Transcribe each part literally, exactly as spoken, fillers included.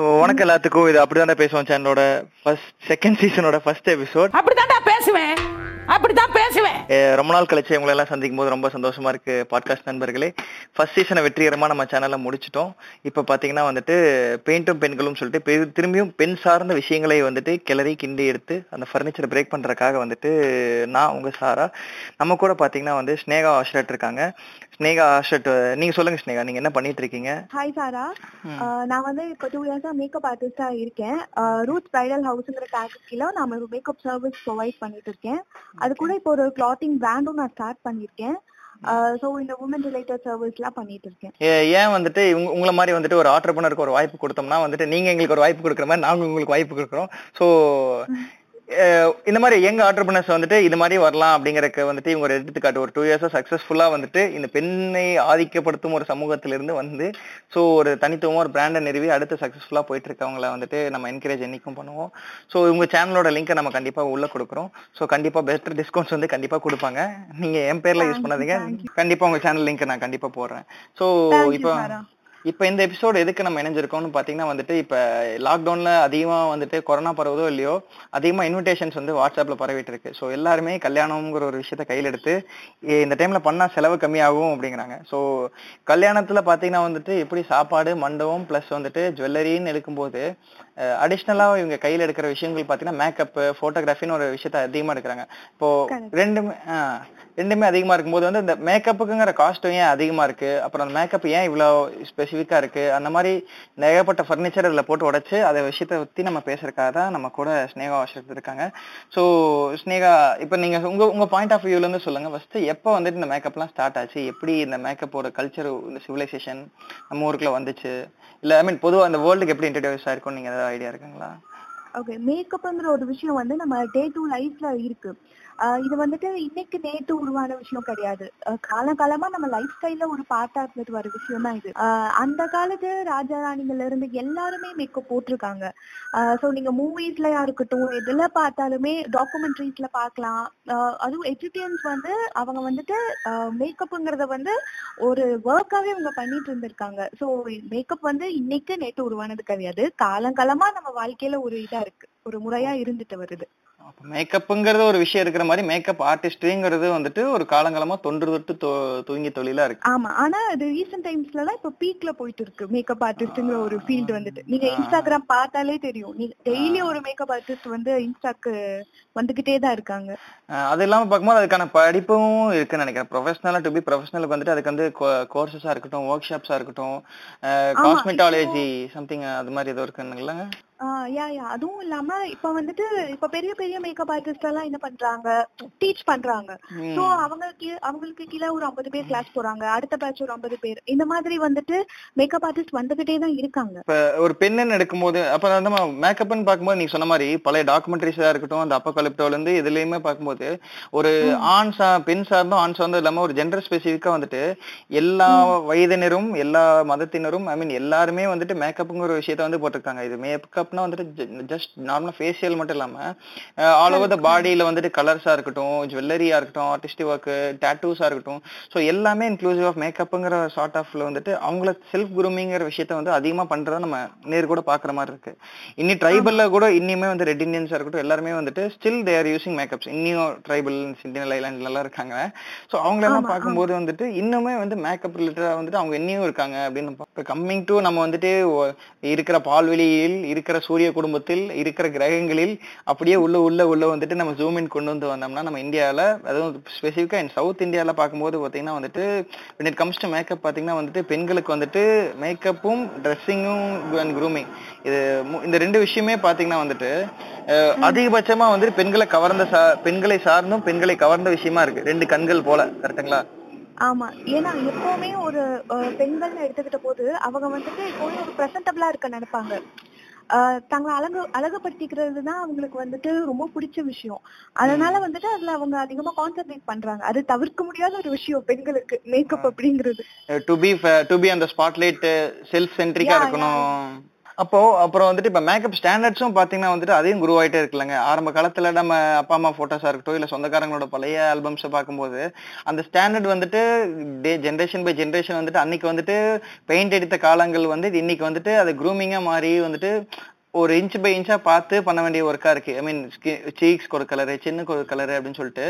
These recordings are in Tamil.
சோ வணக்கம் எல்லாத்துக்கும். இது அப்படிதான்டா பேசுவோம் சேனலோட ஃபர்ஸ்ட் செகண்ட் சீசனோட ஃபர்ஸ்ட் எபிசோட். அப்படிதான்டா பேசுவேன் அப்படிதான் பேசுவேன். ரொம்ப நாள் கழிச்சு உங்களை எல்லாம் சந்திக்கும் போது ரொம்ப சந்தோஷமா இருக்கு பாட்காஸ்ட் நண்பர்களே. ஃபர்ஸ்ட் சீசனை வெற்றிகரமாக நம்ம சேனலில் முடிச்சிட்டோம். இப்போ பார்த்தீங்கன்னா வந்துட்டு பெயிண்டும் பெண்களும் சொல்லிட்டு திரும்பியும் பெண் சார்ந்த விஷயங்களை வந்துட்டு கிளறி கிண்டி எடுத்து அந்த ஃபர்னிச்சரை பிரேக் பண்ணுறதுக்காக வந்துட்டு நான் உங்கள் சாரா நம்ம கூட பார்த்தீங்கன்னா வந்து ஸ்னேகா ஆஷ்ரட் இருக்காங்க. ஸ்னேகா ஆஷ்ரட், நீங்கள் சொல்லுங்கள் ஸ்னேகா, நீங்கள் என்ன பண்ணிட்டு இருக்கீங்க? ஹாய் சாரா, நான் வந்து இப்போ டூ இயர்ஸாக மேக்கப் ஆர்டிஸ்டாக இருக்கேன். ரூத் ப்ரைடல் ஹவுஸுங்கிற பேக்கேஜில் நான் ஒரு மேக்கப் சர்வீஸ் ப்ரொவைட் பண்ணிட்டு இருக்கேன். அது கூட இப்போ ஒரு கிளாத்திங் பிராண்டும் நான் ஸ்டார்ட் பண்ணியிருக்கேன். சோ இந்த வுமன் ரிலேட்டட் சர்வீஸ்லாம் பண்ணிட்டு இருக்கேன். ஏன் வந்துட்டு உங்களை மாதிரி வந்துட்டு ஒரு ஆண்டர்பிரனருக்கு ஒரு வாய்ப்பு கொடுத்தோம்னா வந்துட்டு நீங்க எங்களுக்கு ஒரு வாய்ப்பு கொடுக்குற மாதிரி நாங்க உங்களுக்கு வாய்ப்பு கொடுக்குறோம். சோ இந்த மாதிரி எங்க ஆண்டர்பிரனர்ஸ் வந்துட்டு இது மாதிரி வரலாம் அப்படிங்கறக்கு வந்துட்டு இவங்க ஒரு எடுத்துக்காட்டு. ஒரு டூ இயர்ஸா சக்சஸ்ஃபுல்லா வந்துட்டு இந்த பெண்ணை ஆதிக்கப்படுத்தும் ஒரு சமூகத்திலிருந்து வந்து ஸோ ஒரு தனித்துவமா ஒரு பிராண்டை நிறுவி அடுத்து சக்சஸ்ஃபுல்லா போயிட்டு இருக்கவங்களை வந்துட்டு நம்ம என்கரேஜ் என்னைக்கும் பண்ணுவோம். ஸோ உங்க சேனலோட லிங்கை நம்ம கண்டிப்பா உள்ள கொடுக்குறோம். ஸோ கண்டிப்பா பெஸ்ட் டிஸ்கவுண்ட்ஸ் வந்து கண்டிப்பா கொடுப்பாங்க. நீங்க என் பேர்ல யூஸ் பண்ணாதீங்க, கண்டிப்பா உங்க சேனல் லிங்க் நான் கண்டிப்பா போடுறேன். ஸோ இப்போ இப்போ இந்த எபிசோடு எதுக்கு நம்ம இணைஞ்சிருக்கோம்னு பார்த்தீங்கன்னா வந்துட்டு இப்போ லாக்டவுனில் அதிகமாக வந்துட்டு கொரோனா பரவுதோ இல்லையோ அதிகமாக இன்விடேஷன்ஸ் வந்து வாட்ஸ்அப்பில் பரவிட்டு இருக்கு. ஸோ எல்லாருமே கல்யாணம்ங்கிற ஒரு விஷயத்த கையில் எடுத்து இந்த டைமில் பண்ணால் செலவு கம்மியாகும் அப்படிங்கிறாங்க. ஸோ கல்யாணத்தில் பார்த்தீங்கன்னா வந்துட்டு எப்படி சாப்பாடு மண்டபம் ப்ளஸ் வந்துட்டு ஜுவல்லரின்னு எடுக்கும்போது அடிஷ்னலாக இவங்க கையில் எடுக்கிற விஷயங்கள் பார்த்தீங்கன்னா மேக்கப்பு ஃபோட்டோகிராஃபின்னு ஒரு விஷயத்த அதிகமாக எடுக்கிறாங்க. இப்போது ரெண்டுமே ரெண்டுமே அதிகமாக இருக்கும்போது வந்து இந்த மேக்கப்புக்குங்கிற காஸ்ட்டும் ஏன் அதிகமாக இருக்குது, அப்புறம் அந்த மேக்கப் ஏன் இவ்வளோ ஸ்பெசிஃபிக்காக இருக்குது, அந்த மாதிரி நிறையப்பட்ட ஃபர்னிச்சர் இதில் போட்டு உடைச்சு அதை விஷயத்தை பற்றி நம்ம பேசுறதுக்காக தான் நம்ம கூட ஸ்னேகா ஆஷிரத் இருக்காங்க. ஸோ ஸ்னேகா, இப்போ நீங்கள் உங்கள் உங்கள் பாயிண்ட் ஆஃப் வியூலேருந்து சொல்லுங்கள் ஃபஸ்ட்டு, எப்போ வந்துட்டு இந்த மேக்கப்லாம் ஸ்டார்ட் ஆச்சு, எப்படி இந்த மேக்கப்போட கல்ச்சர் இந்த சிவிலைசேஷன் நம்ம ஊருக்குள்ளே வந்துச்சு, இல்லை ஐ மீன் பொதுவாக அந்த வேர்ல்டுக்கு எப்படி இன்ட்ரடியூஸ் ஆயிருக்கும்னு நீங்கள் ஏதாவது ஐடியா இருக்குங்களா? ஓகே, மேக்கப்புங்கிற ஒரு விஷயம் வந்து நம்ம டே டு லைஃப்ல இருக்கு. இது வந்துட்டு இன்னைக்கு நேற்று உருவான விஷயம் கிடையாது. காலகாலமா நம்ம லைஃப் ஸ்டைல்ல ஒரு பார்ட்டா இருந்துட்டு வர விஷயம் தான் இது. அந்த காலத்து ராஜா ராணிகள்ல இருந்து எல்லாருமே மேக்கப் போட்டிருக்காங்க. ஸோ நீங்க மூவிஸ்லயா இருக்கட்டும் எதுல பார்த்தாலுமே டாக்குமெண்ட்ரிஸ்ல பார்க்கலாம். அதுவும் எஜிப்டியன்ஸ் வந்து அவங்க வந்துட்டு மேக்கப்புங்கிறத வந்து ஒரு ஒர்க்காவே அவங்க பண்ணிட்டு இருந்திருக்காங்க. ஸோ மேக்கப் வந்து இன்னைக்கு நேற்று உருவானது கிடையாது. காலங்காலமா நம்ம வாழ்க்கையில ஒரு இதா இருக்கு, ஒரு முறையா இருந்துட்டு வருது. மேக்கப்ங்கிறது ஒரு விஷயம் இருக்கிற மாதிரி மேக்கப் ஆர்டிஸ்ட்ங்கிறது வந்துட்டு ஒரு காலங்காலமா தொன்று தொட்டு தூங்கி தொழிலா இருக்கு. ஆமா, ஆனா அது ரீசன்ட் டைம்ஸ்ல தான் இப்ப பீக்ல போயிட்டு இருக்கு. மேக்கப் ஆர்டிஸ்ட்ங்கிற ஒரு ஃபீல்ட் வந்துட்டு நீங்க இன்ஸ்டாகிராம் பார்த்தாலே தெரியும், நீங்க டெய்லி ஒரு மேக்கப் ஆர்டிஸ்ட் வந்து இன்ஸ்டாக்கு வந்துகிட்டே தான் இருக்காங்க. அது இல்லாம பார்க்கும்போது அதுக்கான படிப்பும் இருக்குன்னு நினைக்கிறேன். ப்ரொஃபஷனலா டு பி ப்ரொஃபஷனலுக்கு வந்துட்டு அதுக்கு வந்து கோர்சஸா இருக்கட்டும், ஒர்க் ஷாப்ஸா இருக்கட்டும், காஸ்மெட்டாலஜி சம்திங் அது மாதிரி ஏதோ இருக்குங்களா? யா யா அதுவும் இல்லாம இப்ப வந்துட்டு இப்ப பெரிய பெரிய மேக்கப் ஆர்டிஸ்ட் எல்லாம் என்ன பண்றாங்க, டீச் பண்றாங்க. சோ அவங்களுக்கு அவங்களுக்கு கீழே ஒரு ஐம்பது பேர் கிளாஸ் போறாங்க, அடுத்த பேட்ச் ஒரு ஐம்பது பேர், இந்த மாதிரி வந்துட்டு மேக்கப் ஆர்டிஸ்ட் வந்துகிட்டே தான் இருக்காங்க. இப்ப ஒரு பெண்ணு எடுக்கும்போது அப்ப நம்ம மேக்கப்னு பாக்கும்போது நீங்க சொன்ன மாதிரி பழைய டாக்குமெண்ட்ரிஸா இருக்கட்டும், அந்த அப்பகலிப்டோல இருந்து இதுலயுமே பார்க்கும்போது ஒரு ஆண் சா பெண் சார்ந்தும் ஆண் சார்ந்தும் இல்லாம ஒரு ஜெண்டர் ஸ்பெசிஃபிக்கா வந்துட்டு எல்லா வயதினரும் எல்லா மதத்தினரும் ஐ மீன் எல்லாருமே வந்துட்டு மேக்கப்புங்கிற ஒரு விஷயத்த வந்து போட்டிருக்காங்க. இது மேக்கப் ஜஸ்ட் நார்மலா ஃபேஷியல் மட்டும் இல்லாம ஆல் ஓவர் தி பாடியில வந்துட்டு கலர்ஸா இருக்கட்டும், ஜுவல்லரியா இருக்கட்டும், ஆர்டிஸ்டிக் ஒர்க், டாட்டூஸா இருக்கட்டும், சோ எல்லாமே இன்க்ளூசிவ் ஆஃப் மேக்கப்ங்கிற சார்ட் ஆஃப்ல வந்துட்டு அவங்கள செல்ஃப் குரூமிங்கிற விஷயத்த வந்து அதிகமா பண்றத நம்ம நேர் கூட பாக்குற மாதிரி இருக்கு. இன்னி ட்ரைபல்ல கூட இன்னியுமே வந்து ரெட் இண்டியன்ஸா இருக்கட்டும் எல்லாருமே வந்துட்டு still they are using makeups. இன்னியும் ட்ரைபல் இண்டியன் ஐலாண்ட்ல எல்லாம் இருக்காங்க. சோ அவங்களெல்லாம் பார்க்கும்போது வந்துட்டு இன்னுமே வந்து மேக்கப் ரிலேட்டடா வந்துட்டு அவங்க இன்னியும் இருக்காங்க அப்படின்னு. கம்மிங் டு நம்ம வந்துட்டு இருக்கிற பால்வெளியில் இருக்கிற சூரிய குடும்பத்தில் இருக்கிற கிரகங்களில் அப்படியே உள்ள உள்ள உள்ள வந்துட்டு நம்ம ஜூம் இன் கொண்டு வந்து வந்தோம்னா நம்ம இந்தியாவில், அதுவும் ஸ்பெசிஃபிக்காக இன் சவுத் இந்தியாவில் பார்க்கும்போது பார்த்தீங்கன்னா வந்துட்டு when it comes to makeup பார்த்தீங்கன்னா வந்துட்டு பெண்களுக்கு வந்துட்டு மேக்கப்பும் ட்ரெஸ்ஸிங்கும் அண்ட் க்ரூமிங் இது இந்த ரெண்டு விஷயமே பார்த்தீங்கன்னா வந்துட்டு அதிகபட்சமாக வந்துட்டு பெண்களை கவர்ந்த சா பெண்களை சார்ந்தும் பெண்களை கவர்ந்த விஷயமா இருக்கு. ரெண்டு கண்கள் போல, கரெக்டுங்களா? ஆமா, ஏன்னா எப்பவுமே ஒரு பெண்கள்னு எடுத்துக்கிட்ட போது அவங்க வந்துட்டு எப்பவுமே ஒரு ப்ரெசன்டபிளா இருக்க நினைப்பாங்க. தங்களை அழகு அழகுபடுத்திக்கிறது தான் அவங்களுக்கு வந்துட்டு ரொம்ப பிடிச்ச விஷயம். அதனால வந்துட்டு அதுல அவங்க அதிகமா கான்சென்ட்ரேட் பண்றாங்க. அது தவிர்க்க முடியாத ஒரு விஷயம் பெண்களுக்கு மேக்கப் அப்படிங்கிறது. டு பி டு பி அந்த ஸ்பாட்லைட் செல்ஃப் சென்ட்ரிக்கா இருக்கணும். அப்போ அப்புறம் வந்துட்டு இப்ப மேக்கப் ஸ்டாண்டர்ட்ஸும் பாத்தீங்கன்னா வந்துட்டு அதையும் குரூவ் ஆயிட்டே இருக்குல்லங்க. ஆரம்ப காலத்துல நம்ம அப்பா அம்மா போட்டோஸா இருக்கட்டும் இல்ல சொந்தக்காரங்களோட பழைய ஆல்பம்ஸ் பார்க்கும்போது அந்த ஸ்டாண்டர்ட் வந்துட்டு ஜென்ரேஷன் பை ஜென்ரேஷன் வந்துட்டு அன்னைக்கு வந்துட்டு பெயிண்ட் அடித்த காலங்கள் வந்து இன்னைக்கு வந்துட்டு அது க்ரூமிங்கா மாறி வந்துட்டு ஒரு இன்ச் பை இன்ச்சா பார்த்து பண்ண வேண்டிய ஒர்க்கா இருக்கு. ஐ மீன் சீக்ஸ்க்கு ஒரு கலரு, சின்னுக்கு ஒரு கலரு அப்படின்னு சொல்லிட்டு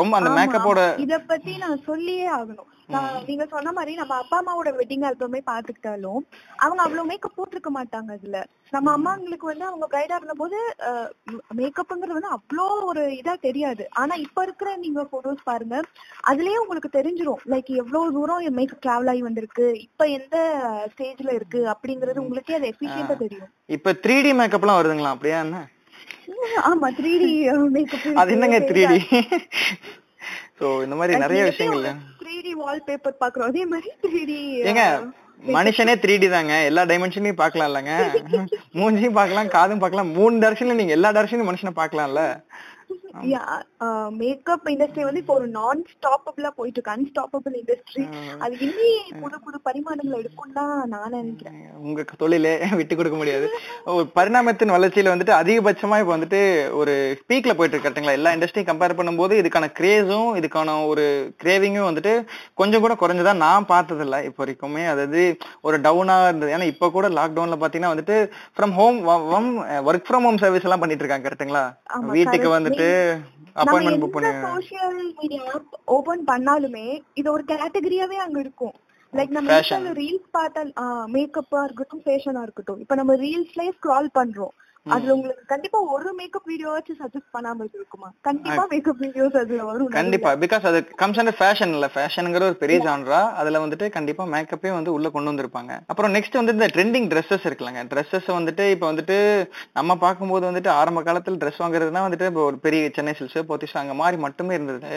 ரொம்ப அந்த மேக்கப்போட இத பத்தி நான் சொல்லியே ஆகணும். நீங்க சொன்ன மாதிரி நம்ம அப்பா அம்மாவோட வெட்டிங் ஆல்பமே பாத்துக்கிட்டாலும் அவங்க அவ்வளவு மேக்கப் போட்டிருக்க மாட்டாங்க. இதுல நம்ம அம்மாங்களுக்கு வந்து அவங்க பிரைடா இருந்த போது மேக்கப்ங்கிறது வந்து அவ்வளோ ஒரு இதா தெரியாது. ஆனா இப்ப இருக்கிற நீங்க போட்டோஸ் பாருங்க, அதுலயே உங்களுக்கு தெரிஞ்சிடும் லைக் எவ்வளவு தூரம் மேக்கப் டிராவல் ஆகி வந்திருக்கு, இப்ப எந்த ஸ்டேஜ்ல இருக்கு அப்படிங்கறது உங்களுக்கே அது எஃபிஷியன்ட்டா தெரியும். இப்ப த்ரீ டி மேக்கப் எல்லாம் வருதுங்களா? அப்படியா? ஆமா, த்ரீ டி மேக்கப். அது என்னங்க த்ரீ டி? சோ இந்த மாதிரி நிறைய விஷயங்கள் த்ரீ டி வால்பேப்பர் பாக்குறோம், அதே மாதிரி த்ரீ டி ஏங்க மனுஷனே த்ரீ டி தாங்க. எல்லா டைமென்ஷனையும் பார்க்கலாம் இல்லங்க, மூஞ்சியும் பார்க்கலாம், காதும் பார்க்கலாம், மூணு டைரக்ஷன்ல நீங்க எல்லா டைரக்ஷன்ல மனுஷனை பார்க்கலாம்ல. மேக்கப் இண்டஸ்ட்ரி வந்து இப்போ ஒரு நான் ஸ்டாப்பபிளா போயிட்டு இருக்கு, அன்ஸ்டாப்பபிள் இண்டஸ்ட்ரி. அது இன்னும் புது புது பரிமாணங்களை எடுக்கும் தான் நான் நினைக்கிறேன். உங்க தொழிலே விட்டு கொடுக்க முடியாது. பரிணாமத்தின் வளர்ச்சியில வந்துட்டு அதிகபட்சமா இப்ப வந்துட்டு ஒரு பீக்ல போயிட்டு இருக்கட்டுங்களா எல்லா இண்டஸ்ட்ரியும் கம்பேர் பண்ணும்போது? இதுக்கான கிரேஸும் இதுக்கான ஒரு கிரேவிங்கும் வந்துட்டு கொஞ்சம் கூட குறைஞ்சதா நான் பார்த்தது இல்லை இப்போ வரைக்குமே. அதாவது ஒரு டவுனா இருந்தது. ஏன்னா இப்ப கூட லாக்டவுன்ல பாத்தீங்கன்னா வந்துட்டு from home work from home service எல்லாம் பண்ணிட்டு இருக்காங்க கரெக்ட்டுங்களா? வீட்டுக்கு வந்துட்டு அப்பாயின்ட்மென்ட் புக் பண்ணுங்க. சோஷியல் மீடியா ஓபன் பண்ணாலுமே இது ஒரு கேட்டகரியாவே அங்க இருக்கும். லைக் நம்ம இன்ஸ்டால ரீல்ஸ் பார்த்தா மேக்கப்பா இருக்கட்டும் ஃபேஷனா இருக்கட்டும், இப்ப நம்ம ரீல்ஸ்லயே ஸ்க்ரால் பண்றோம், அதுல உங்களுக்கு கண்டிப்பா ஒரு மேக்கப் வீடியோவாச்சும் சஜஸ்ட் பண்ணாம இருக்குமா? கண்டிப்பா மேக்கப் வீடியோஸ் அதுல வரும் கண்டிப்பா. பிகாஸ் அது கம்ஸ் அண்ட் ஃபேஷன் இல்ல, ஃபேஷன்ங்கற ஒரு பெரிய ஜான்ரா. அதுல வந்துட்டு கண்டிப்பா மேக்கப்பே வந்து உள்ள கொண்டு வந்திருப்பாங்க. அப்புறம் நெக்ஸ்ட் வந்து இந்த ட்ரெண்டிங் ட்ரெஸ்ஸஸ் இருக்குல்லங்க. ட்ரெஸ்ஸஸ் வந்துட்டு இப்ப வந்துட்டு நம்ம பார்க்கும்போது வந்துட்டு ஆரம்ப காலத்துல ட்ரெஸ் வாங்குறதுனா வந்துட்டு இப்போ ஒரு பெரிய சென்னை சில்ஸ், போத்தீஸ் அங்க மாதிரி மட்டுமே இருந்தது.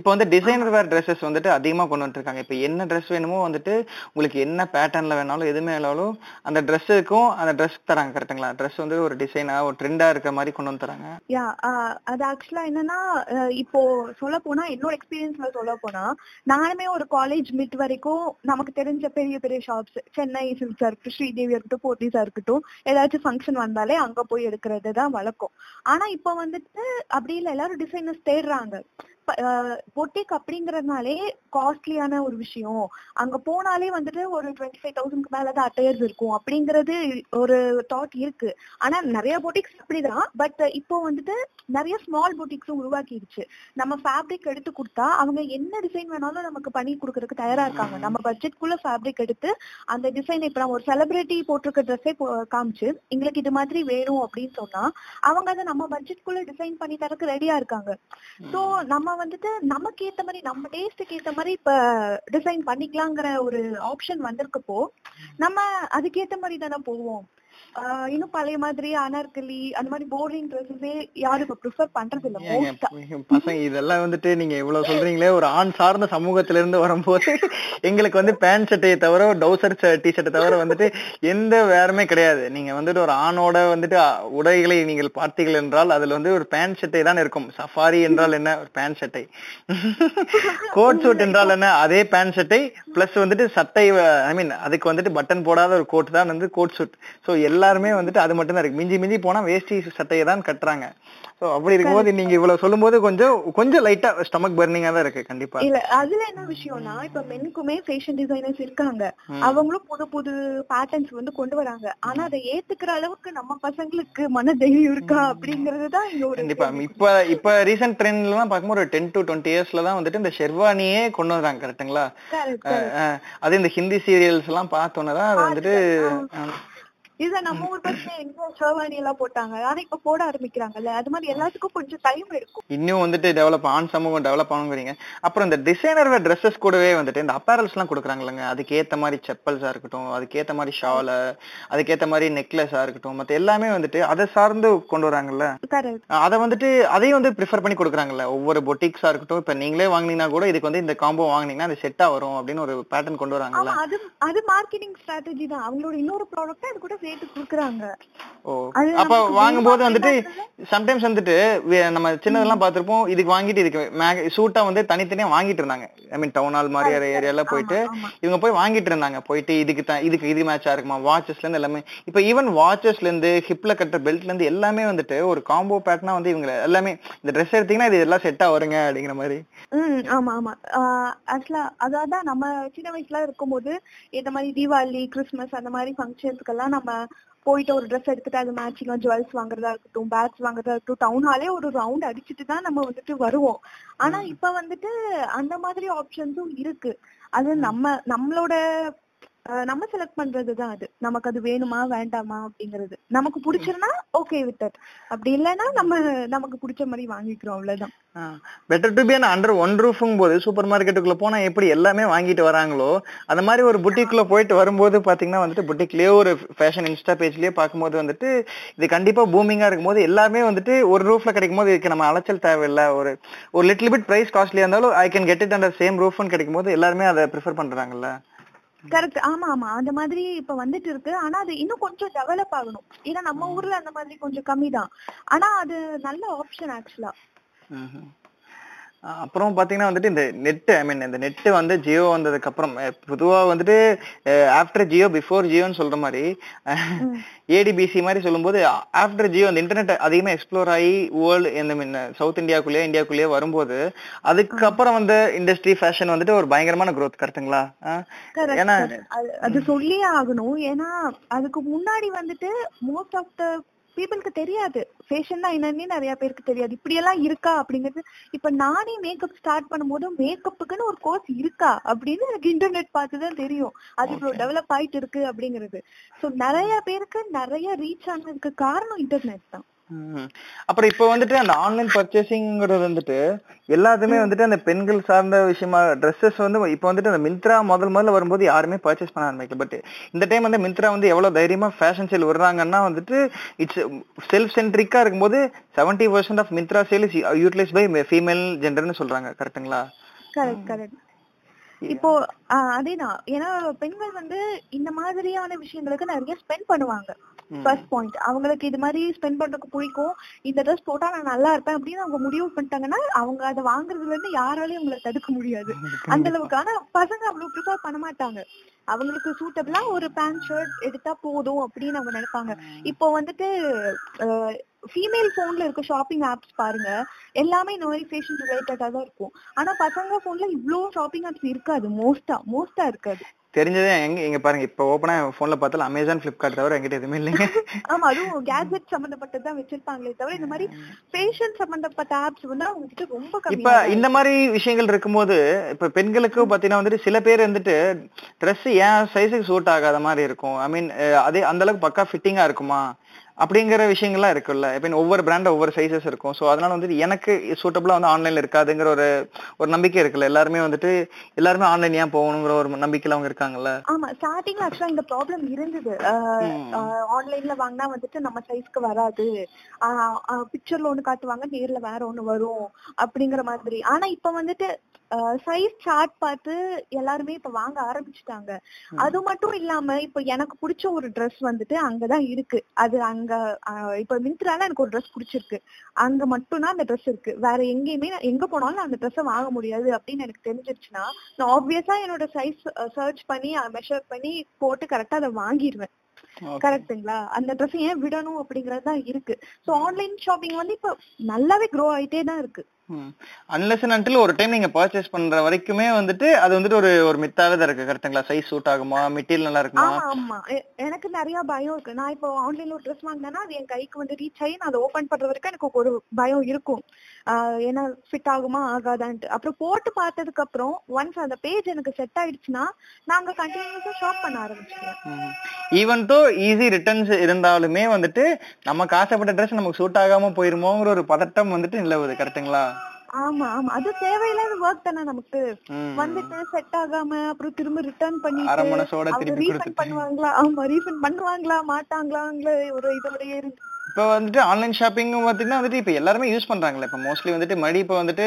இப்போ வந்து டிசைனர் வேர் ட்ரெஸ்ஸஸ் வந்துட்டு அதிகமா கொண்டு வந்துருக்காங்க. இப்ப என்ன ட்ரெஸ் வேணுமோ வந்துட்டு உங்களுக்கு என்ன பேட்டர்ன்ல வேணாலும் எதுவுமே வேணாலும் அந்த ட்ரெஸ்ஸுக்கும் அந்த ட்ரெஸ் தராங்க கரெக்ட்டுங்களா? ட்ரெஸ் வந்து ஒரு டிசைனா ஒரு ட்ரெண்டா இருக்க மாதிரி கொண்டு வந்துறாங்க. யா, அது एक्चुअली என்னன்னா இப்போ சொல்ல போனா என்னோட எக்ஸ்பீரியன்ஸ்ல சொல்ல போனா நானுமே ஒரு காலேஜ் மிட் வரைக்கும் நமக்கு தெரிஞ்ச பெரிய பெரிய ஷாப்ஸ் சென்னை சில்க்ஸா இருக்கட்டும், ஸ்ரீதேவியா இருக்கட்டும், போத்தீஸா இருக்கட்டும், ஏதாச்சும் ஃபங்க்ஷன் வந்தாலே அங்க போய் எடுக்கிறது தான் வழக்கம். ஆனா இப்போ வந்துட்டு அப்படி இல்லை, எல்லாரும் டிசைனர்ஸ் தேடுறாங்க. பொட்டிக் அப்படிங்கறதுனாலே காஸ்ட்லியான ஒரு விஷயம். அங்க போனாலே வந்துட்டு ஒரு டுவெண்ட்டி ஃபைவ் தௌசண்ட்க்கு மேலதான் அட்டையர்ஸ் இருக்கும் அப்படிங்கறது ஒரு தாட் இருக்கு. ஆனா நிறைய பொட்டிக்ஸ் அப்படிதான். பட் இப்போ வந்துட்டு நிறைய ஸ்மால் பொட்டிக்ஸும் உருவாக்கிடுச்சு. நம்ம ஃபேப்ரிக் எடுத்து கொடுத்தா அவங்க என்ன டிசைன் வேணாலும் நமக்கு பண்ணி கொடுக்கறதுக்கு தயாரா இருக்காங்க. நம்ம பட்ஜெட்குள்ள ஃபேப்ரிக் எடுத்து அந்த டிசைன் இப்ப நம்ம ஒரு செலிபிரிட்டி போட்டிருக்க ட்ரெஸ்ஸே காமிச்சு எங்களுக்கு இது மாதிரி வேணும் அப்படின்னு சொன்னா அவங்க அதை நம்ம பட்ஜெட்குள்ள டிசைன் பண்ணி தரக்கு ரெடியா இருக்காங்க. சோ நம்ம வந்துட்டு நமக்கு ஏத்த மாதிரி நம்ம டேஸ்டுக்கு ஏத்த மாதிரி இப்ப டிசைன் பண்ணிக்கலாங்கிற ஒரு ஆப்ஷன் வந்திருக்கப்போ நம்ம அதுக்கேத்த மாதிரி தானே போவோம். இன்னும் பழைய மாதிரி அனார்கலி அந்த மாதிரி போரிங் ட்ரெஸ்ஸே யாரும் இப்ப ப்ரிஃபர் பண்றது இல்ல மோஸ்டா பசங்க. இதெல்லாம் வந்துட்டு நீங்க இவ்வளவு சொல்றீங்களே ஒரு ஆண் சார்ந்த சமூகத்துல இருந்து வரும்போது எங்களுக்கு வந்து பேண்ட் ஷர்ட்டையை தவிர டவுசர் டி ஷர்ட்டை தவிர வந்துட்டு எந்த வேறுமே கிடையாது. நீங்க வந்துட்டு ஒரு ஆணோட வந்துட்டு உடைகளை நீங்கள் பார்த்தீர்கள் என்றால் அதுல வந்து ஒரு பேண்ட் ஷர்ட்டை தான் இருக்கும். சஃபாரி என்றால் என்ன? ஒரு பேண்ட் ஷர்ட்டை. கோட் சூட் என்றால் என்ன? அதே பேண்ட் ஷர்ட்டை பிளஸ் வந்துட்டு சட்டை, ஐ மீன் அதுக்கு வந்துட்டு பட்டன் போடாத ஒரு கோட் தான் வந்து கோட் சூட். ஸோ எல்லாருமே வந்துட்டு அது மட்டும் தான் இருக்கு. மிஞ்சி மிஞ்சி போனா வேஷ்டி சட்டையை தான் கட்டுறாங்க. சோ அப்படி இருக்கும்போது நீங்க இவ்வளவு சொல்லும் போது கொஞ்சம் கொஞ்சம் லைட்டா ஸ்டமக் பர்னிங்கா தான் இருக்கு கண்டிப்பா. இல்ல அதுல என்ன விஷயம்னா இப்ப மென்க்குமே ஃபேஷன் டிசைனர்ஸ் இருக்காங்க, அவங்களும் புது புது பேட்டர்ன்ஸ் வந்து கொண்டு வராங்க. ஆனா அதை ஏத்துக்கிற அளவுக்கு நம்ம பசங்களுக்கு மன தைரியம் இருக்கா அப்படிங்கறதுதான் இங்க ஒரு கண்டிப்பா. இப்ப இப்ப ரீசன்ட் ட்ரெண்ட்ல எல்லாம் பார்க்கும்போது ஒரு டென் டு டுவெண்ட்டி இயர்ஸ்ல தான் வந்துட்டு இந்த ஷெர்வானியே கொண்டு வராங்க கரெக்ட்டுங்களா? அது இந்த ஹிந்தி சீரியல்ஸ் எல்லாம் பார்த்தோன்னதான் அது வந்துட்டு இத நம்ம ஊர் பசங்க எங்க ஷெர்வானி எல்லாம் போட்டாங்க. ஆனா இப்ப போட ஆரம்பிக்கிறாங்கல்ல, அது மாதிரி எல்லாத்துக்கும் கொஞ்சம் டைம் எடுக்கும். இன்னும் வந்துட்டு டெவலப் ஆன் சமூகம் டெவலப் ஆகுங்கிறீங்க. அப்புறம் இந்த டிசைனர் ட்ரெஸ்ஸஸ் கூடவே வந்துட்டு இந்த அப்பேரல்ஸ் எல்லாம் கொடுக்குறாங்கல்லங்க. அதுக்கேற்ற மாதிரி செப்பல்ஸா இருக்கட்டும், அதுக்கேற்ற மாதிரி ஷால, அதுக்கேற்ற மாதிரி நெக்லஸா இருக்கட்டும், மத்த எல்லாமே வந்துட்டு அதை சார்ந்து கொண்டு வராங்கல்ல. அதை வந்துட்டு அதையும் வந்து ப்ரிஃபர் பண்ணி கொடுக்குறாங்கல்ல ஒவ்வொரு பொட்டிக்ஸா இருக்கட்டும். இப்ப நீங்களே வாங்கினீங்கன்னா கூட இதுக்கு வந்து இந்த காம்போ வாங்கினீங்கன்னா அது செட்டா வரும் அப்படின்னு ஒரு பேட்டர்ன் கொண்டு வராங்கல்ல. அது அது மார்க்கெட்டிங் ஸ்ட்ராட்டஜி தான் அவங்களோட. இன்னொரு ப்ராடக்ட் அது கூட. ஓ அப்ப வாங்கும்போது வந்துட்டு சம்டைம்ஸ் வந்துட்டு நம்ம சின்னதெல்லாம் பாத்திருப்போம், இதுக்கு வாங்கிட்டு இதுக்கு சூட்டா வந்து தனித்தனியா வாங்கிட்டு இருந்தாங்க. ஐ மீன் டவுன் ஹால் மாதிரி ஏரியால போயிட்டு இவங்க போய் வாங்கிட்டு இருந்தாங்க. போயிட்டு இதுக்கு இதுக்கு இது மேட்சா இருக்குமா, வாட்சஸ்ல இருந்து எல்லாமே. இப்ப ஈவன் வாட்சஸ்ல இருந்து ஹிப்ல கட்டுற பெல்ட்ல இருந்து எல்லாமே வந்துட்டு ஒரு காம்போ பேட்டர்னா வந்து இவங்க எல்லாமே இந்த ட்ரெஸ் எடுத்தீங்கன்னா இது எல்லாம் செட்டா வருங்க அப்படிங்கிற மாதிரி. உம் ஆமா ஆமா ஆக்சுவலா அதான் நம்ம சின்ன வயசுல இருக்கும்போது இந்த மாதிரி தீபாவளி கிறிஸ்மஸ் அந்த மாதிரி ஃபங்க்ஷன்ஸ்க்கு எல்லாம் நம்ம போயிட்டு ஒரு ட்ரெஸ் எடுத்துட்டு அது மேட்சிங் ஜுவல்ஸ் வாங்குறதா இருக்கட்டும், பேக்ஸ் வாங்குறதா இருக்கட்டும், டவுன் ஹாலே ஒரு ரவுண்ட் அடிச்சுட்டு தான் நம்ம வந்துட்டு வருவோம். ஆனா இப்ப வந்துட்டு அந்த மாதிரி ஆப்ஷன்ஸும் இருக்கு. அது நம்ம நம்மளோட நம்ம செலக்ட் பண்றதுதான். அது நமக்கு அது வேணுமா வேண்டாமா அப்படிங்கறது, நமக்கு பிடிச்சிருந்தா ஓகே வித் தட், அப்படி இல்லைன்னா நம்ம நமக்கு பிடிச்ச மாதிரி வாங்கிக்கிறோம், அவ்வளவுதான். Better to be and under one ரூஃபுங்கும் போது சூப்பர் மார்க்கெட்டுக்குள்ள போனா எப்படி எல்லாமே வாங்கிட்டு வராங்களோ அந்த மாதிரி ஒரு புட்டிக்ல போயிட்டு வரும்போது பாத்தீங்கன்னா வந்துட்டு புட்டிக்லயே ஒரு ஃபேஷன் இன்ஸ்டா பேஜ்லயே பார்க்கும்போது வந்துட்டு இது கண்டிப்பா பூமிங்கா இருக்கும்போது எல்லாமே வந்துட்டு ஒரு ரூஃப்ல கிடைக்கும் போது இதுக்கு நம்ம அலைச்சல் தேவையில்லை. ஒரு ஒரு லிட்டில் பிட் பிரைஸ் காஸ்ட்லியா இருந்தாலும் I can get it under same ரூஃப்னு கிடைக்கும் போது எல்லாருமே அதை ப்ரிஃபர் பண்றாங்கல்ல. கரெக்ட். ஆமா ஆமா அந்த மாதிரி இப்ப வந்துட்டு இருக்கு. ஆனா அது இன்னும் கொஞ்சம் டெவலப் ஆகணும். ஏன்னா நம்ம ஊர்ல அந்த மாதிரி கொஞ்சம் கம்மி தான். ஆனா அது நல்ல ஆப்ஷன் ஆக்சுவலா. அப்புறம் பாத்தீங்கன்னா வந்துட்டு இந்த நெட் ஐ மீன் இந்த நெட் வந்து ஜியோ வந்ததுக்கு அப்புறம் பொதுவா வந்துட்டு ஆஃப்டர் ஜியோ பிஃபோர் ஜியோன்னு சொல்ற மாதிரி ஏடிபிசி மாதிரி சொல்லும்போது ஆஃப்டர் ஜியோ அந்த இன்டர்நெட் அதிகமா எக்ஸ்ப்ளோர் ஆகி வேர்ல்டு இந்த மீன் சவுத் இந்தியாக்குள்ளேயே இந்தியாக்குள்ளேயே வரும்போது அதுக்கப்புறம் வந்து இண்டஸ்ட்ரி ஃபேஷன் வந்துட்டு ஒரு பயங்கரமான க்ரோத். கரெக்டுங்களா? ஏன்னா அது சொல்லியே ஆகணும். ஏன்னா அதுக்கு முன்னாடி வந்துட்டு மோஸ்ட் ஆஃப் த பீப்புளுக்கு தெரியாது ஃபேஷன்னா என்னன்னே நிறைய பேருக்கு தெரியாது, இப்படி எல்லாம் இருக்கா அப்படிங்கிறது. இப்ப நானே மேக்கப் ஸ்டார்ட் பண்ணும் போது மேக்கப்புக்குன்னு ஒரு கோர்ஸ் இருக்கா அப்படின்னு எனக்கு இன்டர்நெட் பார்த்துதான் தெரியும். அது இவ்வளவு டெவலப் ஆயிட்டு இருக்கு அப்படிங்கிறது. சோ நிறைய பேருக்கு நிறைய ரீச் ஆனதுக்கு காரணம் இன்டர்நெட் தான். அப்புறம் இப்ப வந்துட்டு அந்த ஆன்லைன் பர்ச்சேசிங்கிறது வந்துட்டு எல்லாத்துமே வந்துட்டு அந்த பெண்கள் சார்ந்த விஷயமா ட்ரெஸ்ஸஸ் வந்து இப்ப வந்துட்டு அந்த மிந்த்ரா முதல் முதல்ல வரும்போது யாருமே பர்ச்சேஸ் பண்ண ஆரம்பிக்கல. பட் இந்த டைம் வந்து மிந்த்ரா வந்து எவ்வளவு தைரியமா ஃபேஷன் சேல் வருவாங்கன்னா வந்துட்டு இட்ஸ் செல்ஃப் சென்ட்ரிக்கா இருக்கும்போது seventy percent of Myntra sale is utilise by female ஜெண்டர்னு சொல்றாங்க. கரெக்டுங்களா? Correct correct. இப்போ அதேதான். ஏன்னா பெண்கள் வந்து இந்த மாதிரியான விஷயங்களுக்கு நிறைய ஸ்பெண்ட் பண்ணுவாங்க. ஃபர்ஸ்ட் பாயிண்ட், அவங்களுக்கு இது மாதிரி ஸ்பெண்ட் பண்றதுக்கு பிடிக்கும், இந்த ட்ரெஸ் போட்டா நான் நல்லா இருப்பேன் அப்படின்னு அவங்க முடிவு பண்ணிட்டாங்கன்னா அவங்க அதை வாங்குறதுல இருந்து யாராலையும் அவங்களை தடுக்க முடியாது அந்த அளவுக்கு. ஆனா பசங்க அவ்வளவு ப்ரிஃபர் பண்ண மாட்டாங்க. அவங்களுக்கு சூட்டபிளா ஒரு பேண்ட் ஷர்ட் எடுத்தா போதும் அப்படின்னு அவங்க நினைப்பாங்க. இப்போ வந்துட்டு ஃபீமேல் போன்ல இருக்க ஷாப்பிங் ஆப்ஸ் பாருங்க, எல்லாமே இந்த மாதிரி ஃபேஷன் ரிலேட்டடா தான் இருக்கும். ஆனா பசங்க போன்ல இவ்ளோ ஷாப்பிங் ஆப்ஸ் இருக்காது, மோஸ்டா மோஸ்டா இருக்காது. தெரிஞ்சதே எங்க எங்க பாருங்க இப்ப ஓபனா போன்ல பார்த்தாலும் அமேசான் பிளிப்கார்ட் தவிர எங்கிட்ட எதுவுமே இல்லைங்க. ஆமா, அதுவும் கேட்ஜெட் சம்பந்தப்பட்டதான் வச்சிருப்பாங்களே தவிர இந்த மாதிரி ஃபேஷன் சம்பந்தப்பட்ட ஆப்ஸ் வந்து அவங்க கிட்ட ரொம்ப கம்மி. இப்ப இந்த மாதிரி விஷயங்கள் இருக்கும்போது இப்ப பெண்களுக்கு பாத்தீங்கன்னா வந்துட்டு சில பேர் வந்துட்டு ட்ரெஸ் ஏன் சைஸுக்கு சூட் ஆகாத மாதிரி இருக்கும். ஐ மீன் அதே அந்த அளவுக்கு பக்கா ஃபிட்டிங்கா இருக்குமா அப்படிங்கிற விஷயங்கள்லாம் இருக்குல்ல. இப்போ ஒவ்வொரு பிராண்ட் ஒவ்வொரு சைஸஸ் இருக்கும். ஸோ அதனால வந்துட்டு எனக்கு சூட்டபிளா வந்து ஆன்லைன்ல இருக்காதுங்கிற ஒரு ஒரு நம்பிக்கை இருக்குல்ல. எல்லாருமே வந்துட்டு எல்லாருமே ஆன்லைன் ஏன் போகணுங்கிற ஒரு நம்பிக்கையில அவங்க இருக்காங்கல்ல. ஆமா, ஸ்டார்டிங்ல ஆக்சுவலா இந்த ப்ராப்ளம் இருந்தது. ஆன்லைன்ல வாங்கினா வந்துட்டு நம்ம சைஸ்க்கு வராது, பிக்சர்ல ஒண்ணு காட்டுவாங்க நேர்ல வேற ஒண்ணு வரும் அப்படிங்கிற மாதிரி. ஆனா இப்ப வந்துட்டு சைஸ் சார்ட் பார்த்து எல்லாருமே இப்ப வாங்க ஆரம்பிச்சுட்டாங்க. அது மட்டும் இல்லாம இப்ப எனக்கு பிடிச்ச ஒரு ட்ரெஸ் வந்துட்டு அங்கதான் இருக்கு. அது அங்க இப்ப மிந்த்ரால எனக்கு ஒரு ட்ரெஸ் பிடிச்சிருக்கு, அங்க மட்டும் தான் அந்த ட்ரெஸ் இருக்கு, வேற எங்கேயுமே எங்க போனாலும் அந்த ட்ரெஸ்ஸை வாங்க முடியாது அப்படின்னு எனக்கு தெரிஞ்சிருச்சுன்னா நான் ஆப்வியஸா என்னோட சைஸ் சர்ச் பண்ணி மெஷர் பண்ணி போட்டு கரெக்டா அதை வாங்கிடுவேன். கரெக்டுங்களா? அந்த ட்ரெஸ் ஏன் விடணும் அப்படிங்கறதுதான் இருக்கு. சோ ஆன்லைன் ஷாப்பிங் வந்து இப்ப நல்லாவே க்ரோ ஆயிட்டே தான் இருக்கு. அன்லெஸ் அண்ட் அன்டில் ஒரு டைம் நீங்க பர்ச்சேஸ் பண்ற வரைக்குமே வந்துட்டு அது வந்துட்டு ஒரு ஒரு மித்தாவே தான் இருக்கு. கரெக்ட்டுங்களா? சைஸ் சூட் ஆகுமா, மெட்டீரியல் நல்லா இருக்குமா. ஆமா, எனக்கு நிறைய பயம் இருக்கு. நான் இப்போ ஆன்லைன்ல ஒரு ட்ரெஸ் வாங்கினேன்னா அது என் கைக்கு வந்து ரீச் ஆகி நான் அதை ஓபன் பண்ற வரைக்கும் எனக்கு ஒரு பயம் இருக்கும், ஏன்னா ஃபிட் ஆகுமா ஆகாதான்ட்டு. அப்புறம் போட்டு பார்த்ததுக்கு அப்புறம் ஒன்ஸ் அந்த பேஜ் எனக்கு செட் ஆயிடுச்சுன்னா நாங்க கண்டினியூஸா ஷாப் பண்ண ஆரம்பிச்சிருக்கோம். ஈவன் தோ ஈஸி ரிட்டர்ன்ஸ் இருந்தாலுமே வந்துட்டு நமக்கு ஆசைப்பட்ட ட்ரெஸ் நமக்கு சூட் ஆகாம போயிருமோங்கிற ஒரு பதட்டம் வந்துட்டு நிலவுது. கரெக்ட்டுங்களா? ஆமா ஆமா, அது தேவையில்லாத வொர்க் தானே நமக்கு. வந்துட்டு செட் ஆகாம அப்புறம் திரும்ப ரிட்டர்ன் பண்ணிட்டு ரீஃபண்ட் பண்ணுவாங்களா, ஆமா ரீஃபண்ட் பண்ணுவாங்களா மாட்டாங்களாங்களே ஒரு இதோடயே இருக்கு. இப்போ வந்துட்டு ஆன்லைன் ஷாப்பிங்கும் பார்த்தீங்கன்னா வந்துட்டு இப்போ எல்லாருமே யூஸ் பண்ணுறாங்களே. இப்போ மோஸ்ட்லி வந்துட்டு மடி இப்போ வந்துட்டு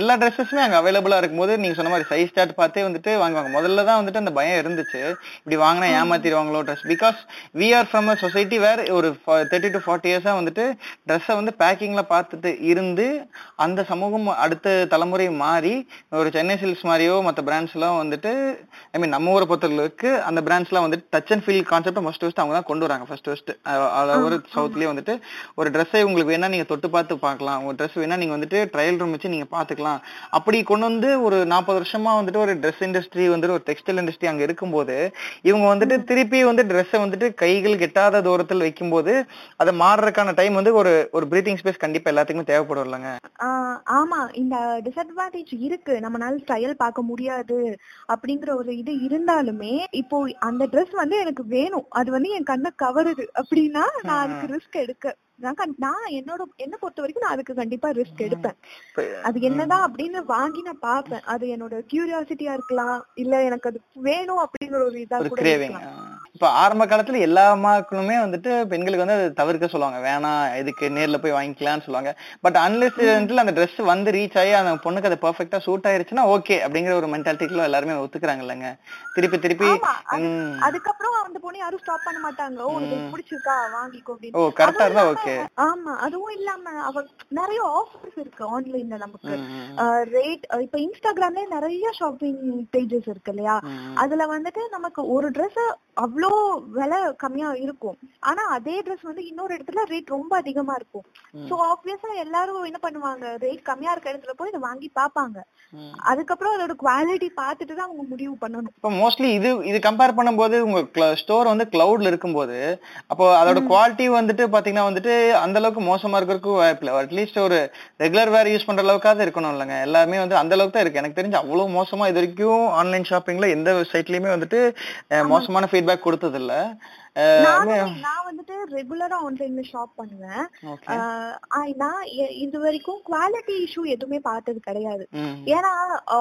எல்லா ட்ரெஸ்ஸஸுமே அங்கே அவைலபிளாக இருக்கும்போது நீங்கள் சொன்ன மாதிரி சைஸ் சார்ட் பார்த்தே வந்துட்டு வாங்குவாங்க. முதல்ல தான் வந்துட்டு அந்த பயம் இருந்துச்சு, இப்படி வாங்கினா ஏமாத்திடுவாங்களோ dress. Because we are from a society where ஒரு தேர்ட்டி டு ஃபார்ட்டி இயர்ஸாக வந்துட்டு ட்ரெஸ்ஸை வந்து பேக்கிங்கில் பார்த்துட்டு இருந்து அந்த சமூகம் அடுத்த தலைமுறை மாறி ஒரு சென்னை சில்க்ஸ் மாதிரியோ மற்ற பிராண்ட்ஸ்லாம் வந்துட்டு ஐ மீன் நம்ம ஊரை பொறுத்தவர்களுக்கு அந்த பிராண்ட்ஸ்லாம் வந்துட்டு டச் அண்ட் ஃபீல் கான்செப்டை ஃபர்ஸ்ட் ஃபர்ஸ்ட் அவங்க தான் கொண்டு வராங்க. ஃபர்ஸ்ட் ஃபர்ஸ்ட் ஆல் ஓவர் சவுத்லேயே வந்துட்டு ஒரு ட்ரெஸ்ஸை உங்களுக்கு வேணா நீங்கள் தொட்டு பார்த்து பார்க்கலாம், உங்கள் ட்ரெஸ் வேணா நீங்கள் வந்துட்டு ட்ரையல் ரூம் வச்சு நீங்கள் பார்த்துக்கலாம். அப்படி கொண்டு வந்து ஒரு நாற்பது வருஷமாக வந்துட்டு ஒரு ட்ரெஸ் இண்டஸ்ட்ரி வந்துட்டு ஒரு டெக்ஸ்டைல் இண்டஸ்ட்ரி அங்கே இருக்கும்போது இவங்க வந்துட்டு திருப்பி வந்து ட்ரெஸ்ஸை வந்துட்டு கைகள் கெட்டாத தூரத்தில் வைக்கும்போது அதை மாறுறதுக்கான டைம் வந்து ஒரு ஒரு பிரீத்திங் ஸ்பேஸ் கண்டிப்பாக எல்லாத்துக்குமே தேவைப்படும் இல்லைங்க. ஆமா, இந்த டிஸ்அட்வான்டேஜ் இருக்கு, நம்மளால ட்ரையல் பார்க்க முடியாது அப்படிங்கிற ஒரு இது இருந்தாலுமே இப்போ அந்த ட்ரெஸ் வந்து எனக்கு வேணும், அது வந்து என் கண்ணை கவருது அப்படின்னா நான் அதுக்கு ரிஸ்க் எடுக்க நான் என்னோட என்ன பொறுத்த வரைக்கும் நான் அதுக்கு கண்டிப்பா ரிஸ்க் எடுப்பேன். அது என்னதான் அப்படின்னு வாங்கி நான் பார்ப்பேன். அது என்னோட கியூரியாசிட்டியா இருக்கலாம், இல்ல எனக்கு அது வேணும் அப்படிங்கிற ஒரு இதா கூட இருக்கலாம். இப்போ ஆரம்ப காலத்துல எல்லா அம்மாக்களுமே வந்துட்டு பெண்களுக்கு வந்து அதை தவிர்க்க சொல்லுவாங்க, வேணாம் இதுக்கு நேரில் போய் வாங்கிக்கலாம்னு சொல்லுவாங்க. பட் அன்லெஸ் அந்த ட்ரெஸ் வந்து ரீச் ஆகி அந்த பொண்ணுக்கு அது பர்ஃபெக்டா சூட் ஆயிருச்சுன்னா ஓகே அப்படிங்கிற ஒரு மென்டாலிட்டிக்குள்ள எல்லாருமே ஒத்துக்குறாங்க இல்லைங்க. திருப்பி திருப்பி அதுக்கப்புறம் அந்த பொண்ணு யாரும் ஸ்டாப் பண்ண மாட்டாங்க. ஓ உங்களுக்கு பிடிச்சிருக்கா வாங்கிக்கோ அப்படின்னு. ஓ கரெக்டா இருந்தா ஓகே. ஆமா, அதுவும் இல்லாம அவ நிறைய ஆஃபர்ஸ் இருக்கு ஆன்லைன்ல நமக்கு ரேட். இப்போ இன்ஸ்டாகிராம்ல நிறைய ஷாப்பிங் பேஜஸ் இருக்கு இல்லையா, அதுல வந்துட்டு நமக்கு ஒரு ட்ரெஸ் அவ்வளோ விலை கம்மியா இருக்கும், ஆனா அதே ட்ரெஸ் வந்து இன்னொரு இடத்துல ரேட் ரொம்ப அதிகமா இருக்கும். சோ ஆப்வியஸா எல்லாரும் என்ன பண்ணுவாங்க, ரேட் கம்மியா இருக்க இடத்துல போய் இதை வாங்கி பாப்பாங்க. அதுக்கப்புறம் அதோட குவாலிட்டி பார்த்துட்டு தான் அவங்க முடிவு பண்ணணும். இப்போ மோஸ்ட்லி இது இது கம்பேர் பண்ணும்போது உங்க ஸ்டோர் வந்து கிளவுட்ல இருக்கும்போது அப்போ அதோட குவாலிட்டி வந்துட்டு பாத்தீங்கன்னா வந்துட்டு அந்த அளவுக்கு மோசமா இருக்கிறதுக்கு வாய்ப்பு இல்லை. அட்லீஸ்ட் ஒரு ரெகுலர் வேர் யூஸ் பண்ற அளவுக்காவது இருக்கணும் இல்லைங்க. எல்லாமே வந்து அந்த அளவுக்கு தான் இருக்கு எனக்கு தெரிஞ்சு. அவ்வளவு மோசமா இது வரைக்கும் ஆன்லைன் ஷாப்பிங்ல எந்த சைட்லயுமே வந்துட்டு மோசமான ஃபீட்பேக் கொடுத்து இல்ல. நான் வந்துட்டு ரெகுலரா ஆன்லைன்ல ஷாப் பண்ணுவேன். ஆனா இது வரைக்கும் குவாலிட்டி இஷ்யூ எதுவுமே பார்த்தது கிடையாது. ஏன்னா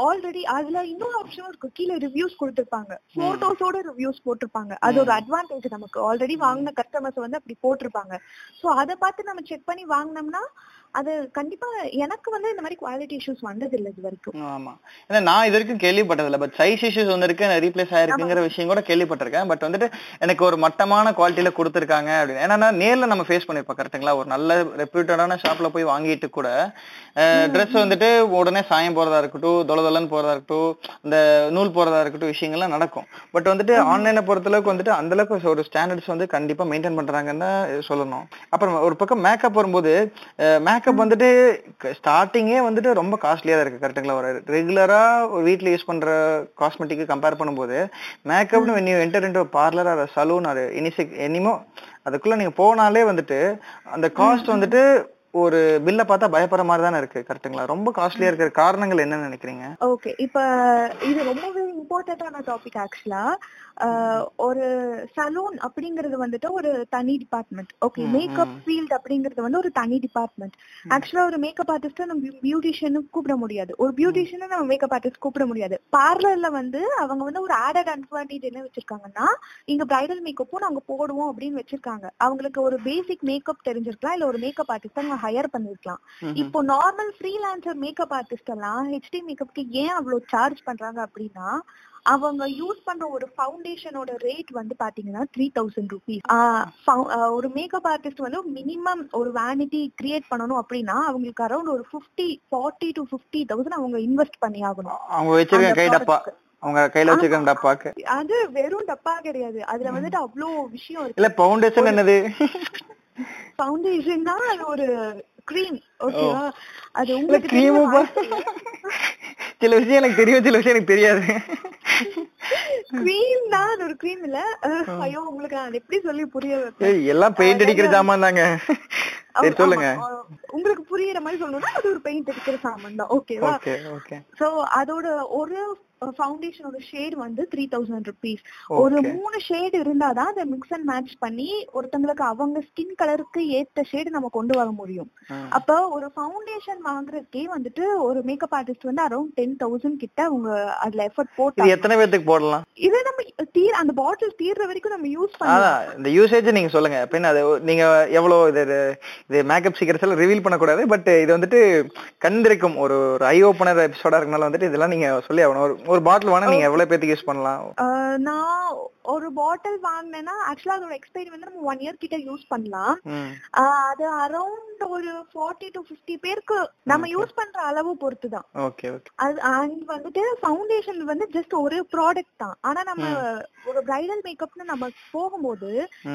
ஆல்ரெடி அதுல இன்னொரு ஆப்ஷன் இருக்கு, கீழே ரிவ்யூஸ் கொடுத்திருப்பாங்க, போட்டோஸோட ரிவ்யூஸ் போட்டிருப்பாங்க. அது ஒரு அட்வான்டேஜ் நமக்கு. ஆல்ரெடி வாங்கின கஸ்டமர்ஸ் வந்து அப்படி போட்டிருப்பாங்க. சோ அதை பார்த்து நம்ம செக் பண்ணி வாங்கினோம்னா அது கண்டிப்பா எனக்கு வந்து இந்த மாதிரி குவாலிட்டி இஷ்யூஸ் வந்தது இல்லை இது வரைக்கும். ஆமா, ஏன்னா நான் இது வரைக்கும் கேள்விப்பட்டதில்லை. பட் சைஸ் இஷ்யூஸ் வந்து இருக்கு, ரீப்ளேஸ் ஆயிருக்குங்கிற விஷயம் கூட கேள்விப்பட்டிருக்கேன். பட் வந்துட்டு எனக்கு ஒரு மட்டமான குவாலிட்டியில கொடுத்துருக்காங்க அப்படின்னு. ஏன்னா நேரில் நம்ம ஃபேஸ் பண்ணிருப்போம் கரெக்டுங்களா. ஒரு நல்ல ரெப்யூட்டடான ஷாப்ல போய் வாங்கிட்டு கூட ட்ரெஸ் வந்துட்டு உடனே சாயம் போறதா இருக்கட்டும், தொலதொலன்னு போறதா இருக்கட்டும், இந்த நூல் போறதா இருக்கட்டும் விஷயங்கள்லாம் நடக்கும். பட் வந்துட்டு ஆன்லைனை பொறுத்தளவுக்கு வந்துட்டு அந்த அளவுக்கு ஒரு ஸ்டாண்டர்ட்ஸ் வந்து கண்டிப்பா மெயின்டைன் பண்றாங்கன்னு சொல்லணும். அப்புறம் ஒரு பக்கம் மேக்கப் வரும்போது மேக்கப் மேக்கப் வந்துட்டு ஸ்டார்டிங்கே வந்துட்டு ரொம்ப காஸ்ட்லியாக தான் இருக்குது கரெக்டுங்களா. ஒரு ரெகுலராக ஒரு வீட்டில் யூஸ் பண்ணுற காஸ்மெட்டிக்கு கம்பேர் பண்ணும்போது மேக்கப்னு when you enter into parlour or salon or எனிசி எனிமோ அதுக்குள்ளே நீங்கள் போனாலே வந்துட்டு அந்த காஸ்ட் வந்துட்டு ஒரு பில்ல பார்த்தா பயப்படுற மாதிரி தானே இருக்கு கரெக்டுங்களா. ரொம்ப காஸ்ட்லியா இருக்கிற காரணங்கள் என்னன்னு நினைக்கிறீங்க? ஓகே, இப்ப இது ரொம்பவே இம்பார்ட்டன்டான டாபிக் ஆக்சுவலா. ஒரு சலூன் அப்படிங்கிறது வந்துட்டு ஒரு தனி டிபார்ட்மெண்ட். ஓகே, மேக்கப் ஃபீல்ட் அப்படிங்கிறது வந்து ஒரு தனி டிபார்ட்மெண்ட். ஆக்சுவலா ஒரு மேக்கப் ஆர்டிஸ்ட நம்ம பியூட்டிஷியனு கூப்பிட முடியாது, ஒரு பியூட்டிஷியனை நம்ம மேக்கப் ஆர்டிஸ்ட் கூப்பிட முடியாது. பார்லர்ல வந்து அவங்க வந்து ஒரு ஆடட் அட்வான்டேஜ் என்ன வச்சிருக்காங்கன்னா, இங்க பிரைடல் மேக்கப்பும் நாங்க போடுவோம் அப்படின்னு வச்சிருக்காங்க. அவங்களுக்கு ஒரு பேசிக் மேக்கப் தெரிஞ்சிருக்கலாம், இல்ல ஒரு மேக்கப் ஆர்டிஸ்ட் ஹையர் பண்ணிருக்கலாம். இப்போ நார்மல் ஃப்ரீலான்சர் மேக்கப் ஆர்டிஸ்ட் எல்லாம் ஹெச்டி மேக்கப்க்கு ஏன் அவ்வளவு சார்ஜ் பண்றாங்க அப்படின்னா, அவங்க யூஸ் பண்ற ஒரு ஃபவுண்டேஷனோட ரேட் வந்து பாத்தீங்கன்னா த்ரீ தௌசண்ட் ருபீஸ். ஒரு மேக்கப் ஆர்டிஸ்ட் வந்து மினிமம் ஒரு வேனிட்டி கிரியேட் பண்ணணும் அப்படின்னா அவங்களுக்கு அரௌண்ட் ஒரு fifty forty to fifty thousand அவங்க இன்வெஸ்ட் பண்ணி ஆகணும். அவங்க கையில வச்சிருக்க டப்பாக்கு அது வெறும் டப்பா கிடையாது, அதுல வந்துட்டு அவ்வளோ விஷயம் இருக்கு. இல்ல ஃபவுண்டேஷன் என்னது? ஃபவுண்டேஷன் தான் ஒரு கிரீம். ஓகேவா, அது உங்களுக்கு சில விஷயம் எனக்கு தெரியும், சில விஷயம் எனக்கு தெரியாது. கிரீம் தான் அது, ஒரு கிரீம் இல்ல. ஐயோ உங்களுக்கு நான் எப்படி சொல்லி புரிய வைப்பேன்? எல்லாம் பெயிண்ட் அடிக்கிற சாமான் தாங்க. உங்களுக்கு புரியுற மாதிரி சொல்லணும்னா அது ஒரு பெயிண்ட் அடிக்கிற சாமான் தான். ஓகேவா, சோ அதோட ஒரு ஃபவுண்டேஷனோட ஷேட் வந்து த்ரீ தௌசண்ட் ருபீஸ். ஒரு மூணு ஷேடு இருந்தாதான் அதை மிக்ஸ் அண்ட் மேட்ச் பண்ணி ஒருத்தங்களுக்கு அவங்க ஸ்கின் கலருக்கு ஏற்ற ஷேடு நம்ம கொண்டு வர முடியும். அப்போ ஒரு ஃபவுண்டேஷன் வாங்குறதுக்கே வந்துட்டு ஒரு மேக்கப் ஆர்டிஸ்ட் வந்து அரௌண்ட் டென் தௌசண்ட் கிட்ட அவங்க அதுல எஃபர்ட் போட்டு எத்தனை பேருக்கு போடலாம் இதை நம்ம தீர அந்த பாட்டில் தீர்ற வரைக்கும் நம்ம யூஸ் பண்ணலாம். இந்த யூசேஜ் நீங்க சொல்லுங்க. பின்ன அது நீங்க எவ்வளோ இது இது மேக்கப் சீக்கிரஸ் எல்லாம் ரிவீல் பண்ணக்கூடாது. பட் இது வந்துட்டு கண்டிருக்கும் ஒரு ஐ ஓப்பனர் எபிசோடா இருக்கனால வந்துட்டு இதெல்லாம் நீங்க சொல்லி ஆகணும். ஒரு பாட்டில் வாங்க நீங்க எவ்வளவு பேருக்கு யூஸ் பண்ணலாம்? நான் ஒரு பாட்டில் வாங்கினேன்னா ஆக்சுவலா அதோட எக்ஸ்பைரி வந்து நம்ம ஒன் இயர் கிட்ட யூஸ் பண்ணலாம். அது அரௌண்ட் ஒரு ஃபார்ட்டி டு ஃபிஃப்டி பேருக்கு நம்ம யூஸ் பண்ற அளவு பொறுத்து தான். அண்ட் வந்துட்டு ஃபவுண்டேஷன் வந்து ஜஸ்ட் ஒரு ப்ராடக்ட் தான். ஆனா நம்ம ஒரு பிரைடல் மேக்கப்னு நம்ம போகும்போது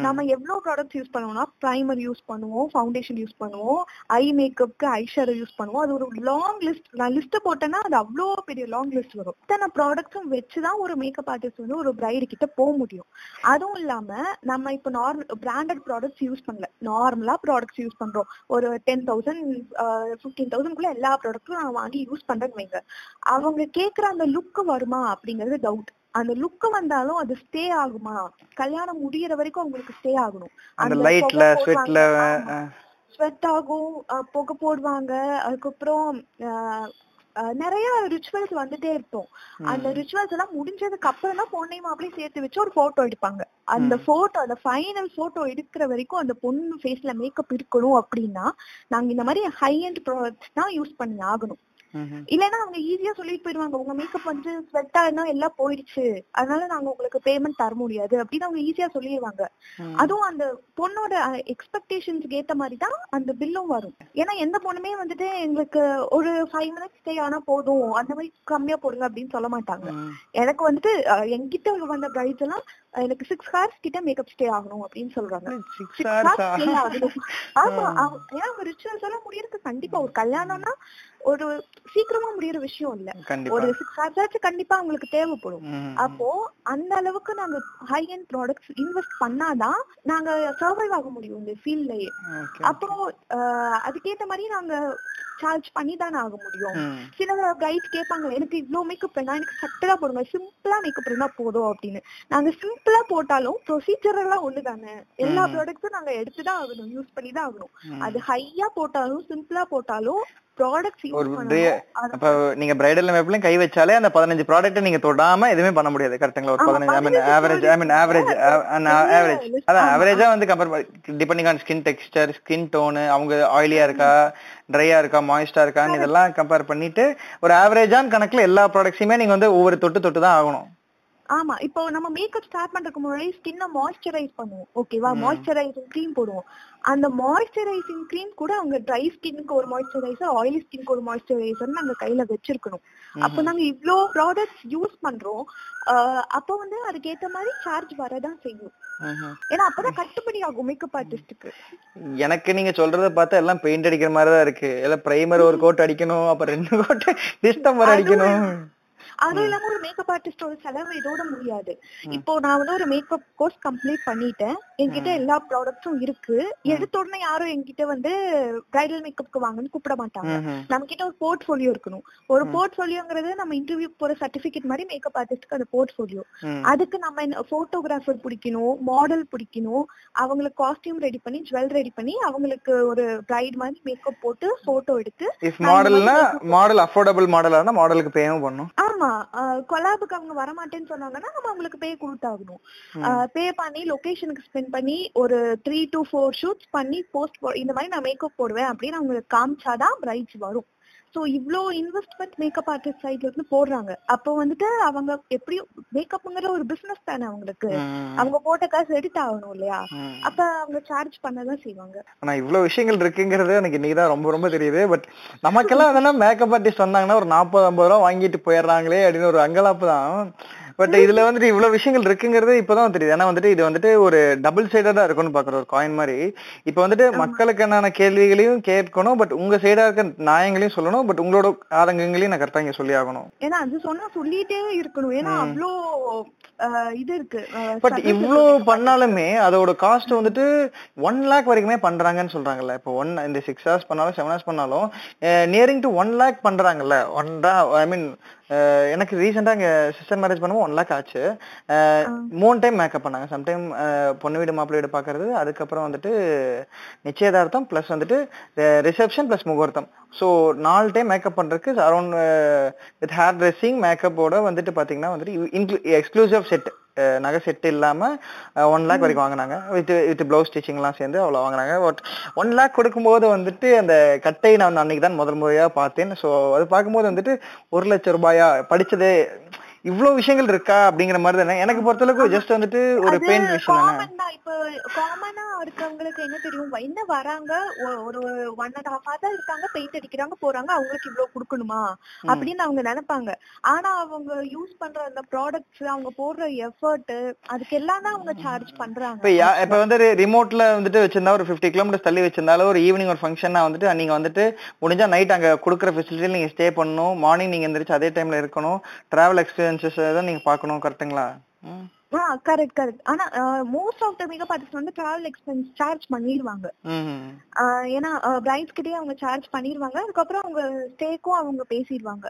நம்ம எவ்வளவு ப்ராடக்ட் யூஸ் பண்ணுவோம்னா பிரைமர் யூஸ் பண்ணுவோம், ஃபவுண்டேஷன் யூஸ் பண்ணுவோம், ஐ மேக்கப்க்கு ஐ ஷேடோ யூஸ் பண்ணுவோம். அது ஒரு லாங் லிஸ்ட். நான் லிஸ்ட் போட்டேன்னா அது அவ்வளோ பெரிய லாங் லிஸ்ட் வரும். இத்தனை ப்ராடக்ட்ஸும் வச்சுதான் ஒரு மேக்கப் ஆர்டிஸ்ட் வந்து ஒரு பிரைடு கிட்ட போக முடியும். அதுவும் இல்லாம நம்ம இப்ப நார்மல் பிராண்டட் ப்ராடக்ட்ஸ் யூஸ் பண்ணல, நார்மலா ப்ராடக்ட்ஸ் யூஸ் பண்றோம். ஒரு டென் தௌசண்ட் பிப்டீன் தௌசண்ட் குள்ள எல்லா ப்ராடக்ட்டும் நான் வாங்கி யூஸ் பண்றேன்னு வைங்க. அவங்க கேட்குற அந்த லுக் வருமா அப்படிங்கறது டவுட். அந்த லுக் வந்தாலும் அது ஸ்டே ஆகுமா? கல்யாணம் முடியற வரைக்கும் அவங்களுக்கு ஸ்டே ஆகணும். அந்த லைட்ல ஸ்வெட்ல ஸ்வெட் ஆகும், புகை போடுவாங்க. அதுக்கப்புறம் நிறைய ரிச்சுவல்ஸ் வந்துட்டே இருப்போம். அந்த ரிச்சுவல்ஸ் எல்லாம் முடிஞ்சதுக்கு அப்புறம் தான் பொண்ணையும் அப்படியே சேர்த்து வச்சு ஒரு போட்டோ எடுப்பாங்க. அந்த போட்டோ அந்த ஃபைனல் போட்டோ எடுக்கிற வரைக்கும் அந்த பொண்ணு ஃபேஸ்ல மேக்கப் இருக்கணும் அப்படின்னா நாங்க இந்த மாதிரி ஹை அண்ட் ப்ராடக்ட்ஸ் தான் யூஸ் பண்ணி ஆகணும். இல்லைன்னா அவங்க ஈஸியா சொல்லிட்டு போயிடுவாங்க, உங்க மேக்கப் வந்து ஸ்வெட்டா எல்லாம் போயிடுச்சு, அதனால நாங்க உங்களுக்கு பேமெண்ட் தர முடியாது அப்படின்னு அவங்க ஈஸியா சொல்லிடுவாங்க. அதுவும் அந்த பொண்ணோட எக்ஸ்பெக்டேஷன்ஸ்க்கு ஏத்த மாதிரிதான் அந்த பில்லும் வரும். ஏன்னா எந்த பொண்ணுமே வந்துட்டு எங்களுக்கு ஒரு ஃபைவ் மினிட்ஸ் ஸ்டே ஆனா போதும் அந்த மாதிரி கம்மியா போடுங்க அப்படின்னு சொல்ல மாட்டாங்க. எனக்கு வந்துட்டு என்கிட்ட வந்த பிரைட்ஸ் எல்லாம் எனக்கு சிக்ஸ் ஹார்ஸ் கிட்ட மேக்கப் ஸ்டே ஆகணும் அப்படின்னு சொல்றாங்க. ஆமா, ஏன்னா அவங்க ரிச்சுவல்ஸ் எல்லாம் முடியறதுக்கு கண்டிப்பா ஒரு கல்யாணம்னா ஒரு சீக்கிரமா முடியற விஷயம் இல்ல, ஒரு சிக்ஸ் ஹார்ஸ் கண்டிப்பா உங்களுக்கு தேவைப்படும். அப்போ அந்த அளவுக்கு நாங்க ஹை அண்ட் ப்ராடக்ட்ஸ் இன்வெஸ்ட் பண்ணாதான் நாங்க சர்வைவ் ஆக முடியும் இந்த ஃபீல்ட்லயே. அப்போ அதுக்கேத்த மாதிரி நாங்க சார்ஜ் பண்ணி தானே ஆக முடியும். சில கைட் கேட்பாங்க, எனக்கு இவ்வளவு மேக்கப் வேணா, எனக்கு சட்டலா போடுங்க, சிம்பிளா மேக்கப் இருந்தா போதும் அப்படின்னு. நாங்க சிம்பிளா போட்டாலும் ப்ரொசீஜர் எல்லாம் ஒண்ணு தானே. எல்லா ப்ராடக்ட்ஸும் நாங்க எடுத்துதான் ஆகணும், யூஸ் பண்ணி தான் ஆகணும். அது ஹையா போட்டாலும் சிம்பிளா போட்டாலும் நீங்க பிரைடல் மேப்லயும் கை வச்சாலே அந்த பதினஞ்சு ப்ராடக்ட் நீங்க தொடாம எதுவுமே பண்ண முடியாது. கரெக்ட்டுங்களா? ஒரு பதினஞ்சு average I mean average average அதான் ஆவரேஜா வந்து compare depending on skin texture, skin tone, அவங்க ஆயிலியா இருக்கா, ட்ரையா இருக்கா, மாய்ஸ்டா இருக்கான்னு இதெல்லாம் கம்பேர் பண்ணிட்டு ஒரு ஆவரேஜான கணக்குல எல்லா ப்ராடக்ட்ஸுமே நீங்க வந்து ஒவ்வொரு தொட்டு தொட்டு தான் ஆகணும். ஆமா, இப்போ நம்ம மேக்கப் ஸ்டார்ட் பண்றதுக்கு முன்னாடி ஸ்கின்னை மாய்ஸ்சரைஸ் பண்ணுவோம். ஓகேவா? மாய்ஸ்சரைசிங் கிரீம் போடுவோம். அந்த மாய்ஸ்சரைசிங் கிரீம் கூட அவங்க ட்ரை ஸ்கின்னுக்கு ஒரு மாய்ஸ்சரைசர், ஆயிலி ஸ்கின்னுக்கு ஒரு மாய்ஸ்சரைசர் நாங்க கையில வச்சிருக்கணும். அப்போ நாங்க இவ்ளோ ப்ராடக்ட்ஸ் யூஸ் பண்றோம். அப்போ வந்து அதுக்கேற்ற மாதிரி சார்ஜ் வரதான் செய்யும். ஏன்னா அப்பதான் கட்டுப்படி ஆகும் மேக்கப் ஆர்டிஸ்டுக்கு. எனக்கு நீங்க சொல்றத பார்த்தா எல்லாம் பெயிண்ட் அடிக்கிற மாதிரிதான் இருக்கு. எல்லாம் பிரைமர் ஒரு கோட் அடிக்கணும், அப்ப ரெண்டு கோட் டிஸ்டம்பர் அடிக்கணும். அதுவும் இல்லாம ஒரு மேக்கப் ஆர்டிஸ்டோட செலவு இதோட முடியாது. இப்போ நான் வந்து ஒரு மேக்கப் கோர்ஸ் கம்ப்ளீட் பண்ணிட்டேன், என்கிட்ட எல்லா ப்ராடக்ட்ஸும் இருக்கு. எடுத்த உடனே யாரும் என்கிட்ட வந்து பிரைடல் மேக்கப்க்கு வாங்கன்னு கூப்பிட மாட்டாங்க. நம்ம கிட்ட ஒரு போர்ட்ஃபோலியோ இருக்கணும். ஒரு போர்ட்ஃபோலியோங்கிறது நம்ம இன்டர்வியூ போற சர்டிபிகேட் மாதிரி மேக்கப் ஆர்டிஸ்டுக்கு அந்த போர்ட்ஃபோலியோ. அதுக்கு நம்ம போட்டோகிராஃபர் பிடிக்கணும், மாடல் பிடிக்கணும், அவங்களுக்கு காஸ்டியூம் ரெடி பண்ணி ஜுவல் ரெடி பண்ணி அவங்களுக்கு ஒரு பிரைட் மாதிரி மேக்கப் போட்டு போட்டோ எடுத்து மாடல் அஃபோர்டபிள் மாடலான மாடலுக்கு பே பண்ணணும். ஆமா, கொலாபுக்கு அவங்க வரமாட்டேன்னு சொன்னாங்கன்னா நம்ம அவங்களுக்கு பே கொடுத்தாகணும். பே பண்ணி லொகேஷனுக்கு ஸ்பெண்ட் பண்ணி ஒரு த்ரீ டு ஃபோர் ஷூட்ஸ் பண்ணி போஸ்ட் இந்த மாதிரி நான் மேக்கப் போடுவேன் அப்படின்னு அவங்களுக்கு காமிச்சாதான் பிரைட்ஸ் வரும். ஸோ இவ்வளோ இன்வெஸ்ட்மெண்ட் மேக்கப் ஆர்டிஸ்ட் சைட்ல இருந்து போடுறாங்க. அப்போ வந்துட்டு அவங்க எப்படியும் மேக்கப்ங்கிற ஒரு பிசினஸ் தானே அவங்களுக்கு. அவங்க போட்ட காசு எடுத்து ஆகணும் இல்லையா? அப்ப அவங்க சார்ஜ் பண்ணதான் செய்வாங்க. ஆனா இவ்வளவு விஷயங்கள் இருக்குங்கிறது எனக்கு இன்னைக்குதான் ரொம்ப ரொம்ப தெரியுது. பட் நமக்கெல்லாம் அதெல்லாம் மேக்கப் ஆர்டிஸ்ட் வந்தாங்கன்னா ஒரு நாற்பது ஐம்பது ரூபா வாங்கிட்டு போயிடுறாங்களே அப்படின்னு ஒரு அங்கலாப்பு தான். பட் இதுல வந்துட்டு இவ்வளவு விஷயங்கள் இருக்குங்கிறது இப்பதான் தெரியுது. ஏன்னா வந்துட்டு இது வந்துட்டு ஒரு டபுள் சைடா இருக்கும்னு பாக்குற ஒரு காயின் மாதிரி. இப்ப வந்துட்டு மக்களுக்கு என்னென்ன கேள்விகளையும் கேட்கணும், பட் உங்க சைடா இருக்க நியாயங்களையும் சொல்லணும், பட் உங்களோட ஆதங்கங்களையும் நான் கரெக்டா இங்க சொல்லி ஆகணும். ஏன்னா அது சொன்னா சொல்லிட்டே இருக்கணும். ஏன்னா அவ்வளோ இது இருக்கு. பட் இவ்வளோ பண்ணாலுமே அதோட காஸ்ட் வந்துட்டு ஒன் லேக் வரைக்குமே பண்றாங்கன்னு சொல்றாங்கல்ல. இப்போ ஒன் இந்த சிக்ஸ் ஹவர்ஸ் பண்ணாலும் செவன் ஹவர்ஸ் பண்ணாலும் நியரிங் டு ஒன் லேக் பண்றாங்கல்ல. ஒன் ஐ மீன் எனக்கு ரீசெண்டாக இங்கே சிஸ்டர் மேரேஜ் பண்ணும்போது ஒன் லேக் ஆச்சு. மூணு டைம் மேக்கப் பண்ணாங்க. சம்டைம் பொண்ணு வீடு மாப்பிள்ளை வீடு பார்க்கறது, அதுக்கப்புறம் வந்துட்டு நிச்சயதார்த்தம் ப்ளஸ் வந்துட்டு ரிசப்ஷன் ப்ளஸ் முகூர்த்தம். ஸோ நாலு டைம் மேக்கப் பண்ணுறதுக்கு அரௌண்ட் வித் ஹேர் ட்ரெஸ்ஸிங் மேக்கப்போட வந்துட்டு பார்த்தீங்கன்னா வந்துட்டு இன்க்ளூ எக்ஸ்க்ளூசிவ் செட் நகை செட்டு இல்லாமல் ஒன் லேக் வரைக்கும் வாங்கினாங்க. வித் வித் ப்ளவுஸ் ஸ்டிச்சிங்லாம் சேர்ந்து அவ்வளோ வாங்கினாங்க. பட் ஒன் லேக் கொடுக்கும்போது வந்துட்டு அந்த கட்டை நான் அன்னைக்கு தான் முதல் முறையாக பார்த்தேன். ஸோ அது பார்க்கும்போது வந்துட்டு ஒரு லட்ச ரூபாயா படித்தது இவ்வளோ விஷயங்கள் இருக்கா அப்படிங்கிற மாதிரி தானே எனக்கு பொறுத்தளவுக்கு. ஜஸ்ட் வந்துட்டு ஒரு பெயிண்ட் விஷயம் இப்போ காமனா இருக்கவங்களுக்கு என்ன தெரியும், என்ன வராங்க ஒரு ஒன் அண்ட் ஹாஃப் ஹவர் தான் இருக்காங்க, பெயிண்ட் அடிக்கிறாங்க போறாங்க, அவங்களுக்கு இவ்வளவு கொடுக்கணுமா அப்படின்னு அவங்க நினைப்பாங்க. ஆனா அவங்க யூஸ் பண்ற அந்த ப்ராடக்ட்ஸ், அவங்க போடுற எஃபர்ட், அதுக்கு எல்லாம் தான் அவங்க சார்ஜ் பண்றாங்க. இப்போ இப்போ வந்து ரிமோட்ல வந்துட்டு வச்சிருந்தா ஒரு ஃபிஃப்டி கிலோமீட்டர் தள்ளி வச்சிருந்தாலும் ஒரு ஈவினிங் ஒரு ஃபங்க்ஷன்னா வந்துட்டு நீங்க வந்துட்டு முடிஞ்சா நைட் அங்கே கொடுக்குற ஃபெசிலிட்டியில் நீங்க ஸ்டே பண்ணணும், மார்னிங் நீங்க எந்திரிச்சு அதே டைம்ல இருக்கணும், டிராவல் எக்ஸ்பீரியன்ஸ் நீங்க பாக்கணும். கரெக்ட்டுங்களா? Correct correct. ஆனா most of the makeup artist வந்து டிராவல் எக்ஸ்பென்ஸ் சார்ஜ் பண்ணிடுவாங்க. ஏன்னா பிரைட்ஸ் கிட்டே அவங்க சார்ஜ் பண்ணிடுவாங்க. அதுக்கப்புறம் அவங்க ஸ்டேக்கும் அவங்க பேசிடுவாங்க,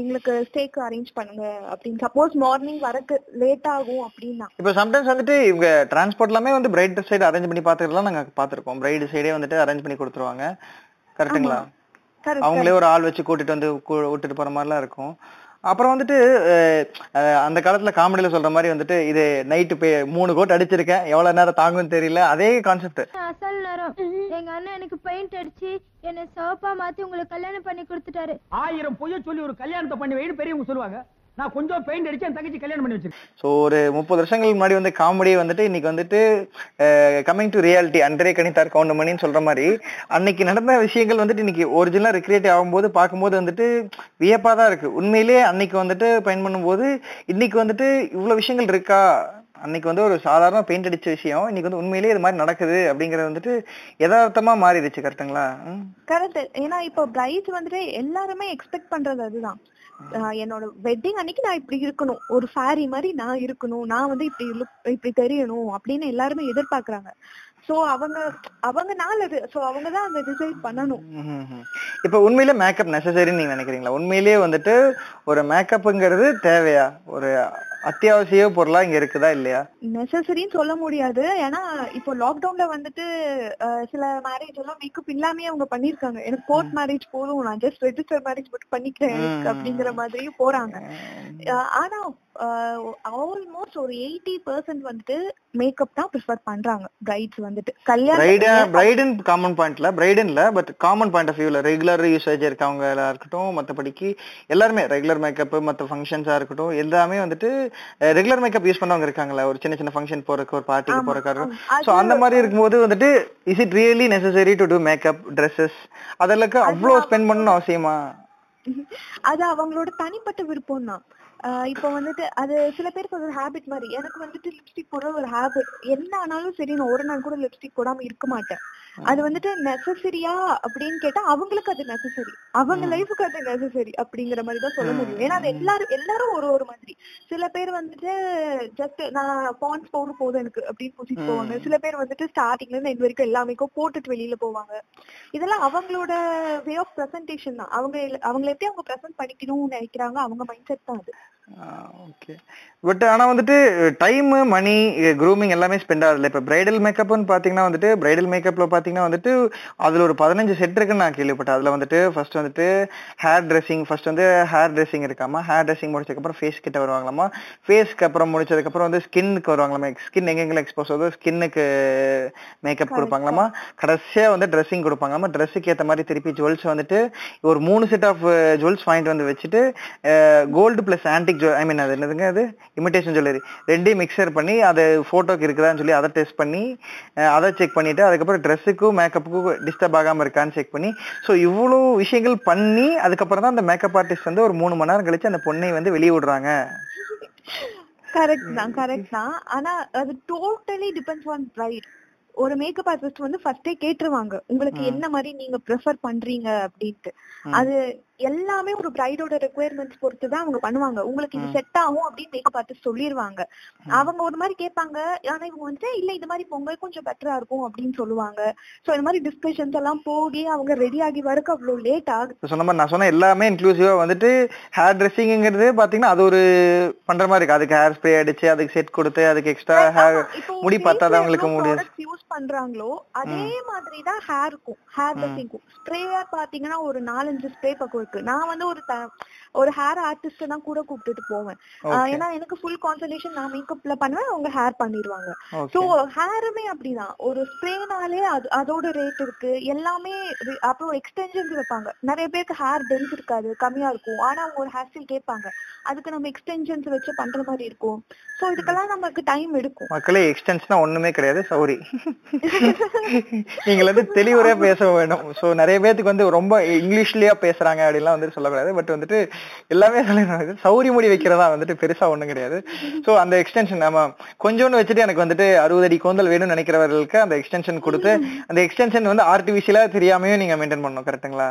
எங்களுக்கு ஸ்டேக்கு அரேஞ்ச் பண்ணுங்க அப்படின்னு. சப்போஸ் மார்னிங் வரக்கு லேட் ஆகும் அப்படின்னா இப்போ சம்டைம்ஸ் வந்துட்டு இவங்க டிரான்ஸ்போர்ட் எல்லாமே வந்து பிரைட் சைடு அரேஞ்ச் பண்ணி பாத்துக்கலாம். நாங்க பாத்துருக்கோம் பிரைட் சைடே வந்துட்டு அரேஞ்ச் பண்ணி கொடுத்துருவாங்க. கரெக்ட்டுங்களா? அவங்களே ஒரு ஆள் வச்சு கூட்டிட்டு வந்து விட்டுட்டு போற மாதிரிலாம் இருக்கும். அப்புறம் வந்துட்டு அந்த காலத்துல காமெடியில சொல்ற மாதிரி வந்துட்டு இது நைட்டு போய் மூணு கோட் அடிச்சிருக்கேன், எவ்வளவு நேரம் தாங்குன்னு தெரியல, அதே கான்செப்ட். அசல் நேரம் எங்க அண்ணன் எனக்கு பெயிண்ட் அடிச்சு என்ன சோப்பா மாத்தி உங்களுக்கு கல்யாணம் பண்ணி கொடுத்துட்டாரு. ஆயிரம் பொய்ய சொல்லி ஒரு கல்யாணத்தை பண்ணி வைன்னு பெரியவங்க சொல்லுவாங்க. நான் கொஞ்சம் பெயிண்ட் அடிச்சு என் தங்கச்சி கல்யாணம் பண்ணி வச்சிருக்கேன். ஸோ ஒரு முப்பது வருஷங்களுக்கு முன்னாடி வந்து காமெடி வந்துட்டு இன்னைக்கு வந்துட்டு கம்மிங் டு ரியாலிட்டி அன்றே கணித்தார் கவுண்ட் மணின்னு சொல்ற மாதிரி அன்னைக்கு நடந்த விஷயங்கள் வந்துட்டு இன்னைக்கு ஒரிஜினலா ரிக்ரியேட் ஆகும்போது பார்க்கும்போது வந்துட்டு வியப்பா தான் இருக்கு. உண்மையிலேயே அன்னைக்கு வந்துட்டு பயன் பண்ணும்போது இன்னைக்கு வந்துட்டு இவ்வளவு விஷயங்கள் இருக்கா, அன்னைக்கு வந்து ஒரு சாதாரண பெயிண்ட் அடிச்ச விஷயம் இன்னைக்கு வந்து உண்மையிலேயே இது மாதிரி நடக்குது அப்படிங்கறது வந்துட்டு யதார்த்தமா மாறிடுச்சு. கரெக்ட்டுங்களா? கரெக்ட். ஏன்னா இப்போ பிரைட் வந்துட்டு எல்லாருமே எக்ஸ்பெக்ட் பண்றது அதுதான், என்னோட வெட்டிங் அன்னைக்கு நான் இப்படி இருக்கணும், ஒரு சாரி மாதிரி நான் இருக்கணும், நான் வந்து இப்படி இப்படி தெரியணும் அப்படின்னு எல்லாருமே எதிர்பார்க்கறாங்க. சோ அவங்க அவங்க நாலது சோ அவங்க தான் அந்த டிசைட் பண்ணணும். இப்போ உண்மையிலே மேக்கப் நெசசரின்னு நீங்க நினைக்கிறீங்களா? உண்மையிலேயே வந்துட்டு ஒரு மேக்கப்ங்கிறது தேவையா, ஒரு அத்தியாவசிய பொருளா இங்க இருக்குதா இல்லையா? நெசசரின்னு சொல்ல முடியாது. ஏன்னா இப்போ லாக்டவுன்ல வந்துட்டு சில மேரேஜ் எல்லாம் மேக்கப் இல்லாமே அவங்க பண்ணிருக்காங்க. எனக்கு கோர்ட் மேரேஜ் போதும், நான் ஜஸ்ட் ரெஜிஸ்டர் மேரேஜ் மட்டும் பண்ணிக்கிறேன் அப்படிங்கிற மாதிரியும் போறாங்க. ஆனா ஆல்மோஸ்ட் ஒரு எயிட்டி பெர்சென்ட் வந்துட்டு மேக்கப் தான் ப்ரிஃபர் பண்றாங்க பிரைட்ஸ் வந்துட்டு. கல்யாணம் பிரைடன் காமன் பாயிண்ட்ல பிரைடன்ல பட் காமன் பாயிண்ட் ஆஃப் வியூல ரெகுலர் யூசேஜ் இருக்கவங்க இருக்கட்டும், மற்றபடிக்கு எல்லாருமே ரெகுலர் மேக்கப் மற்ற ஃபங்க்ஷன்ஸா இருக்கட்டும் எல்லாமே வந்துட்டு ரெகுலர் மேக்கப் யூஸ் பண்ணவங்க இருக்காங்களா, ஒரு சின்ன சின்ன ஃபங்க்ஷன் போறதுக்கு ஒரு பார்ட்டிக்கு போறதுக்காக. சோ அந்த மாதிரி இருக்கும்போது வந்துட்டு is it really necessary to to makeup dresses அதெல்லாம் அவ்வளோ ஸ்பெண்ட் பண்ணணும்னு அவசியமா? அது அவங்களோட தனிப்பட்ட விருப்பம் தான். இப்போ வந்துட்டு அது சில பேருக்கு ஒரு ஹேபிட் மாதிரி. எனக்கு வந்துட்டு லிப்ஸ்டிக் போடுற ஒரு ஹேபிட், என்ன ஆனாலும் சரி நான் ஒரு நாள் கூட லிப்ஸ்டிக் போடாம இருக்க மாட்டேன். அது வந்துட்டு நெசசரியா அப்படின்னு கேட்டா அவங்களுக்கு அது நெசசரி, அவங்க லைஃபுக்கு அது நெசசரி அப்படிங்கிற மாதிரி தான் சொல்ல முடியும். ஏன்னா அது எல்லாரும் எல்லாரும் ஒரு ஒரு மாதிரி. சில பேர் வந்துட்டு ஜஸ்ட் நான் பான்ஸ் போடும் போதும் எனக்கு அப்படின்னு பூச்சிட்டு போவாங்க. சில பேர் வந்துட்டு ஸ்டார்டிங்ல இருந்து இது வரைக்கும் எல்லாமே போட்டுட்டு வெளியில போவாங்க. இதெல்லாம் அவங்களோட வே ஆஃப் பிரசன்டேஷன் தான். அவங்க அவங்களை எப்படி அவங்க பிரசன்ட் பண்ணிக்கணும்னு நினைக்கிறாங்க, அவங்க மைண்ட் செட் தான் அது. ஓகே. பட் ஆனால் வந்துட்டு டைம் மணி க்ரூமிங் எல்லாமே ஸ்பெண்ட் ஆகுதுல்ல. இப்போ பிரைடல் மேக்கப்னு பார்த்தீங்கன்னா வந்துட்டு பிரைடல் மேக்கப்பில் பார்த்தீங்கன்னா வந்துட்டு அதில் ஒரு பதினஞ்சு செட் இருக்குன்னு நான் கேள்விப்பட்டேன். அதில் வந்துட்டு ஃபர்ஸ்ட் வந்துட்டு ஹேர் ட்ரெஸ்ஸிங் ஃபர்ஸ்ட் வந்து ஹேர் ட்ரெஸ்ஸிங் இருக்காமா, ஹேர் ட்ரெஸ்ஸிங் முடிச்சதுக்கப்புறம் ஃபேஸ் கிட்ட வருவாங்களாமா, ஃபேஸ்க்கு அப்புறம் முடிச்சதுக்கப்புறம் வந்து ஸ்கின்னுக்கு வருவாங்களாமா, ஸ்கின் எங்கெங்கெல்லாம் எக்ஸ்போஸ் ஆகுதோ ஸ்கின்னுக்கு மேக்கப் கொடுப்பாங்களாமா, கடைசியாக வந்து ட்ரெஸ்ஸிங் கொடுப்பாங்களாமா, ட்ரெஸ்ஸுக்கு ஏற்ற மாதிரி திருப்பி ஜுவல்ஸ் வந்துட்டு ஒரு மூணு செட் ஆஃப் ஜுவல்ஸ் வாங்கிட்டு வந்து வச்சுட்டு gold plus antique I mean அது என்னதுங்க அது இமிடேஷன் ஜுவல்லரி ரெண்டையும் மிக்சர் பண்ணி அதை போட்டோக்கு இருக்குதான்னு சொல்லி அதை டெஸ்ட் பண்ணி அதை செக் பண்ணிட்டு அதுக்கப்புறம் ட்ரெஸ்ஸுக்கும் மேக்கப்புக்கும் டிஸ்டர்ப் ஆகாம இருக்கான்னு செக் பண்ணி ஸோ இவ்வளோ விஷயங்கள் பண்ணி அதுக்கப்புறம் தான் அந்த மேக்கப் ஆர்டிஸ்ட் வந்து ஒரு மூணு மணி நேரம் கழிச்சு அந்த பொண்ணை வந்து வெளியே விடுறாங்க. கரெக்ட் தான் கரெக்ட் தான். ஆனா அது டோட்டலி டிபெண்ட்ஸ் ஆன் பிரைட். ஒரு மேக்கப் ஆர்டிஸ்ட் வந்து ஃபர்ஸ்டே கேட்டுருவாங்க உங்களுக்கு என்ன மாதிரி நீங்க ப்ரிஃபர் பண்றீங்க அப்படின்ட்டு. அது எல்லாமே ஒரு பிரைடோட ரெக்குயர்மெண்ட்ஸ் பொறுத்து தான் அவங்க பண்ணுவாங்க. உங்களுக்கு இது செட் ஆகும் அப்படின்னு மேக்கப் ஆர்டிஸ்ட் சொல்லிடுவாங்க. அவங்க ஒரு மாதிரி கேட்பாங்க, ஆனா இவங்க வந்து இல்ல இது மாதிரி பொங்கல் கொஞ்சம் பெட்டரா இருக்கும் அப்படின்னு சொல்லுவாங்க. சோ இந்த மாதிரி டிஸ்கஷன்ஸ் எல்லாம் போகி அவங்க ரெடி ஆகி வரக்கு அவ்வளவு லேட் ஆகுது. சொன்ன மாதிரி நான் சொன்ன எல்லாமே இன்க்ளூசிவா வந்துட்டு ஹேர் ட்ரெஸ்ஸிங்கிறது பாத்தீங்கன்னா அது ஒரு பண்ற மாதிரி இருக்கு. அதுக்கு ஹேர் ஸ்ப்ரே அடிச்சு அதுக்கு செட் கொடுத்து அதுக்கு எக்ஸ்ட்ரா ஹேர் முடி பார்த்தாதான் அவங்களுக்கு முடியும் யூஸ் பண்றாங்களோ அதே மாதிரி தான் ஹேருக்கும் ஹேர் ட்ரெஸ்ஸிங்கும் ஸ்ப்ரேயா பாத்தீங்கன்னா ஒரு நாலஞ்சு ஸ்ப்ரே பக்கம். நான் வந்து ஒரு ஒரு ஹேர் ஆர்டிஸ்ட் தான் கூட கூப்பிட்டு போவேன். ஏன்னா எனக்கு ஃபுல் கான்சன்ட்ரேஷன் நான் மேக்கப்ல பண்ணுவேன், அவங்க ஹேர் பண்ணிடுவாங்க. சோ ஹேருமே அப்படிதான், ஒரு ஸ்ப்ரேனாலே அது அதோட ரேட் இருக்கு எல்லாமே. அப்புறம் எக்ஸ்டென்ஷன்ஸ் வைப்பாங்க. நிறைய பேருக்கு ஹேர் டென்ஸ் இருக்காது, கம்மியா இருக்கும். ஆனா அவங்க ஒரு ஹேர் ஸ்டைல் கேட்பாங்க, அதுக்கு நம்ம எக்ஸ்டென்ஷன்ஸ் வச்சு பண்ற மாதிரி இருக்கும். சோ இதுக்கெல்லாம் நமக்கு டைம் எடுக்கும். மக்களே எக்ஸ்டென்ஷனா ஒண்ணுமே கிடையாது, சாரி. நீங்க வந்து தெளிவா பேச வேணும். சோ நிறைய பேருக்கு வந்து ரொம்ப இங்கிலீஷ்லயா பேசுறாங்க அப்படிலாம் வந்து சொல்லக்கூடாது. பட் வந்துட்டு எல்லாமே சொல்லணும். சௌரி முடி வைக்கிறதா வந்துட்டு பெருசா ஒண்ணும் கிடையாது. சோ அந்த எக்ஸ்டென்ஷன் நம்ம கொஞ்சோன்னு வச்சுட்டு எனக்கு வந்துட்டு அறுபது அடி கோந்தல் வேணும்னு நினைக்கிறவர்களுக்கு அந்த எக்ஸ்டென்ஷன் கொடுத்து அந்த எக்ஸ்டென்ஷன் வந்து ஆர்டிபிஷியலா தெரியாமையும் நீங்க மெயின்டைன் பண்ணணும். கரெக்டுங்களா?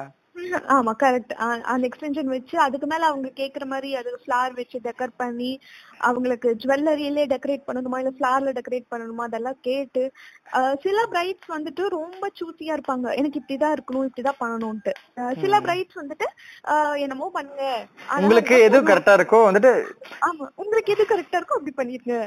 ஆமா கரெக்ட். அந்த எக்ஸ்டென்ஷன் வச்சு அதுக்கு மேல அவங்க கேக்குற மாதிரி அது ஃபிளார் வச்சு டெக்கர் பண்ணி அவங்களுக்கு ஜுவல்லரியிலே டெக்கரேட் பண்ணணுமா இல்ல ஃபிளார்ல டெக்கரேட் பண்ணணுமா அதெல்லாம் கேட்டு சில பிரைட்ஸ் வந்துட்டு ரொம்ப சூசியா இருப்பாங்க. எனக்கு இப்படிதான் இருக்கணும் இப்படிதான் பண்ணணும்ட்டு. சில பிரைட்ஸ் வந்துட்டு என்னமோ பண்ணுங்க, உங்களுக்கு எது கரெக்டா இருக்கோ வந்துட்டு. ஆமா, உங்களுக்கு எது கரெக்டா இருக்கோ அப்படி பண்ணிருங்க.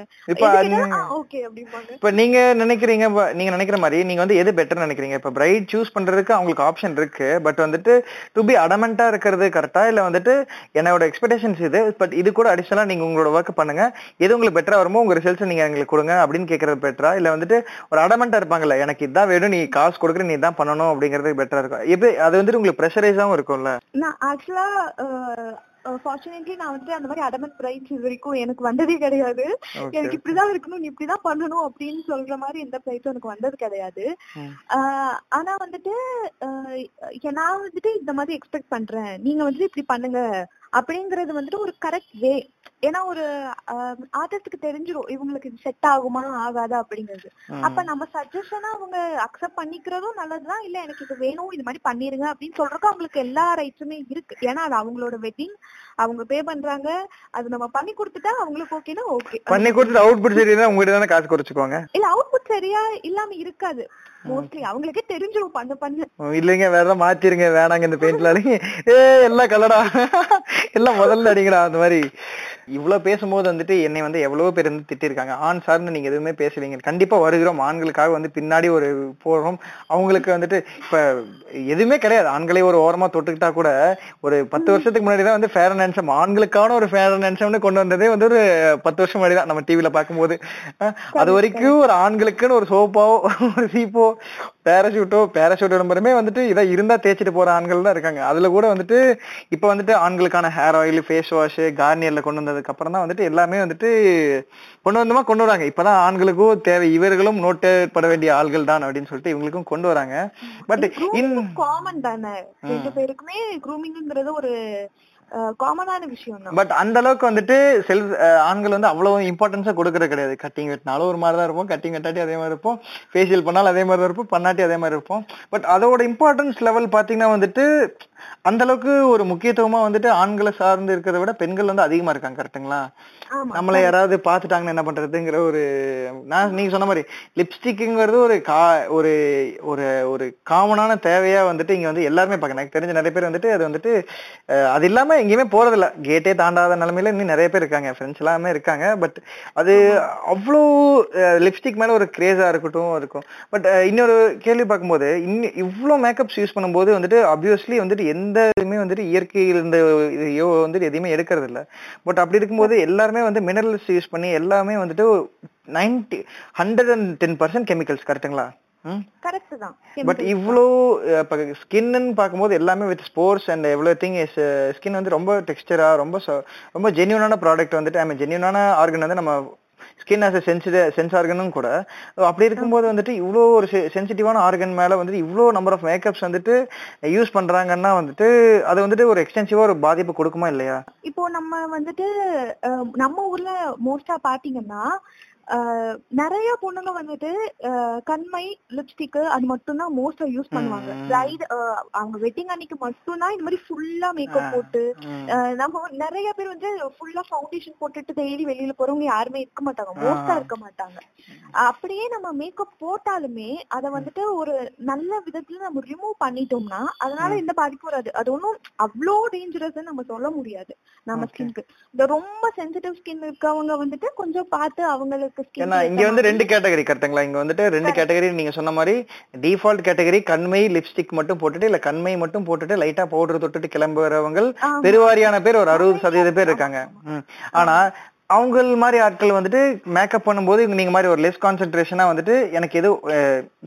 இப்ப நீங்க நினைக்கிறீங்க, நீங்க நினைக்கிற மாதிரி நீங்க வந்து எது பெட்டர் நினைக்கிறீங்க? இப்ப பிரைட் சூஸ் பண்றதுக்கு அவங்களுக்கு ஆப்ஷன் இருக்கு. பட் வந்துட்டு டு பி அடமெண்டா இருக்கிறது கரெக்டா இல்ல வந்துட்டு என்னோட எக்ஸ்பெக்டேஷன்ஸ் இது, பட் இது கூட அடிஷனலா நீங்க உங்களோட வர்க் பண்ணுங்க, எது உங்களுக்கு பெட்டரா வருமோ உங்க ரிசல்ட்ஸ் நீங்க எங்களுக்கு கொடுங்க அப்படின்னு கேட்கறது பெட்டரா இல்ல வந்துட்டு ஒரு அடமெண்டா இருப்பாங்கல்ல எனக்கு இதான் வேணும் நீ காசு கொடுக்குற நீ தான் பண்ணணும் அப்படிங்கறது பெட்டரா இருக்கும்? எப்படி அது வந்துட்டு உங்களுக்கு ப்ரெஷரைஸாவும் இருக்கும்ல? நான் ஆக்சுவலா ஃபார்ச்சுனேட்லி நான் வந்து அந்த மாதிரி அடமெண்ட் பிரைட்ஸ் இது வரைக்கும் எனக்கு வந்ததே கிடையாது. எனக்கு இப்படிதான் இருக்கணும் நீ இப்படிதான் பண்ணணும் அப்படின்னு சொல்ற மாதிரி எந்த பிரைட்ஸும் எனக்கு வந்தது கிடையாது. ஆனா வந்துட்டு நான் வந்துட்டு இந்த மாதிரி எக்ஸ்பெக்ட் பண்றேன், நீங்க வந்துட்டு இப்படி பண்ணுங்க அப்படிங்கறது வந்துட்டு ஒரு கரெக்ட் வே. ஏன்னா ஒரு ஆர்டிஸ்டுக்கு தெரிஞ்சிடும் இவங்களுக்கு இது செட் ஆகுமா ஆகாதா அப்படிங்கிறது. அப்ப நம்ம சஜஷனா அவங்க அக்செப்ட் பண்ணிக்கிறதும் நல்லதுதான். இல்ல எனக்கு இது வேணும் இது மாதிரி பண்ணிருங்க அப்படின்னு சொல்றதுக்கு அவங்களுக்கு எல்லா ரைட்ஸுமே இருக்கு. ஏன்னா அது அவங்களோட வெட்டிங், அவங்க பே பண்றாங்க, அது நம்ம பண்ணி கொடுத்துட்டா அவங்களுக்கு ஓகேனா ஓகே. பண்ணி கொடுத்து அவுட்புட் சரியா உங்ககிட்ட தான காசு குறைச்சுக்குவாங்க. இல்ல அவுட்புட் சரியா இல்லாம இருக்காது மோஸ்ட்லி, அவங்களுக்கே தெரிஞ்சிடும். பண்ண பண்ண இல்லைங்க வேற ஏதாவது மாத்திருங்க வேணாங்க இந்த பெயிண்ட்லாம் ஏ எல்லாம் கலடா எல்லாம் முதல்ல அடிங்கடா அந்த மாதிரி. இவ்வளவு பேசும்போது வந்துட்டு என்னை வந்து எவ்வளவோ பேர் வந்து திட்டிருக்காங்க, ஆண் சார்ந்து நீங்க எதுவுமே பேசுவீங்க. கண்டிப்பா வருகிறோம் ஆண்களுக்காக வந்து பின்னாடி ஒரு போறோம். அவங்களுக்கு வந்துட்டு இப்ப எதுவுமே கிடையாது, ஆண்களை ஒரு ஓரமா தொட்டுக்கிட்டா கூட. ஒரு பத்து வருஷத்துக்கு முன்னாடிதான் வந்து ஃபேர் அண்ட் ஹேண்ட்சம் ஆண்களுக்கான ஒரு ஃபேர் அண்ட் ஹேண்ட்சம்னு கொண்டு வந்ததே வந்து ஒரு பத்து வருஷம் முன்னாடிதான் நம்ம டிவில பாக்கும்போது. அது வரைக்கும் ஒரு ஆண்களுக்குன்னு ஒரு சோப்பாவோ ஒரு சீப்போ பேராஷூட்டோ பேராஷூட்டோ நம்பருமே வந்துட்டு இதை இருந்தா தேய்ச்சிட்டு போற ஆண்கள் தான் இருக்காங்க. அதுல கூட வந்துட்டு இப்ப வந்துட்டு ஆண்களுக்கான ஹேர் ஆயில் ஃபேஸ் வாஷ் கார்னியர்ல கொண்டு வந்தது அப்புறம் தான் வந்துட்டு எல்லாமே வந்துட்டு கொண்டு வந்தமா கொண்டு வராங்க. இப்பதான் ஆண்களுக்கும் தேவை, இவர்களும் நோட்டப்பட வேண்டிய ஆள்கள் தான் அப்படின்னு சொல்லிட்டு இவங்களுக்கும் கொண்டு வராங்க. பட் காமன் தானே ரெண்டு பேருக்குமே க்ரூமிங்ங்கிறது ஒரு காமனான விஷயம் தான். பட் அந்த அளவுக்கு வந்துட்டு செல்ஃப் ஆண்கள் வந்து அவ்வளவு இம்பார்ட்டன்ஸா கொடுக்கறது கிடையாது. கட்டிங் வெட்டினாலும் ஒரு மாதிரி தான் இருப்போம், கட்டிங் வெட்டாட்டி அதே மாதிரி இருப்போம், ஃபேஷியல் பண்ணாலும் அதே மாதிரி தான் இருப்போம், பண்ணாட்டி அதே மாதிரி இருப்போம். பட் அதோட இம்பார்ட்டன்ஸ் லெவல் பாத்தீங்கன்னா வந்துட்டு அந்த அளவுக்கு ஒரு முக்கியத்துவமா வந்துட்டு ஆண்களை சார்ந்து இருக்கிறத விட பெண்கள் வந்து அதிகமா இருக்காங்க. கரெக்டுங்களா? நம்மள யாராவது பாத்துட்டாங்கன்னு என்ன பண்றதுங்கிற ஒரு நான் நீங்க சொன்ன மாதிரி லிப்ஸ்டிக்ங்கிறது ஒரு கா ஒரு ஒரு காமனான தேவையா வந்துட்டு இங்க வந்து எல்லாருமே பாக்க எனக்கு தெரிஞ்ச நிறைய பேர் வந்துட்டு அது வந்துட்டு அது இல்லாம எங்கேயுமே போறதில்ல. கேட்டே தாண்டாத நிலைமையில இன்னும் நிறைய பேர் இருக்காங்க, ஃப்ரெண்ட்ஸ் எல்லாமே இருக்காங்க. பட் அது அவ்வளோ லிப்ஸ்டிக் மேல ஒரு கிரேஸா இருக்கட்டும் இருக்கும். பட் இன்னொரு கேள்வி பார்க்கும்போது இன்னும் இவ்வளோ மேக்கப்ஸ் யூஸ் பண்ணும்போது வந்துட்டு ஆப்வியஸ்லி வந்துட்டு எந்த இதுமே வந்துட்டு இயற்கையில் இருந்த இதையோ வந்துட்டு எதையுமே எடுக்கிறது இல்லை. பட் அப்படி இருக்கும்போது எல்லாருமே வந்து மினரல்ஸ் யூஸ் பண்ணி எல்லாமே வந்துட்டு ninety hundred and ten percent chemicals. கரெக்டுங்களா? கரெக்ட் தான். பட் இவ்வளோ இப்போ ஸ்கின்னு பார்க்கும்போது எல்லாமே with sports and everything is skin வந்து ரொம்ப டெக்ஸ்டரா ரொம்ப ரொம்ப ஜென்யூனான ப்ராடக்ட் வந்துட்டு ஐ மீன் ஜென்யூனான ஆர்கன் வந்து நம்ம skin as a sensitive sense ஆர்கனும் கூட. அப்படி இருக்கும்போது வந்துட்டு இவ்வளோ ஒரு சென்சிட்டிவான ஆர்கன் மேலே வந்துட்டு இவ்வளோ நம்பர் ஆஃப் மேக்கப்ஸ் வந்துட்டு யூஸ் பண்றாங்கன்னா வந்துட்டு அது வந்துட்டு ஒரு எக்ஸ்டென்சிவா ஒரு பாதிப்பு கொடுக்குமா இல்லையா? இப்போ நம்ம வந்துட்டு நம்ம ஊர்ல மோஸ்டா பாத்தீங்கன்னா நிறைய பொண்ணுங்க வந்துட்டு கண்மை லிப்ஸ்டிக் அது மட்டும் தான் மோஸ்டா யூஸ் பண்ணுவாங்க. பிரைட் அவங்க வெட்டிங் அன்னைக்கு மட்டும் தான் இந்த மாதிரி ஃபுல்லா மேக்கப் போட்டு, நம்ம நிறைய பேர் வந்து ஃபுல்லா ஃபவுண்டேஷன் போட்டுட்டு டெய்லி வெளியில போறவங்க யாருமே இருக்க மாட்டாங்க, மோஸ்டா இருக்க மாட்டாங்க. அப்படியே நம்ம மேக்கப் போட்டாலுமே அதை வந்துட்டு ஒரு நல்ல விதத்துல நம்ம ரிமூவ் பண்ணிட்டோம்னா அதனால எந்த பாதிப்பும் வராது. அது ஒன்றும் அவ்வளோ டேஞ்சரஸ் நம்ம சொல்ல முடியாது. நம்ம ஸ்கின்க்கு இந்த ரொம்ப சென்சிட்டிவ் ஸ்கின் இருக்கவங்க வந்துட்டு கொஞ்சம் பார்த்து அவங்களுக்கு இங்க வந்து ரெண்டு கேட்டகரி கரெக்ட்டுங்களா? இங்க வந்துட்டு ரெண்டு கேட்டகரி நீங்க சொன்ன மாதிரி டிஃபால்ட் கேட்டகரி கண்மை லிப்ஸ்டிக் மட்டும் போட்டுட்டு இல்ல கண்மை மட்டும் போட்டுட்டு லைட்டா பவுடர் தொட்டுட்டு கிளம்புறவங்க பெருவாரியான பேர் ஒரு அறுபது சதவீதம் பேர் இருக்காங்க. ஆனா அவங்க மாதிரி ஆட்கள் வந்துட்டு மேக்கப் பண்ணும்போது நீங்க மாதிரி ஒரு லெஸ் கான்சென்ட்ரேஷனா வந்துட்டு எனக்கு எது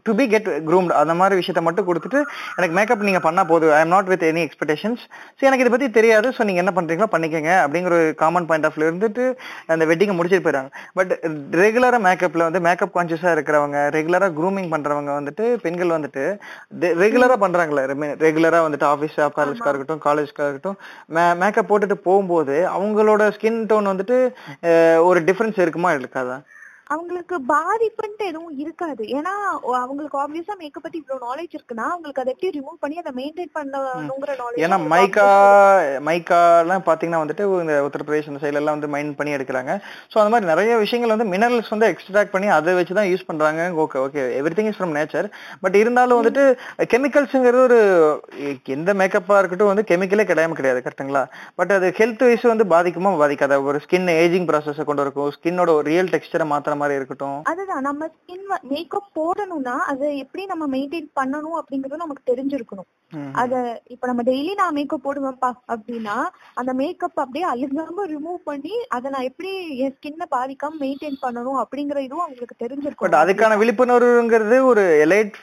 டு பி கெட் க்ரூம்டு அந்த மாதிரி விஷயத்த மட்டும் கொடுத்துட்டு எனக்கு மேக்கப் நீங்க பண்ணா போதும், I am not with any expectations, so எனக்கு இதை பத்தி தெரியாது, ஸோ நீங்க என்ன பண்றீங்களோ பண்ணிக்கங்க அப்படிங்கிற ஒரு காமன் பாயிண்ட் ஆஃப் வியூ இருந்துட்டு அந்த வெட்டிங்கை முடிச்சுட்டு போயிடுறாங்க. பட் ரெகுலரா மேக்கப்ல வந்து மேக்கப் கான்சியஸா இருக்கிறவங்க, ரெகுலரா க்ரூமிங் பண்றவங்க வந்துட்டு பெண்கள் வந்துட்டு ரெகுலரா பண்றாங்களே, ரெகுலரா வந்துட்டு ஆஃபீஸ் காலேஜ்க்காக இருக்கட்டும் காலேஜ்க்காக இருக்கட்டும் மேக்கப் போட்டுட்டு போகும்போது அவங்களோட ஸ்கின் டோன் வந்துட்டு ஒரு டிஃபரன்ஸ் இருக்குமா இருக்காதா? அவங்களுக்கு பாதிப்புன்ட்டு எதுவும் இருக்காது. ஏன்னா அவங்களுக்கு ஆப்வியஸா மேக்கப் பத்தி இவ்வளவு நாலேஜ் இருக்குன்னா அவங்களுக்கு அதை எப்படி ரிமூவ் பண்ணி அதை மெயின்டைன் பண்ணணுங்கிற நாலேஜ். ஏன்னா மைக்கா மைக்கா எல்லாம் பாத்தீங்கன்னா வந்துட்டு இந்த உத்தரப்பிரதேஷ் அந்த சைட்ல எல்லாம் வந்து மைன் பண்ணி எடுக்கிறாங்க. ஸோ அந்த மாதிரி நிறைய விஷயங்கள் வந்து மினரல்ஸ் வந்து எக்ஸ்ட்ராக்ட் பண்ணி அதை வச்சுதான் யூஸ் பண்றாங்க. Okay okay everything is from nature. But இருந்தாலும் வந்துட்டு கெமிக்கல்ஸுங்கிறது ஒரு எந்த மேக்கப்பா இருக்கட்டும் வந்து கெமிக்கலே கிடையாது கிடையாது கரெக்டுங்களா? பட் அது ஹெல்த் வைஸ் வந்து பாதிக்குமா பாதிக்காத? ஒரு ஸ்கின் ஏஜிங் ப்ராசஸை கொண்டு இருக்கும், ஸ்கின்னோட ஒரு ரியல் டெக்ஸ்டரை மாத்திரம் இருக்கட்டும். அதுதான் நம்ம ஸ்கின் மேக்கப் போடணும்னா அது எப்படி நம்ம மெயின்டைன் பண்ணணும் அப்படிங்கறது நமக்கு தெரிஞ்சிருக்கணும். அத இப்ப நம்ம டெய்லி நான் மேக்கப் போடுவேன்ப்பா அப்படின்னா அந்த மேக்கப் அப்படியே அழுகாம ரிமூவ் பண்ணி அதை நான் எப்படி என் ஸ்கின்னை பாதிக்காம மெயின்டைன் பண்ணணும் அப்படிங்கிற இதுவும் அவங்களுக்கு தெரிஞ்சிருக்கும். பட் அதுக்கான விழிப்புணர்வுங்கிறது ஒரு எலைட்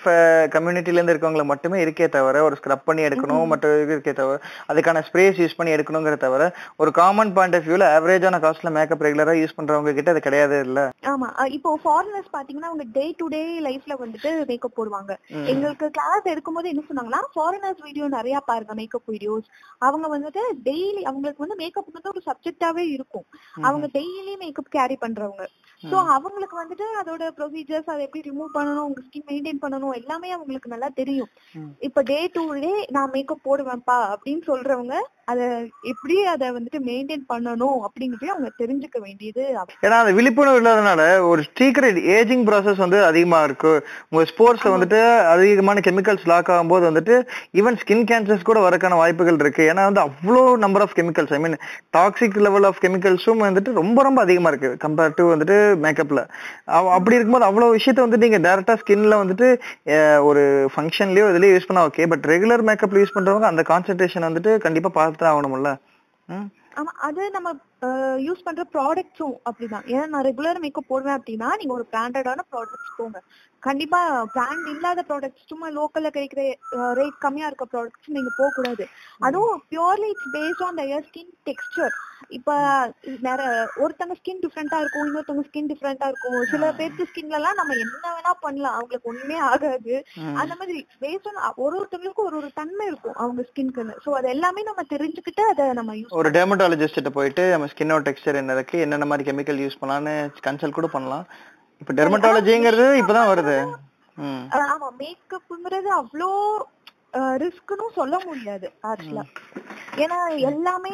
கம்யூனிட்டில இருந்து இருக்கவங்களுக்கு மட்டுமே இருக்கே தவிர, ஒரு ஸ்க்ரப் பண்ணி எடுக்கணும் மற்றும் இருக்கே தவிர, அதுக்கான ஸ்ப்ரேஸ் யூஸ் பண்ணி எடுக்கணுங்கிற தவிர ஒரு காமன் பாயிண்ட் ஆஃப் வியூல ஆவரேஜான காஸ்ட்ல மேக்கப் ரெகுலரா யூஸ் பண்றவங்க கிட்ட அது கிடையாது இல்ல? ஆமா, இப்போ ஃபாரினர்ஸ் பாத்தீங்கன்னா அவங்க டே டு டே லைஃப்ல வந்துட்டு மேக்கப் போடுவாங்க. எங்களுக்கு கிளாஸ் எடுக்கும்போது என்ன சொன்னாங்கன்னா ஃபாரினர்ஸ் வீடியோ நிறைய பாருங்க, மேக்கப் வீடியோஸ். அவங்க வந்துட்டு டெய்லி அவங்களுக்கு வந்து மேக்கப்ங்கிறது ஒரு சப்ஜெக்டாவே இருக்கும். அவங்க டெய்லி மேக்கப் கேரி பண்றவங்க. சோ அவங்களுக்கு வந்துட்டு அதோட ப்ரொசீஜர்ஸ், அதை எப்படி ரிமூவ் பண்ணணும், அவங்க ஸ்கின் மெயின்டைன் பண்ணணும் எல்லாமே அவங்களுக்கு நல்லா தெரியும். இப்ப டே டு டே நான் மேக்கப் போடுவேன்ப்பா அப்படின்னு சொல்றவங்க அத எப்படி அதை வந்துட்டு மெயின்டைன் பண்ணணும் அப்படிங்கிறது அவங்க தெரிஞ்சுக்க வேண்டியது. ஏன்னா அந்த விழிப்புணர்வு இல்லாதனால ஒரு சீக்கிரம் ஏஜிங் ப்ராசஸ் வந்து அதிகமா இருக்கு. உங்க ஸ்போர்ட்ஸ்ல வந்துட்டு அதிகமான கெமிக்கல்ஸ் லாக் ஆகும் போது வந்துட்டு ஈவன் ஸ்கின் கேன்சர்ஸ் கூட வரக்கான வாய்ப்புகள் இருக்கு. ஏன்னா வந்து அவ்வளோ number of chemicals, I mean toxic level of கெமிக்கல்ஸும் வந்துட்டு ரொம்ப ரொம்ப அதிகமா இருக்கு கம்பேர்ட் டு வந்துட்டு மேக்கப்ல. அப்படி இருக்கும்போது அவ்வளோ விஷயத்த வந்து நீங்க டேரக்டா ஸ்கின்ல வந்துட்டு ஒரு ஃபங்க்ஷன்லயோ இதுலயோ யூஸ் பண்ணா ஓகே, பட் ரெகுலர் மேக்கப்ல யூஸ் பண்றவங்க அந்த கான்சென்ட்ரேஷன் வந்துட்டு கண்டிப்பா பார்த்து ஆகணும்ல. ஆமா, அது நம்ம யூஸ் பண்ற ப்ராடக்ட்ஸும் அப்படிதான். ஏன்னா நான் ரெகுலர் மேக்கப் போடுவேன் அப்படின்னா நீங்க ஒரு பிராண்டடான ப்ராடக்ட்ஸ் போங்க. கண்டிப்பா பிராண்ட் இல்லாத ப்ராடக்ட்ஸ், சும்மா லோக்கல்ல கிடைக்கிற ரேட் கம்மியா இருக்க ப்ராடக்ட்ஸ் நீங்க போக கூடாது. அதுவும் purely it's based on the skin texture. இப்ப நிறைய ஒருத்தவங்க ஸ்கின் டிஃப்ரெண்டா இருக்கும், இன்னொருத்தவங்க ஸ்கின் டிஃப்ரெண்டா இருக்கும். சில பேருக்கு ஸ்கின்ல எல்லாம் நம்ம என்ன வேணா பண்ணலாம், அவங்களுக்கு ஒண்ணுமே ஆகாது. அந்த மாதிரி பேஸ்ட் ஆன் ஒரு ஒருத்தவங்களுக்கும் ஒரு ஒரு தன்மை இருக்கும் அவங்க ஸ்கின்க்குன்னு. சோ அது எல்லாமே நம்ம தெரிஞ்சுக்கிட்டு அதை நம்ம ஒரு டெர்மட்டாலஜிஸ்ட் போயிட்டு நம்ம ஸ்கின்னோட டெக்ஸ்டர் என்ன இருக்கு, என்னென்ன மாதிரி கெமிக்கல் யூஸ் பண்ணலாம்னு கன்சல்ட் கூட பண்ணலாம். இப்ப டெர்மட்டாலஜிங்கிறது இப்பதான் வருது. ஆமா, மேக்கப்ங்கிறது அவ்வளோ ரிஸ்க்னு சொல்ல முடியாது ஆக்சுவலா. ஏன்னா எல்லாமே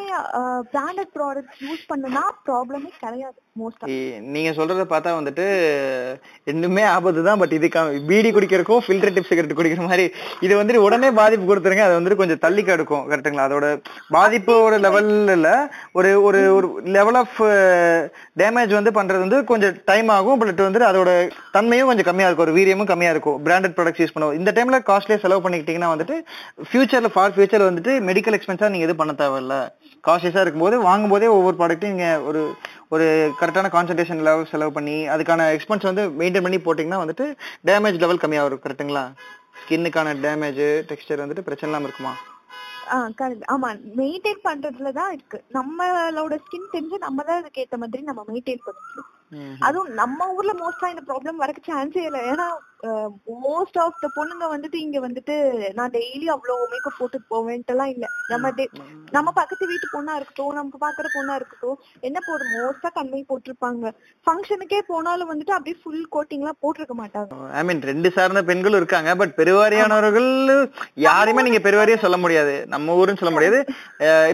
பிராண்டட் ப்ராடக்ட்ஸ் யூஸ் பண்ணனா ப்ராப்ளமே கிடையாது. நீங்க சொல்றத பார்த்தா வந்துட்டு ரெண்டுமே ஆபத்து தான். பட் இதுக்கான பீடி குடிக்கிறதுக்கும் ஃபில்டர் டிப் சிகரெட் குடிக்கிற மாதிரி இது வந்துட்டு உடனே பாதிப்பு கொடுத்துருங்க, அது வந்துட்டு கொஞ்சம் தள்ளி கெடுக்கும் கரெக்டுங்களா? அதோட பாதிப்போட லெவல்ல ஒரு ஒரு லெவல் ஆஃப் டேமேஜ் வந்து பண்றது வந்து கொஞ்சம் டைம் ஆகும். பட் வந்துட்டு அதோட தன்மையும் கொஞ்சம் கம்மியா இருக்கும், ஒரு வீரியமும் கம்மியா இருக்கும். பிராண்டட் ப்ராடக்ட்ஸ் யூஸ் பண்ணுவோம். இந்த டைம்ல காஸ்ட்லியா செலவு பண்ணிக்கிட்டீங்கன்னா வந்துட்டு ஃபியூச்சர்ல ஃபார் ஃபியூச்சர் வந்துட்டு மெடிக்கல் எக்ஸ்பென்ஸா நீங்க எது பண்ண தேவையில்ல. காஸ்ட்லியா இருக்கும்போது வாங்கும் போதே ஒவ்வொரு ப்ராடக்ட்டும் நீங்க ஒரு ஒரு கரெக்டான கான்சன்ட்ரேஷன் லெவல் செலவு பண்ணி அதுக்கான எக்ஸ்பென்ஸ் வந்து மெயின்டைன் பண்ணி போட்டிங்கன்னா வந்துட்டு டேமேஜ் லெவல் கம்மியாக இருக்கும் கரெக்டுங்களா? ஸ்கின்னுக்கான டேமேஜ் டெக்ஸ்டர் வந்துட்டு பிரச்சனை இல்லாமல் இருக்குமா? ஆமா, மெயின்டைன் பண்றதுலதான் இருக்கு. நம்மளோட ஸ்கின் தெரிஞ்சு நம்ம தான் அதுக்கு ஏற்ற மாதிரி நம்ம மெயின்டைன் பண்ணணும். அதுவும் நம்ம ஊர்ல மோஸ்டா இந்த ப்ராப்ளம் வரக்கு சான்ஸே இல்லை. ஏன்னா மோஸ்ட் ஆஃப் த பொண்ணுங்க வந்துட்டு இங்க வந்துட்டு நான் டெய்லி அவ்வளோ மேக்கப் போட்டு போவேன்ட்டு எல்லாம் இல்ல. நம்ம நம்ம பக்கத்து வீட்டு பொண்ணா இருக்கட்டும், நமக்கு பாக்குற பொண்ணா இருக்கட்டும், என்ன போடு மோஸ்டா கண்மை போட்டிருப்பாங்க. ஃபங்க்ஷனுக்கே போனாலும் வந்துட்டு அப்படியே ஃபுல் கோட்டிங் எல்லாம் போட்டிருக்க மாட்டாங்க. ஐ மீன் ரெண்டு சார்ந்த பெண்கள் இருக்காங்க, பட் பெருவாரியானவர்கள் யாரையுமே நீங்க பெருவாரியா சொல்ல முடியாது, நம்ம ஊருன்னு சொல்ல முடியாது.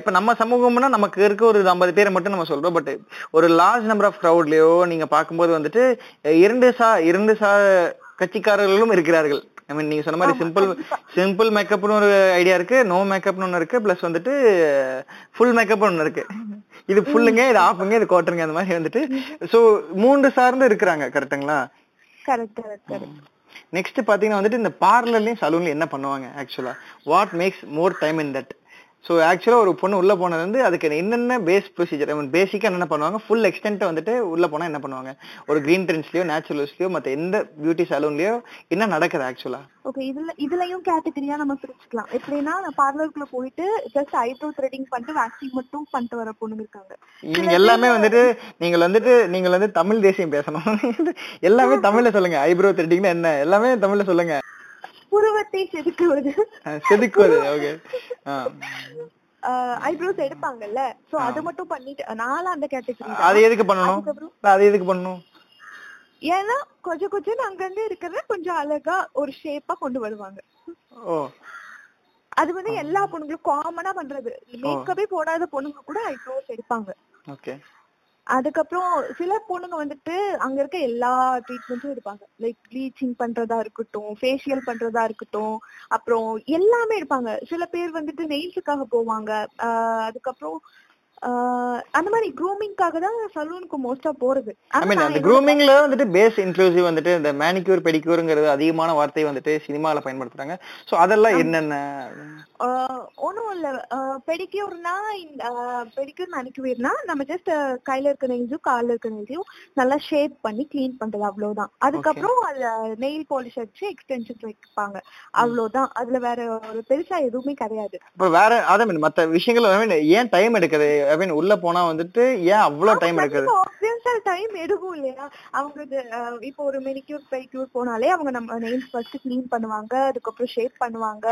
இப்ப நம்ம சமூகம்னா நமக்கு இருக்க ஒரு ஐம்பது பேரை மட்டும் நம்ம சொல்றோம். பட் ஒரு லார்ஜ் நம்பர் ஆஃப் கிரௌட்லயோ நீங்க பாக்கும்போது வந்துட்டு இரண்டு சா இரண்டு சா கட்சிக்காரர்களும் இருக்கிறார்கள். ஐ மீன் நீங்க சொன்ன மாதிரி சிம்பிள் சிம்பிள் மேக்கப்னு ஒரு ஐடியா இருக்கு, நோ மேக்கப்னு ஒன்று இருக்கு, பிளஸ் வந்துட்டு ஃபுல் மேக்கப்னு ஒன்று இருக்கு. இது ஃபுல்லுங்க, இது ஆஃபுங்க, இது குவார்ட்டருங்க, அந்த மாதிரி வந்துட்டு ஸோ மூன்று சார்ந்து இருக்கிறாங்க. கரெக்டுங்களா? Correct correct. நெக்ஸ்ட் பாத்தீங்கன்னா வந்துட்டு இந்த பார்லர்லயும் சலூன்ல என்ன பண்ணுவாங்க ஆக்சுவலா? What makes more time in that? So ஆக்சுவலாக ஒரு பொண்ணு உள்ளே போனது வந்து அதுக்கு என்னென்ன பேஸ் ப்ரொசீஜர், ஐ மீன் பேசிக்காக என்னென்ன பண்ணுவாங்க, ஃபுல் எக்ஸ்டென்ட்டை வந்துட்டு உள்ளே போனால் என்ன பண்ணுவாங்க, ஒரு க்ரீன் ட்ரெண்ட்ஸ்லையோ நேச்சுரல்ஸ்லையோ மற்ற எந்த பியூட்டி சலூன்லையோ என்ன நடக்குது ஆக்சுவலாக? ஓகே, இதில் இதுலையும் கேட்டகரியாக நம்ம பிரிச்சுக்கலாம். எப்படின்னா பார்லருக்குள்ளே போயிட்டு ஜஸ்ட் ஐப்ரோ த்ரெட்டிங் பண்ணிட்டு வேக்சிங் மட்டும் பண்ணிட்டு வர பொண்ணுங்க இருக்காங்க. நீங்கள் எல்லாமே வந்துட்டு நீங்கள் வந்துட்டு நீங்கள் வந்து தமிழ் தேசியம் பேசணும், எல்லாமே தமிழில் சொல்லுங்கள். ஐப்ரோ த்ரெட்டிங்னா என்ன எல்லாமே தமிழில் சொல்லுங்கள். புருவத்தை செதுக்குவது செதுக்குவது ஓகே. ஐப்ரோஸ் எடுப்பாங்கல்ல, சோ அது மட்டும் பண்ணிட்டு நாலா அந்த கேட்டகரி. அது எதுக்கு பண்ணனும்? அது எதுக்கு பண்ணனும்? ஏன்னா கொஞ்சம் கொஞ்சம் அங்க இருந்து இருக்கிறத கொஞ்சம் அழகா ஒரு ஷேப்பா கொண்டு வருவாங்க. ஓ, அது வந்து எல்லா பொண்ணுங்களும் காமனா பண்றது. மேக்கப்பே போடாத பொண்ணுங்க கூட ஐப்ரோஸ் எடுப்பாங்க. ஓகே. அதுக்கப்புறம் சில பொண்ணுங்க வந்துட்டு அங்க இருக்க எல்லா ட்ரீட்மெண்ட்ஸும் இருப்பாங்க. லைக் ப்ளீச்சிங் பண்றதா இருக்கட்டும், ஃபேஷியல் பண்றதா இருக்கட்டும், அப்புறம் எல்லாமே இருப்பாங்க. சில பேர் வந்துட்டு நெயில்ஸுக்காக போவாங்க. ஆஹ் அதுக்கப்புறம் அந்த மாதிரி க்ரூமிங்காக தான் சலூனுக்கு மோஸ்டா போறது. ஐ மீன் அந்த க்ரூமிங்ல வந்துட்டு பேஸ் இன்க்ளூசிவ் வந்துட்டு இந்த மேனிக்யூர் பெடிக்யூர்ங்கிறது அதிகமான வார்த்தை வந்துட்டு சினிமால பயன்படுத்துறாங்க. சோ அதெல்லாம் என்னென்ன? ஒன்றும் இல்லை, பெடிக்யூர்னா பெடிக்யூர் மேனிக்யூர்னா நம்ம ஜஸ்ட் கையில இருக்க நெயில்ஸும் காலில் இருக்க நெயில்ஸையும் நல்லா ஷேப் பண்ணி கிளீன் பண்றது, அவ்வளவுதான். அதுக்கப்புறம் அதுல நெயில் பாலிஷ் வச்சு எக்ஸ்டென்ஷன் வைப்பாங்க, அவ்வளவுதான். அதுல வேற ஒரு பெருசா எதுவுமே கிடையாது. வேற அதான் மற்ற விஷயங்கள் ஏன் டைம் எடுக்குது? உள்ள போனா வந்துட்டு ஏன் அவ்வளவு டைம் எடுக்குது? ஆப்வியஸா டைம் எடுக்கும் இல்லையா? அவங்க இப்போ ஒரு மெனிக்யூர் பெடிக்யூர் போனாலே அவங்க நம்ம நெயில்ஸ் ஃபர்ஸ்ட் க்ளீன் பண்ணுவாங்க, அதுக்கப்புறம் ஷேப் பண்ணுவாங்க,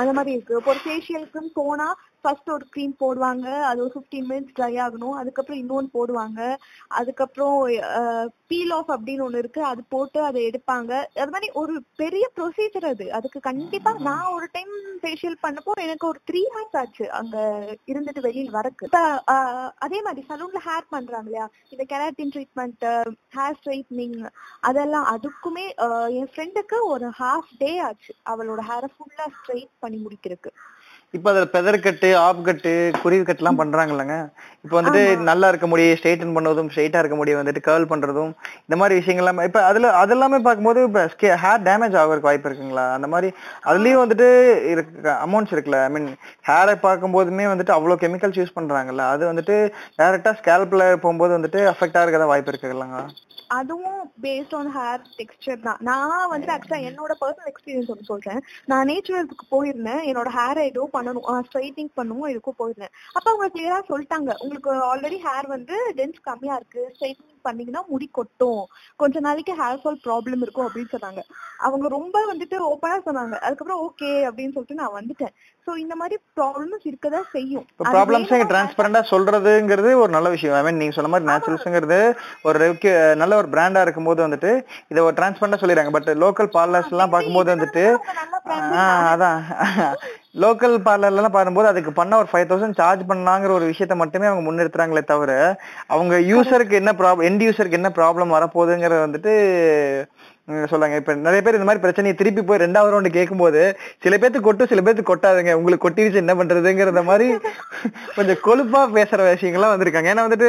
அந்த மாதிரி இருக்கு. இப்போ ஒரு ஃபேஷியலுக்குன்னு போனா ஃபர்ஸ்ட் ஒரு க்ரீம் போடுவாங்க, அது ஒரு ஃபிஃப்டீன் மினிட்ஸ் ட்ரை ஆகணும், அதுக்கப்புறம் இன்னொன்று போடுவாங்க, அதுக்கப்புறம் பீல் ஆஃப் அப்படின்னு ஒன்று இருக்கு, அது போட்டு அதை எடுப்பாங்க. அது மாதிரி ஒரு பெரிய ப்ரொசீஜர் அது. அதுக்கு கண்டிப்பா நான் ஒரு டைம் ஃபேஷியல் பண்ணப்போ எனக்கு ஒரு த்ரீ ஹார்ஸ் ஆச்சு அங்க இருந்துட்டு வெளியில் வரக்கு. அதே மாதிரி சலூன்ல ஹேர் பண்றாங்க இல்லையா, இந்த கெராட்டின் ட்ரீட்மெண்ட், ஹேர் ஸ்ட்ரைட்னிங், அதெல்லாம் அதுக்குமே என் ஃப்ரெண்டுக்கு ஒரு ஹாஃப் டே ஆச்சு அவளோட ஹேரை ஃபுல்லா ஸ்ட்ரைட் பண்ணி முடிக்கிறதுக்கு. இப்ப அதுல பெதர்கட்டு, ஆப் கட்டு, குருவி கட்டு எல்லாம் பண்றாங்கல்லங்க. இப்ப வந்துட்டு நல்லா இருக்க முடியும் ஸ்ட்ரெயிட்டன் பண்ணதும், ஸ்ட்ரெயிட்டா இருக்க முடியும் வந்துட்டு கேர்ள் பண்றதும், இந்த மாதிரி விஷயங்கள்லாம் இப்ப அதுல அதெல்லாமே பார்க்கும்போது இப்ப ஹேர் டேமேஜ் ஆகிறதுக்கு வாய்ப்பு இருக்குங்களா? அந்த மாதிரி அதுலயும் வந்துட்டு இருக்கு அமௌண்ட்ஸ் இருக்குல்ல. ஐ மீன் ஹேரை பார்க்கும் போதுமே வந்துட்டு அவ்வளவு கெமிக்கல்ஸ் யூஸ் பண்றாங்கல்ல, அது வந்துட்டு டைரக்டா ஸ்கேல்ப்ல போகும்போது வந்துட்டு அஃபெக்டா இருக்கதான் வாய்ப்பு இருக்குல்லங்க. அதுவும் பேஸ்ட் ஆன் ஹேர் டெக்ஸ்டர் தான். நான் வந்து ஆக்சுவலா என்னோட பர்சனல் எக்ஸ்பீரியன்ஸ் ஒன்று சொல்றேன். நான் நேச்சுரலுக்கு போயிருந்தேன், என்னோட ஹேர் ஏதோ பண்ணணும் ஸ்ட்ரைட்னிங் பண்ணணும் எதுக்கோ போயிருந்தேன். அப்ப அவங்க கிளியரா சொல்லிட்டாங்க, உங்களுக்கு ஆல்ரெடி ஹேர் வந்து டென்ஸ் கம்மியா இருக்கு, ஸ்ட்ரைட்னிங் பண்ணீங்கன்னா முடி கொட்டும், கொஞ்ச நாளைக்கு ஹேர் ஃபால் ப்ராப்ளம் இருக்கும் அப்படின்னு சொன்னாங்க. அவங்க ரொம்ப வந்துட்டு ஓப்பனா சொன்னாங்க. அதுக்கப்புறம் ஓகே அப்படின்னு சொல்லிட்டு நான் வந்துட்டேன். சோ இந்த மாதிரி ப்ராப்ளம்ஸ் இருக்கதா செய்யும். ப்ராப்ளம்ஸ் ட்ரான்ஸ்பரண்டா சொல்றதுங்கிறது ஒரு நல்ல விஷயம். ஐ மீன் நீங்க சொன்ன மாதிரி நேச்சுரல்ஸ்ங்கிறது ஒரு நல்ல ஒரு பிராண்டா இருக்கும்போது வந்துட்டு இதை ஒரு ட்ரான்ஸ்பரண்டா சொல்லிடுறாங்க. பட் லோக்கல் பார்லர்ஸ் எல்லாம் பார்க்கும்போது வந்துட்டு அதான் லோக்கல் பார்லர்ல எல்லாம் பாரும்போது அதுக்கு பண்ண ஒரு ஃபைவ் தௌசண்ட் சார்ஜ் பண்ணலாங்கிற ஒரு விஷயத்த மட்டுமே அவங்க முன்னெடுத்துறாங்களே தவிர அவங்க யூசருக்கு என்ன ப்ராப்ளம், எண்ட் யூசருக்கு என்ன ப்ராப்ளம் வரப்போகுதுங்கிறத வந்துட்டு சொல்லுங்க. இப்ப நிறைய பேர் இந்த மாதிரி பிரச்சனையை திருப்பி போய் ரெண்டாவது ரவுண்டு கேட்கும் போது சில பேத்துக்கு கொட்டும், சில பேத்துக்கு கொட்டாதுங்க. உங்களுக்கு கொட்டிடுச்சு என்ன பண்றதுங்கிறத மாதிரி கொஞ்சம் கொழுப்பா பேசுற விஷயங்கள்லாம் வந்திருக்காங்க. ஏன்னா வந்துட்டு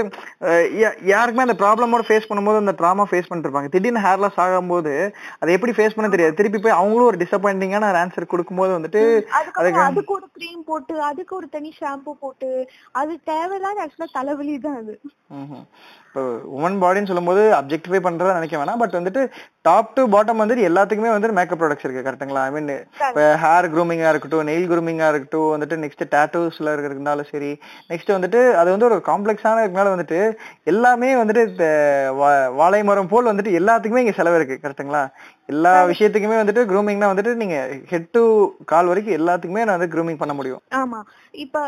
யாருக்குமே அந்த ப்ராப்ளமோட ஃபேஸ் பண்ணும்போது அந்த ட்ராமா ஃபேஸ் பண்ணிருப்பாங்க. திடீர்னு ஹேர் லாஸ் ஆகும்போது அதை எப்படி ஃபேஸ் பண்ண தெரியாது. திருப்பி போய் அவங்களும் ஒரு டிசப்பாயிண்டிங்கான ஆன்சர் கொடுக்கும்போது வந்துட்டு அதுக்கு ஒரு கிரீம் போட்டு, அதுக்கு ஒரு தனி ஷாம்பு போட்டு, அது தேவையில்லாத ஆக்சுவலா தலைவலி தான் அது. இப்போ உமன் பாடின்னு சொல்லும்போது அப்ஜெக்டிஃபை பண்றதா நினைக்க வேணாம், பட் வந்துட்டு டாப் டு பாட்டம் வந்து எல்லாத்துக்குமே வந்து மேக்கப் ப்ராடக்ட்ஸ் இருக்கு, கரெக்ட்டுங்களா? ஐ மீன் இப்போ ஹேர் க்ரூமிங்காக இருக்கட்டும், நெயில் க்ரூமிங்காக இருக்கட்டும், வந்துட்டு நெக்ஸ்ட் டேட்டூஸ்ல இருக்கிறதுனாலும் சரி, நெக்ஸ்ட் வந்துட்டு அது வந்து ஒரு காம்ப்ளெக்ஸான இருக்கனால வந்துட்டு எல்லாமே வந்துட்டு வாழை மரம் போல் வந்துட்டு எல்லாத்துக்குமே இங்கே செலவு இருக்கு, கரெக்ட்டுங்களா? எல்லா விஷயத்துக்குமே வந்துட்டு க்ரூமிங்னா வந்துட்டு நீங்க ஹெட் டு கால் வரைக்கும் எல்லாத்துக்குமே நான் வந்து க்ரூமிங் பண்ண முடியும். ஆமா, இப்போ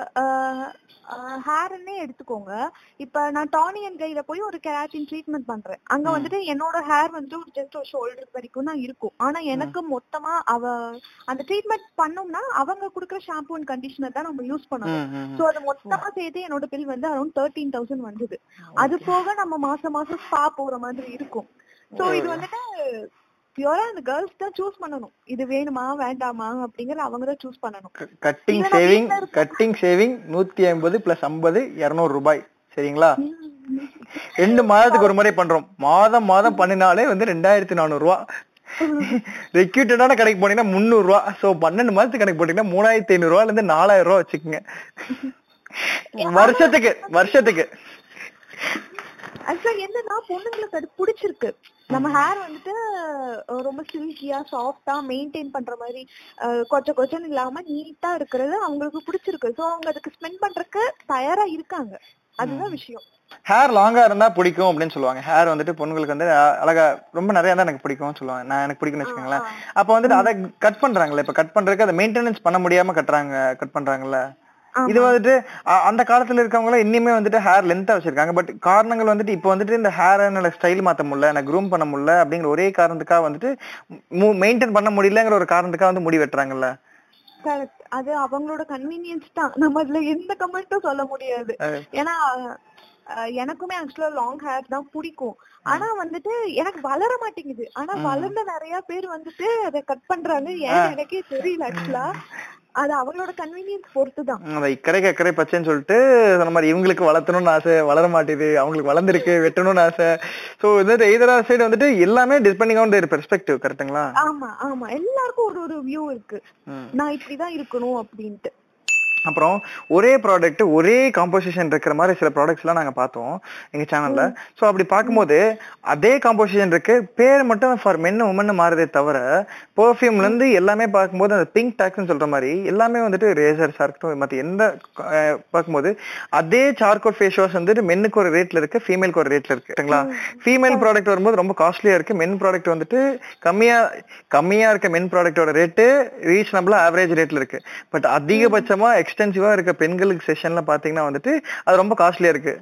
ஹேர்ன்னே எடுத்துக்கோங்க. இப்ப நான் டானி அண்ட் கைல போய் ஒரு கெராட்டின் ட்ரீட்மெண்ட் பண்றேன். அங்க வந்துட்டு என்னோட ஹேர் வந்து ஒரு ஜஸ்ட் ஒரு ஷோல்டர் வரைக்கும் தான் இருக்கும். ஆனா எனக்கு மொத்தமா அவ அந்த ட்ரீட்மெண்ட் பண்ணோம்னா அவங்க குடுக்குற ஷாம்பு அண்ட் கண்டிஷனர் தான் நம்ம யூஸ் பண்ணுவோம். சோ அது மொத்தமா சேர்த்து என்னோட பில் வந்து அரௌண்ட் தேர்ட்டீன் தௌசண்ட் வந்தது. அது போக நம்ம மாசம் மாசம் ஸ்பா போற மாதிரி இருக்கும். சோ இது வந்துட்டு பியூரா அந்த கேர்ள்ஸ் தான் சூஸ் பண்ணணும், இது வேணுமா வேண்டாமா அப்படிங்கறது அவங்க தான் சூஸ் பண்ணணும். கட்டிங் சேவிங் கட்டிங் சேவிங் நூத்தி ஐம்பது பிளஸ் ஐம்பது இருநூறு ரூபாய், சரிங்களா? ரெண்டு மாதத்துக்கு ஒரு முறை பண்றோம். மாதம் மாதம் பண்ணினாலே வந்து ரெண்டாயிரத்தி நானூறு ரூபாய். ரெக்யூட்டடான கணக்கு போனீங்கன்னா முந்நூறு ரூபா. சோ பன்னெண்டு மாதத்துக்கு கணக்கு போட்டீங்கன்னா மூணாயிரத்தி ஐநூறு ரூபாயில இருந்து நாலாயிரம் ரூபா வச்சுக்கோங்க வருஷத்துக்கு வருஷத்துக்கு ஆக்சுவலா. என்னன்னா பொண்ணுங்களுக்கு அது பிடிச்சிருக்கு. நம்ம ஹேர் வந்துட்டு ரொம்ப சில்கியா சாஃப்டா மெயின்டைன் பண்ற மாதிரி கொச்ச கொச்சன்னு இல்லாம நீட்டா இருக்கிறது அவங்களுக்கு பிடிச்சிருக்கு. சோ அவங்க அதுக்கு ஸ்பெண்ட் பண்றதுக்கு தயாரா இருக்காங்க. அதுதான் விஷயம். ஹேர் லாங்கா இருந்தா பிடிக்கும் அப்படின்னு சொல்லுவாங்க. ஹேர் வந்துட்டு பொண்ணுங்களுக்கு வந்து அழகா ரொம்ப நிறைய தான் எனக்கு பிடிக்கும்னு சொல்லுவாங்க. நான் எனக்கு பிடிக்கும்னு வச்சுக்கோங்களேன். அப்ப வந்துட்டு அதை கட் பண்றாங்கல்ல, இப்ப கட் பண்றதுக்கு அதை மெயின்டெனன்ஸ் பண்ண முடியாம கட்டுறாங்க, கட் பண்றாங்கல்ல. இது வந்துட்டு அந்த காலத்துல இருக்கவங்கள இன்னுமே வந்துட்டு ஹேர் லென்த்தா வச்சிருக்காங்க. பட் காரணங்கள் வந்துட்டு இப்ப வந்துட்டு இந்த ஹேர் என்னோட ஸ்டைல் மாத்த முடியல, எனக்கு க்ரூம் பண்ண முடியல அப்படிங்கிற ஒரே காரணத்துக்காக வந்துட்டு மெயின்டைன் பண்ண முடியலங்கிற ஒரு காரணத்துக்காக வந்து முடி வெட்டுறாங்கல்ல. கரெக்ட். அது அவங்களோட கன்வீனியன்ஸ் தான். நம்ம இதுல எந்த கமெண்ட்டும் சொல்ல முடியாது. ஏன்னா எனக்குமே ஆக்சுவலா லாங் ஹேர் தான் பிடிக்கும். ஆனா வந்துட்டு எனக்கு வளர மாட்டேங்குது. ஆனா வளர்ந்த நிறைய பேர் வந்துட்டு அதை கட் பண்றாங்க. ஏன் எனக்கே தெரியல. ஆக்சுவலா அது அவங்களோட கன்வீனியன்ஸ் பொறுத்து தான். இக்கரைக்கு அக்கறை பச்சைன்னு சொல்லிட்டு சொன்ன மாதிரி இவங்களுக்கு வளர்த்தணும்னு ஆசை, வளர மாட்டேது. அவங்களுக்கு வளர்ந்துருக்கு, வெட்டணும்னு ஆசை. ஸோ இது எதிரா சைடு வந்துட்டு எல்லாமே டிபெண்டிங் ஆன் தேர் பெர்ஸ்பெக்டிவ், கரெக்ட்டுங்களா? ஆமா ஆமா, எல்லாருக்கும் ஒரு ஒரு வியூ இருக்கு. நான் இப்படிதான் இருக்கணும் அப்படின்ட்டு. அப்புறம் ஒரே ப்ராடக்ட் ஒரே காம்போசிஷன் இருக்கிற மாதிரி சில ப்ராடக்ட்ஸ்லாம் நாங்கள் பார்த்தோம் எங்கள் சேனலில். ஸோ அப்படி பார்க்கும்போது அதே காம்போசிஷன் இருக்கு, பேர் மட்டும் ஃபார் மென்னு உமன்னு மாறுதே தவிர பெர்ஃப்யூம்லேருந்து எல்லாமே பார்க்கும்போது அந்த பிங்க் டாக்ஸ்ன்னு சொல்கிற மாதிரி எல்லாமே வந்துட்டு ரேசர்ஸாக இருக்கட்டும் மற்ற எந்த பார்க்கும்போது அதே சார்கோல் ஃபேஸ் வாஷ் வந்துட்டு மென்னுக்கு ஒரு ரேட்டில் இருக்குது, ஃபீமேலுக்கு ஒரு ரேட்டில் இருக்குங்களா? ஃபீமேல் ப்ராடக்ட் வரும்போது ரொம்ப காஸ்ட்லியாக இருக்குது, மென் ப்ராடக்ட் வந்துட்டு கம்மியாக கம்மியாக இருக்க மென் ப்ராடக்டோட ரேட்டு ரீசனபிளாக ஆவரேஜ் ரேட்டில் இருக்குது. பட் அதிகபட்சமாக எக்ஸ்டென்சிவா இருக்க பெண்களுக்கு செஷன்ல பாத்தீங்கன்னா வந்துட்டு அது ரொம்ப காஸ்ட்லியா இருக்கு.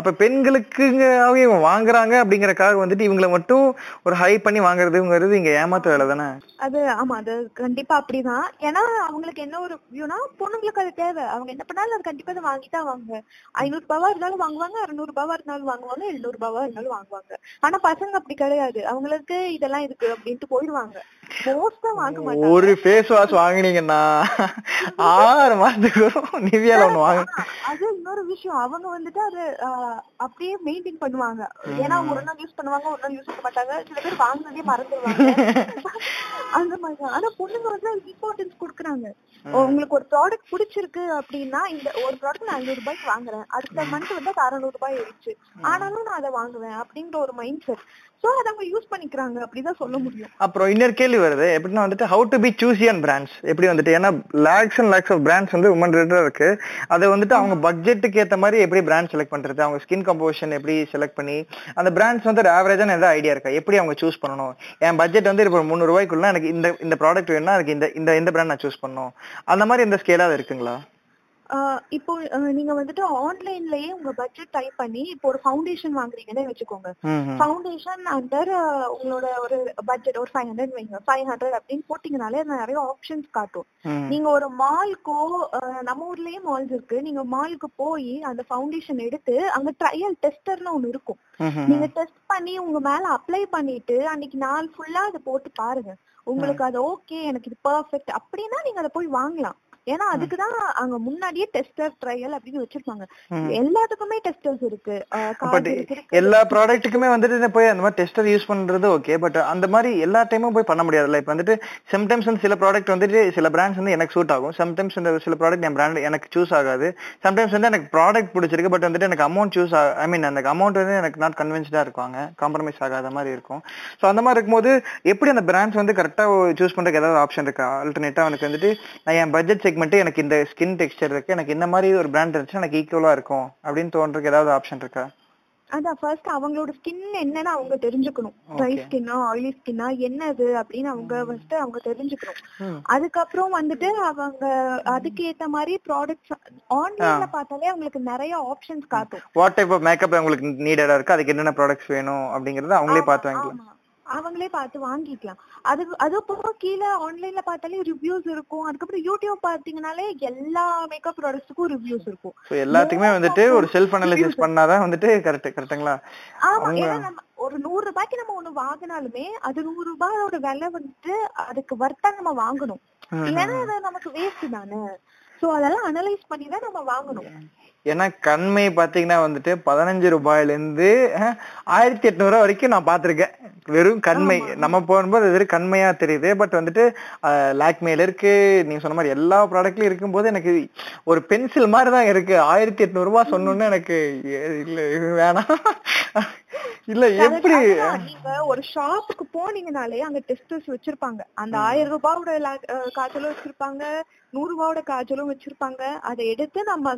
அப்ப பெண்களுக்கு இவங்க வாங்குறாங்க அப்படிங்கறக்காக வந்துட்டு இவங்களை மட்டும் ஒரு ஹை பண்ணி வாங்குறதுங்கிறது இங்க ஏமாத்த வேலை தானே அது. ஆமா, அது கண்டிப்பா அப்படிதான். ஏன்னா அவங்களுக்கு என்ன ஒரு வியூனா பொண்ணுங்களுக்கு அது தேவை. அவங்க என்ன பண்ணாலும் அது கண்டிப்பா அதை வாங்கிதான் வாங்க. ஐநூறு ரூபாவா இருந்தாலும் வாங்குவாங்க, அறுநூறு ரூபாவா இருந்தாலும் வாங்குவாங்க, எழுநூறு ரூபாவா இருந்தாலும் வாங்குவாங்க. ஆனா பசங்க அப்படி கிடையாது. அவங்களுக்கு இதெல்லாம் இருக்கு அப்படின்ட்டு போயிடுவாங்க. ஒரு ஃபேஸ் வாஷ் வாங்குனீங்கன்னா ஆறு மாசத்துக்கு வரும் நிவியால ஒண்ணு வாங்க. அது இன்னொரு விஷயம். அவங்க வந்துட்டு அது அப்படியே மெயின்டைன் பண்ணுவாங்க. ஏன்னா ஒரு நாள் யூஸ் பண்ணுவாங்க, ஒரு நாள் யூஸ் பண்ண மாட்டாங்க. சில பேர் வாங்கினதே மறந்துடுவாங்க அந்த மாதிரி. ஆனா பொண்ணுங்க வந்து இம்பார்ட்டன்ஸ் கொடுக்குறாங்க. உங்களுக்கு ஒரு ப்ராடக்ட் பிடிச்சிருக்கு அப்படின்னா இந்த ஒரு ப்ராடக்ட் நான் ஐநூறு ரூபாய்க்கு வாங்குறேன், அடுத்த மந்த் வந்து அது அறுநூறு ரூபாய் ஆயிடுச்சு, ஆனாலும் நான் அதை வாங்குவேன் அப்படிங்கிற ஒரு மைண்ட் செட். சோ அத அவங்க யூஸ் பண்ணிக்கிறாங்க அப்படிதான் சொல்ல முடியும். அப்புறம் இன்னொரு கேள்வி வருது எப்படின்னா வந்துட்டு how to be choosy on brands எப்படி வந்துட்டு. ஏன்னா lakhs and lakhs of brands வந்து உமன் ரேட்டா இருக்கு. அதை வந்துட்டு அவங்க பட்ஜெட்டுக்கு ஏற்ற மாதிரி எப்படி பிராண்ட் செலக்ட் பண்றது, அவங்க ஸ்கின் கம்போசிஷன் எப்படி செலக்ட் பண்ணி அந்த பிராண்ட்ஸ் வந்து ஒரு ஆவரேஜான ஏதாவது ஐடியா இருக்கா எப்படி அவங்க சூஸ் பண்ணணும்? என் பட்ஜெட் வந்து இப்போ முந்நூறு ரூபாய்க்குள்ள எனக்கு இந்த இந்த ப்ராடக்ட் வேணும்னா எனக்கு இந்த இந்த இந்த பிராண்ட் நான் சூஸ் பண்ணணும், அந்த மாதிரி இந்த ஸ்கேலாக இருக்குங்களா? இப்போ நீங்க வந்துட்டு ஆன்லைன்லயே உங்க பட்ஜெட் டைப் பண்ணி இப்போ ஒரு ஃபவுண்டேஷன் வாங்குறீங்கன்னு வச்சுக்கோங்க. ஃபவுண்டேஷன் அண்டர் உங்களோட ஒரு பட்ஜெட் ஒரு ஃபைவ் ஹண்ட்ரட் வைங்க, ஃபைவ் ஹண்ட்ரட் அப்படின்னு போட்டீங்கனாலே நிறைய ஆப்ஷன்ஸ் காட்டும். நீங்க ஒரு மால்க்கோ, நம்ம ஊர்லயே மால்ஸ் இருக்கு, நீங்க மால்க்கு போய் அந்த ஃபவுண்டேஷன் எடுத்து அங்க ட்ரையல் டெஸ்டர்னு ஒண்ணு இருக்கும். நீங்க டெஸ்ட் பண்ணி உங்க மேல அப்ளை பண்ணிட்டு அன்னைக்கு நாள் ஃபுல்லா அதை போட்டு பாருங்க. உங்களுக்கு அது ஓகே, எனக்கு இது பர்ஃபெக்ட் அப்படின்னா நீங்க அதை போய் வாங்கலாம். ஏன்னா அதுக்குதான் அங்க முன்னாடியே டெஸ்டர் ட்ரையல் அப்படின்னு வச்சிருப்பாங்க. எல்லாத்துக்குமே டெஸ்டர்ஸ் இருக்கு. எல்லா ப்ராடக்ட்டுக்குமே வந்துட்டு போய் அந்த மாதிரி டெஸ்டர் யூஸ் பண்றது ஓகே, பட் அந்த மாதிரி எல்லா டைமும் போய் பண்ண முடியாதுல்ல. இப்போ வந்துட்டு சம்டைம்ஸ் வந்து சில ப்ராடக்ட் வந்துட்டு சில பிராண்ட்ஸ் வந்து எனக்கு சூட் ஆகும், சம்டைம்ஸ் வந்து சில ப்ராடக்ட் என் பிராண்ட் எனக்கு சூஸ் ஆகாது. சம்டைம்ஸ் வந்து எனக்கு ப்ராடக்ட் பிடிச்சிருக்கு பட் வந்துட்டு எனக்கு அமௌண்ட் சூஸ் ஆ ஐ மீன் அந்த அமௌண்ட் வந்து எனக்கு நாட் கன்வின்ஸ்டா இருக்காங்க, காம்ப்ரமைஸ் ஆகாத மாதிரி இருக்கும். ஸோ அந்த மாதிரி இருக்கும்போது எப்படி அந்த பிராண்ட்ஸ் வந்து கரெக்டாக சூஸ் பண்ணுறதுக்கு ஏதாவது ஆப்ஷன் இருக்கா? ஆல்டர்னேட்டா எனக்கு வந்துட்டு என் பட்ஜெட் செக்மெண்ட்டு எனக்கு இந்த ஸ்கின் டெக்ஸ்டர் இருக்கு, எனக்கு இந்த மாதிரி ஒரு பிராண்ட் இருந்துச்சுன்னா எனக்கு ஈக்குவலா இருக்கும் அப்படின்னு தோன்றதுக்கு ஏதாவது ஆப்ஷன் இருக்கா? அதான் ஃபர்ஸ்ட் அவங்களோட ஸ்கின் என்னன்னு அவங்க தெரிஞ்சுக்கணும். ட்ரை ஸ்கின்னா ஆயிலி ஸ்கின்னா என்னது அப்படின்னு அவங்க வந்துட்டு அவங்க தெரிஞ்சுக்கணும். அதுக்கப்புறம் வந்துட்டு அவங்க அதுக்கு ஏத்த மாதிரி ப்ராடக்ட்ஸ் ஆன்லைன்ல பார்த்தாலே அவங்களுக்கு நிறைய ஆப்ஷன்ஸ் காட்டும். வாட் டைப் ஆஃப் மேக்கப் உங்களுக்கு நீடடா இருக்கு, அதுக்கு என்னென்ன ப்ராடக்ட்ஸ் வேணும் அப்படிங்கறது அவங்களே பார்த்து வாங்கிக்கலாம். அவங்களே பார்த்து வாங்கிக்கலாம். அது அதுக்கப்புறம் கீழே ஆன்லைன்ல பார்த்தாலே ரிவ்யூஸ் இருக்கும். அதுக்கப்புறம் யூடியூப் பார்த்தீங்கன்னாலே எல்லா மேக்கப் ப்ராடக்ட்ஸுக்கும் ரிவ்யூஸ் இருக்கும். சோ எல்லாத்துக்குமே வந்துட்டு ஒரு செல்ஃப் அனலைசிஸ் பண்ணாதான் வந்துட்டு கரெக்ட் கரெக்ட்டுங்களா? ஆமா, ஏன்னா ஒரு நூறு ரூபாய்க்கு நம்ம ஒண்ணு வாங்கினாலுமே அது நூறு ரூபாயோட விலை வந்துட்டு அதுக்கு வர்த்தா நம்ம வாங்கணும், இல்லைன்னா அது நமக்கு வேஸ்ட் தானே. சோ அதெல்லாம் அனலைஸ் பண்ணி தான் நம்ம வாங்கணும். ஏன்னா கண்மை பாத்தீங்கன்னா வந்துட்டு பதினஞ்சு ரூபாயில இருந்து ஆயிரத்தி எட்நூறு ரூபாய் வரைக்கும் நான் பாத்திருக்கேன். வெறும் கண்மை நம்ம போகும்போது அது வெறும் கண்மையா தெரியுது. பட் வந்துட்டு லாக்மேல இருக்கு, நீங்க சொன்ன மாதிரி எல்லா ப்ராடக்ட்லயும் இருக்கும்போது எனக்கு ஒரு பென்சில் மாதிரிதான் இருக்கு. ஆயிரத்தி எட்நூறு ரூபாய் சொன்னோன்னு எனக்கு இல்ல வேணாம். இல்ல எப்படி நீங்க ஒரு ஷாப்புக்கு போனீங்கனாலே அங்க டெஸ்டர்ஸ் வச்சிருப்பாங்க. அந்த ஆயிரம் ரூபாயோட காய்ச்சலும் வச்சிருப்பாங்க, நூறு ரூபாவோட காய்ச்சலும் வச்சிருப்பாங்க. அதை எடுத்து நம்ம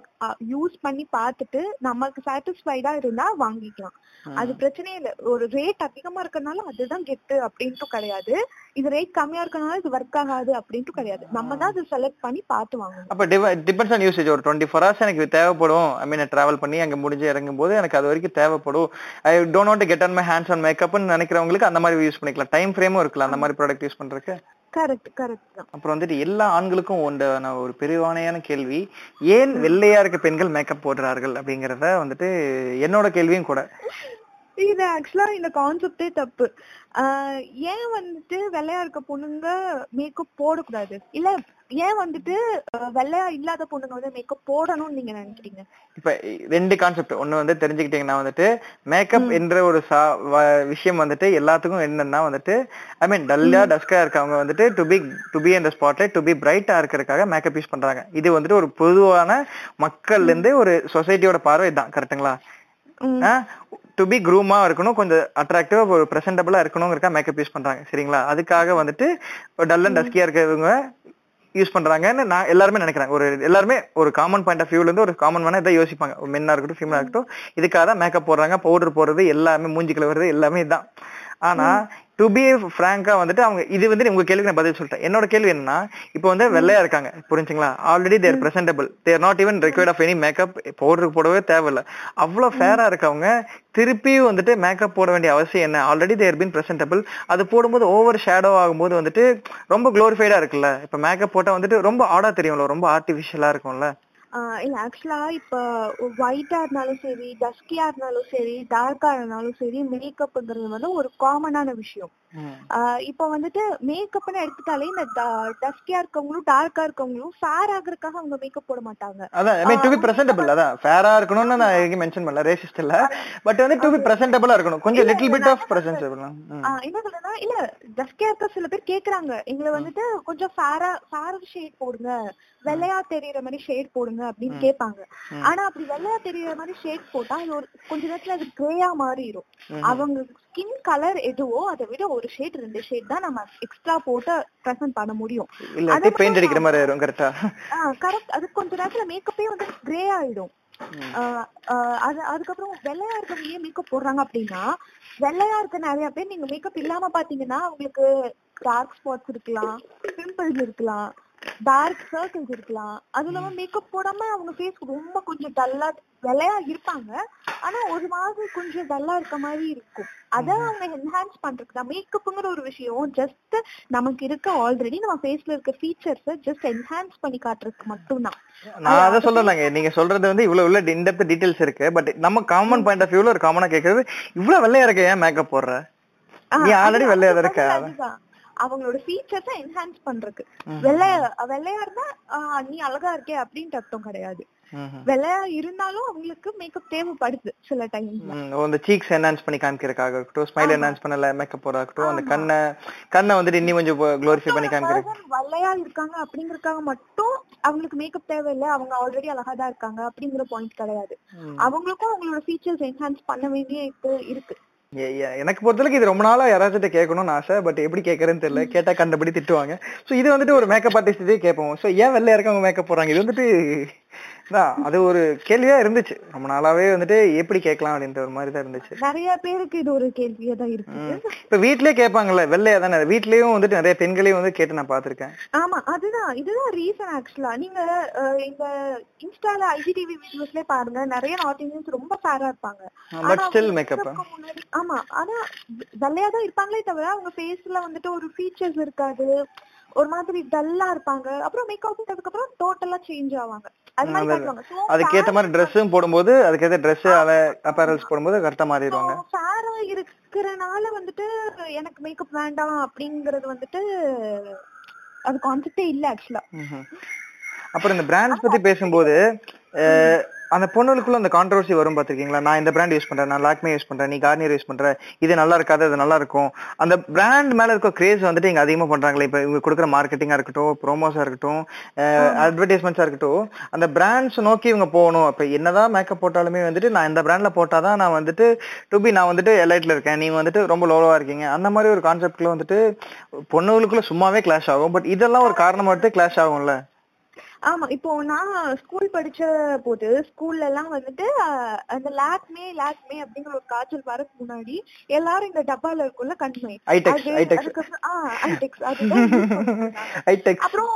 யூஸ் பண்ணி பார்த்துட்டு நமக்கு சாட்டிஸ்ஃபைடா இருந்தா வாங்கிக்கலாம், அது பிரச்சனையே இல்லை. ஒரு ரேட் அதிகமா இருக்கனால அதுதான் கெட்டு அப்படின்ட்டு கிடையாது, இது ரேட் கம்மியா இருக்கனால இது ஒர்க் ஆகாது அப்படின்ட்டு கிடையாது. நம்ம தான் அதை செலக்ட் பண்ணி பார்த்து வாங்கணும். அப்ப டிபெண்ட்ஸ் ஆன் யூசேஜ். ஒரு டுவெண்ட்டி ஃபோர் ஹவர்ஸ் எனக்கு தேவைப்படும், ஐ மீன் டிராவல் பண்ணி அங்க முடிஞ்சு இறங்கும் போது எனக்கு அது வரைக்கும் தேவைப்படும். I don't want to get on my hands on மேக்கப்னு நினைக்கிறவங்களுக்கு அந்த மாதிரி யூஸ் பண்ணிக்கலாம். டைம் ஃப்ரேமும் இருக்கலாம் அந்த மாதிரி ப்ராடக்ட் யூஸ் பண்றதுக்கு. Correct correct. அப்புறம் வந்துட்டு எல்லா ஆண்களுக்கும் உண்டான ஒரு பெருவானையான கேள்வி, ஏன் வெள்ளையா இருக்க பெண்கள் மேக்கப் போடுறார்கள் அப்படிங்கறத வந்துட்டு என்னோட கேள்வியும் கூட. இது ஆக்சுவலா இந்த கான்செப்டே தப்பு. ஏன் வந்துட்டு வெள்ளையா இருக்க பொண்ணுங்க மேக்கப் போடக்கூடாது, இல்ல ஏன் வந்துட்டு வெள்ளையா இல்லாத பொண்ணுங்க வந்து மேக்கப் போடணும்னு நீங்க நினைக்கிறீங்க? இப்ப ரெண்டு கான்செப்ட். ஒண்ணு வந்து தெரிஞ்சுக்கிட்டீங்கன்னா வந்துட்டு மேக்கப் என்ற ஒரு விஷயம் வந்துட்டு எல்லாத்துக்கும் என்னன்னா வந்துட்டு ஐ மீன் டல்லா டஸ்கா இருக்கவங்க வந்துட்டு to be to be in the spotlight to be பிரைட்டா இருக்கிறதுக்காக மேக்கப் யூஸ் பண்றாங்க. இது வந்துட்டு ஒரு பொதுவான மக்கள்ல இருந்து ஒரு சொசைட்டியோட பார்வை இதுதான். கரெக்டுங்களா? டு பி க்ரூமா இருக்கணும், கொஞ்சம் அட்ராக்டிவா ஒரு பிரசன்டபிளா இருக்கணும்ங்கறக்கா மேக்கப் யூஸ் பண்றாங்க. சரிங்களா? அதுக்காக வந்துட்டு டல் அண்ட் டஸ்கியா இருக்கிறவங்க யூஸ் பண்றாங்கன்னு நான் எல்லாருமே நினைக்கிறாங்க. ஒரு எல்லாருமே ஒரு காமன் பாயிண்ட் ஆஃப் வியூல இருந்து ஒரு காமன் மேனா இதை யோசிப்பாங்க. மென்னா இருக்கட்டும் ஃபீமேலா இருக்கட்டும் இதுக்காக தான் மேக்கப் போடுறாங்க, பவுடர் போடுறது எல்லாமே, மூஞ்சி கழுவுறது எல்லாமே இதுதான். ஆனா டு பி ஃப்ராங்கா வந்துட்டு அவங்க இது வந்து உங்க கேள்விக்கு நான் பதில் சொல்லிட்டேன். என்னோட கேள்வி என்னன்னா இப்போ வந்து வெள்ளையா இருக்காங்க, புரிஞ்சுங்களா? Already they're presentable, they're not even required of any makeup, powder போடவே தேவையில்லை. அவ்வளோ ஃபேரா இருக்கவங்க திருப்பி வந்துட்டு மேக்கப் போட வேண்டிய அவசியம் என்ன? Already they're been presentable. அது போடும்போது ஓவர் ஷேடோ ஆகும்போது வந்துட்டு ரொம்ப க்ளோரிஃபைடா இருக்குல்ல. இப்போ மேக்கப் போட்டால் வந்துட்டு ரொம்ப ஆடா தெரியும்ல, ரொம்ப ஆர்டிஃபிஷியலா இருக்கும்ல. இல்ல ஆக்சுவலா இப்ப ஒயிட்டா இருந்தாலும் சரி, டஸ்கியா இருந்தாலும் சரி, டார்க்கா இருந்தாலும் சரி, மேக்கப்ங்கிறது வந்து ஒரு காமனான விஷயம். இப்ப வந்துட்டு மேக்கப்னு எடுத்துட்டாலே இந்த டஸ்கியா இருக்கவங்களும் டார்க்கா இருக்கவங்களும் ஃபேர் ஆகுறதுக்காக அவங்க மேக்கப் போட மாட்டாங்க. அதான் டு பி பிரசன்டபிள். அதான் ஃபேரா இருக்கணும்னு நான் எங்க மென்ஷன் பண்ணல, ரேசிஸ்ட் இல்ல, பட் வந்து டு பி பிரசன்டபிளா இருக்கணும், கொஞ்சம் லிட்டில் பிட் ஆஃப் பிரசன்டபிள். என்ன சொல்றேன்னா இல்ல டஸ்கியா இருக்க சில பேர் கேக்குறாங்க எங்களை வந்துட்டு கொஞ்சம் ஃபேரா ஃபேர் ஷேட் போடுங்க, வெள்ளையா தெரியற மாதிரி ஷேட் போடுங்க அப்படின்னு கேட்பாங்க. ஆனா அப்படி வெள்ளையா தெரியற மாதிரி ஷேட் போட்டா அது ஒரு கொஞ்ச நேரத்துல அது கிரேயா மாறிடும். அவங்க ஸ்கின் கலர் எதுவோ அதை விட ஒரு ஷேட் ரெண்டு ஷேட் தான் நம்ம எக்ஸ்ட்ரா போட்டு பிரசன்ட் பண்ண முடியும். பெயிண்ட் அடிக்கிற மாதிரி ஆயிடும். கரெக்ட்டா? கரெக்ட். அது கொஞ்ச நேரத்துல மேக்கப்பே வந்து கிரே ஆயிடும். அது அதுக்கப்புறம் வெள்ளையா இருக்கிறவங்க ஏன் மேக்கப் போடுறாங்க அப்படின்னா, வெள்ளையா இருக்க நிறைய பேர் நீங்க மேக்கப் இல்லாம பாத்தீங்கன்னா அவங்களுக்கு டார்க் ஸ்பாட்ஸ் இருக்கலாம், பிம்பிள்ஸ் இருக்கலாம், டார்க் சர்க்கிள்ஸ் இருக்கலாம். அது இல்லாம மேக்கப் போடாம அவங்க ஃபேஸ்க்கு ரொம்ப கொஞ்சம் டல்லா வெள்ளையா இருப்பாங்க. ஆனா ஒரு மாதிரி கொஞ்சம் டல்லா இருக்க மாதிரி இருக்கும். அதை அவங்க என்ஹான்ஸ் பண்றதுக்கு தான் மேக்கப்புங்கிற ஒரு விஷயம். ஜஸ்ட் நமக்கு இருக்க ஆல்ரெடி நம்ம ஃபேஸ்ல இருக்க ஃபீச்சர்ஸை ஜஸ்ட் என்ஹான்ஸ் பண்ணி காட்டுறதுக்கு மட்டும் தான். நான் அதை சொல்லலாங்க, நீங்க சொல்றது வந்து இவ்வளவு உள்ள இன்டெப்த் டீடைல்ஸ் இருக்கு. பட் நம்ம காமன் பாயிண்ட் ஆஃப் வியூல ஒரு காமனா கேட்கறது, இவ்வளவு வெள்ளையா இருக்க ஏன் மேக்கப் போடுற, நீ ஆல்ரெடி வெள்ளையா இருக்க. அவங்களோட ஃபீச்சர்ஸை என்ஹான்ஸ் பண்றதுக்கு. வெள்ளையா வெள்ளையா இருந்தா நீ அழகா இருக்கே அப்படின்ட்டு அர்த்தம் கிடையாது. வெள்ளையா இருந்தாலும் அவங்களுக்கு மேக்கப் தேவைப்படுது சில டைம்ல. அந்த சீக்ஸ் என்ஹான்ஸ் பண்ணி காமிக்கிறதுக்காக இருக்கட்டும், ஸ்மைல் என்ஹான்ஸ் பண்ணல மேக்கப் போட இருக்கட்டும், அந்த கண்ணை கண்ணை வந்து இன்னி கொஞ்சம் க்ளோரிஃபை பண்ணி காமிக்கிறது. வெள்ளையா இருக்காங்க அப்படிங்கறதுக்காக மட்டும் அவங்களுக்கு மேக்கப் தேவையில்லை, அவங்க ஆல்ரெடி அழகா தான் இருக்காங்க அப்படிங்கிற பாயிண்ட் கிடையாது. அவங்களுக்கும் அவங்களோட ஃபீச்சர்ஸ் என்ஹான்ஸ் பண்ண வேண்டிய இருக்கு. எனக்கு பொறுத்தளவுக்கு இது ரொம்ப நாளா யாராவது கேட்கணும்னு ஆசை, பட் எப்படி கேட்கறேன்னு தெரியல. கேட்டா கண்டபடி திட்டுவாங்க. ஸோ இது வந்துட்டு ஒரு மேக்கப் ஆர்டிஸ்டே கேட்போம், ஸோ ஏன் வெள்ளையா இருக்க அவங்க மேக்கப் போடுறாங்க, இது வந்துட்டு தான் அது ஒரு கேள்வியா இருந்துச்சு ரொம்ப நாளாவே. வந்துட்டு எப்படி கேட்கலாம் அப்படின்ற ஒரு மாதிரி தான் இருந்துச்சு. நிறைய பேருக்கு இது ஒரு கேள்வியா தான் இருக்கு. இப்ப வீட்லயே கேட்பாங்கல்ல வெள்ளையா தானே, வீட்லயும் வந்துட்டு நிறைய பெண்களையும் வந்து கேட்டு நான் பாத்திருக்கேன். ஆமா, அதுதான் இதுதான் ரீசன் ஆக்சுவலா. நீங்க இந்த இன்ஸ்டால ஐஜிடிவி வீடியோஸ்லயே பாருங்க, நிறைய நார்த் இந்தியன்ஸ் ரொம்ப ஃபேரா இருப்பாங்க, பட் ஸ்டில் மேக்கப். ஆமா, ஆனா வெள்ளையா தான் இருப்பாங்களே தவிர அவங்க ஃபேஸ்ல வந்துட்டு ஒரு ஃபீச்சர்ஸ் இருக்காது, ஒரு மாதிரி டல்லா இருப்பாங்க. அப்புறம் மேக்கப் போட்டதுக்கு அப்புறம் டோட்டலா சேஞ்ச் ஆவாங்க. அதுக்கேற்ற மாதிரி ட்ரெஸ்ஸும் போடும்போது அதுக்கேற்ற ட்ரெஸ் அப்பரல்ஸ் போடும்போது கரெக்டா மாறிடுவாங்க. ஃபேரா இருக்கறனால வந்துட்டு எனக்கு மேக்கப் வேண்டாம் அப்படிங்கிறது வந்துட்டு அது கான்செப்டே இல்ல ஆக்சுவலா. அப்புறம் இந்த பிராண்ட்ஸ் பத்தி பேசும்போது அந்த பொண்ணுக்குள்ள அந்த கான்ட்ரவர்சி வரும் பாத்திருக்கீங்களா. நான் இந்த பிராண்ட் யூஸ் பண்றேன், நான் லாக்மே யூஸ் பண்றேன், நீ கார்னியர் யூஸ் பண்ற, இது நல்லா இருக்காது அது நல்லா இருக்கும். அந்த பிராண்ட் மேல இருக்க கிரேஸ் வந்துட்டு இங்க அதிகமா பண்றாங்களே. இப்ப இவங்க கொடுக்குற மார்க்கெட்டிங்கா இருக்கட்டும், ப்ரோமோஸா இருக்கட்டும், அட்வர்டைஸ்மெண்ட்ஸா இருக்கட்டும், அந்த பிராண்ட்ஸ் நோக்கி இவங்க போகணும். இப்ப என்னதான் மேக்கப் போட்டாலுமே வந்துட்டு நான் இந்த பிராண்ட்ல போட்டாதான் நான் வந்துட்டு டு பி நான் வந்துட்டு எலைட்ல இருக்கேன், நீங்க வந்துட்டு ரொம்ப லோவா இருக்கீங்க, அந்த மாதிரி ஒரு கான்செப்ட்ல வந்துட்டு பொண்ணுகளுக்குள்ள சும்மாவே கிளாஷ் ஆகும். பட் இதெல்லாம் ஒரு காரணமா எடுத்து கிளாஷ் ஆகும்ல. ஆமா, இப்போ நான் ஸ்கூல் படிச்ச போது ஸ்கூல்ல எல்லாம் வந்துட்டு அந்த லாக்மே லாக்மே அப்படிங்கிற ஒரு காய்ச்சல் வரக்கு முன்னாடி எல்லாரும் இந்த டப்பால இருக்குள்ள கண்மை அப்புறம்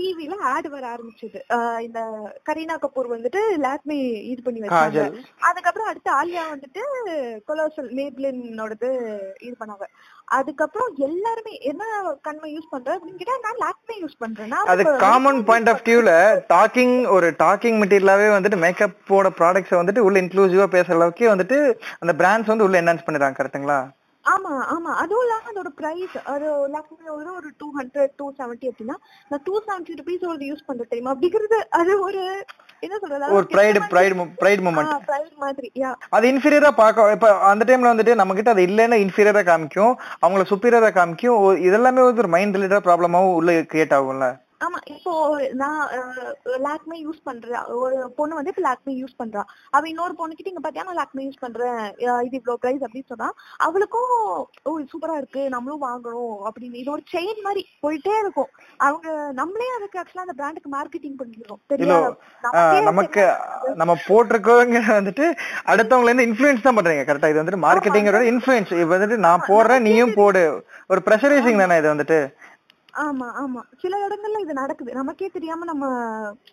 டிவில ஆட் வர ஆரம்பிச்சது. இந்த கரீனா கபூர் வந்துட்டு லாக்மே இது பண்ணி வச்சாங்க. அதுக்கப்புறம் அடுத்து ஆலியா வந்துட்டு கொலோசல் மேப்லினோடது இது பண்ணாங்க. அதுக்கப்புறம் எல்லாருமே என்ன கண்மை யூஸ் பண்ற அப்படின்னு கேட்டா நான் லாக்மே யூஸ் பண்றேன்னா டாக்கிங் ஒரு டாக்கிங் மெட்டீரியலாவே வந்துட்டு மேக்கப்போட ப்ராடக்ட்ஸ் வந்துட்டு உள்ள இன்க்ளூசிவா பேசுற அளவுக்கு வந்துட்டு அந்த பிராண்ட்ஸ் வந்து உள்ள என்ஹான்ஸ் பண்ணிடுறாங்க. கரெக்ட்டுங்களா? ஆமா ஆமா. அதுவும் இல்லாம அதோட பிரைஸ் அது லக்ஷ்மி ஒரு ஒரு டூ ஹண்ட்ரட் டூ செவன்டி அப்படின்னா நான் டூ செவன்டி ருபீஸ் ஒரு யூஸ் பண்ற தெரியுமா அப்படிங்கிறது அது ஒரு என்ன சொல்றது ஒரு bright bright bright moment bright மாதிரி. அது இன்ஃபீரியரா பாக்க இப்ப அந்த டைம்ல வந்துட்டு நம்ம கிட்ட அது இல்லைன்னா இன்ஃபீரியரா காமிக்கும், அவங்கள சுப்பீரியரா காமிக்கும். இதெல்லாமே வந்து ஒரு மைண்ட் ரிலேட்டட் ப்ராப்ளமாவும் உள்ள கிரியேட் ஆகும்ல. ஆமா, இப்போ நான் லாக்மே யூஸ் பண்றேன், ஒரு பொண்ணு வந்து இப்ப லாக்மே யூஸ் பண்றா, அவ இன்னொரு பொண்ணுக்கிட்ட இங்க பாத்தியா நான் லாக்மே யூஸ் பண்றேன் இது இவ்வளவு பிரைஸ் அப்படின்னு சொன்னா அவளுக்கும் ஓ சூப்பரா இருக்கு நம்மளும் வாங்கணும் அப்படின்னு இது ஒரு செயின் மாதிரி போயிட்டே இருக்கும். அவங்க நம்மளே அதுக்கு ஆக்சுவலா அந்த பிராண்டுக்கு மார்க்கெட்டிங் பண்ணிக்கிறோம் தெரியாது. நமக்கு நம்ம போட்டிருக்கவங்க வந்துட்டு அடுத்தவங்கள இருந்து இன்ஃபுளுன்ஸ் தான் பண்றீங்க. கரெக்டா? இது வந்துட்டு மார்க்கெட்டிங்கோட இன்ஃபுளுன்ஸ். இது வந்துட்டு நான் போடுறேன் நீயும் போடு, ஒரு பிரஷரைசிங் தானே இது வந்துட்டு. ஆமா ஆமா, சில இடங்கள்ல இது நடக்குது நமக்கே தெரியாம. நம்ம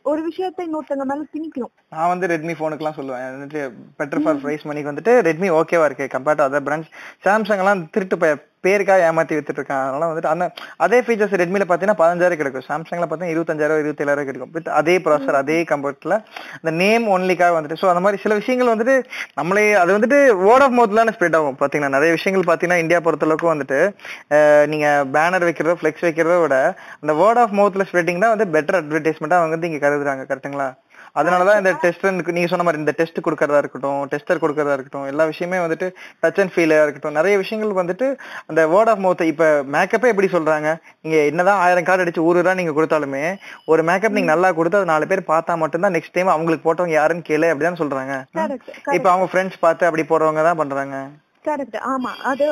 ஒரு விஷயத்தை இன்னொருத்தங்க மேல திணிக்கிறோம். நான் வந்து ரெட்மி போனுக்கு எல்லாம் சொல்லுவேன் பெட்டர் ஃபார் பிரைஸ் மணிக்கு வந்துட்டு ரெட்மி ஓகேவா இருக்கு compared to other brands. Samsung எல்லாம் திருட்டு பய பேருக்காக ஏமாத்தி வித்துட்டு இருக்காங்க. அதனால வந்துட்டு அந்த அதே ஃபீச்சர்ஸ் ரெட்மில பாத்தீங்கன்னா பதினஞ்சாயிரம் கிடைக்கும், சாம்சங்ல பார்த்தீங்கன்னா இருபத்தஞ்சாயிரம் இருபத்தேழாயிரம் கிடைக்கும் வித் அதே ப்ராசர் அதே கம்பர்ட்ல இந்த நேம் ஒன்லிக்காக வந்துட்டு. ஸோ அந்த மாதிரி சில விஷயங்கள் வந்துட்டு நம்மளே அது வந்துட்டு வேர்ட் ஆஃப் மவுத்லான ஸ்ப்ரெட் ஆகும். பாத்தீங்கன்னா நிறைய விஷயங்கள் பாத்தீங்கன்னா இந்தியா பொறுத்தளவுக்கு வந்துட்டு நீங்க பேனர் வைக்கிறதோ ஃபிளெக்ஸ் வைக்கிறதோ விட அந்த வேர்ட் ஆஃப் மவுத்ல ஸ்ப்ரெட்டிங் தான் வந்து பெட்டர் அட்வர்டைஸ்மெண்டா அவங்க வந்து இங்க கருதுறாங்க. கரெக்ட்டுங்களா? அதனாலதான் இந்த டெஸ்ட் நீங்க சொன்ன மாதிரி இந்த டெஸ்ட் கொடுக்கறதா இருக்கட்டும், டெஸ்டர் கொடுக்கறதா இருக்கட்டும், எல்லா விஷயமே வந்துட்டு டச் அண்ட் ஃபீலா இருக்கட்டும், நிறைய விஷயங்கள் வந்துட்டு அந்த வேர்ட் ஆஃப் மவுத். இப்ப மேக்கப்பே எப்படி சொல்றாங்க, நீங்க என்னதான் ஆயிரம் கார்டு அடிச்சு ஊரு ரூபா நீங்க கொடுத்தாலுமே ஒரு மேக்கப் நீங்க நல்லா கொடுத்து அது நாலு பேர் பார்த்தா மட்டும்தான் நெக்ஸ்ட் டைம் அவங்களுக்கு போட்டவங்க யாருன்னு கேளு அப்படிதான் சொல்றாங்க. இப்ப அவங்க ஃப்ரெண்ட்ஸ் பார்த்து அப்படி போறவங்க தான் பண்றாங்க. கரெக்ட். ஆமா, அது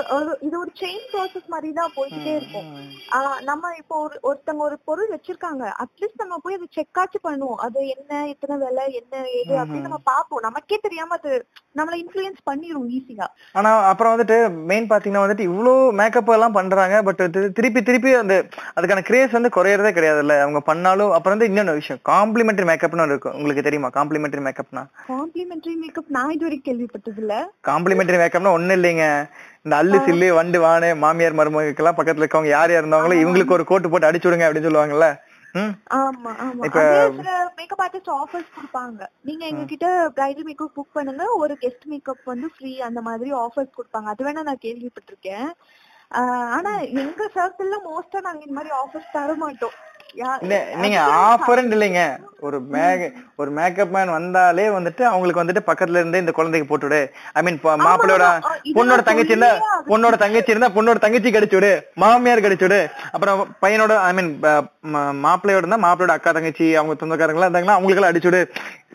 இது ஒரு செயின் ப்ராசஸ் மாதிரி தான் போயிட்டே இருக்கும். நம்ம இப்போ ஒரு ஒருத்தங்க ஒரு பொருள் வச்சிருக்காங்க, அட்லீஸ்ட் நம்ம போய் அதை செக் ஆச்சு பண்ணுவோம். அது என்ன எத்தனை விலை என்ன ஏது அப்படின்னு நம்ம பார்ப்போம். நமக்கே தெரியாம அது நம்மள இன்ஃப்ளூயன்ஸ் பண்ணிரும் ஈஸியா. ஆனா அப்புறம் வந்துட்டு மெயின் பாத்தீங்கன்னா வந்துட்டு இவ்வளோ மேக்கப் எல்லாம் பண்றாங்க, பட் திருப்பி திருப்பி அந்த அதுக்கான கிரேஸ் வந்து குறையறதே கிடையாது இல்ல அவங்க பண்ணாலும். அப்புறம் வந்து இன்னொரு விஷயம் காம்ப்ளிமெண்டரி மேக்கப்னு இருக்கும். உங்களுக்கு தெரியுமா காம்ப்ளிமெண்டரி மேக்கப்னா? காம்ப்ளிமெண்டரி மேக்கப் நான் இது வரைக்கும் கேள்விப்பட்டது இல்ல. காம்ப்ளிமெண்டரி மேக்கப்னா ஒண்ணு இல்லைங்க, இந்த அல்லு சில்லு வண்டு வானு மாமியார் மருமகெல்லாம் பக்கத்துல இருக்கவங்க யார் யார் இருந்தாங்களோ இவங்களுக்கு ஒரு கோட்டு போட்டு அடிச்சு விடுங்க அப்படின்னு சொல்லுவாங்கல்ல. ஆமா ஆமா, இப்ப மேக்கப் ஆர்டிஸ்ட் ஆஃபர்ஸ் கொடுப்பாங்க. நீங்க எங்க கிட்ட பிரைடல் மேக்கப் புக் பண்ணுங்க ஒரு கெஸ்ட் மேக்கப் வந்து ஃப்ரீ அந்த மாதிரி ஆஃபர்ஸ் கொடுப்பாங்க. அது வேணா நான் கேள்விப்பட்டிருக்கேன். ஆனா எங்க சர்க்கிள்ல மோஸ்டா நாங்க இந்த மாதிரி ஆஃபர்ஸ் தர மாட்டோம். நீங்க ஆஃபர் இல்லைங்க, ஒரு ஒரு மேக்கப் மேன் வந்தாலே வந்துட்டு அவங்களுக்கு வந்துட்டு பக்கத்துல இருந்தே இந்த குழந்தைக்கு போட்டுவிடு, ஐ மீன் மாப்பிள்ளையோட பொண்ணோட தங்கச்சி இருந்தா பொண்ணோட தங்கச்சி இருந்தா பொண்ணோட தங்கச்சி கடிச்சு விடு, மாமியார் கடிச்சு விடு, அப்புறம் பையனோட ஐ மீன் மாப்பிள்ளையோட இருந்தா மாப்பிள்ளையோட அக்கா தங்கச்சி அவங்க சொந்தக்காரங்களா இருந்தாங்கன்னா அவங்களுக்கெல்லாம் அடிச்சு விடு,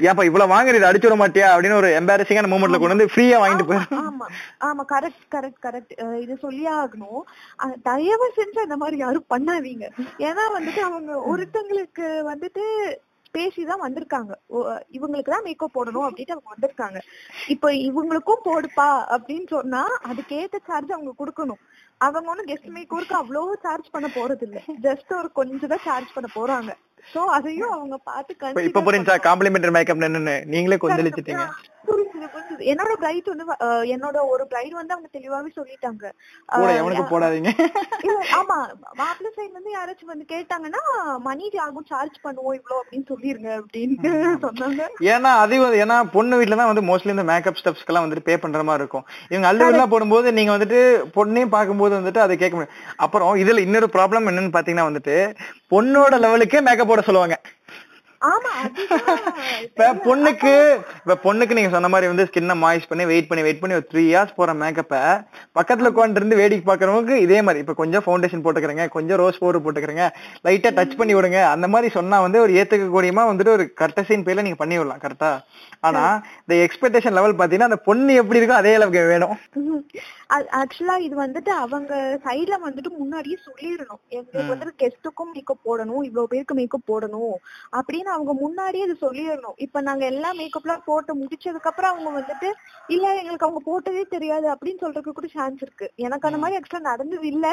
ஏப்பா இவ்வளவு வாங்குறது அடிச்சு விட மாட்டியா அப்படின்னு ஒரு எம்பாரசிங்கான மூமெண்ட்ல கொண்டு வந்து ஃப்ரீயா வாங்கிட்டு போயிடும். ஆமா ஆமா கரெக்ட் கரெக்ட் கரெக்ட் இது சொல்லியே ஆகணும். தயவு செஞ்சு அந்த மாதிரி யாரும் பண்ணாதீங்க. ஏன்னா வந்துட்டு அவங்க ஒருத்தங்களுக்கு வந்துட்டு பேசிதான் வந்திருக்காங்க, இவங்களுக்குதான் மேக்கப் போடணும் அப்படின்னு அவங்க வந்திருக்காங்க. இப்ப இவங்களுக்கும் போடுப்பா அப்படின்னு சொன்னா அதுக்கேத்த சார்ஜ் அவங்க கொடுக்கணும். அவங்க ஒன்னும் கெஸ்ட் மேக்கோருக்கு அவ்வளவு சார்ஜ் பண்ண போறது இல்ல, ஜஸ்ட் ஒரு கொஞ்சம் தான் சார்ஜ் பண்ண போறாங்க. சோ அதையும் அவங்க பாத்து இப்ப புரிஞ்சா காம்ப்ளிமெண்டரி மேக்கப் என்னன்னு நீங்களே கொந்தளிச்சிட்டீங்க. என்னோட பிரைட் வந்து என்னோட ஒரு பிரைட் வந்து அவங்க தெளிவாவே சொல்லிட்டாங்க போடாதீங்க. ஆமா மாப்பிள்ள சைடு வந்து யாராச்சும் வந்து கேட்டாங்கன்னா மணி ஆகும் சார்ஜ் பண்ணுவோம் இவ்வளவு அப்படின்னு சொல்லிருங்க அப்படின்னு சொன்னாங்க. ஏன்னா அது ஏன்னா பொண்ணு வீட்டுலதான் வந்து மோஸ்ட்லி இந்த மேக்கப் ஸ்டெப்ஸ்க்கு எல்லாம் வந்துட்டு பே பண்ற மாதிரி இருக்கும். இவங்க அல்லுவெல்லாம் போடும்போது நீங்க வந்துட்டு பொண்ணையும் பார்க்கும்போது வந்துட்டு அதை கேட்க முடியாது. அப்புறம் இதுல இன்னொரு ப்ராப்ளம் என்னன்னு பாத்தீங்கன்னா வந்துட்டு பொண்ணோட லெவலுக்கே மேக்கப் போட சொல்லுவாங்க. இப்ப பொண்ணுக்கு இப்ப பொண்ணுக்கு நீங்க சொன்ன மாதிரி வந்து ஸ்கின்னை மாய்ஸ் பண்ணி வெயிட் பண்ணி வெயிட் பண்ணி ஒரு த்ரீ இயர்ஸ் போற மேக்கப்ப பக்கத்துல உட்காந்து இருந்து வேடிக்கை பாக்குறவங்க இதே மாதிரி இப்ப கொஞ்சம் ஃபவுண்டேஷன் போட்டுக்கிறேங்க, கொஞ்சம் ரோஸ் பவுடர் போட்டுக்கிறேங்க, லைட்டா டச் பண்ணி விடுங்க அந்த மாதிரி சொன்னா வந்து ஒரு ஏத்துக்க கூடியமா வந்துட்டு ஒரு கரெக்டா சீன் பேர்ல நீங்க பண்ணி விடலாம் கரெக்டா. ஆனா இந்த எக்ஸ்பெக்டேஷன் லெவல் பாத்தீங்கன்னா அந்த பொண்ணு எப்படி இருக்கோ அதே அளவுக்கு வேணும். ஆக்சுவலா இது வந்துட்டு அவங்க சைட்ல வந்துட்டு முன்னாடியே சொல்லிடணும், எங்களுக்கு வந்துட்டு கெஸ்ட்டுக்கும் மேக்கப் போடணும் இவ்வளவு பேருக்கு மேக்கப் போடணும் அப்படின்னு அவங்க முன்னாடியே இது சொல்லிடணும். இப்ப நாங்க எல்லா மேக்கப்லாம் போட்டு முடிச்சதுக்கு அப்புறம் அவங்க வந்துட்டு இல்ல எங்களுக்கு அவங்க போட்டதே தெரியாது அப்படின்னு சொல்றதுக்கு கூட சான்ஸ் இருக்கு. எனக்கு அந்த மாதிரி ஆக்சுவலா நடந்தது இல்ல,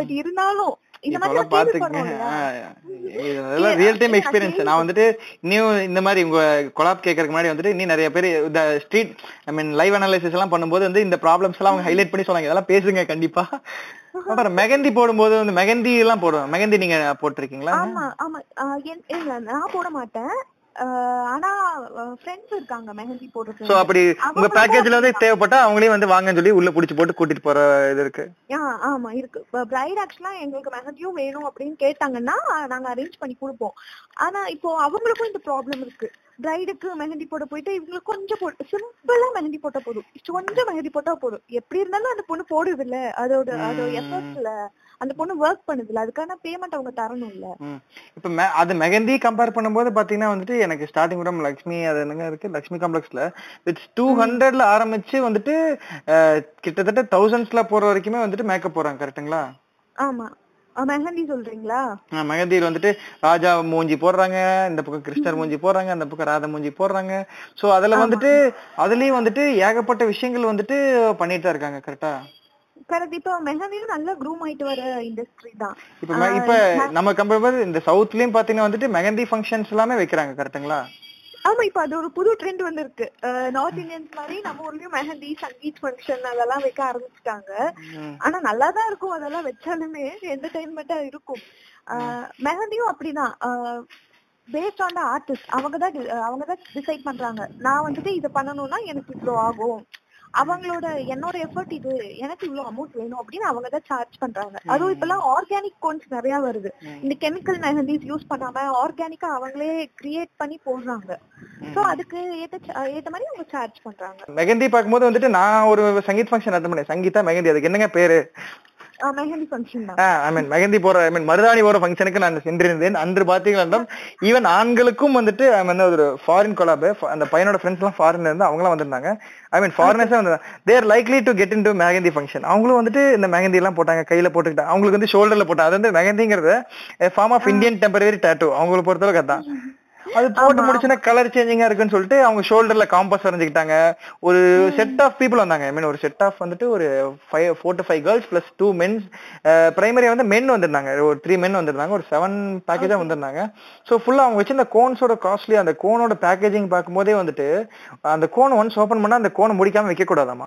பட் இருந்தாலும் கண்டிப்பா. அப்புறம் மெகந்தி போடும்போது வந்து மெகந்தி எல்லாம் போடுவோம். மெகந்தி நீங்க போட்டிருக்கீங்களா? ஆமா ஆமா நான் போட மாட்டேன், ஆனா ஃப்ரெண்ட்ஸ் இருக்காங்க மெஹந்தி போடுறது. சோ அப்படி உங்க பேக்கேஜ்ல வந்து தேவைப்பட்டா அவங்களே வந்து வாங்கன்னு சொல்லி உள்ள புடிச்சு போட்டு கூட்டிட்டு போற இது இருக்கு. ஆமா இருக்கு. பிரைட் ஆக்சுவலா எங்களுக்கு மெஹந்தியும் வேணும் அப்படின்னு கேட்டாங்கன்னா நாங்க அரேஞ்ச் பண்ணி கொடுப்போம். ஆனா இப்போ அவங்களுக்கும் இந்த ப்ராப்ளம் இருக்கு, பிரைடுக்கு மெஹந்தி போட போயிட்டு இவங்களுக்கு கொஞ்சம் போட்டு சிம்பிளா மெஹந்தி போட்டா போதும், கொஞ்சம் மெஹந்தி போட்டா போதும், எப்படி இருந்தாலும் அந்த பொண்ணு போடுறது இல்ல, அதோட அதோட எஃபர்ட் இல்ல, அந்த பொண்ணு ஒர்க் பண்ணுது இல்ல, அதுக்கான பேமெண்ட் அவங்க தரணும் இல்ல. இப்ப அது மெஹந்தி கம்பேர் பண்ணும்போது பாத்தீங்கன்னா வந்துட்டு எனக்கு ஸ்டார்டிங் கூட லக்ஷ்மி அது என்னங்க இருக்கு லக்ஷ்மி காம்ப்ளெக்ஸ்ல வித் டூ ஹண்ட்ரட்ல ஆரம்பிச்சு வந்துட்டு கிட்டத்தட்ட தௌசண்ட்ஸ்ல போற வரைக்குமே வந்துட்டு மேக்கப் போறாங்க கரெக்டுங்களா? ஆமா மெஹந்தி சொல்றீங்களா? மெஹந்தியில் வந்துட்டு ராஜா மூஞ்சி போடுறாங்க, இந்த பக்கம் கிருஷ்ணர் மூஞ்சி போடுறாங்க, அந்த பக்கம் ராதா மூஞ்சி போடுறாங்க. சோ அதுல வந்துட்டு அதுலயும் வந்துட்டு ஏகப்பட்ட விஷயங்கள் வந்துட்டு பண்ணிட்டு தான் இருக்காங்க கரெக்டா? கரெக்ட். இப்போ மெஹந்தியும் நல்ல க்ரூம் ஆயிட்டு வர இண்டஸ்ட்ரி தான். இப்போ இப்போ நம்ம கம்பேர் இந்த சவுத்லயும் பாத்தீங்கன்னா வந்துட்டு மெஹந்தி ஃபங்க்ஷன்ஸ் எல்லாமே வைக்கிறாங்க கரெக்ட்டுங்களா? ஆமா இப்ப அது ஒரு புது ட்ரெண்ட் வந்து இருக்கு. நார்த் இந்தியன்ஸ் மாதிரி நம்ம ஊர்லயும் மெஹந்தி சங்கீத் ஃபங்க்ஷன் அதெல்லாம் வைக்க ஆரம்பிச்சுட்டாங்க. ஆனா நல்லாதான் இருக்கும், அதெல்லாம் வச்சாலுமே என்டர்டைன்மெண்டா இருக்கும். மெஹந்தியும் அப்படிதான், பேஸ்ட் ஆன் த ஆர்டிஸ்ட். அவங்கதான் அவங்கதான் டிசைட் பண்றாங்க, நான் வந்துட்டு இதை பண்ணணும்னா எனக்கு இவ்வளோ ஆகும், அவங்களோட என்னோட எஃபர்ட் இது, எனக்கு இவ்வளவு அமௌண்ட் வேணும் அப்படின்னு அவங்க தான் சார்ஜ் பண்றாங்க. அதுவும் இப்பெல்லாம் ஆர்கானிக் கோன்ஸ் நிறைய வருது, இந்த கெமிக்கல் மெஹந்திஸ் யூஸ் பண்ணாம ஆர்கானிக்கா அவங்களே கிரியேட் பண்ணி போடுறாங்க. சோ அதுக்கு ஏத்த ஏத்த மாதிரி அவங்க சார்ஜ் பண்றாங்க. மெஹந்தி பார்க்கும்போது வந்துட்டு நான் ஒரு சங்கீத் ஃபங்க்ஷன் அட்டன் பண்ணேன், சங்கீதா மெஹந்தி அதுக்கு என்னங்க பேரு மெஹந்தி ஃபங்க்ஷன் தான். ஐ மீன் மெஹந்தி போற ஐ மீன் மருதாணி போற ஃபங்க்ஷனுக்கு நான் சென்றிருந்தேன். அன்று பாத்தீங்கன்னா ஈவன் ஆண்களுக்கும் வந்துட்டு ஐ மீன் ஒரு ஃபாரின் கொலாபு, அந்த பையனோட ஃப்ரெண்ட்ஸ் எல்லாம் ஃபாரின்ல இருந்து அவங்களாம் வந்திருந்தாங்க. ஐ மீன் ஃபாரினர்ஸே வந்திருந்தாங்க. They are likely to get in to mehndi function. அவங்களும் வந்துட்டு இந்த மெஹந்தி எல்லாம் போட்டாங்க, கையில போட்டுக்கிட்டாங்க, அவங்களுக்கு வந்து ஷோல்டர்ல போட்டாங்க. அது வந்து மெஹந்திங்கிறது form of Indian temporary tattoo, அவங்களை பொறுத்தளவுக்கு அதான். அது போட்டு முடிச்சுன்னா கலர் சேஞ்சிங்கா இருக்குன்னு சொல்லிட்டு அவங்க ஷோல்டர்ல காம்பாஸ் வரைஞ்சுக்கிட்டாங்க. ஒரு செட் ஆஃப் பீப்புள் வந்தாங்க, ஐ மீன் ஒரு செட் ஆஃப் வந்துட்டு ஒரு five four to five girls plus two mens. பிரைமரியா வந்து மென் வந்திருந்தாங்க, ஒரு த்ரீ மென் வந்திருந்தாங்க, ஒரு செவன் பேக்கேஜா வந்திருந்தாங்க. ஸோ ஃபுல்லா அவங்க வச்சு இந்த கோன்ஸோட காஸ்ட்லி அந்த கோனோட பேக்கேஜிங் பார்க்கும்போதே வந்துட்டு அந்த கோன் ஒன்ஸ் ஓப்பன் பண்ணா அந்த கோனை முடிக்காம வைக்க கூடாதாமா.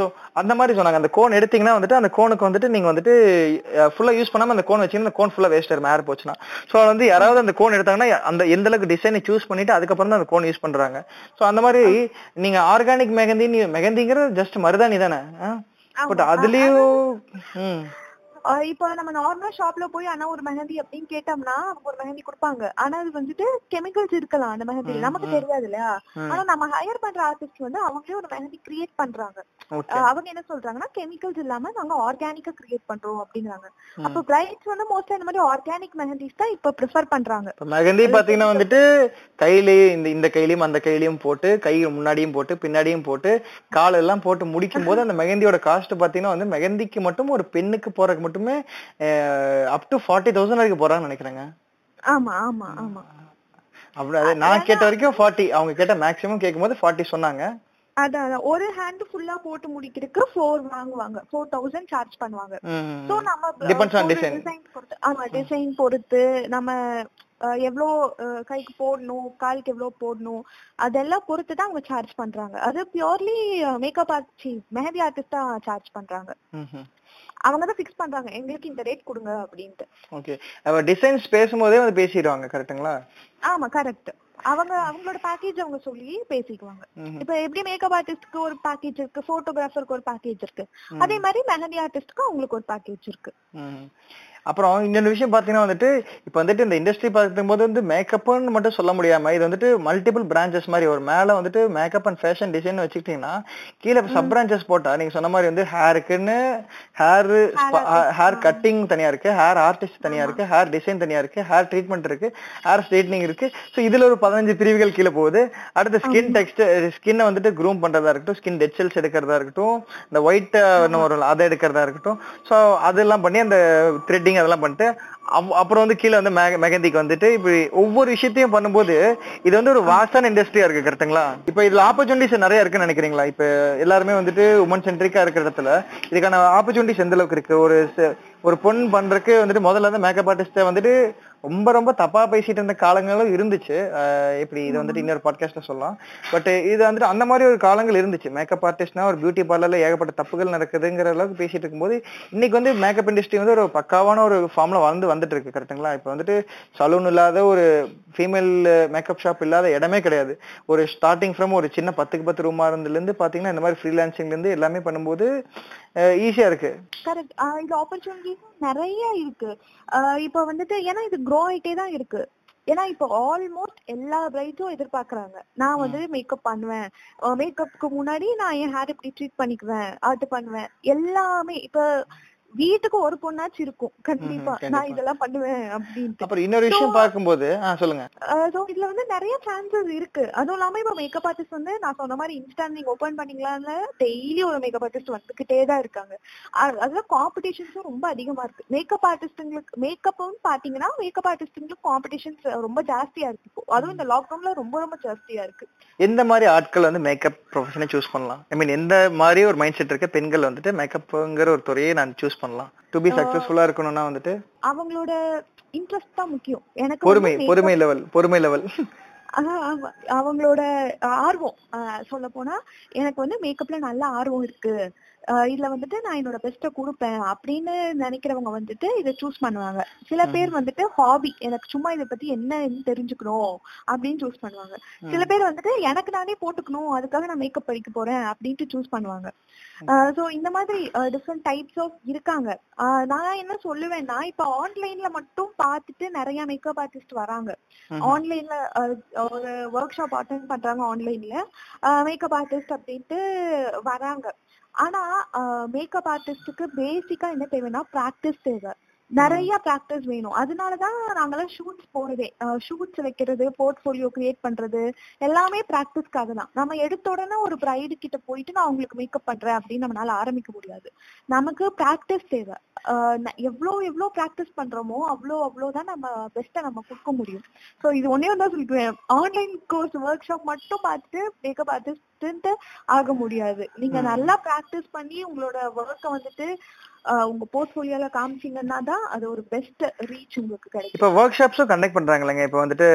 ஸோ அந்த மாதிரி சொன்னாங்க, அந்த கோன் எடுத்தீங்கன்னா வந்துட்டு அந்த கோனுக்கு வந்துட்டு நீங்க வந்துட்டு ஃபுல்லா யூஸ் பண்ணாம அந்த கோன் வச்சீங்கன்னா அந்த கோன் ஃபுல்லா வேஸ்ட் ஆயிரும் மேர் போச்சுன்னா. ஸோ அது வந்து யாராவது அந்த கோன் எடுத்தாங்கன்னா அந்த எந்த அளவுக்கு டிசைனை சூஸ் பண்ணிட்டு அதுக்கப்புறம் தான் அந்த கோன் யூஸ் பண்றாங்க. சோ அந்த மாதிரி நீங்க ஆர்கானிக் மெஹந்தி, மெஹந்திங்கிறது ஜஸ்ட் மருதாணி தானே, பட் அதுலயும் இப்போ நம்ம நார்மலா ஷாப்ல போய் ஆனா ஒரு மெஹந்தி அப்படின்னு கேட்டோம்னா அவங்க ஒரு மெஹந்தி கொடுப்பாங்க. ஆனா அது வந்துட்டு கெமிக்கல்ஸ் இருக்கலாம் அந்த மெஹந்தி, நமக்கு தெரியாது இல்லையா. ஆனா நம்ம ஹையர் பண்ற ஆர்டிஸ்ட் வந்து அவங்களே ஒரு மெஹந்தி கிரியேட் பண்றாங்க. அவங்க என்ன சொல்றாங்கன்னா கெமிக்கல்ஸ் இல்லாம நாங்க ஆர்கானிக்கா கிரியேட் பண்றோம் அப்படிங்கிறாங்க. அப்ப பிரைட்ஸ் வந்து மோஸ்ட்லி இந்த மாதிரி ஆர்கானிக் மெஹந்திஸ் தான் இப்ப ப்ரிஃபர் பண்றாங்க. மெஹந்தி பாத்தீங்கன்னா வந்துட்டு கையிலயே இந்த இந்த கையிலயும் அந்த கையிலயும் போட்டு கை முன்னாடியும் போட்டு பின்னாடியும் போட்டு கால் எல்லாம் போட்டு முடிக்கும் போது அந்த மெஹந்தியோட காஸ்ட் பாத்தீங்கன்னா வந்து மெஹந்திக்கு மட்டும் ஒரு பெண்ணுக்கு போறதுக்கு மட்டும் up to forty thousand வரைக்கும் போறாங்க நினைக்கிறேங்க. ஆமா ஆமா ஆமா அப்படியே நான் கேட்ட வரைக்கும் forty, அவங்க கேட்ட மேக்ஸिमम கேக்கும்போது forty சொன்னாங்க. அத ஒரு ஹேண்ட் ஃபுல்லா போட்டு முடிக்கிறதுக்கு four வாங்குவாங்க, four thousand சார்ஜ் பண்ணுவாங்க. சோ நம்ம டிபெண்ட்ஸ் ஆன் டிசைன் பொறுத்து, ஆமா டிசைன் பொறுத்து நம்ம எவ்வளோ கைக்கு போடணும் காலுக்கு எவ்வளோ போடணும் அதெல்லாம் பொறுத்து தான் அவங்க சார்ஜ் பண்றாங்க. அது purely makeup artist mehndi artist தான் சார்ஜ் பண்றாங்க. அவங்க தான் ஃபிக்ஸ் பண்றாங்க எங்களுக்கு இந்த ரேட் கொடுங்க அப்படின்ட்டு. ஓகே, அவ டிசைன்ஸ் பேசும்போதே வந்து பேசிடுவாங்க கரெக்ட்டுங்களா? ஆமா கரெக்ட், அவங்க அவங்களோட பேக்கேஜ் அவங்க சொல்லி பேசிக்குவாங்க. இப்ப எப்படி மேக்கப் ஆர்டிஸ்ட்க்கு ஒரு பேக்கேஜ் இருக்கு, போட்டோகிராஃபருக்கு ஒரு பேக்கேஜ் இருக்கு, அதே மாதிரி மெஹந்தி ஆர்டிஸ்ட்க்கு அவங்களுக்கு ஒரு பேக்கேஜ் இருக்கு. அப்புறம் இன்னொரு விஷயம் பார்த்தீங்கன்னா வந்துட்டு இப்போ வந்துட்டு இந்த இண்டஸ்ட்ரி பார்க்கும் போது வந்து மேக்கப்னு மட்டும் சொல்ல முடியாமல் இது வந்துட்டு மல்டிபிள் பிரான்ச்சஸ் மாதிரி ஒரு மேலே வந்துட்டு மேக்கப் அண்ட் ஃபேஷன் டிசைன் வச்சுக்கிட்டிங்கன்னா கீழே சப் பிரான்ச்சஸ் போட்டால் நீங்கள் சொன்ன மாதிரி வந்து ஹேருக்குன்னு ஹேர் ஹேர் கட்டிங் தனியாக இருக்குது, ஹேர் ஆர்டிஸ்ட் தனியாக இருக்குது, ஹேர் டிசைன் தனியாக இருக்குது, ஹேர் ட்ரீட்மெண்ட் இருக்குது, ஹேர் ஸ்ட்ரைட்னிங் இருக்குது. ஸோ இதில் ஒரு பதினஞ்சு பிரிவுகள் கீழே போகுது. அடுத்து ஸ்கின் டெக்ஸ்டர் ஸ்கின்னை வந்துட்டு க்ரூம் பண்ணுறதா இருக்கட்டும், ஸ்கின் டெட் செல்ஸ் எடுக்கிறதா இருக்கட்டும், இந்த ஒயிட் வரும் அதை எடுக்கிறதா இருக்கட்டும். ஸோ அதெல்லாம் பண்ணி அந்த த்ரெட்டிங் அதெல்லாம் பண்ணிட்டு அப்புறம் வந்து கீழே வந்து மெஹந்திக்கு வந்துட்டு இப்படி ஒவ்வொரு விஷயத்தையும் பண்ணும்போது இது வந்து ஒரு வாஸ்டான இண்டஸ்ட்ரியா இருக்கு கரெக்ட்டுங்களா? இப்போ இதுல ஆப்பர்ச்சுனிட்டிஸ் நிறைய இருக்குன்னு நினைக்கிறீங்களா? இப்ப எல்லாருமே வந்துட்டு உமன் சென்ட்ரிக்கா இருக்கிற இடத்துல இதுக்கான ஆப்பர்ச்சுனிட்டிஸ் எந்த அளவுக்கு இருக்கு? ஒரு ஒரு பொண்ணு பண்றதுக்கு வந்துட்டு முதல்ல வந்து மேக்கப் ஆர்டிஸ்ட வந்துட்டு ரொம்ப ரொம்ப தப்பா பேசிட்டு இருந்த காலங்களும் இருந்துச்சு. இப்படி இது வந்துட்டு இன்னொரு பாட்காஸ்ட்ல சொல்லலாம். பட் இது வந்துட்டு அந்த மாதிரி ஒரு காலங்கள் இருந்துச்சு. மேக்கப் ஆர்டிஸ்ட்னா ஒரு பியூட்டி பார்லர்ல ஏகப்பட்ட தப்புகள் நடக்குதுங்கிற அளவுக்கு பேசிட்டு இருக்கும்போது இன்னைக்கு வந்து மேக்கப் இண்டஸ்ட்ரி வந்து ஒரு பக்காவான ஒரு ஃபார்ம்ல வளர்ந்து வந்துட்டு இருக்கு கரெக்ட்டுங்களா? இப்போ வந்துட்டு சலூன் இல்லாத ஒரு ஃபீமேல் மேக்கப் ஷாப் இல்லாத இடமே கிடையாது. ஒரு ஸ்டார்டிங் ஃப்ரம் ஒரு சின்ன பத்துக்கு பத்து ரூமா இருந்துலேருந்து பாத்தீங்கன்னா இந்த மாதிரி ஃப்ரீலான்சிங்ல இருந்து எல்லாமே பண்ணும்போது ஈஸியா இருக்கு. கரெக்ட், இந்த ஆப்பர்ச்சுனிட்டிஸ் நிறைய இருக்கு. இப்போ வந்துட்டு ஏன்னா இது க்ரோ ஆயிட்டே தான் இருக்கு. ஏன்னா இப்போ ஆல்மோஸ்ட் எல்லா பிரைட்டும் எதிர்பார்க்கறாங்க நான் வந்து மேக்கப் பண்ணுவேன், மேக்கப்புக்கு முன்னாடி நான் என் ஹேர் இப்படி ட்ரீட் பண்ணிக்குவேன், அது பண்ணுவேன் எல்லாமே. இப்போ வீட்டுக்கு ஒரு பொண்ணாச்சு இருக்கும் கண்டிப்பா நான் இதெல்லாம் பண்ணுவேன் அப்படின்னு. அப்புறம் இன்னொரு விஷயம் பார்க்கும்போது சொல்லுங்க, சோ இதுல வந்து நிறைய சான்சஸ் இருக்கு. அதுவும் இல்லாம இப்ப மேக்கப் ஆர்டிஸ்ட் வந்து நான் சொன்ன மாதிரி இன்ஸ்டா நீங்க ஓபன் பண்ணீங்களான்னு டெய்லி ஒரு மேக்கப் ஆர்டிஸ்ட் வந்துகிட்டே தான் இருக்காங்க. அதுல காம்படிஷன்ஸும் ரொம்ப அதிகமா இருக்கு. மேக்கப் ஆர்டிஸ்டுங்களுக்கு மேக்கப்னு பாத்தீங்கன்னா மேக்கப் ஆர்டிஸ்டுங்களுக்கு காம்படிஷன்ஸ் ரொம்ப ஜாஸ்தியா இருக்கு. அதுவும் இந்த லாக்டவுன்ல ரொம்ப ரொம்ப ஜாஸ்தியா இருக்கு. எந்த மாதிரி ஆட்கள் வந்து மேக்கப் ப்ரொஃபஷனை சூஸ் பண்ணலாம்? ஐ மீன் எந்த மாதிரி ஒரு மைண்ட் செட் இருக்க பெண்கள் வந்துட்டு மேக்கப்ங்கிற ஒரு துறையை நான் சூஸ் பண்ணலாம்? டு பி சக்சஸ்ஃபுல்லா இருக்கணும்னா வந்துட்டு அவங்களோட இன்ட்ரஸ்ட் தான் முக்கியம். எனக்கு பொறுமை பொறுமை லெவல் பொறுமை லெவல் அவங்களோட ஆர்வம். சொல்ல போனா எனக்கு வந்து மேக்கப்ல நல்ல ஆர்வம் இருக்கு, இதுல வந்துட்டு நான் என்னோட பெஸ்ட்டை கொடுப்பேன் அப்படின்னு நினைக்கிறவங்க வந்துட்டு இதை சூஸ் பண்ணுவாங்க. சில பேர் வந்துட்டு ஹாபி எனக்கு சும்மா இதை பத்தி என்னன்னு தெரிஞ்சுக்கணும் அப்படின்னு சூஸ் பண்ணுவாங்க. சில பேர் வந்துட்டு எனக்கு நானே போட்டுக்கணும் அதுக்காக நான் மேக்கப் படிக்க போறேன் அப்படின்ட்டு சூஸ் பண்ணுவாங்க. ஸோ இந்த மாதிரி டிஃப்ரெண்ட் டைப்ஸ் ஆஃப் இருக்காங்க. நான் என்ன சொல்லுவேன்னா இப்போ ஆன்லைன்ல மட்டும் பார்த்துட்டு நிறைய மேக்கப் ஆர்டிஸ்ட் வராங்க. ஆன்லைன்ல ஒரு ஒர்க் ஷாப் அட்டெண்ட் பண்றாங்க, ஆன்லைன்ல மேக்கப் ஆர்டிஸ்ட் அப்படின்ட்டு வராங்க. ஆனா மேக்கப் ஆர்டிஸ்டுக்கு பேசிக்கா என்ன தேவைன்னா ப்ராக்டிஸ் தேவை, நிறைய ப்ராக்டிஸ் வேணும். அதனாலதான் நாங்களாம் ஷூட்ஸ் போறதே, ஷூட்ஸ் வைக்கிறது, போர்ட்ஃபோலியோ கிரியேட் பண்றது எல்லாமே ப்ராக்டிஸ்க்காக தான். நம்ம எடுத்த உடனே ஒரு பிரைடு கிட்ட போயிட்டு நான் உங்களுக்கு மேக்கப் பண்றேன் அப்படின்னு நம்மளால ஆரம்பிக்க முடியாது. நமக்கு ப்ராக்டிஸ் தேவை. எவ்வளோ எவ்வளோ ப்ராக்டிஸ் பண்றோமோ அவ்வளோ அவ்வளோதான் நம்ம பெஸ்ட்டை நம்ம கொடுக்க முடியும். ஸோ இது ஒன்னே ஒன்றா சொல்லிக்குவேன், ஆன்லைன் கோர்ஸ் ஒர்க் ஷாப் மட்டும் பார்த்துட்டு மேக்கப் ஆர்டிஸ்ட் ஆக முடியாது. நீங்க நல்லா ப்ராக்டிஸ் பண்ணி உங்களோட ஒர்க்கை வந்துட்டு உங்க போர்ட்ஃபோலியோல காமிச்சீங்கன்னா தான் அது ஒரு பெஸ்ட் ரீச் உங்களுக்கு கிடைக்கும். இப்போ ஒர்க் ஷாப்ஸும் கண்டக்ட் பண்றாங்களேங்க. இப்போ வந்துட்டு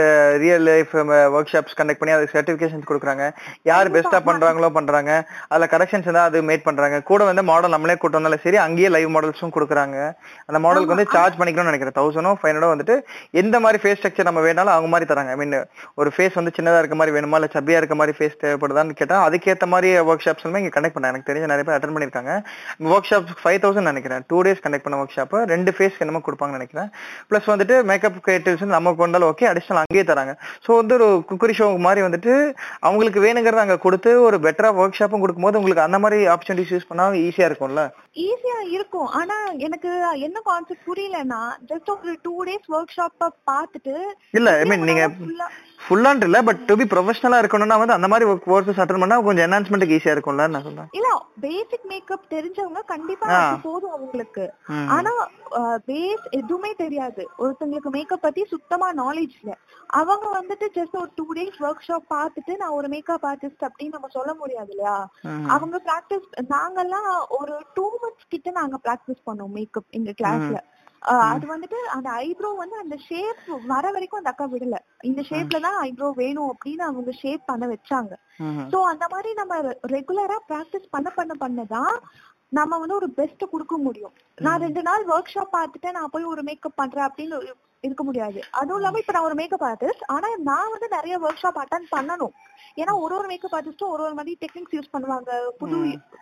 real life workshops conduct பண்ணி அது சர்டிஃபிகேஷன்ஸ் கொடுக்குறாங்க. யார் பெஸ்ட்டாக பண்றாங்களோ பண்றாங்க, அதுல கரெக்ஷன்ஸ் தான் அது மேட் பண்றாங்க. கூட வந்து மாடல் நம்மளே கூட்டு வந்தாலும் சரி அங்கேயே லைவ் மாடல்ஸும் கொடுக்குறாங்க. அந்த மாடலுக்கு வந்து சார்ஜ் பண்ணிக்கணும்னு நினைக்கிறேன். தௌசண்டோ ஃபைவ் ஹண்ட்ரடோ வந்துட்டு எந்த மாதிரி ஃபேஸ் ஸ்ட்ரக்சர் நம்ம வேணாலும் அவங்க மாதிரி தராங்க. ஐ மீன் ஒரு ஃபேஸ் வந்து சின்னதாக இருக்க மாதிரி வேணுமா, இல்லை சப்பியா இருக்க மாதிரி ஃபேஸ் தேவைப்படுதான்னு கேட்டால் அதுக்கேற்ற மாதிரி ஒர்க் ஷாப்ஸுமே இங்கே கண்டக்ட் பண்ணாங்க. எனக்கு தெரிஞ்ச நிறைய பேர் அட்டென்ட் பண்ணியிருக்காங்க. ஒர்க் ஷாப் ஃபைவ் தௌசண்ட் நினைக்கிறேன் டூ டேஸ் கண்டக்ட் பண்ண ஒர்க் ஷாப். ரெண்டு ஃபேஸ் என்னமோ கொடுப்பாங்கன்னு நினைக்கிறேன். ப்ளஸ் வந்துட்டு மேக்கப் கிரியேட்டிவ்ஸ் நம்ம கொண்டாலும் ஓகே அடிஷனல் அங்கேயே தராங்க. ஸோ வந்து ஒரு குக்கரி ஷோ மாதிரி வந்துட்டு அவங்களுக்கு வேணுங்கிறத அங்கே கொடுத்து ஒரு பெட்டராக ஒர்க் ஷாப்பும் கொடுக்கும்போது உங்களுக்கு அந்த மாதிரி ஆப்பர்ச்சுனிட்டிஸ் யூஸ் பண்ணால் ஈஸியாக இருக்கும்ல. ஈஸியா இருக்கும். ஆனா எனக்கு என்ன கான்செப்ட் புரியலன்னா ஜஸ்ட் ஒரு டூ டேஸ் ஒர்க் ஷாப்பை பார்த்துட்டு இல்ல ஐ மீன் நீங்க ஃபுல் ஆன் இல்ல பட் டு பி ப்ரொஃபஷனலா இருக்கணும்னா வந்து அந்த மாதிரி கோர்சஸ் அட்டெண்ட் பண்ணா கொஞ்சம் என்ஹான்ஸ்மென்ட்க்கு ஈஸியா இருக்கும்ல நான் சொல்றேன். இல்ல பேசிக் மேக்கப் தெரிஞ்சவங்க கண்டிப்பா போதும் அவங்களுக்கு. ஆனா பேஸ் எதுவுமே தெரியாது ஒருத்தங்களுக்கு மேக்கப் பத்தி சுத்தமா நாலேஜ் இல்ல. அவங்க வந்துட்டு ஜஸ்ட் ஒரு டூ டேஸ் ஒர்க் ஷாப் பார்த்துட்டு நான் ஒரு மேக்கப் ஆர்டிஸ்ட் அப்படின்னு நம்ம சொல்ல முடியாது இல்லையா. அவங்க பிராக்டிஸ் நாங்கெல்லாம் ஒரு டூ மந்த்ஸ் கிட்ட நாங்க பிராக்டிஸ் பண்ணோம் மேக்கப் எங்க கிளாஸ்ல. அது வந்துட்டு அந்த ஐப்ரோ வந்து அந்த ஷேப் வர வரைக்கும் அந்த அக்கா விடல. இந்த ஷேப்லதான் ஐப்ரோ வேணும் அப்படின்னு அவங்க ஷேப் பண்ண வச்சாங்க. சோ அந்த மாதிரி நம்ம ரெகுலரா பிராக்டிஸ் பண்ண பண்ண பண்ணதான் நம்ம வந்து ஒரு பெஸ்ட் கொடுக்க முடியும். நான் ரெண்டு நாள் ஒர்க் ஷாப் பார்த்துட்டு நான் போய் ஒரு மேக்கப் பண்றேன் அப்படின்னு இருக்க முடியாது. அதுவும் இல்லாம இப்ப நான் ஒரு மேக்கப் ஆர்டிஸ்ட், ஆனா நான் வந்து நிறைய ஒர்க் ஷாப் அட்டெண்ட் பண்ணணும். ஏன்னா ஒரு ஒரு மேக்கப் ஆர்டிஸ்டும் ஒரு ஒரு மாதிரி டெக்னிக்ஸ் யூஸ் பண்ணுவாங்க, புது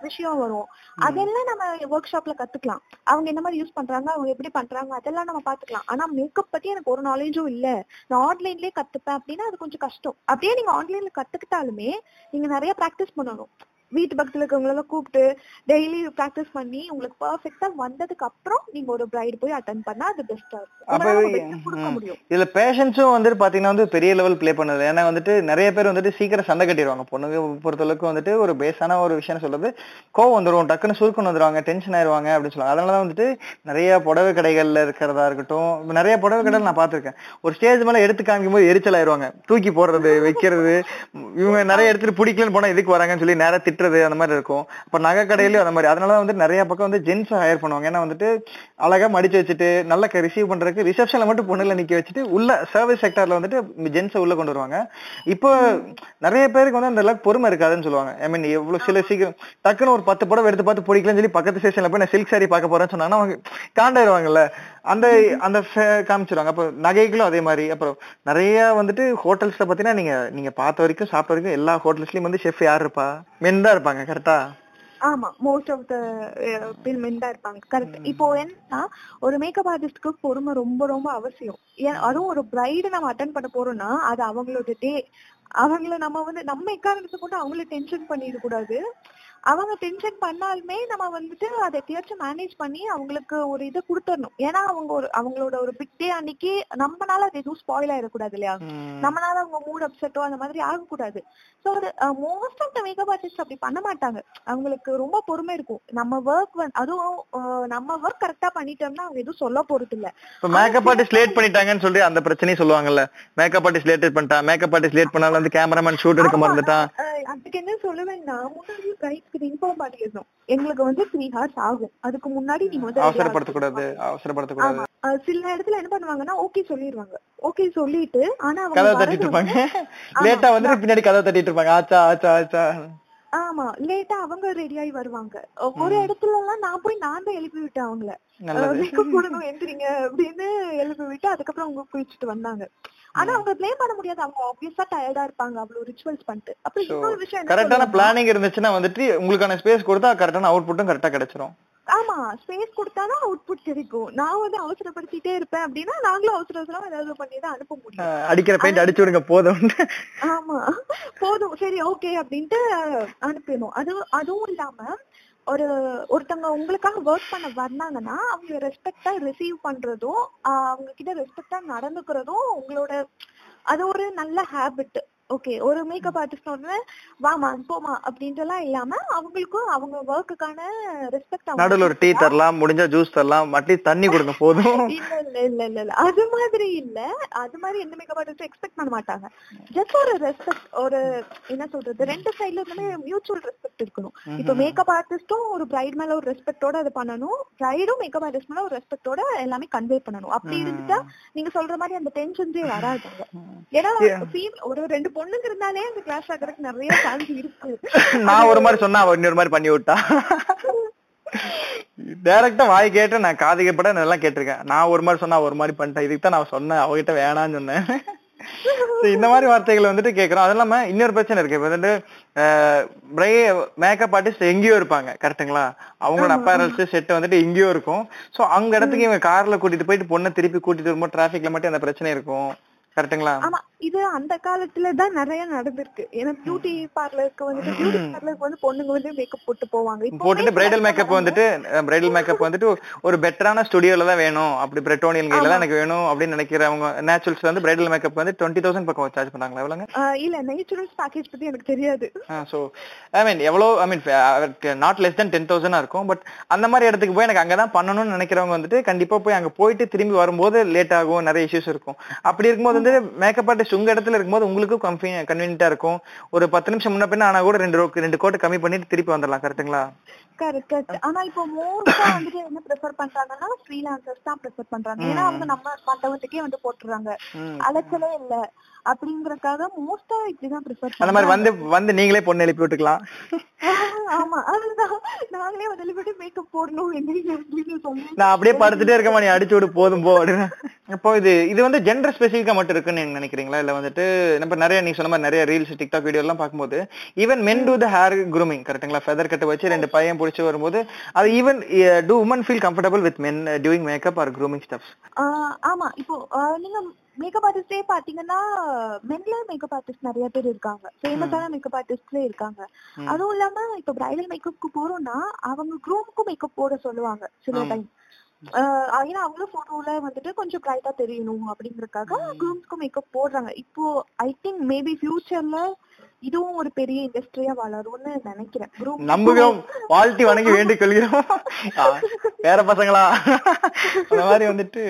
விஷயம் வரும். அதெல்லாம் நம்ம ஒர்க் ஷாப்ல கத்துக்கலாம். அவங்க என்ன மாதிரி யூஸ் பண்றாங்க, அவங்க எப்படி பண்றாங்க, அதெல்லாம் நம்ம பாத்துக்கலாம். ஆனா மேக்கப் பத்தி எனக்கு ஒரு நாலேஜும் இல்ல, நான் ஆன்லைன்லயே கத்துப்பேன் அப்படின்னா அது கொஞ்சம் கஷ்டம். அப்படியே நீங்க ஆன்லைன்ல கத்துக்கிட்டாலுமே நீங்க நிறைய பிராக்டிஸ் பண்ணணும். வீட்டு பக்கத்துல இருக்கவங்கள கூப்பிட்டு டெய்லி பிராக்டிஸ் பண்ணி உங்களுக்கு பெர்ஃபெக்ட்டா வந்ததுக்கு அப்புறம் நீங்க ஒரு பிரைட் போய் அட்டெண்ட் பண்ணா அது பெஸ்டா இருக்கும். இதுல பேஷன்ஸும் வந்து பாத்தீங்கன்னா வந்து பெரிய லெவல் பிளே பண்ணுது. ஏன்னா வந்துட்டு நிறைய பேர் வந்துட்டு சீக்கிரம் சண்டை கட்டிடுவாங்க. பொண்ணுங்க பொறுத்தளவுக்கு வந்துட்டு ஒரு பேஸான ஒரு விஷயம் சொல்றது கோவம் வந்துடும், டக்குன்னு சுருக்குன்னு வந்துடுவாங்க, டென்ஷன் ஆயிடுவாங்க அப்படின்னு சொல்லுவாங்க. அதனாலதான் வந்துட்டு நிறைய புடவை கடைகள்ல இருக்கிறதா இருக்கட்டும், நிறைய புடவை கடையில் நான் பாத்திருக்கேன் ஒரு ஸ்டேஜ் மேல எடுத்து காமிக்கும் போது எரிச்சல் ஆயிடுவாங்க. தூக்கி போடுறது வைக்கிறது, இவங்க நிறைய எடுத்துட்டு பிடிக்கலன்னு போனா இதுக்கு வராங்கன்னு சொல்லி நேர அந்த மாதிரி இருக்கும். இப்ப நகை கடையிலயும் அந்த மாதிரி. அதனால வந்து நிறைய பக்கம் வந்து ஜென்ஸ் ஹையர் பண்ணுவாங்க. ஏன்னா வந்துட்டு அழகா மடிச்சு வச்சுட்டு நல்லா ரிசீவ் பண்றதுக்கு ரிசப்ஷன்ல மட்டும் பொண்ணுல நிக்க வச்சுட்டு உள்ள சர்வீஸ் செக்டர்ல வந்துட்டு ஜென்ஸ் உள்ள கொண்டு வருவாங்க. இப்போ நிறைய பேருக்கு வந்து அந்த அளவுக்கு பொறுமை இருக்காதுன்னு சொல்லுவாங்க. ஐ மீன் எவ்வளவு சில சீக்கிரம் டக்குன்னு ஒரு பத்து படம் எடுத்து பார்த்து பிடிக்கலன்னு சொல்லி பக்கத்து ஸ்டேஷன்ல போய் நான் சில்க் சாரி பார்க்க போறேன்னு சொன்னாங்கன்னா அவங்க காண்டாயிருவாங்கல்ல, அந்த அந்த காமிச்சிருவாங்க. அப்போ நகைகளும் அதே மாதிரி. அப்புறம் நிறைய வந்துட்டு ஹோட்டல்ஸ்ல பாத்தீங்கன்னா நீங்க நீங்க பார்த்த வரைக்கும் சாப்பிட்ட வரைக்கும் எல்லா ஹோட்டல்ஸ்லயும் வந்து செஃப் யார் இருப்பா, மென் தான் இருப்பாங்க. கரெக்டா? ஆமா, most of the people men தான் இருப்பாங்க. கரெக்ட். இப்போ என்ன ஒரு மேக்கப் ஆர்டிஸ்டுக்கு பொறுமை ரொம்ப ரொம்ப அவசியம். அதுவும் ஒரு பிரைடு நம்ம அட்டெண்ட் பண்ண போறோம்னா அது அவங்களோட டே. அவங்கள நம்ம வந்து நம்ம எக்காரணத்தை கொண்டு அவங்கள டென்ஷன் பண்ணிடக்கூடாது. அவங்க டென்ஷன் பண்ணாலுமே நம்ம வந்துட்டு அதை எப்படியாச்சும் மேனேஜ் பண்ணி அவங்களுக்கு ஒரு இதை கொடுத்துடணும். ஏன்னா அவங்க ஒரு அவங்களோட ஒரு பிக் டே அன்னைக்கு நம்மளால அது எதுவும் ஸ்பாயில் ஆயிடக்கூடாது இல்லையா. நம்மளால அவங்க மூட் அப்செட்டோ அந்த மாதிரி ஆகக்கூடாது. So most of the makeup artist அப்படி பண்ண மாட்டாங்க. அவங்களுக்கு ரொம்ப பொறுமை இருக்கும். நம்ம ஒர்க் வந்து அதுவும் நம்ம ஒர்க் கரெக்டா பண்ணிட்டோம்னா அவங்க எதுவும் சொல்ல போறது இல்லை. மேக்கப் ஆர்டிஸ்ட் லேட் பண்ணிட்டாங்கன்னு சொல்லி அந்த பிரச்சனையும் சொல்லுவாங்கல்ல, மேக்கப் ஆர்டிஸ்ட் லேட் பண்ணிட்டா, மேக்கப் ஆர்டிஸ்ட் லேட் பண்ணாலும் வந்து கேமராமேன் ஷூட் எடுக்க மறந்துட்டான். அதுக்கு என்ன சொல்லுவேன்னா முன்னாடி இன்ஃபார்ம் பண்ணிடணும். எங்களுக்கு வந்து த்ரீ ஹவர்ஸ் ஆகும், அதுக்கு முன்னாடி நீங்க வந்து அவசரப்படுத்தக்கூடாது அவசரப்படுத்தக்கூடாது சில இடத்துல என்ன பண்ணுவாங்கன்னா ஓகே சொல்லிடுவாங்க. ஓகே சொல்லிட்டு ஆனா கதவை தட்டிட்டு இருப்பாங்க. லேட்டா வந்து பின்னாடி கதவை தட்டிட்டு இருப்பாங்க. ஆச்சா ஆச்சா ஆச்சா. ஆமா, லேட்டா அவங்க ரெடியாகி வருவாங்க. ஒரு இடத்துல எல்லாம் நான் போய் நான் தான் எழுப்பி விட்டேன் அவங்கள, மேக்கப் போடணும் எந்திரிங்க அப்படின்னு எழுப்பி விட்டு அதுக்கப்புறம் அவங்க குளிச்சுட்டு வந்தாங்க. ஆனா அவங்க பிளேம் பண்ண முடியாது, அவங்க ஆப்வியஸா டயர்டா இருப்பாங்க அவ்வளவு ரிச்சுவல்ஸ் பண்ணிட்டு. அப்புறம் இன்னொரு விஷயம், கரெக்டான பிளானிங் இருந்துச்சுன்னா வந்துட்டு உங்களுக்கான ஸ்பேஸ் கொடுத்தா கரெக்டான அவுட்புட்டும் கரெக்டா கிடைச்சிரும். ஆமா, ஸ்பேஸ் கொடுத்தாலும் அவுட்புட் கிடைக்கும். நான் வந்து அவசரப்படுத்திட்டே இருப்பேன் அப்படின்னா நாங்களும் அவசர அவசரம் ஏதாவது பண்ணிதான் அனுப்ப முடியும். அடிக்கிற பெயிண்ட் அடிச்சு விடுங்க போதும். ஆமா போதும் சரி ஓகே அப்படின்ட்டு அனுப்பிடணும். அது அதுவும் இல்லாம ஒரு ஒருத்தவங்க உங்களுக்காக ஒர்க் பண்ண வர்றாங்கன்னா அவங்க ரெஸ்பெக்டா ரிசீவ் பண்றதும் அவங்க கிட்ட ரெஸ்பெக்டா நடந்துக்கிறதும் உங்களோட அது ஒரு நல்ல ஹேபிட். ஓகே ஒரு மேக்கப் ஆர்டிஸ்ட் உடனே வாமா போமா அப்படின்றலாம் இல்லாம அவங்களுக்கும் அவங்க ஒர்க்குக்கான ரெஸ்பெக்ட். நடுவில் ஒரு டீ தரலாம், முடிஞ்சா ஜூஸ் தரலாம், அட்லீஸ்ட் தண்ணி கொடுங்க போதும். இல்ல இல்ல இல்ல இல்ல அது மாதிரி இல்ல, அது மாதிரி எந்த மேக்கப் ஆர்டிஸ்டும் எக்ஸ்பெக்ட் பண்ண மாட்டாங்க. ஜஸ்ட் ஒரு ரெஸ்பெக்ட், ஒரு என்ன சொல்றது, ரெண்டு சைட்ல இருந்துமே மியூச்சுவல் ரெஸ்பெக்ட் இருக்கணும். இப்போ மேக்கப் ஆர்டிஸ்டும் ஒரு பிரைட் மேல ஒரு ரெஸ்பெக்டோட அது பண்ணணும், பிரைடும் மேக்கப் ஆர்டிஸ்ட் மேல ஒரு ரெஸ்பெக்டோட எல்லாமே கன்வே பண்ணணும். அப்படி இருந்துட்டா நீங்க சொல்ற மாதிரி அந்த டென்ஷன்ஸே வராது. ஏன்னா ஒரு ரெண்டு பொண்ணுங்க இருந்தாலே அந்த கிளாஸ் ஆகிறதுக்கு நிறைய சான்ஸ் இருக்கு. நான் ஒரு மாதிரி சொன்னா இன்னொரு மாதிரி பண்ணி விட்டா டைரக்டா வாய் கேட்டு நான் காது கேட்பட நல்லா கேட்டிருக்கேன். நான் ஒரு மாதிரி சொன்னா ஒரு மாதிரி பண்ணிட்டேன், இதுக்கு தான் நான் சொன்னேன் அவகிட்ட வேணான்னு சொன்னேன். இந்த மாதிரி வார்த்தைகளை வந்துட்டு கேட்கறோம். அது இல்லாம இன்னொரு பிரச்சனை இருக்கு, இப்ப வந்துட்டு மேக்கப் ஆர்டிஸ்ட் எங்கேயோ இருப்பாங்க கரெக்டுங்களா, அவங்களோட அப்பேரல்ஸ் செட் வந்துட்டு எங்கேயோ இருக்கும். சோ அங்க இடத்துக்கு இவங்க கார்ல கூட்டிட்டு போயிட்டு பொண்ணை திருப்பி கூட்டிட்டு வரும்போது டிராபிக்ல மட்டும் அந்த பிரச்சனை இருக்கும் கரெக்டுங்களா. ஆமா, இது அந்த காலத்துலதான் நிறைய நடந்திருக்கு. ஏன்னா பியூட்டி பார்லருக்கு வந்துட்டு பியூட்டி பார்லருக்கு வந்து பொண்ணுங்க வந்து மேக்கப் போட்டு போவாங்க, போட்டுட்டு பிரைடல் மேக்கப் வந்துட்டு பிரைடல் மேக்கப் வந்துட்டு ஒரு பெட்டரான ஸ்டுடியோல தான் வேணும், அப்படி பிரிட்டோனியல் கையில தான் எனக்கு வேணும் அப்படின்னு நினைக்கிறவங்க. நேச்சுரல்ஸ் வந்து பிரைடல் மேக்கப் வந்து டுவெண்ட்டி தௌசண்ட் பக்கம் சார்ஜ் பண்ணாங்களா எவ்வளவுங்க? இல்ல நேச்சுரல்ஸ் பேக்கேஜ் பத்தி எனக்கு தெரியாது. சோ ஐ மீன் எவ்வளோ I mean not less than ten தௌசண்டா இருக்கும். பட் அந்த மாதிரி இடத்துக்கு போய் எனக்கு அங்கதான் பண்ணணும்னு நினைக்கிறவங்க வந்துட்டு கண்டிப்பா போய் அங்க போயிட்டு திரும்பி வரும்போது லேட் ஆகும், நிறைய இஷ்யூஸ் இருக்கும். அப்படி இருக்கும்போது வந்து மேக்கப் ஆர்டிஸ்ட் உங்க இடத்துல இருக்கும்போது உங்களுக்கு கன்வீனியன்ட்டா இருக்கும். ஒரு பத்து நிமிஷம் முன்ன பின்ன ஆனா கூட ரெண்டு ரெண்டு கோட் கம்மி பண்ணிட்டு திருப்பி வந்துடலாம் கரெக்ட்டுங்களா. Correct correct. ஆனா இப்போ மோஸ்டா வந்துட்டு என்ன ப்ரிஃபர் பண்றாங்கன்னா ஃப்ரீலான்சர்ஸ் தான் ப்ரிஃபர் பண்றாங்க. ஏன்னா அவங்க நம்ம மண்டபத்துக்கே வந்து போட்டுறாங்க, அலைச்சலே இல்ல அப்படிங்கறதுக்காக மோஸ்டா இப்படிதான் ப்ரிஃபர் பண்றாங்க. அந்த மாதிரி வந்து வந்து நீங்களே பொண்ணு எழுப்பி விட்டுக்கலாம். ஆமா அதுதான், நாங்களே வந்து எழுப்பிட்டு மேக்கப் போடணும் அப்படின்னு சொன்னேன். நான் அப்படியே படுத்துட்டே இருக்கமா, நீ அடிச்சு விட்டு போதும் போ அப்படின்னு. இப்போ இது இது வந்து ஜெண்டர் ஸ்பெசிஃபிக்கா மட்டும் இருக்குன்னு நினைக்கிறீங்களா? இல்ல வந்துட்டு நம்ம நிறைய நீங்க சொன்ன மாதிரி நிறைய ரீல்ஸ் டிக்டாக் வீடியோ எல்லாம் பார்க்கும்போது even men do the hair grooming கரெக்ட்டுங்களா, ஃபெதர் கட் வச்சு ரெண்டு பையன் பிடிச்சு வரும்போது அது even to women feel comfortable with men doing makeup or grooming stuff? ஆமா, இப்போ நீங்க மேக்கப் ஆர்டிஸ்டே பாத்தீங்கன்னா மென்ல மேக்கப் ஆர்டிஸ்ட் நிறைய பேர் இருக்காங்க, ஃபேமஸான மேக்கப் ஆர்டிஸ்ட்லே இருக்காங்க. அதுவும் இல்லாம இப்ப பிரைடல் மேக்கப்க்கு போறோம்னா அவங்க க்ரூமுக்கும் மேக்கப் போட சொல்லுவாங்க சில டைம். ஏன்னா அவங்களும் போட்டோல வந்துட்டு கொஞ்சம் பிரைட்டா தெரியணும் அப்படிங்கறக்காக க்ரூம்ஸ்க்கும் மேக்கப் போடுறாங்க. இப்போ ஐ திங்க் மேபி ஃபியூச்சர்ல இதுவும் ஒரு பெரிய இண்டஸ்ட்ரியா வளரும்னு நினைக்கிறேன். நம்புகிறோம், வாழ்த்தி வணங்கி வேண்டிக் கொள்கிறோம். வேற பசங்களா அந்த மாதிரி வந்துட்டு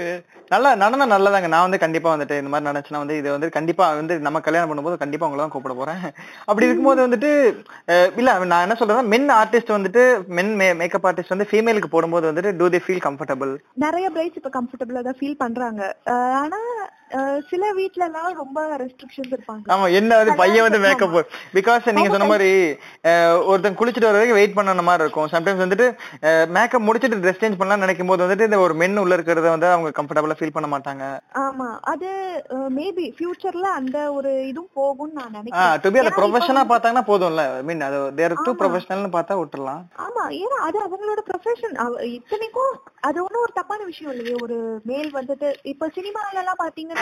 நல்லா நடந்தா நல்லதாங்க. நான் வந்து கண்டிப்பா வந்துட்டு இந்த மாதிரி நடந்துச்சுன்னா வந்து இது வந்து கண்டிப்பா வந்து நம்ம கல்யாணம் பண்ணும்போது கண்டிப்பா அவங்கள தான் கூப்பிட போறேன். அப்படி இருக்கும்போது வந்துட்டு இல்ல நான் என்ன சொல்றேன், மென் ஆர்டிஸ்ட் வந்துட்டு மென் மேக்கப் ஆர்டிஸ்ட் வந்து ஃபீமேலுக்கு போடும்போது வந்துட்டு டூ தே ஃபீல் கம்ஃபர்டபிள்? நிறைய பிரைட்ஸ் இப்ப கம்ஃபர்டபிளா தான் ஃபீல் பண்றாங்க. ஆனா சில வீட்ல எல்லாம் ரொம்ப ரெஸ்ட்ரிக்ஷன்ஸ் இருப்பாங்க. ஆமா, என்ன வந்து பையன் வந்து மேக்கப் பிகாஸ் நீங்க சொன்ன மாதிரி ஒருத்தன் குளிச்சுட்டு வர வரைக்கும் வெயிட் பண்ண மாதிரி இருக்கும். சம்டைம்ஸ் வந்துட்டு மேக்கப் முடிச்சுட்டு ட்ரெஸ் சேஞ்ச் பண்ணலாம் நினைக்கும் போது வந்துட்டு இந்த ஒரு மென் உள்ள இருக்கிறத வந்து அவங்க கம்ஃபர்டபிளா ஃபீல் பண்ண மாட்டாங்க. ஆமா, அது மேபி ஃபியூச்சர்ல அந்த ஒரு இதுவும் போகும் நான் நினைக்கிறேன். டு பி அ ப்ரொபஷனா பார்த்தாங்கன்னா போதும்ல, ஐ மீன் அது தே ஆர் டூ ப்ரொபஷனல்னு பார்த்தா விட்டுறலாம். ஆமா, ஏன்னா அது அவங்களோட ப்ரொபஷன். இத்தனைக்கும் அது ஒன்னும் ஒரு தப்பான விஷயம் இல்லையே. ஒரு மேல் வந்துட்டு இப்ப சினிமால எல்லாம் பாத்தீங்கன்னா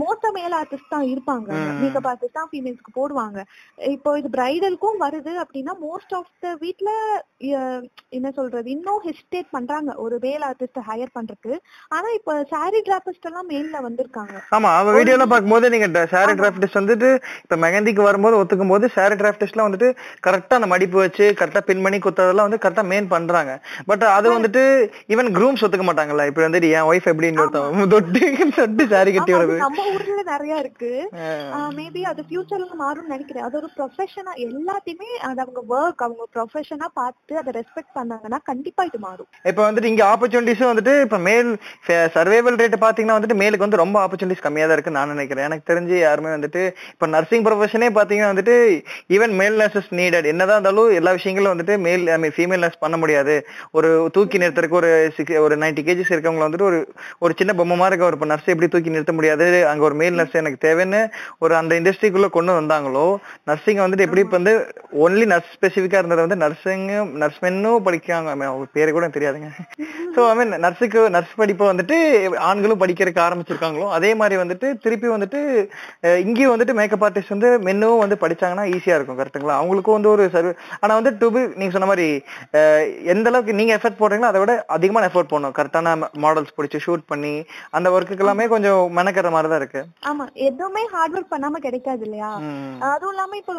மோஸ்ட் மேல் ஆர்டிஸ்ட் தான் இருப்பாங்க, மேக்கப் ஆர்டிஸ்ட் தான் ஃபீமேல்ஸ்க்கு போடுவாங்க. இப்போ இது பிரைடலுக்கும் வருது அப்படின்னா மோஸ்ட் ஆஃப் த வீட்ல என்ன சொல்றது இன்னும் ஹெசிடேட் பண்றாங்க ஒரு மேல் ஆர்டிஸ்ட் ஹையர் பண்றதுக்கு. ஆனா இப்ப சாரி டிராபிஸ்ட் எல்லாம் மேல்ல வந்திருக்காங்க. ஆமா, அவ வீடியோல பாக்கும்போது நீங்க சாரி டிராபிஸ்ட் வந்துட்டு இப்ப மெஹந்திக்கு வரும்போது ஒத்துக்கும் போது சாரி டிராபிஸ்ட் எல்லாம் வந்துட்டு கரெக்டா அந்த மடிப்பு வச்சு கரெக்டா பின் பண்ணி குத்ததெல்லாம் வந்து கரெக்டா மெயின் பண்றாங்க. பட் அது வந்துட்டு ஈவன் க்ரூம்ஸ் ஒத்துக்க மாட்டாங்கல்ல. இப்ப வந்துட்டு என் ஒய்ஃப் எப்படி தொட்டு சாரி கட்டி வருது நம்ம ஊர்ல நிறைய இருக்கு. மேபி அது ஃபியூச்சர்ல மாறும்னு நினைக்கிறேன். அது ஒரு ப்ரொஃபஷனா எல்லாத்தையுமே அது அவங்க வர்க் அவங்க ப்ரொஃபஷனா பார்த்து அதை ரெஸ்பெக்ட் பண்ணாங்கன்னா கண்டிப்பா இது மாறும். இப்ப வந்துட்டு இங்க ஆப்பர்ச்சுனிட்டிஸ் வந்துட்டு இப்ப மேல் சர்வைவல் ரேட் பாத்தீங்கன்னா வந்துட்டு மேலுக்கு வந்து ரொம்ப ஆப்பர்ச்சுனிட்டிஸ் கம்மியா தான் இருக்கு நான் நினைக்கிறேன். எனக்கு தெரிஞ்சு யாருமே வந்துட்டு இப்ப நர்சிங் ப்ரொஃபஷனே பாத்தீங்கன்னா வந்துட்டு ஈவன் மேல் நர்சஸ் நீடட் என்னதான் இருந்தாலும் எல்லா விஷயங்களும் வந்துட்டு மேல் ஐ மீன் ஃபீமேல் நர்ஸ் பண்ண முடியாது. ஒரு தூக்கி நிறுத்தறதுக்கு ஒரு ஒரு நைன்டி கேஜிஸ் இருக்கவங்களை வந்துட்டு ஒரு ஒரு சின்ன பொம்மா இருக்க ஒரு நர்ஸ் எப்படி தூக்கி நிறுத்த முடியாது, அங்க ஒரு மேல் நர்ஸ் எனக்கு தேவைன்னு ஒரு அந்த இண்டஸ்ட்ரிக்குள்ள கொண்டு வந்தாங்களோ நர்சிங் வந்துட்டு எப்படி இப்ப வந்து ஒன்லி நர்ஸ் ஸ்பெசிஃபிக்கா இருந்தது வந்து நர்சிங் நர்ஸ் மென்னும் படிக்காங்க பேரு கூட தெரியாதுங்க. ஸோ ஐ மீன் நர்ஸுக்கு நர்ஸ் படிப்பை வந்துட்டு ஆண்களும் படிக்கிறதுக்கு ஆரம்பிச்சிருக்காங்களோ அதே மாதிரி வந்துட்டு திருப்பி வந்துட்டு இங்கேயும் வந்துட்டு மேக்கப் ஆர்டிஸ்ட் வந்து மென்னும் வந்து படிச்சாங்கன்னா ஈஸியா இருக்கும் கரெக்டுங்களா. அவங்களுக்கும் வந்து ஒரு சர்வீஸ். ஆனா வந்து டு பி நீங்க சொன்ன மாதிரி எந்த அளவுக்கு நீங்க எஃபர்ட் போடுறீங்களோ அதை விட அதிகமா தான் எஃபோர்ட் பண்ணோம். கரெக்டான மாடல்ஸ் பிடிச்சி ஷூட் பண்ணி அந்த ஒர்க்குக்கு எல்லாமே கொஞ்சம் மெனக்கிற மாதிரி தான் இருக்கு. ஆமா, எதுவுமே ஹார்ட் ஒர்க் பண்ணாம கிடைக்காது இல்லையா? அதுவும் இல்லாம இப்போ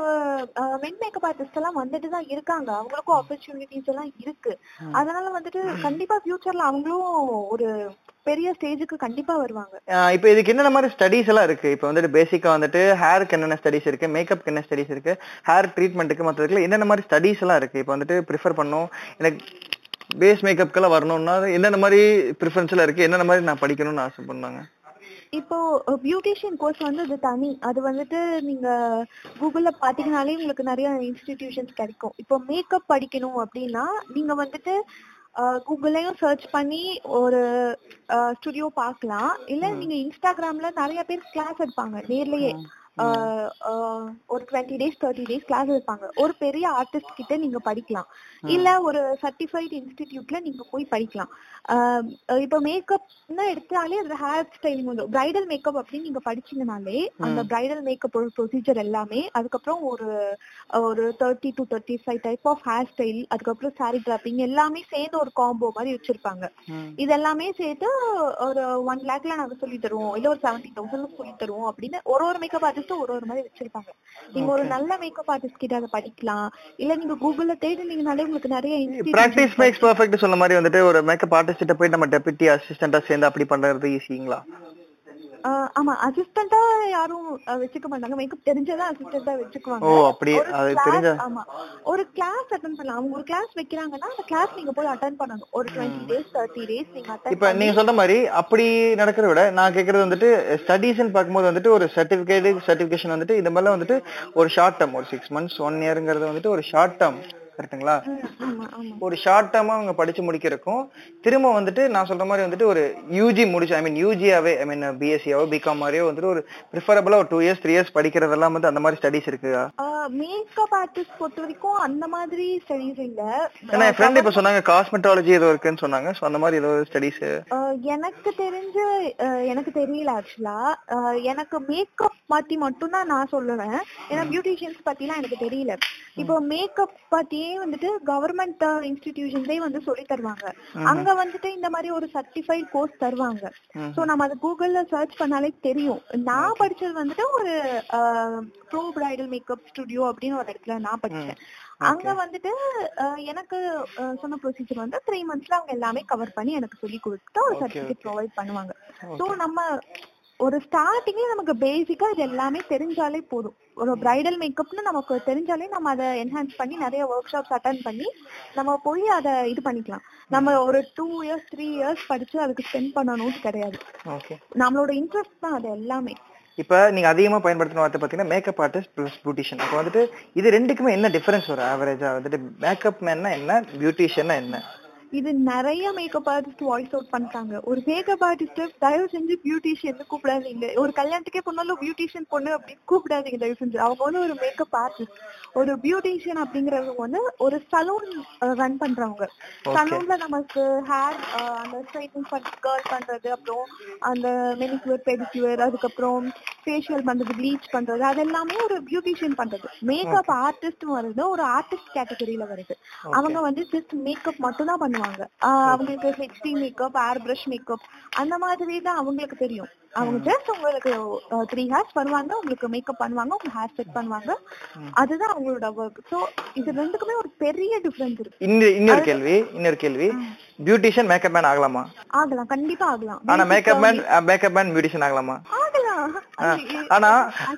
மென் மேக்கப் ஆர்டிஸ்ட் எல்லாம் வந்துட்டு தான் இருக்காங்க, அவங்களுக்கும் ஆப்பர்ச்சுனிட்டிஸ் எல்லாம் இருக்கு. அதனால வந்துட்டு கண்டிப்பா ஃபியூச்சர்ல அவங்களும் ஒரு பெரிய ஸ்டேஜுக்கு கண்டிப்பா வருவாங்க. இப்போ இதுக்கு என்னென்ன மாதிரி ஸ்டடிஸ் எல்லாம் இருக்கு? இப்போ வந்துட்டு பேசிக்கா வந்துட்டு ஹேருக்கு என்னென்ன ஸ்டடிஸ் இருக்கு, மேக்கப்க்கு என்ன ஸ்டடிஸ் இருக்கு, ஹேர் ட்ரீட்மெண்ட்டுக்கு மற்றதுக்கு என்னென்ன மாதிரி ஸ்டடிஸ் எல்லாம் இருக்கு? இப்போ வந்துட்டு ப்ரிஃபர் பண்ணும் எனக்கு பேஸ் மேக்கப்கெல்லாம் வரணும்னா என்னென்ன மாதிரி ப்ரிஃபரன்ஸ் எல்லாம் இருக்கு, என்னென்ன மாதிரி நான் படிக்கணும்னு ஆசை பண்ணாங்க? இப்போ பியூட்டிஷியன் கோர்ஸ் வந்து அது தனி, அது வந்துட்டு நீங்க கூகுள்ல பாத்தீங்கன்னாலே உங்களுக்கு நிறைய இன்ஸ்டிடியூஷன்ஸ் கிடைக்கும். இப்போ மேக்கப் படிக்கணும் அப்படின்னா நீங்க வந்துட்டு கூகுள்லயும் சர்ச் பண்ணி ஒரு ஸ்டுடியோ பார்க்கலாம். இல்லை நீங்க இன்ஸ்டாகிராம்ல நிறைய பேர் கிளாஸ் எடுப்பாங்க, நேர்லயே ஒரு twenty days thirty days class எடுப்பாங்க. ஒரு பெரிய ஆர்டிஸ்ட் கிட்ட நீங்க படிக்கலாம், இல்ல ஒரு சர்டிஃபைட் இன்ஸ்டிடியூட்ல நீங்க போய் படிக்கலாம். இப்போ மேக்கப்னா எடுத்தாலே அது ஹேர் ஸ்டைலிங் வந்து பிரைடல் மேக்கப் அப்படின்னு நீங்க படிச்சீங்கனாலே அந்த பிரைடல் மேக்கப் ப்ரொசீஜர் எல்லாமே, அதுக்கப்புறம் ஒரு ஒரு thirty to thirty five type of hair style, அதுக்கப்புறம் சாரி டிராப்பிங் எல்லாமே சேர்ந்து ஒரு காம்போ மாதிரி வச்சிருப்பாங்க. இதெல்லாமே சேர்த்து ஒரு ஒன் லேக்ல நாங்க சொல்லி தருவோம், இல்ல ஒரு செவன்டி தௌசண்ட் சொல்லி தருவோம் அப்படின்னு ஒரு ஒரு மேக்கப் ஆர்டிஸ்டும் ஒரு ஒரு மாதிரி வச்சிருப்பாங்க. நீங்க ஒரு நல்ல மேக்கப் ஆர்டிஸ்ட் கிட்ட அதை படிக்கலாம், இல்ல நீங்க கூகுள்ல தேடினீங்கனாலே உங்களுக்கு நிறைய பிராக்டிஸ் மேக்ஸ் பெர்ஃபெக்ட் சொல்ற மாதிரி வந்துட்டு ஒரு மேக்கப் ஆர்டிஸ்ட் கிட்ட போய் நம்ம டெபிட்டி அசிஸ்டண்டா சேர்ந்து அப்படி பண்றது ஈஸிங்களா? ஆமா, அசிஸ்டண்டா யாரும் வெச்சுக்க மாட்டாங்க, மேக்கப் தெரிஞ்சதா அசிஸ்டண்டா வெச்சுக்குவாங்க. ஓ அப்படியே, அது தெரிஞ்சா ஆமா ஒரு கிளாஸ் அட்டெண்ட் பண்ணலாம். அவங்க ஒரு கிளாஸ் வைக்கறாங்கன்னா அந்த கிளாஸ் நீங்க போய் அட்டெண்ட் பண்ணணும். ஒரு இருபது டேஸ் முப்பது டேஸ் நீங்க அட்டெண்ட். இப்போ நீங்க சொல்ற மாதிரி அப்படி நடக்கறத விட நான் கேக்குறது வந்துட்டு ஸ்டடீஸ்னு பாக்கும்போது வந்துட்டு ஒரு சர்டிபிகேட் சர்டிபிகேஷன் வந்துட்டு இந்த மாதிரி வந்துட்டு ஒரு ஷார்ட் டர்ம் ஒரு சிக்ஸ் மந்த்ஸ் ஒன் இயர்ங்கிறது வந்துட்டு ஒரு ஷார்ட் டர்ம் கரெக்ட்டுங்களா? ஒரு ஷார்ட் டேர்மா அவங்க படிச்சு முடிக்கிறதுக்கும் திரும்ப வந்துட்டு நான் சொல்ற மாதிரி வந்துட்டு ஒரு யூஜி முடிச்சு ஐ மீன் யூஜியாவே ஐ மீன் பிஎஸ்சியாவோ பிகாம் மாதிரியோ வந்துட்டு ஒரு ப்ரிஃபரபிளா ஒரு டூ இயர்ஸ் த்ரீ இயர்ஸ் படிக்கிறதெல்லாம் வந்து அந்த மாதிரி ஸ்டடிஸ் இருக்குதா? மேக்கப் ஆர்டிஸ்ட் பொறுத்த வரைக்கும் அந்த மாதிரி ஸ்டடிஸ் இல்ல. ஏன்னா என் ஃப்ரெண்ட் இப்ப சொன்னாங்க காஸ்மெட்டாலஜி ஏதோ இருக்குன்னு சொன்னாங்க. ஸோ அந்த மாதிரி ஏதோ ஸ்டடிஸ் எனக்கு தெரிஞ்சு எனக்கு தெரியல ஆக்சுவலா. எனக்கு மேக்கப் பத்தி மட்டும் தான் நான் சொல்லுவேன், ஏன்னா பியூட்டிஷியன்ஸ் பத்திலாம் எனக்கு தெரியல. இப்போ மேக்கப் பத்தி வந்துட்டு கவர்மெண்ட் இன்ஸ்டிடியூஷன்ஸே வந்து சொல்லி தருவாங்க. அங்க வந்துட்டு இந்த மாதிரி ஒரு சர்டிஃபைட் கோர்ஸ் தருவாங்க. சோ நம்ம அது கூகுள்ல சர்ச் பண்ணாலே தெரியும். நான் படிச்சது வந்துட்டு ஒரு ப்ரோ பிரைடல் மேக்கப் ஸ்டுடியோ அப்படின்னு ஒரு இடத்துல நான் படிச்சேன். அங்க வந்துட்டு எனக்கு சொன்ன ப்ரொசீஜர் வந்து த்ரீ மந்த்ஸ்ல அவங்க எல்லாமே கவர் பண்ணி எனக்கு சொல்லி கொடுத்து ஒரு சர்டிஃபிகேட் ப்ரொவைட் பண்ணுவாங்க. சோ நம்ம ஒரு ஸ்டார்டிங்ல நமக்கு பேசிக்கா இது எல்லாமே தெரிஞ்சாலே போதும். ஒரு பிரைடல் மேக்கப்னு நமக்கு தெரிஞ்சாலே நம்ம அதை என்ஹான்ஸ் பண்ணி நிறைய ஒர்க் ஷாப்ஸ் அட்டெண்ட் பண்ணி நம்ம போய் அதை இது பண்ணிக்கலாம். நம்ம ஒரு டூ இயர்ஸ் த்ரீ இயர்ஸ் படிச்சு அதுக்கு ஸ்பெண்ட் பண்ணணும்னு கிடையாது, நம்மளோட இன்ட்ரெஸ்ட் தான் அது எல்லாமே. இப்போ நீங்கள் அதிகமாக பயன்படுத்தின வார்த்தை பார்த்தீங்கன்னா மேக்கப் ஆர்டிஸ்ட் ப்ளஸ் பியூட்டிஷியன். அப்போ வந்துட்டு இது ரெண்டுக்குமே என்ன டிஃபரன்ஸ் வரும் ஆவரேஜாக? வந்துட்டு மேக்கப் மேன்னா என்ன, பியூட்டிஷியன்னா என்ன? இது நிறைய மேக்கப் ஆர்டிஸ்ட் வாய்ஸ் அவுட் பண்றாங்க. ஒரு மேக்கப் ஆர்டிஸ்ட் தயவு செஞ்சு பியூட்டிஷியன் கூப்பிடாதீங்க. ஒரு கல்யாணத்துக்கே போனாலும் பியூட்டிஷியன் பொண்ணு அப்படின்னு கூப்பிடாதீங்க தயவு செஞ்சு. அவங்க வந்து ஒரு மேக்கப் ஆர்டிஸ்ட். ஒரு பியூட்டிஷியன் அப்படிங்கிறவங்க வந்து ஒரு சலூன் ரன் பண்றவங்க. சலூன்ல நமக்கு ஹேர் அந்த ஸ்ட்ரைட்னிங் பண்ணி கர்ல் பண்றது, அப்புறம் அந்த மெனிக்யூர் பெடிக்யூர், அதுக்கப்புறம் ஃபேஷியல் பண்றது, ப்ளீச் பண்றது, அது எல்லாமே ஒரு பியூட்டிஷியன் பண்றது. மேக்கப் ஆர்டிஸ்ட் வருது ஒரு ஆர்டிஸ்ட் கேட்டகரியில வருது. அவங்க வந்து ஜஸ்ட் மேக்கப் மட்டும் தான் பண்ணுவாங்க. அவங்களுக்கு HD makeup, air brush makeup அந்த மாதிரி தான் அவங்களுக்கு தெரியும். அவங்க ஜஸ்ட் உங்களுக்கு த்ரீ ஹேர்ஸ் பண்ணுவாங்க, உங்களுக்கு மேக்கப் பண்ணுவாங்க, உங்க ஹேர் செட் பண்ணுவாங்க, அதுதான் அவங்களோட ஒர்க். ஸோ இது ரெண்டுக்குமே ஒரு பெரிய டிஃபரன்ஸ் இருக்கு. இன்னொரு கேள்வி இன்னொரு கேள்வி பியூட்டிஷியன் மேக்கப் மேன் ஆகலாமா? ஆகலாம், கண்டிப்பா ஆகலாம். ஆனா makeup man makeup man beautician ஆகலாமா? ஆனா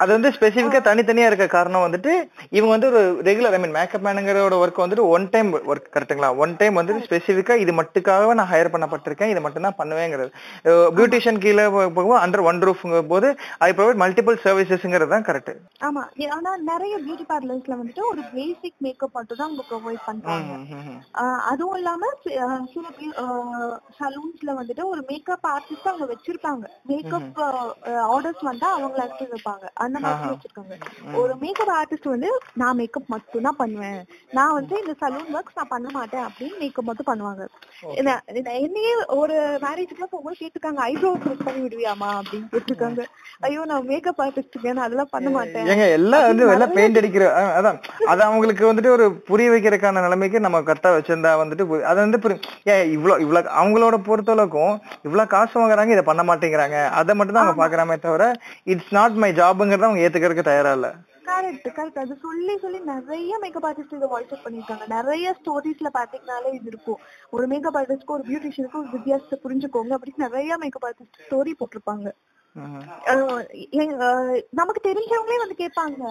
அது வந்து ஸ்பெசிபிக்கா தனித்தனியா இருக்க காரணம் வந்துட்டு இவங்க வந்து ஒரு ரெகுலர் ஐ மீன் மேக்கப் மேனுங்கரோட ஒர்க் வந்துட்டு ஒன் டைம் ஒர்க் கரெக்ட்டுங்களா? ஒன் டைம் வந்து ஸ்பெசிபிக்கா இது மட்டுக்காக நான் ஹையர் பண்ணப்பட்டிருக்கேன், இது மட்டும் தான் பண்ணுவேங்கிறது. பியூட்டிஷியன் கீழே போகும்போது அண்டர் ஒன் ரூஃப்ங்க போது ஐ ப்ரொவைட் மல்டிபிள் சர்வீசஸ்ங்கிறது தான் கரெக்ட். ஆமா, ஆனா நிறைய பியூட்டி பார்லர்ஸ்ல வந்துட்டு ஒரு பேசிக் மேக்கப் மட்டும் தான் அவங்க ப்ரொவைட் பண்றாங்க. அதுவும் இல்லாம சில சலூன்ஸ்ல வந்துட்டு ஒரு மேக்கப் ஆர்டிஸ்ட் அவங்க வச்சிருப்பாங்க, மேக்கப் ஆர்டர்ஸ் வந்தா அவங்கள ஆக்டிவ் வைப்பாங்க. அந்த மாதிரி வச்சிருக்காங்க. ஒரு மேக்கப் ஆர்டிஸ்ட் வந்து நான் மேக்கப் மட்டும் தான் பண்ணுவேன், நான் வந்து இந்த சலூன் ஒர்க்ஸ் நான் பண்ண மாட்டேன் அப்படின்னு மேக்கப் மட்டும் பண்ணுவாங்க. என்னையே ஒரு மேரேஜ்க்குலாம் போகும்போது கேட்டுருக்காங்க, ஐப்ரோ செட் பண்ணி விடுவியாமா அப்படின்னு கேட்டுருக்காங்க. ஐயோ நான் மேக்கப் ஆர்டிஸ்டுங்க நான் அதெல்லாம் பண்ண மாட்டேன். ஏங்க எல்லாம் வந்து எல்லாம் பெயிண்ட் அடிக்கிற அதான் அது அவங்களுக்கு வந்துட்டு ஒரு புரிய வைக்கிறதுக்கான நிலைமைக்கு நம்ம கரெக்டா வச்சிருந்தா வந்துட்டு அதை வந்து ஏன் இவ்வளோ இவ்வளோ அவங்களோட பொறுத்தளவுக்கும் இவ்வளோ காசு வாங்குறாங்க இதை பண்ண மாட்டேங்கிறாங்க அதை மட்டும் தான் அவங்க பாக்குறாமே தவிர இட்ஸ் நாட் மை ஜாப்ங்கிறத அவங்க ஏத்துக்கிறதுக்கு தயாரா இல்ல. Correct correct. அது சொல்லி சொல்லி நிறைய மேக்கப் ஆர்டிஸ்ட் இதை வாய்ஸ் அவுட் பண்ணிருக்காங்க. நிறைய ஸ்டோரிஸ்ல பாத்தீங்கன்னாலே இது இருக்கும், ஒரு மேக்கப் ஆர்டிஸ்ட்க்கும் ஒரு பியூட்டிஷியனுக்கும் ஒரு வித்தியாசத்தை புரிஞ்சுக்கோங்க அப்படின்னு நிறைய மேக்கப் ஆர்டிஸ்ட் ஸ்டோரி போட்டிருப்பாங்க. நமக்கு தெரிஞ்சவங்களே வந்து கேட்பாங்க,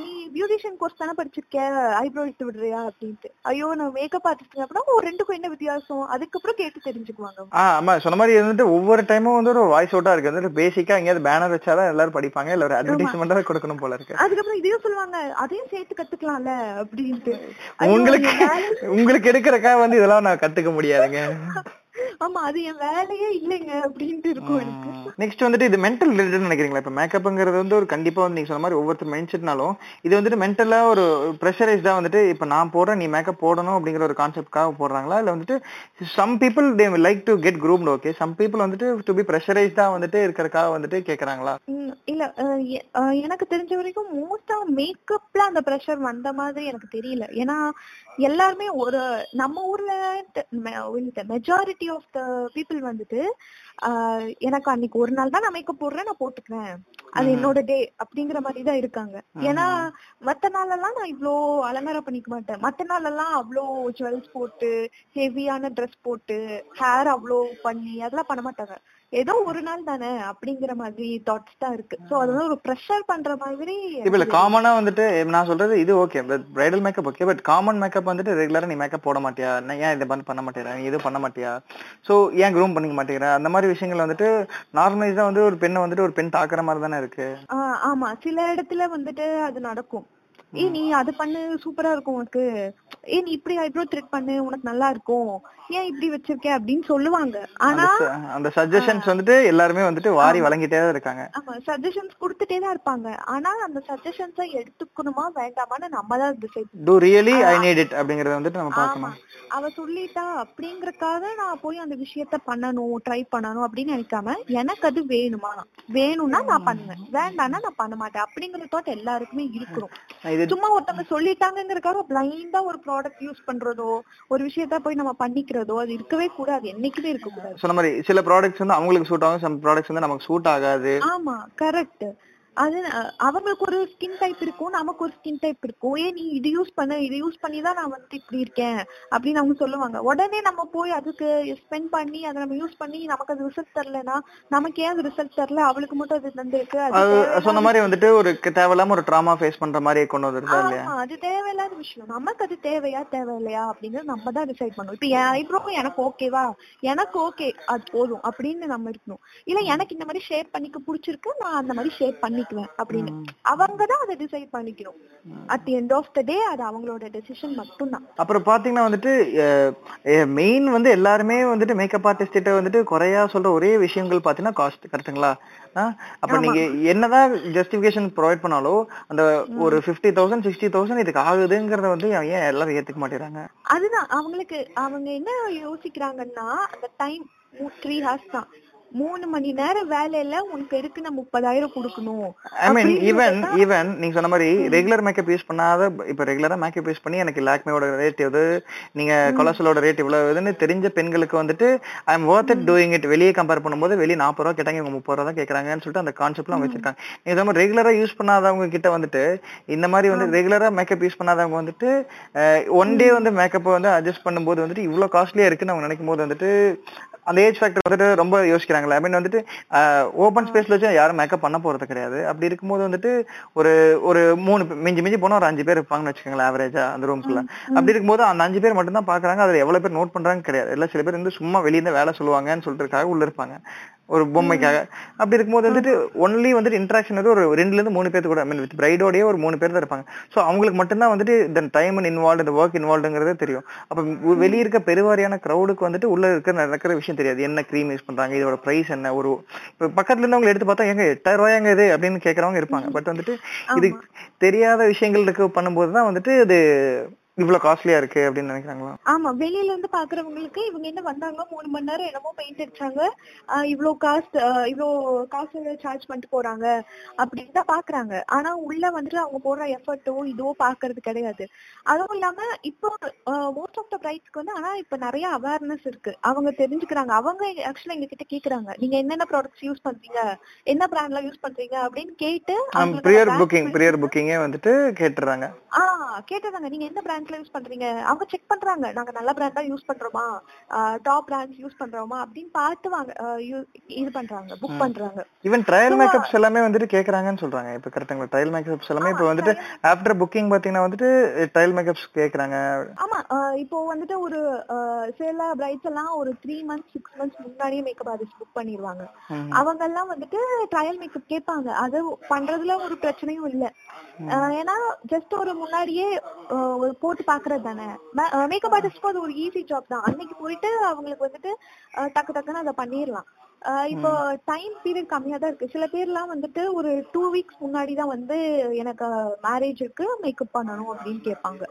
நீ பியூட்டிஷியன் கோர்ஸ் தானே படிச்சிருக்க, ஐப்ரோ எடுத்து விடுறியா அப்படின்ட்டு. ஐயோ நான் மேக்கப் ஆர்டிஸ்ட் அப்படின்னா ஒரு ரெண்டுக்கும் என்ன வித்தியாசம் அதுக்கப்புறம் கேட்டு தெரிஞ்சுக்குவாங்க. ஆமா சொன்ன மாதிரி இருந்துட்டு ஒவ்வொரு டைமும் வந்து ஒரு வாய்ஸ் அவுட்டா இருக்கு. வந்துட்டு பேசிக்கா எங்கேயாவது பேனர் வச்சாதான் எல்லாரும் படிப்பாங்க, இல்ல ஒரு அட்வர்டைஸ்மெண்டா கொடுக்கணும் போல இருக்கு. அதுக்கப்புறம் இதையும் சொல்லுவாங்க அதையும் சேர்த்து கத்துக்கலாம்ல அப்படின்ட்டு. உங்களுக்கு உங்களுக்கு எடுக்கிறக்கா வந்து இதெல்லாம் நான் கத்துக்க முடியாதுங்க. ஆமா அது என் வேலையே இல்லைங்க அப்படின்ட்டு இருக்கும் எனக்கு. நெக்ஸ்ட் வந்துட்டு இது மென்டல் ரிலேட்டட் நினைக்கிறீங்களா? இப்ப மேக்கப்ங்கிறது வந்து ஒரு கண்டிப்பா வந்து நீங்க சொன்ன மாதிரி ஒவ்வொருத்தர் மைண்ட் செட்னாலும் இது வந்துட்டு மென்டலா ஒரு ப்ரெஷரைஸ்டா வந்துட்டு இப்ப நான் போடுறேன் நீ மேக்கப் போடணும் அப்படிங்கிற ஒரு கான்செப்ட்காக போடுறாங்களா, இல்ல வந்துட்டு some people they like to get grouped okay some people வந்துட்டு டு பி ப்ரெஷரைஸ்டா வந்துட்டு இருக்கறதுக்காக வந்துட்டு கேக்குறாங்களா? இல்ல எனக்கு தெரிஞ்ச வரைக்கும் மோஸ்டா மேக்கப்ல அந்த ப்ரெஷர் வந்த மாதிரி எனக்கு தெரியல. ஏன்னா எல்லாருமே ஒரு நம்ம ஊர்ல மெஜாரிட்டி ஆஃப் த பீப்புள் வந்துட்டு எனக்கு அன்னைக்கு ஒரு நாள் தான் நான் மேக்கப் போடுறேன் நான் போட்டுக்கிறேன் அது என்னோட டே அப்படிங்கிற மாதிரிதான் இருக்காங்க. ஏன்னா மத்த நாள் எல்லாம் நான் இவ்வளோ அலங்காரம் பண்ணிக்க மாட்டேன், மத்த நாள் எல்லாம் அவ்வளோ ஜுவல்ஸ் போட்டு ஹெவியான ட்ரெஸ் போட்டு ஹேர் அவ்வளோ பண்ணி அதெல்லாம் பண்ண மாட்டாங்க. ஏதோ ஒரு நாள் தானே அப்படிங்கிற மாதிரி தாட்ஸ் தான் இருக்கு. சோ அதனால ஒரு பிரஷர் பண்ற மாதிரி இல்ல. காமனா வந்துட்டு நான் சொல்றது இது okay but bridal makeup okay but common makeup வந்துட்டு ரெகுலரா நீ மேக்கப் போட மாட்டியா, நான் ஏன் இதை பண்ண மாட்டேறேன், நீ எதுவும் பண்ண மாட்டியா, சோ ஏன் க்ரூம் பண்ணிக்க மாட்டேங்கிற அந்த மாதிரி விஷயங்கள் வந்துட்டு நார்மலைஸா வந்து ஒரு பெண்ணை வந்துட்டு ஒரு பெண் தாக்குற மாதிரி தானே இருக்கு. ஆமா சில இடத்துல வந்துட்டு அது நடக்கும். ஏ நீ அது பண்ணு சூப்பரா இருக்கும் உனக்கு, ஏ நீ இப்படி ஐப்ரோ த்ரெட் பண்ணு உனக்கு நல்லா இருக்கும், ஏன் இப்படி வச்சிருக்க அப்படின்னு சொல்லுவாங்க. ஆனா அந்த சஜஷன்ஸ் வந்துட்டு எல்லாரும் வந்துட்டு வாரி வழங்கிட்டே தான் இருக்காங்க. ஆமா சஜஷன்ஸ் கொடுத்துட்டே தான் இருப்பாங்க. ஆனா அந்த சஜஷன்ஸை எடுத்துக்கணுமா வேண்டாமான்னு நம்ம தான் decide to really I need it அப்படிங்கறத வந்துட்டு நம்ம பார்க்கணும். அவ சொல்லிட்டா அப்படிங்கறக்காக நான் போய் அந்த விஷயத்த பண்ணணும் ட்ரை பண்ணணும் அப்படின்னு நினைக்காம எனக்கு அது வேணுமா, வேணும்னா நான் பண்ணுவேன், வேண்டாம்னா நான் பண்ண மாட்டேன் அப்படிங்கிற தாட் எல்லாருக்குமே இருக்கிறோம். சும்மா ஒருத்தவங்க சொல்லிட்டாங்கிறக்காக பிளைண்டா ஒரு ப்ராடக்ட் யூஸ் பண்றதோ ஒரு விஷயத்த போய் நம்ம பண்ணிக்கிறதோ அது இருக்கவே கூடாது, என்னைக்குமே இருக்க கூடாது. சொன்ன மாதிரி சில ப்ராடக்ட்ஸ் வந்து அவங்களுக்கு சூட் ஆகும், சில ப்ராடக்ட்ஸ் வந்து நமக்கு சூட் ஆகாது. ஆமா கரெக்ட். அது அவங்களுக்கு ஒரு ஸ்கின் டைப் இருக்கும், நமக்கு ஒரு ஸ்கின் டைப் இருக்கும். ஏன் நீ இது யூஸ் பண்ண, இது யூஸ் பண்ணி தான் நான் வந்து இப்படி இருக்கேன் அப்படின்னு அவங்க சொல்லுவாங்க. உடனே நம்ம போய் அதுக்கு ஸ்பெண்ட் பண்ணி அதை நம்ம யூஸ் பண்ணி நமக்கு அது ரிசல்ட் தரலன்னா நமக்கு ஏன் அது ரிசல்ட் தரல, அவளுக்கு மட்டும் அது தந்திருக்கு. அது சொன்ன மாதிரி வந்துட்டு ஒரு தேவையில்லாம ஒரு டிராமா ஃபேஸ் பண்ற மாதிரி கொண்டு வந்துருக்கா இல்லையா? அது தேவையில்லாத விஷயம். நமக்கு அது தேவையா தேவையில்லையா அப்படின்னு நம்ம தான் டிசைட் பண்ணுவோம். இப்ப என் ஐப்ரோவும் எனக்கு ஓகேவா, எனக்கு ஓகே அது போதும் அப்படின்னு நம்ம இருக்கணும். இல்ல எனக்கு இந்த மாதிரி ஷேப் பண்ணிக்க பிடிச்சிருக்கு நான் அந்த மாதிரி ஷேப் பண்ணி அப்படின்னு அவங்கதான் அதை டிசைட் பண்ணிக்கணும். At the end of the day அது அவங்களோட டெசிஷன் மட்டும் தான். அப்புறம் பாத்தீங்கன்னா வந்துட்டு மெயின் வந்து எல்லாருமே வந்துட்டு மேக்கப் ஆர்டிஸ்ட் கிட்ட வந்துட்டு குறையா சொல்ற ஒரே விஷயங்கள் பாத்தீங்கன்னா காஸ்ட். கரெக்ட்டுங்களா? அப்ப நீங்க என்னதான் ஜஸ்டிபிகேஷன் ப்ரொவைட் பண்ணாலும் அந்த ஒரு பிப்டி தௌசண்ட் சிக்ஸ்டி தௌசண்ட் இதுக்கு ஆகுதுங்கறத வந்து ஏன் எல்லாரும் ஏத்துக்க மாட்டேறாங்க? அதுதான் அவங்களுக்கு அவங்க என்ன யோசிக்கிறாங்கன்னா அந்த டைம் த்ரீ ஹார்ஸ் தான், மூணு மணி நேரம் வேலையில உனக்கு இருக்குன்னா முப்பதாயிரம் கொடுக்கணும். ஐ மீன் ஈவன் ஈவன் நீங்க சொன்ன மாதிரி ரெகுலர் மேக்கப் யூஸ் பண்ணாத இப்ப ரெகுலரா மேக்கப் யூஸ் பண்ணி எனக்கு லாக்மேயோட ரேட் எவ்வளவு, நீங்க கொலாசலோட ரேட் எவ்வளவுன்னு தெரிஞ்ச பெண்களுக்கு வந்துட்டு I am worth it doing it வெளியே கம்பேர் பண்ணும்போது வெளியே நாற்பது ரூபா கேட்டாங்க இவங்க முப்பது ரூபா தான் கேட்கறாங்கன்னு சொல்லிட்டு அந்த கான்செப்ட்லாம் அவங்க வச்சிருக்காங்க. நீங்க சொன்ன மாதிரி ரெகுலரா யூஸ் பண்ணாதவங்க கிட்ட வந்துட்டு இந்த மாதிரி வந்து ரெகுலரா மேக்கப் யூஸ் பண்ணாதவங்க வந்துட்டு ஒன் டே வந்து மேக்கப் வந்து அட்ஜஸ்ட் பண்ணும்போது வந்துட்டு இவ்வளவு காஸ்ட்லியா இருக்குன்னு அவங்க நினைக்கும் போது வந்துட்டு அந்த ஏஜ் ஃபேக்டர் வந்துட்டு ரொம்ப யோசிக்கிறாங்களே. ஐ மீன் வந்துட்டு ஓப்பன் ஸ்பேஸ்ல வச்சு யாரும் மேக்கப் பண்ண போறது கிடையாது. அப்படி இருக்கும்போது வந்துட்டு ஒரு ஒரு மூணு மிஞ்சி மிஞ்சி போனா ஒரு அஞ்சு பேர் இருப்பாங்கன்னு வச்சுக்கோங்களேன் ஆவரேஜா அந்த ரூம்குள்ள. அப்படி இருக்கும்போது அந்த அஞ்சு பேர் மட்டும் தான் பாக்குறாங்க, அதுல எவ்வளவு பேர் நோட் பண்றாங்க கிடையாது. எல்லாம் சில பேர் வந்து சும்மா வெளியே வேலை சொல்லுவாங்கன்னு சொல்லிட்டு இருக்காங்க உள்ள இருப்பாங்க. ஒரு பொம்மைக்காக. அப்படி இருக்கும்போது வந்துட்டு ஒன்லி வந்துட்டு இன்ட்ராக்ஷன் வந்து ஒரு ரெண்டுல இருந்து மூணு பேர் கூட, ஐ மீன் வித் பிரைடோடய ஒரு மூணு பேர் தான் இருப்பாங்க. ஸோ அவங்களுக்கு மட்டும்தான் வந்துட்டு இந்த டைம் இன்வால்வ், இந்த ஒர்க் இன்வால்வ்ங்கிறதே தெரியும். அப்போ வெளியே இருக்க பெருவாரியான க்ரௌடுக்கு வந்துட்டு உள்ள இருக்கிற நடக்கிற விஷயம் தெரியாது. என்ன க்ரீம் யூஸ் பண்றாங்க, இதோட ப்ரைஸ் என்ன, ஒரு இப்போ பக்கத்துல இருந்து அவங்க எடுத்து பார்த்தா எங்க எட்டாயிரம் ரூபாயாங்க இது அப்படின்னு கேட்கறவங்க இருப்பாங்க. பட் வந்துட்டு இது தெரியாத விஷயங்கள் இருக்கு பண்ணும்போது தான் வந்துட்டு இது இவ்வளவு காஸ்ட்லியா இருக்கு அப்படின்னு நினைக்கிறாங்களா? ஆமா, வெளியில இருந்து பாக்குறவங்களுக்கு இவங்க என்ன வந்தாங்க, மூணு மணி நேரம் என்னமோ பெயிண்ட் அடிச்சாங்க, இவ்வளோ காஸ்ட் இவ்வளோ காசு சார்ஜ் பண்ணிட்டு போறாங்க அப்படின்னு தான் பாக்குறாங்க. ஆனா உள்ள வந்துட்டு அவங்க போடுற எஃபர்ட்டோ இதுவோ பாக்குறது கிடையாது. அதுவும் இல்லாம இப்போ மோஸ்ட் ஆஃப் த பிரைட்ஸ்க்கு வந்து ஆனா இப்ப நிறைய அவேர்னஸ் இருக்கு, அவங்க தெரிஞ்சுக்கிறாங்க. அவங்க ஆக்சுவலா எங்க கிட்ட கேக்குறாங்க, நீங்க என்னென்ன ப்ராடக்ட்ஸ் யூஸ் பண்றீங்க, என்ன பிராண்ட்லாம் யூஸ் பண்றீங்க அப்படின்னு கேட்டு ப்ரீயர் புக்கிங் ப்ரீயர் புக்கிங்கே வந்துட்டு கேட்டுறாங்க. ஆஹ் கேட்டுறாங்க, நீங்க என்ன பிராண்ட் யூஸ் பண்றீங்க. அவங்க செக் பண்றாங்க, நாங்க நல்ல பிராண்டா யூஸ் பண்றோமா, டாப் பிராண்ட்ஸ் யூஸ் பண்றோமா அப்படின்னு பார்த்து வாங்க இது பண்றாங்க, புக் பண்றாங்க. ஈவன் ட்ரையல் மேக்கப்ஸ் எல்லாமே வந்துட்டு கேக்குறாங்கன்னு சொல்றாங்க. இப்போ கரெக்ட்டா ட்ரையல் மேக்கப்ஸ் எல்லாமே இப்போ வந்துட்டு ஆஃப்டர் புக்கிங் பாத்தீங்கன்னா வந்துட்டு ட்ரையல் மேக்கப்ஸ் கேக்குறாங்க. ஆமா, இப்போ வந்துட்டு ஒரு சில பிரைட்ஸ் எல்லாம் ஒரு த்ரீ மந்த்ஸ் சிக்ஸ் மந்த்ஸ் முன்னாடியே மேக்கப் ஆர்டிஸ்ட் புக் பண்ணிடுவாங்க. அவங்க எல்லாம் வந்துட்டு ட்ரையல் மேக்கப் கேட்பாங்க. அது பண்றதுல ஒரு பிரச்சனையும் இல்லை, ஏன்னா ஜஸ்ட் ஒரு முன்னாடியே ஒரு போட்டு பாக்குறது தானே. மேக்கப் ஆர்டிஸ்ட்க்கு அது ஒரு ஈஸி ஜாப் தான், அன்னைக்கு போயிட்டு அவங்களுக்கு வந்துட்டு டக்கு டக்குன்னு அதை பண்ணிடலாம். இப்போ டைம் பீரியட் கம்மியா தான் இருக்கு. சில பேர்லாம் வந்துட்டு ஒரு டூ வீக்ஸ் முன்னாடி தான் வந்து எனக்கு மேரேஜுக்கு மேக்கப் பண்ணணும் அப்படின்னு கேட்பாங்க.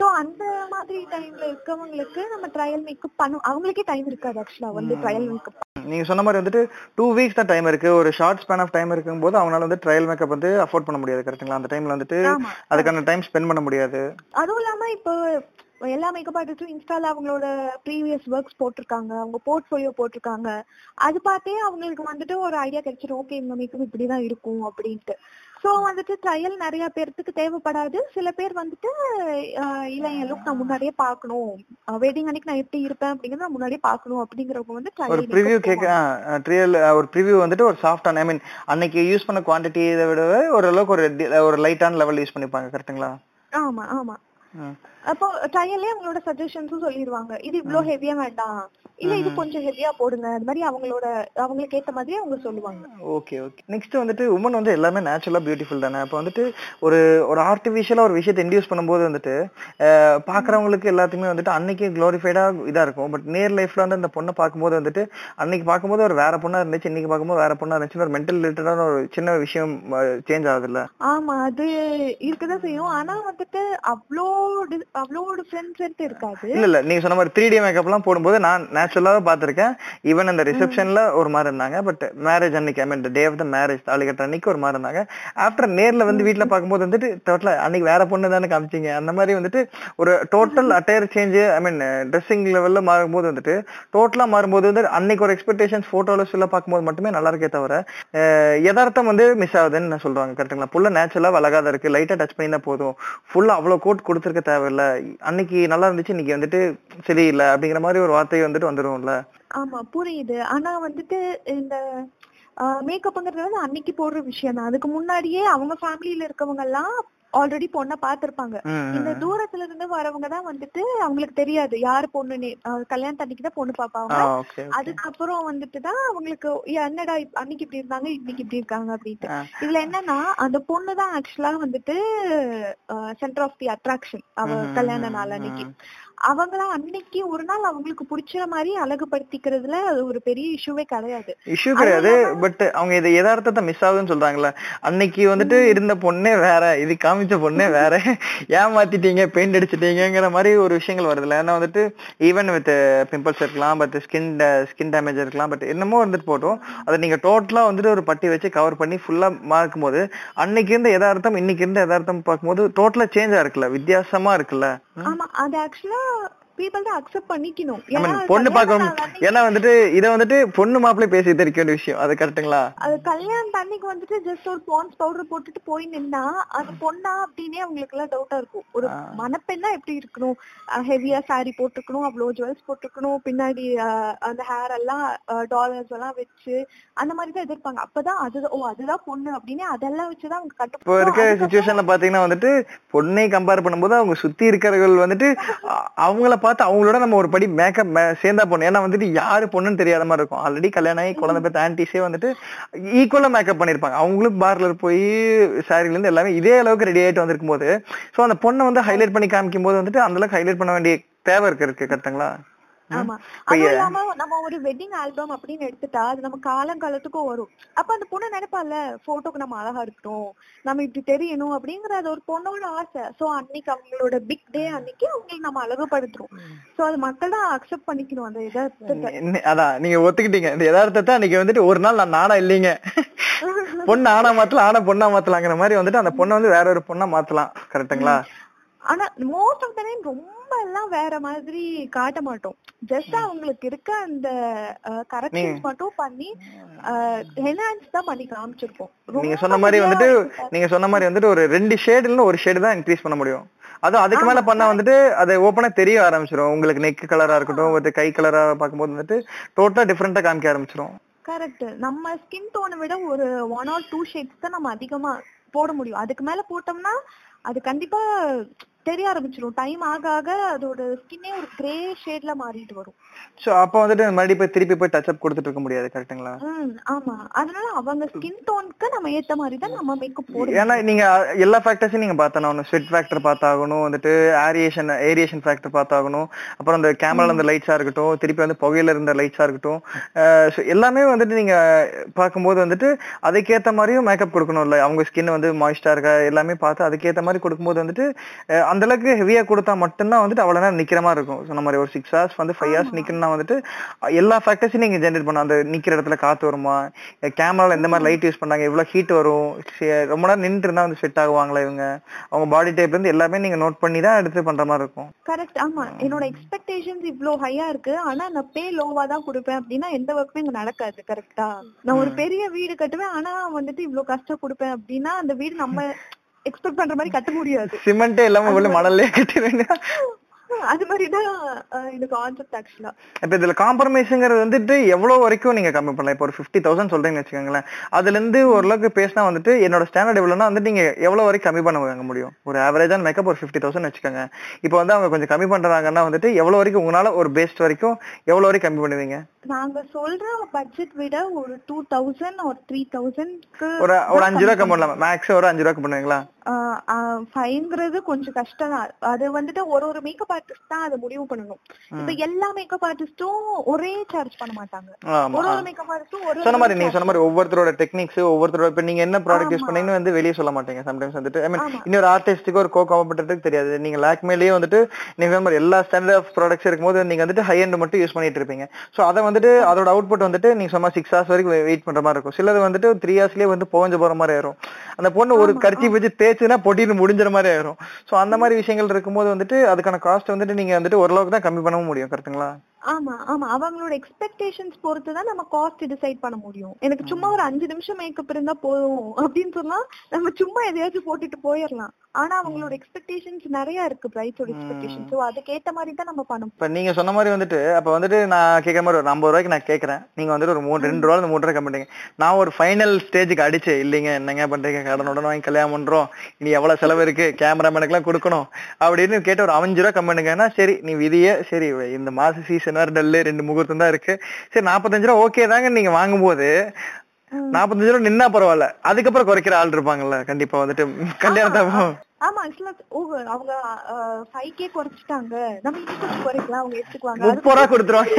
ஸோ அந்த மாதிரி டைம்ல இருக்கவங்களுக்கு நம்ம ட்ரையல் மேக்கப் பண்ணும், அவங்களுக்கே டைம் இருக்காது. ஆக்சுவலா வந்து ட்ரையல் மேக்கப் நீங்க சொன்ன மாதிரி வந்துட்டு டூ வீக்ஸ் தான் டைம் இருக்கு, ஒரு ஷார்ட் ஸ்பேன் ஆஃப் டைம் இருக்கும் போது அவங்களால வந்து ட்ரையல் மேக்கப் வந்து அஃபோர்ட் பண்ண முடியாது. கரெக்ட்டுங்களா? அந்த டைம்ல வந்துட்டு அதுக்கான டைம் ஸ்பெண்ட் பண்ண முடியாது. அதுவும் இல்லாம இப்போ எல்லா மேக்கப் ஆர்டிஸ்டும் இன்ஸ்டால அவங்களோட ப்ரீவியஸ் ஒர்க்ஸ் போட்டிருக்காங்க, அவங்க போர்ட்ஃபோலியோ போட்டிருக்காங்க. அது பார்த்தே அவங்களுக்கு வந்துட்டு ஒரு ஐடியா கிடைச்சிடும், ஓகே இந்த மேக்கப் இப்படிதான் இருக்கும் அப்படின்ட்டு. ஸோ வந்துட்டு ட்ரையல் நிறைய பேர்த்துக்கு தேவைப்படாது. சில பேர் வந்துட்டு இல்லை என் லுக் நான் முன்னாடியே பார்க்கணும், வெட்டிங் அன்னைக்கு நான் எப்படி இருப்பேன் அப்படிங்கிறத நான் முன்னாடியே பார்க்கணும் அப்படிங்கிறப்ப வந்து ஒரு ப்ரிவியூ கேட்க ட்ரையல் ஒரு ப்ரிவியூ வந்துட்டு ஒரு சாஃப்டான, ஐ மீன் அன்னைக்கு யூஸ் பண்ண குவான்டிட்டி இதை விட ஓரளவுக்கு ஒரு ஒரு லைட்டான லெவல் யூஸ் பண்ணிப்பாங்க. கரெக்ட்டுங்களா? ஆமா ஆமா. அப்போ ட்ரையல்லே அவங்களோட சஜஷன்ஸும் சொல்லிடுவாங்க, இது இவ்வளோ ஹெவியா வேண்டாம், இல்ல இது கொஞ்சம் ஹெவியா போடுங்க, அது மாதிரி அவங்களோட அவங்களுக்கு ஏத்த மாதிரி அவங்க சொல்லுவாங்க. Okay okay. நெக்ஸ்ட் வந்துட்டு உமன் வந்து எல்லாமே நேச்சுரலா பியூட்டிஃபுல் தானே. அப்போ வந்துட்டு ஒரு ஒரு ஆர்டிஃபிஷியலா ஒரு விஷயத்தை இன்டியூஸ் பண்ணும்போது வந்துட்டு பாக்குறவங்களுக்கு எல்லாத்துக்குமே வந்துட்டு அன்னைக்கு க்ளோரிஃபைடா இதா இருக்கும். பட் நியர் லைஃப்ல வந்து அந்த பொண்ணை பார்க்கும்போது வந்துட்டு அன்னைக்கு பார்க்கும்போது ஒரு வேற பொண்ணா இருந்துச்சு, இன்னைக்கு பார்க்கும்போது வேற பொண்ணா இருந்துச்சுன்னு ஒரு மென்டல் ரிலேட்டடான ஒரு சின்ன விஷயம் சேஞ்ச் ஆகுது இல்ல? ஆமா, அது இருக்கதான் செய்யும். ஆனா வந்துட்டு அவ்வளோ அவ்வளோ டிஃபரன்ஸ் இருக்காது. இல்ல இல்ல நீங்க சொன்ன மாதிரி த்ரீ டி மேக்கப் எல்லாம் போடும்போது நான் நேச்சுரலா பாத்திருக்கேன். ஈவன் அந்த ரிசப்ஷன்ல ஒரு மாதிரி இருந்தாங்க, பட் மேரேஜ் அன்னைக்கு ஐ மீன் டே ஆஃப் த மேரேஜ் தாலி கட்டுற அன்னைக்கு ஒரு மாதிரி இருந்தாங்க. ஆஃப்டர் நேர்ல வந்து வீட்டுல பாக்கும்போது வந்துட்டு டோட்டலா அன்னைக்கு வேற பொண்ணு தானே காமிச்சிங்க. அந்த மாதிரி வந்துட்டு ஒரு total attire change, I mean dressing லெவல்ல மாறும்போது வந்துட்டு டோட்டலா மாறும்போது வந்து அன்னைக்கு ஒரு எக்ஸ்பெக்டேஷன் போட்டோல சொல்ல பார்க்கும்போது மட்டுமே நல்லா இருக்கே தவிர யதார்த்தம் வந்து மிஸ் ஆகுதுன்னு நான் சொல்றாங்க. கரெக்டுங்களா? ஃபுல்லா நேச்சுரலா அழகாதான் இருக்கு, லைட்டா டச் பண்ணி தான் போதும், ஃபுல்லா அவ்வளவு கோட் கொடுத்துருக்க தேவையில்ல, அன்னைக்கு நல்லா இருந்துச்சு இன்னைக்கு வந்துட்டு சரியில்லை அப்படிங்கிற மாதிரி ஒரு வார்த்தை வந்துட்டு வந்துரும்ல. ஆமா புரியுது. ஆனா வந்துட்டு இந்த மேக்கப்ங்கிறது வந்து அன்னைக்கு போடுற விஷயம் தான். அதுக்கு முன்னாடியே அவங்க ஃபேமிலியில இருக்கவங்க எல்லாம் ஆல்ரெடி பொண்ணை பாத்திருப்பாங்க. இந்த தூரத்துல இருந்து வரவங்க தான் வந்துட்டு அவங்களுக்கு தெரியாது யாரு பொண்ணு, கல்யாணத்து அன்னைக்கு தான் பொண்ணு பாப்பாங்க. அதுக்கப்புறம் வந்துட்டு தான் அவங்களுக்கு என்னடா அன்னைக்கு இப்படி இருந்தாங்க இன்னைக்கு இப்படி இருக்காங்க அப்படின்ட்டு. இதுல என்னன்னா அந்த பொண்ணு தான் ஆக்சுவலா வந்துட்டு சென்டர் ஆஃப் தி அட்ராக்ஷன். அவ கல்யாண நாள் அன்னைக்கு அவங்களா அன்னைக்கு ஒரு நாள் அவங்களுக்கு பிடிச்ச மாதிரி அழகுபடுத்திக்கிறதுல ஒரு பெரிய இஷ்யூவே கிடையாது. இஷ்யூ கிடையாது. பட் அவங்க இதை யதார்த்தத்தை மிஸ் ஆகுதுன்னு சொல்றாங்களா? அன்னைக்கு வந்துட்டு இருந்த பொண்ணே வேற, இது காமிச்ச பொண்ணே வேற, ஏமாத்திட்டீங்க பெயிண்ட் அடிச்சிட்டீங்கிற மாதிரி ஒரு விஷயங்கள் வருதுல்ல. ஏன்னா வந்துட்டு ஈவன் வித் பிம்பிள்ஸ் இருக்கலாம், பட் ஸ்கின் ஸ்கின் டேமேஜ் இருக்கலாம், பட் என்னமோ வந்துட்டு போட்டோம் அதை நீங்க டோட்டலா வந்துட்டு ஒரு பட்டி வச்சு கவர் பண்ணி ஃபுல்லா மார்க்கும் போது அன்னைக்கு இருந்த யதார்த்தம் இன்னைக்கு இருந்த யதார்த்தம் பார்க்கும்போது டோட்டலா சேஞ்சா இருக்குல்ல, வித்தியாசமா இருக்குல்ல. ஆமா, அது ஆக்சுவலா பீப்பிள் தான் அக்செப்ட் பண்ணிக்கணும். பொண்ணு பாக்கணும், ஏன்னா வந்துட்டு இதை வந்துட்டு பொண்ணு மாப்பிள்ளை பேசி தெரிக்க வேண்டிய விஷயம். அது கரெக்ட்டுங்களா? அது கல்யாணம் தண்ணிக்கு வந்துட்டு ஜஸ்ட் ஒரு பான்ஸ் பவுடர் போட்டுட்டு போய் நின்னா அது பொண்ணா அப்படின்னே அவங்களுக்கு எல்லாம் டவுட்டா இருக்கும். ஒரு மணப்பெண்ணா எப்படி இருக்கணும், ஹெவியா சாரி போட்டுக்கணும், அவ்வளோ ஜுவல்ஸ் போட்டுக்கணும், பின்னாடி அந்த ஹேர் எல்லாம் டாலர்ஸ் எல்லாம் வச்சு அந்த மாதிரி தான் எதிர்ப்பாங்க. அப்பதான் அது ஓ அதுதான் பொண்ணு அப்படின்னு அதெல்லாம் வச்சுதான் அவங்க கட்டு. இப்போ இருக்கிற சுச்சுவேஷன்ல பாத்தீங்கன்னா வந்துட்டு பொண்ணை கம்பேர் பண்ணும்போது அவங்க சுத்தி இருக்கிறவர்கள் வந்துட்டு அவங்கள பார்த்து பார்த்து அவங்களோட நம்ம ஒரு படி மேக்கப் சேர்ந்தா போடணும். ஏன்னா வந்துட்டு யாரு பொண்ணுன்னு தெரியாத மாதிரி இருக்கும். ஆல்ரெடி கல்யாணம் ஆகி குழந்தை பேர்த்த ஆன்டிஸே வந்துட்டு ஈக்குவலா மேக்கப் பண்ணிருப்பாங்க. அவங்களும் பார்லர் போய் சாரில இருந்து எல்லாமே இதே அளவுக்கு ரெடி ஆயிட்டு வந்திருக்கும் போது சோ அந்த பொண்ணை வந்து ஹைலைட் பண்ணி காமிக்கும் போது வந்துட்டு அந்த அளவுக்கு ஹைலைட் பண்ண வேண்டிய தேவை இருக்கு இருக்கு கரெக்டுங்களா? ஆமா, அது இல்லாம நம்ம ஒரு வெட்டிங் ஆல்பம் அப்படின்னு எடுத்துட்டா அது நம்ம காலம் காலத்துக்கும் வரும். அப்ப அந்த பொண்ணு நினைப்பால போட்டோக்கு நம்ம அழகா இருக்கணும், நம்ம இப்படி தெரியணும் அப்படிங்கிற அது ஒரு பொண்ணோட ஆசை. சோ அன்னைக்கு அவங்களோட பிக் டே அன்னைக்கு அவங்களுக்கு நம்ம அழகுபடுத்துறோம். சோ அது மக்கள் தான் அக்செப்ட் பண்ணிக்கணும் அந்த யதார்த்தத்தை. அதான் நீங்க ஒத்துக்கிட்டீங்க இந்த யதார்த்தத்தை. அன்னைக்கு வந்துட்டு ஒரு நாள் நான் நானா இல்லைங்க, பொண்ணு ஆனா மாத்தலாம் ஆனா பொண்ணா மாத்தலாங்கிற மாதிரி வந்துட்டு அந்த பொண்ணை வந்து வேற ஒரு பொண்ணா மாத்தலாம். கரெக்டுங்களா? ஆனா மோஸ்ட் ஆஃப் த டைம் ரொம்ப எல்லாம் வேற மாதிரி காட்ட மாட்டோம். ஜஸ்ட் அவங்களுக்கு இருக்க அந்த கரெக்ஷன் மட்டும் பண்ணி என்ஹான்ஸ் தான் பண்ணி காமிச்சிருப்போம். நீங்க சொன்ன மாதிரி வந்துட்டு நீங்க சொன்ன மாதிரி வந்துட்டு ஒரு ரெண்டு ஷேடுல ஒரு ஷேடு தான் இன்க்ரீஸ் பண்ண முடியும். அதுவும் அதுக்கு மேல பண்ணா வந்துட்டு அது ஓப்பனா தெரிய ஆரம்பிச்சிடும். உங்களுக்கு நெக் கலரா இருக்கட்டும், கை கலரா பார்க்கும்போது வந்துட்டு டோட்டலா டிஃபரெண்டா காமிக்க ஆரம்பிச்சிடும். கரெக்ட். நம்ம ஸ்கின் டோனை விட ஒரு ஒன் ஆர் டூ ஷேட்ஸ் தான் நம்ம அதிகமா போட முடியும். அதுக்கு மேல போட்டோம்னா அது கண்டிப்பா தெரிய ஆரம்பிச்சிடும். டைம் ஆக ஆக அதோட ஸ்கின்னே ஒரு கிரே ஷேட்ல மாறிட்டு வரும். சோ அப்ப வந்துட்டு மறுபடியும் போய் திருப்பி போய் டச் அப் கொடுத்துட்டு இருக்க முடியாது. கரெக்ட்டுங்களா? ம், ஆமா. அதனால அவங்க ஸ்கின் டோனுக்கு நம்ம ஏத்த மாதிரி தான் நம்ம மேக்கப் போடுறோம். ஏன்னா நீங்க எல்லா ஃபேக்டர்ஸையும் நீங்க பார்த்தானோ, ஸ்வெட் ஃபேக்டர் பார்த்தாகணும், வந்துட்டு ஏரியேஷன் ஏரியேஷன் ஃபேக்டர் பார்த்தாகணும், அப்புறம் அந்த கேமரால இருந்த லைட்ஸா இருக்கட்டும், திருப்பி வந்து புகையில இருந்த லைட்ஸா இருக்கட்டும், எல்லாமே வந்துட்டு நீங்க பார்க்கும்போது வந்துட்டு அதுக்கேற்ற மாதிரியும் மேக்கப் கொடுக்கணும். இல்லை அவங்க ஸ்கின் வந்து மாய்ஸ்டா இருக்கா எல்லாமே பார்த்து அதுக்கேற்ற மாதிரி கொடுக்கும்போது வந்துட்டு அந்த அளவுக்கு ஹெவியா கொடுத்தா மட்டும்தான் வந்துட்டு அவ்வளவு நேரம் நிக்கிற மாதிரி இருக்கும். சொன்ன மாதிரி ஒரு சிக்ஸ் ஹவர்ஸ் வந்து ஃபைவ் ஹவர்ஸ் நிக்கணும்னா வந்துட்டு எல்லா ஃபேக்டர்ஸையும் நீங்க ஜென்ரேட் பண்ணலாம். அந்த நிக்கிற இடத்துல காத்து வருமா, கேமரால எந்த மாதிரி லைட் யூஸ் பண்ணாங்க, எவ்வளவு ஹீட் வரும், ரொம்ப நேரம் நின்று இருந்தா வந்து செட் ஆகுவாங்களா இவங்க, அவங்க பாடி டைப்ல இருந்து எல்லாமே நீங்க நோட் பண்ணி தான் எடுத்து பண்ற மாதிரி இருக்கும். கரெக்ட். ஆமா, என்னோட எக்ஸ்பெக்டேஷன்ஸ் இவ்வளோ ஹையா இருக்கு ஆனா நான் பே லோவா தான் கொடுப்பேன் அப்படின்னா எந்த ஒர்க்குமே இங்க நடக்காது. கரெக்டா? நான் ஒரு பெரிய வீடு கட்டுவேன் ஆனா வந்துட்டு இவ்வளவு கஷ்டம் கொடுப்பேன் அப்படின்னா அந்த வீடு நம்ம எக்ஸ்பெக்ட் பண்ற மாதிரி கட்ட முடியாது. சிமெண்டே இல்லாம உள்ள மணல்லே கட்டிடுவேன். அது மாதிரிதான் இந்த கான்செப்ட். ஆக்சுவலா இப்ப இதுல காம்ப்ரமைஸ்ங்கிறது வந்துட்டு எவ்வளவு வரைக்கும் நீங்க கம்மி பண்ணலாம்? இப்ப ஒரு பிப்டி தௌசண்ட் சொல்றீங்கன்னு வச்சுக்கோங்களேன், அதுல இருந்து ஓரளவுக்கு பேசினா வந்துட்டு என்னோட ஸ்டாண்டர்ட் எவ்வளவுனா வந்துட்டு நீங்க எவ்வளவு வரைக்கும் கம்மி பண்ண வாங்க முடியும்? ஒரு ஆவரேஜான மேக்கப் ஒரு பிப்டி தௌசண்ட் வச்சுக்கோங்க. இப்ப வந்து அவங்க கொஞ்சம் கம்மி பண்றாங்கன்னா வந்துட்டு எவ்வளவு வரைக்கும் உங்களால ஒரு பெஸ்ட் வரைக்கும் எவ்வளவு வரைக்கும் கம்மி பண்ணுவீங்க? நாங்க சொல்ற பட்ஜெட் விட ஒரு டூ தௌசண்ட் ஒரு த்ரீ தௌசண்ட் ஒரு ஒரு அஞ்சு ரூபா கம்மி பண்ணலாம். மேக்ஸ் ஒரு அஞ்சு ரூபாய்க்கு பண்ணுவீங்களா? ஃபைங்கிறது கொஞ்சம் கஷ்டம் தான். அது வந்துட்டு ஒரு ஒரு மேக்கப் ஆர்டிஸ்ட் தான் அதை முடிவு பண்ணணும். இப்ப எல்லா மேக்கப் ஆர்டிஸ்டும் ஒரே சார்ஜ் பண்ண மாட்டாங்க. ஒரு ஒரு மேக்கப் ஆர்டிஸ்டும் ஒரு சொன்ன மாதிரி நீங்க சொன்ன மாதிரி ஒவ்வொருத்தரோட டெக்னிக்ஸ் ஒவ்வொருத்தரோட இப்ப நீங்க என்ன ப்ராடக்ட் யூஸ் பண்ணீங்கன்னு வந்து வெளியே சொல்ல மாட்டீங்க. சம்டைம்ஸ் வந்துட்டு ஐ மீன் இன்னொரு ஆர்டிஸ்டுக்கு ஒரு கோ காம்படிட்டருக்கு தெரியாது. நீங்க லாக்மேலயே வந்துட்டு நீங்க எல்லா ஸ்டாண்டர்ட் ஆஃப் ப்ராடக்ட்ஸ் இருக்கும்போது நீங்க வந்துட்டு ஹை எண்ட் மட்டும் யூஸ் பண்ணிட்டு இருப்பீங்க. சோ அதை வந்துட்டு அதோட அவுட்புட் வந்துட்டு நீங்க சும்மா சிக்ஸ் ஹவர்ஸ் வரைக்கும் வெயிட் பண்ற மாதிரி இருக்கும். சிலது வந்துட்டு த்ரீ ஹவர்ஸ்லயே வந்து போஞ்ச போற மாதிரி ஆயிரும். அந்த பொண்ணு ஒரு கருச்சி வச்சு தேய்ச்சுன்னா பொட்டிட்டு முடிஞ்சிற மாதிரி ஆயிரும். சோ அந்த மாதிரி விஷயங்கள் இருக்கும்போது வந்துட்டு அதுக்கான காஸ்ட் வந்துட்டு நீங்க வந்துட்டு ஓரளவுக்கு தான் கம்மி பண்ண முடியும். கரெக்ட்டுங்களா? ஆமா ஆமா, அவங்களோட எக்ஸ்பெக்டேஷன்ஸ் பொறுத்து தான் நம்ம காஸ்ட் டிசைட் பண்ண முடியும். எனக்கு சும்மா ஒரு அஞ்சு நிமிஷம் மேக்கப் இருந்தா போதும் அப்படின்னு சொன்னா நம்ம சும்மா எதையாச்சும் போட்டுட்டு போயிடலாம். ஆனா அவங்களோட எக்ஸ்பெக்டேஷன்ஸ் நிறைய இருக்கு, பிரைஸோட எக்ஸ்பெக்டேஷன். சோ அதுக்கேற்ற மாதிரி தான் நம்ம பண்ணணும். இப்ப நீங்க சொன்ன மாதிரி வந்துட்டு அப்ப வந்துட்டு நான் கேட்க மாதிரி ஒரு ஐம்பது ரூபாய்க்கு நான் கேட்கறேன், நீங்க வந்துட்டு ஒரு மூணு ரெண்டு ரூபாய் மூணு ரூபாய் கம்மிட்டீங்க. நான் ஒரு ஃபைனல் ஸ்டேஜுக்கு அடிச்சு இல்லைங்க என்னங்க பண்றீங்க, கடனுடன் வாங்கி கல்யாணம் பண்றோம், இனி எவ்வளவு செலவு இருக்கு, கேமராமேனுக்கு எல்லாம் கொடுக்கணும் அப்படின்னு கேட்ட ஒரு அஞ்சு ரூபாய் கம்மிட்டுங்கன்னா சரி நீ விதியே சரி இந்த மாச சீசனா டல்லு ரெண்டு முகூர்த்தம் தான் இருக்கு, சரி நாப்பத்தஞ்சு ரூபா ஓகே தாங்க நீங்க வாங்கும்போது நாப்பத்தஞ்சு ரூபா நின்னா பரவாயில்ல, அதுக்கப்புறம் குறைக்கிற ஆள் இருப்பாங்கல்ல கண்டிப்பா வந்துட்டு கல்யாணம். ஆமா, ஆக்சுவலா அவங்க ஃபைவ் கே குறைச்சிட்டாங்க நம்ம இன்னும் குறைக்கலாம் அவங்க எடுத்துக்குவாங்க. முப்பது ரூபா கொடுத்துருவாங்க,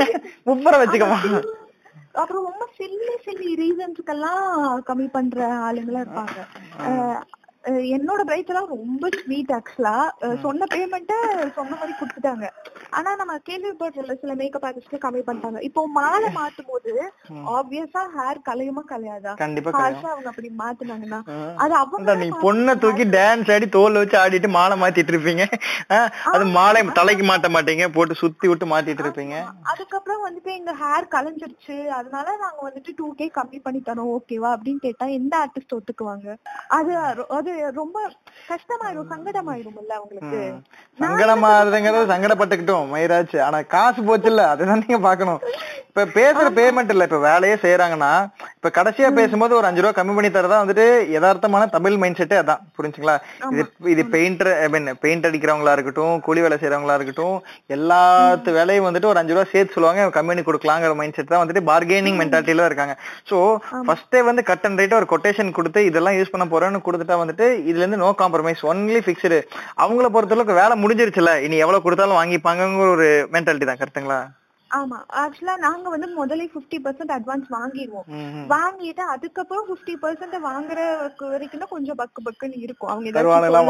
முப்பது ரூபா வச்சுக்கோமா. அப்புறம் ரொம்ப சில்லி சில்லி ரீசன்ஸ்க்கெல்லாம் கம்மி பண்ற ஆளுங்களா இருப்பாங்க. என்னோட பிரைட் எல்லாம் ரொம்ப ஸ்வீட். ஆக்சுவலா சொன்ன பேமெண்ட்டை சொன்ன மாதிரி கொடுத்துட்டாங்க. ஆனா நம்ம கேள்விப்பட்ட சில மேக்கப் ஆர்டிஸ்ட்ல கம்மி பண்ணிட்டாங்க. இப்போ மாலை மாத்தும் போது ஆப்வியஸா ஹேர் கலையுமா கலையாதா அவங்க அப்படி மாத்தினாங்கன்னா அது அவங்க நீ பொண்ணை தூக்கி டான்ஸ் ஆடி தோல் வச்சு ஆடிட்டு மாலை மாத்திட்டு இருப்பீங்க. அது மாலை தலைக்கு மாட்ட மாட்டீங்க, போட்டு சுத்தி விட்டு மாத்திட்டு இருப்பீங்க. அதுக்கப்புறம் வந்துட்டு எங்க ஹேர் கலைஞ்சிருச்சு அதனால நாங்க வந்துட்டு டூ கே கம்மி பண்ணி தரோம் ஓகேவா அப்படின்னு கேட்டா எந்த ஆர்டிஸ்ட் ஒத்துக்குவாங்க? அது அது ரொம்ப கஷ்டமாயிடும், சங்கடமாயிடும்ல உங்களுக்கு. சங்கடமாறுதுங்கிறது சங்கடப்பட்டுக்கிட்டோம் மயிராச்சு, ஆனா காசு போச்சு இல்ல, அதுதான் நீங்க பாக்கணும். இப்ப பேசுற பேமெண்ட் இல்ல, இப்ப வேலையே செய்யறாங்கன்னா இப்ப கடைசியா பேசும்போது ஒரு அஞ்சு ரூபா கம்மி பண்ணி தரதான் வந்துட்டு யதார்த்தமான தமிழ் மைண்ட் செட்டே அதான், புரிஞ்சுங்களா? இது இது பெயிண்டர் ஐ மீன் பெயிண்ட் அடிக்கிறவங்களா இருக்கட்டும், கூலி வேலை செய்யறவங்களா இருக்கட்டும், எல்லாத்து வேலையும் வந்துட்டு ஒரு அஞ்சு ரூபா சேர்த்து சொல்லுவாங்க கம்மி பண்ணி கொடுக்கலாங்கிற மைண்ட் செட் தான் வந்துட்டு பார்கெனிங் மென்டாலிட்டியில தான் இருக்காங்க. சோ ஃபர்ஸ்டே வந்து கட் அண்ட் ரைட்டா ஒரு கொட்டேஷன் கொடுத்து இதெல்லாம் யூஸ் பண்ண போறேன்னு கொடுத்துட்டா வந்துட்டு இதுல இருந்து நோ காம்ப்ரமைஸ், ஒன்லி பிக்ஸ்டு. அவங்கள பொறுத்தளவுக்கு வேலை முடிஞ்சிருச்சுல, இனி எவ்வளவு கொடுத்தாலும் வாங்கிப்பாங்கிற ஒரு மென்டாலிட்டி தான், கரெக்ட்டுங்களா? ஆமா, ஆக்சுவலா நாங்க வந்து முதலே பிப்டி பர்சன்ட் அட்வான்ஸ் வாங்கிடுவோம். வாங்கிட்டு அதுக்கப்புறம் பிப்டி பர்சன்ட் வாங்குற வரைக்கும் தான் கொஞ்சம் பக்கு பக்குன்னு இருக்கும். அவங்க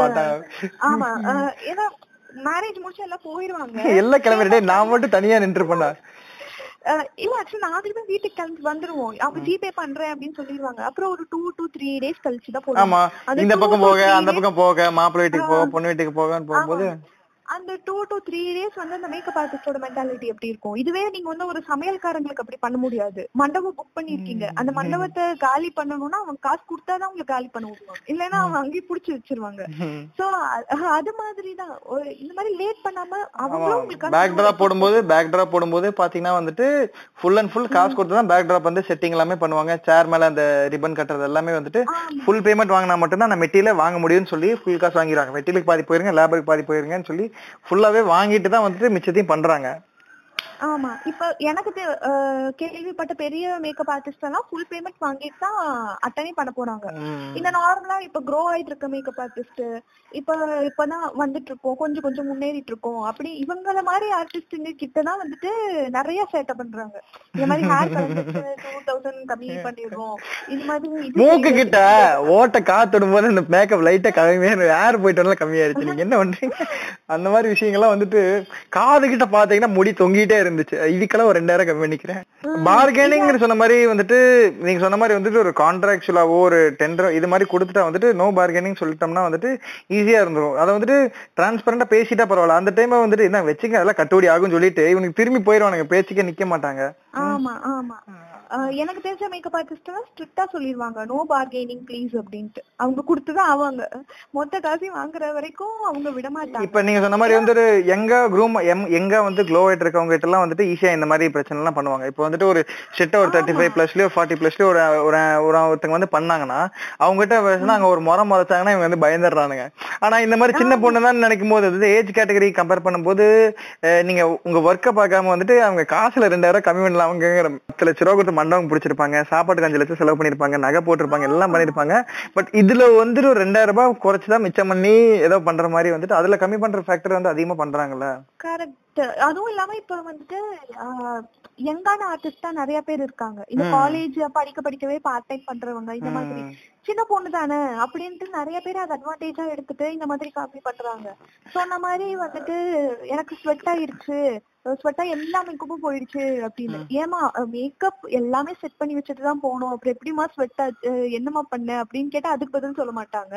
ஆமா, ஏன்னா மேரேஜ் முடிச்சு எல்லாம் போயிருவாங்க, எல்லாம் கிளம்பிட்டே நான் மட்டும் தனியா நின்று பண்ண இல்ல. ஆக்சுவலா நாளைக்கு தான் வீட்டுக்கு கிளம்பி வந்துருவோம், அப்ப ஜிபே பண்றேன் அப்படின்னு சொல்லிடுவாங்க. அப்புறம் ஒரு டூ டூ த்ரீ டேஸ் கழிச்சுதான் போவோம். இந்த பக்கம் போக, அந்த பக்கம் போக, மாப்பிள்ளை வீட்டுக்கு போக, பொண்ணு வீட்டுக்கு போகன்னு போகும்போது அந்த டூ டு த்ரீ டேஸ் வந்து அந்த மேக்கப் ஆர்டிஸ்டோட மென்டாலிட்டி எப்படி இருக்கும். இதுவே நீங்க வந்து ஒரு சமையல்காரங்களுக்கு அப்படி பண்ண முடியாது. மண்டபம் புக் பண்ணிருக்கீங்க, அந்த மண்டபத்தை காலி பண்ணணும்னா அவங்க காசு கொடுத்தாதான் உங்களுக்கு காலி பண்ண முடியும், இல்லைன்னா அவங்க அங்கேயே புடிச்சு வச்சிருவாங்க. சோ அது மாதிரிதான் இந்த மாதிரி லேட் பண்ணாம அவங்களும் உங்களுக்கு பேக் டிராப் போடும்போது பேக் டிராப் போடும்போது பாத்தீங்கன்னா வந்துட்டு ஃபுல் அண்ட் ஃபுல் காசு கொடுத்துதான் பேக் டிராப் வந்து செட்டிங் எல்லாமே பண்ணுவாங்க. சேர் மேல அந்த ரிப்பன் கட்டுறது எல்லாமே வந்துட்டு ஃபுல் பேமெண்ட் வாங்கினா மட்டும்தான் நான் மெட்டீரியல் வாங்க முடியும்னு சொல்லி ஃபுல் காசு வாங்கிடுவாங்க. மெட்டீரியலுக்கு பாதி போயிருங்க, லேபருக்கு பாதி போயிருங்கன்னு சொல்லி ஃபுல்லாவே வாங்கிட்டு தான் வந்துட்டு மிச்சத்தையும் பண்றாங்க. ஆமா, இப்ப எனக்கு கேள்விப்பட்ட பெரிய மேக்கப் ஆர்டிஸ்ட் எல்லாம் ஃபுல் பேமெண்ட் வாங்கிட்டு தான் அட்டனே பண்ண போறாங்க. இந்த நார்மலா இப்ப க்ரோ ஆயிட்டு இருக்க மேக்கப் ஆர்டிஸ்ட், இப்ப இப்பதான் வந்துட்டு இருக்கோம், கொஞ்சம் கொஞ்சம் முன்னேறிட்டு இருக்கோம், அப்படி இவங்கள மாதிரி ஆர்டிஸ்டுங்க கிட்டதான் வந்துட்டு நிறைய சேட்டை பண்றாங்க. இந்த மாதிரி ஹேர் கலர் டூ தௌசண்ட் கம்மி பண்ணிடுவோம், இது மாதிரி மூக்கு கிட்ட ஓட்ட காத்துடும் போது இந்த மேக்கப் லைட்டா கம்மியாரு, ஹேர் போயிட்டோம்னா கம்மியாயிருச்சு, நீங்க என்ன பண்றீங்க? அந்த மாதிரி விஷயங்கள்லாம் வந்துட்டு காது கிட்ட பாத்தீங்கன்னா முடி தொங்கிட்டே இருந்துச்சு. இதுக்கெல்லாம் ஒரு ரெண்டாயிரம் கம்மி பண்ணிக்கிறேன் பார்கெனிங் சொன்ன மாதிரி வந்துட்டு நீங்க சொன்ன மாதிரி வந்துட்டு ஒரு கான்ட்ராக்சுவலாவோ ஒரு டெண்டர் இது மாதிரி கொடுத்துட்டா வந்துட்டு நோ பார்கெனிங் சொல்லிட்டோம்னா வந்துட்டு ஈஸியா இருந்துரும். அதை வந்துட்டு டிரான்ஸ்பரண்டா பேசிட்டா பரவாயில்ல. அந்த டைம் வந்துட்டு என்ன வச்சுக்க அதெல்லாம் கட்டுப்படி ஆகும்னு சொல்லிட்டு இவனுக்கு திரும்பி போயிடுவானுங்க, பேச்சுக்கே நிக்க மாட்டாங்க. ஆமா ஆமா, எனக்கு தெரிஞ்ச மேக்கப் ஆர்டிஸ்ட் ஸ்ட்ரிக்டா சொல்லிடுவாங்க நோ பார்கெனிங் ப்ளீஸ் அப்படின்ட்டு. அவங்க கொடுத்துதான் அவங்க மொத்த காசையும் வாங்குற வரைக்கும் அவங்க விட மாட்டாங்க. இப்ப நீங்க சொன்ன மாதிரி வந்துட்டு எங்க குரூம் எங்க வந்து க்ளோ ஆயிட்டு இருக்கவங்க கிட்ட எல்லாம் வந்துட்டு ஈஸியா இந்த மாதிரி பிரச்சனை எல்லாம் பண்ணுவாங்க. இப்ப வந்துட்டு ஒரு செட்டை ஒரு தேர்ட்டி ஃபைவ் பிளஸ்லயோ ஃபார்ட்டி பிளஸ்லயோ ஒரு ஒருத்தவங்க வந்து பண்ணாங்கன்னா அவங்ககிட்ட பேசினா அங்க ஒரு முறை முறைச்சாங்கன்னா இவங்க வந்து பயந்துடுறானுங்க. ஆனா இந்த மாதிரி சின்ன பொண்ணு தான் நினைக்கும் போது ஏஜ் கேட்டகரி கம்பேர் பண்ணும்போது நீங்க உங்க ஒர்க்கை பார்க்காம வந்துட்டு அவங்க காசுல ரெண்டாயிரம் கம்மி பண்ணலாம். அவங்கிற பத்து லட்ச ரூபா கொடுத்து மண்டபம் பிடிச்சிருப்பாங்க, சாப்பாட்டுக்கு அஞ்சு லட்சம் செலவு பண்ணிருப்பாங்க, நகை போட்டிருப்பாங்க, எல்லாம் பண்ணிருப்பாங்க. பட் இதுல வந்துட்டு ஒரு ரெண்டாயிரம் ரூபாய் குறைச்சுதான் மிச்சம் பண்ணி ஏதோ பண்ற மாதிரி வந்துட்டு அதுல கம்மி பண்ற ஃபேக்டர் வந்து அதிகமா பண்றாங்கல்ல. கரெக்ட். அதுவும் இல்லாம இப்ப வந்துட்டு யங்கான ஆர்டிஸ்டா நிறைய பேர் இருக்காங்க. இந்த காலேஜ் படிக்க படிக்கவே பார்ட் டைம் பண்றவங்க, இந்த மாதிரி சின்ன பொண்ணு தானே அப்படின்ட்டு நிறைய பேர் அது அட்வான்டேஜா எடுத்துட்டு இந்த மாதிரி காப்பி பண்றாங்க. சொன்ன மாதிரி வந்துட்டு எனக்கு ஸ்வெட் ஆயிருச்சு, ஸ்வெட்டா எல்லா மேக்கப்பும் போயிடுச்சு அப்படின்னு. ஏமா மேக்கப் எல்லாமே செட் பண்ணி வச்சுட்டுதான் போனோம், அப்புறம் எப்படிமா ஸ்வெட்டா என்னமா பண்ண அப்படின்னு கேட்டா அதுக்கு பதில் சொல்ல மாட்டாங்க.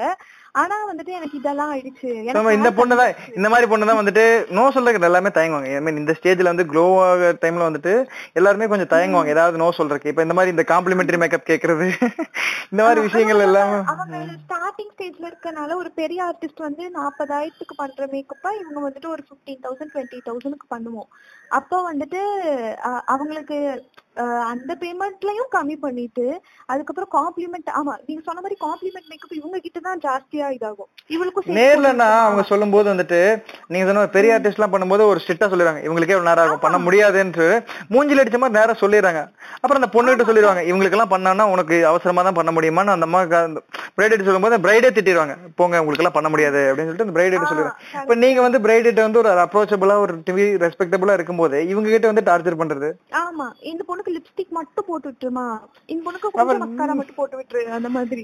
ஆனா வந்துட்டு எனக்கு இதெல்லாம் ஆயிடுச்சு. இந்த பொண்ணுதான் இந்த மாதிரி பொண்ணுதான் வந்துட்டு நோ சொல்றதுக்கு எல்லாமே தயங்குவாங்க. ஐ மீன் இந்த ஸ்டேஜ்ல வந்து க்ளோ ஆகிற டைம்ல வந்துட்டு எல்லாருமே கொஞ்சம் தயங்குவாங்க ஏதாவது நோ சொல்றதுக்கு. இப்ப இந்த மாதிரி இந்த காம்ப்ளிமெண்டரி மேக்கப் கேட்கறது இந்த மாதிரி விஷயங்கள் எல்லாமே அவங்க ஸ்டார்டிங் ஸ்டேஜ்ல இருக்கனால ஒரு பெரிய ஆர்டிஸ்ட் வந்து நாற்பதாயிரத்துக்கு பண்ற மேக்கப்பா இவங்க வந்துட்டு ஒரு பிப்டீன் தௌசண்ட் டுவெண்ட்டி தௌசண்ட்க்கு பண்ணுவோம். அப்போ வந்துட்டு அவங்களுக்கு அந்த பேமெண்ட்லயும் கம்மி பண்ணிட்டு அதுக்கப்புறம் காம்ப்ளிமெண்ட். ஆமா, நீங்க சொன்ன மாதிரி காம்ப்ளிமெண்ட் மேக்கப் இவங்க கிட்டதான் ஜாஸ்தியா இதாகும். இவங்களுக்கும் நேர்லன்னா அவங்க சொல்லும் போது வந்துட்டு நீங்க சொன்ன பெரிய ஆர்டிஸ்ட் எல்லாம் பண்ணும்போது ஒரு ஸ்ட்ரிக்டா சொல்லிடுறாங்க இவங்களுக்கே எவ்வளவு நேரம் ஆகும் பண்ண முடியாதுன்னு மூஞ்சில அடிச்ச மாதிரி நேரம் சொல்லிடுறாங்க. அப்புறம் அந்த பொண்ணு கிட்ட சொல்லிடுவாங்க இவங்களுக்கு எல்லாம் பண்ணா உனக்கு அவசரமா தான் பண்ண முடியுமான்னு அந்த அம்மா பிரைடேட் சொல்லும் போது பிரைடே திட்டிடுவாங்க போங்க உங்களுக்கு எல்லாம் பண்ண முடியாது அப்படின்னு சொல்லிட்டு அந்த பிரைடேட் சொல்லிடுவாங்க. இப்ப நீங்க வந்து பிரைடேட் வந்து ஒரு அப்ரோச்சபிளா ஒரு ரெஸ்பெக்டபிளா இருக்கும்போது இவங்க கிட்ட வந்து டார்ச்சர் பண்றது. ஆமா, இந்த பொண்ணு லிப்ஸ்டிக் மட்டும் போட்டு விட்டுருமா, இந்த பொண்ணுக்கு கொஞ்சம் மஸ்காரா மட்டும் போட்டு விட்டுரு, அந்த மாதிரி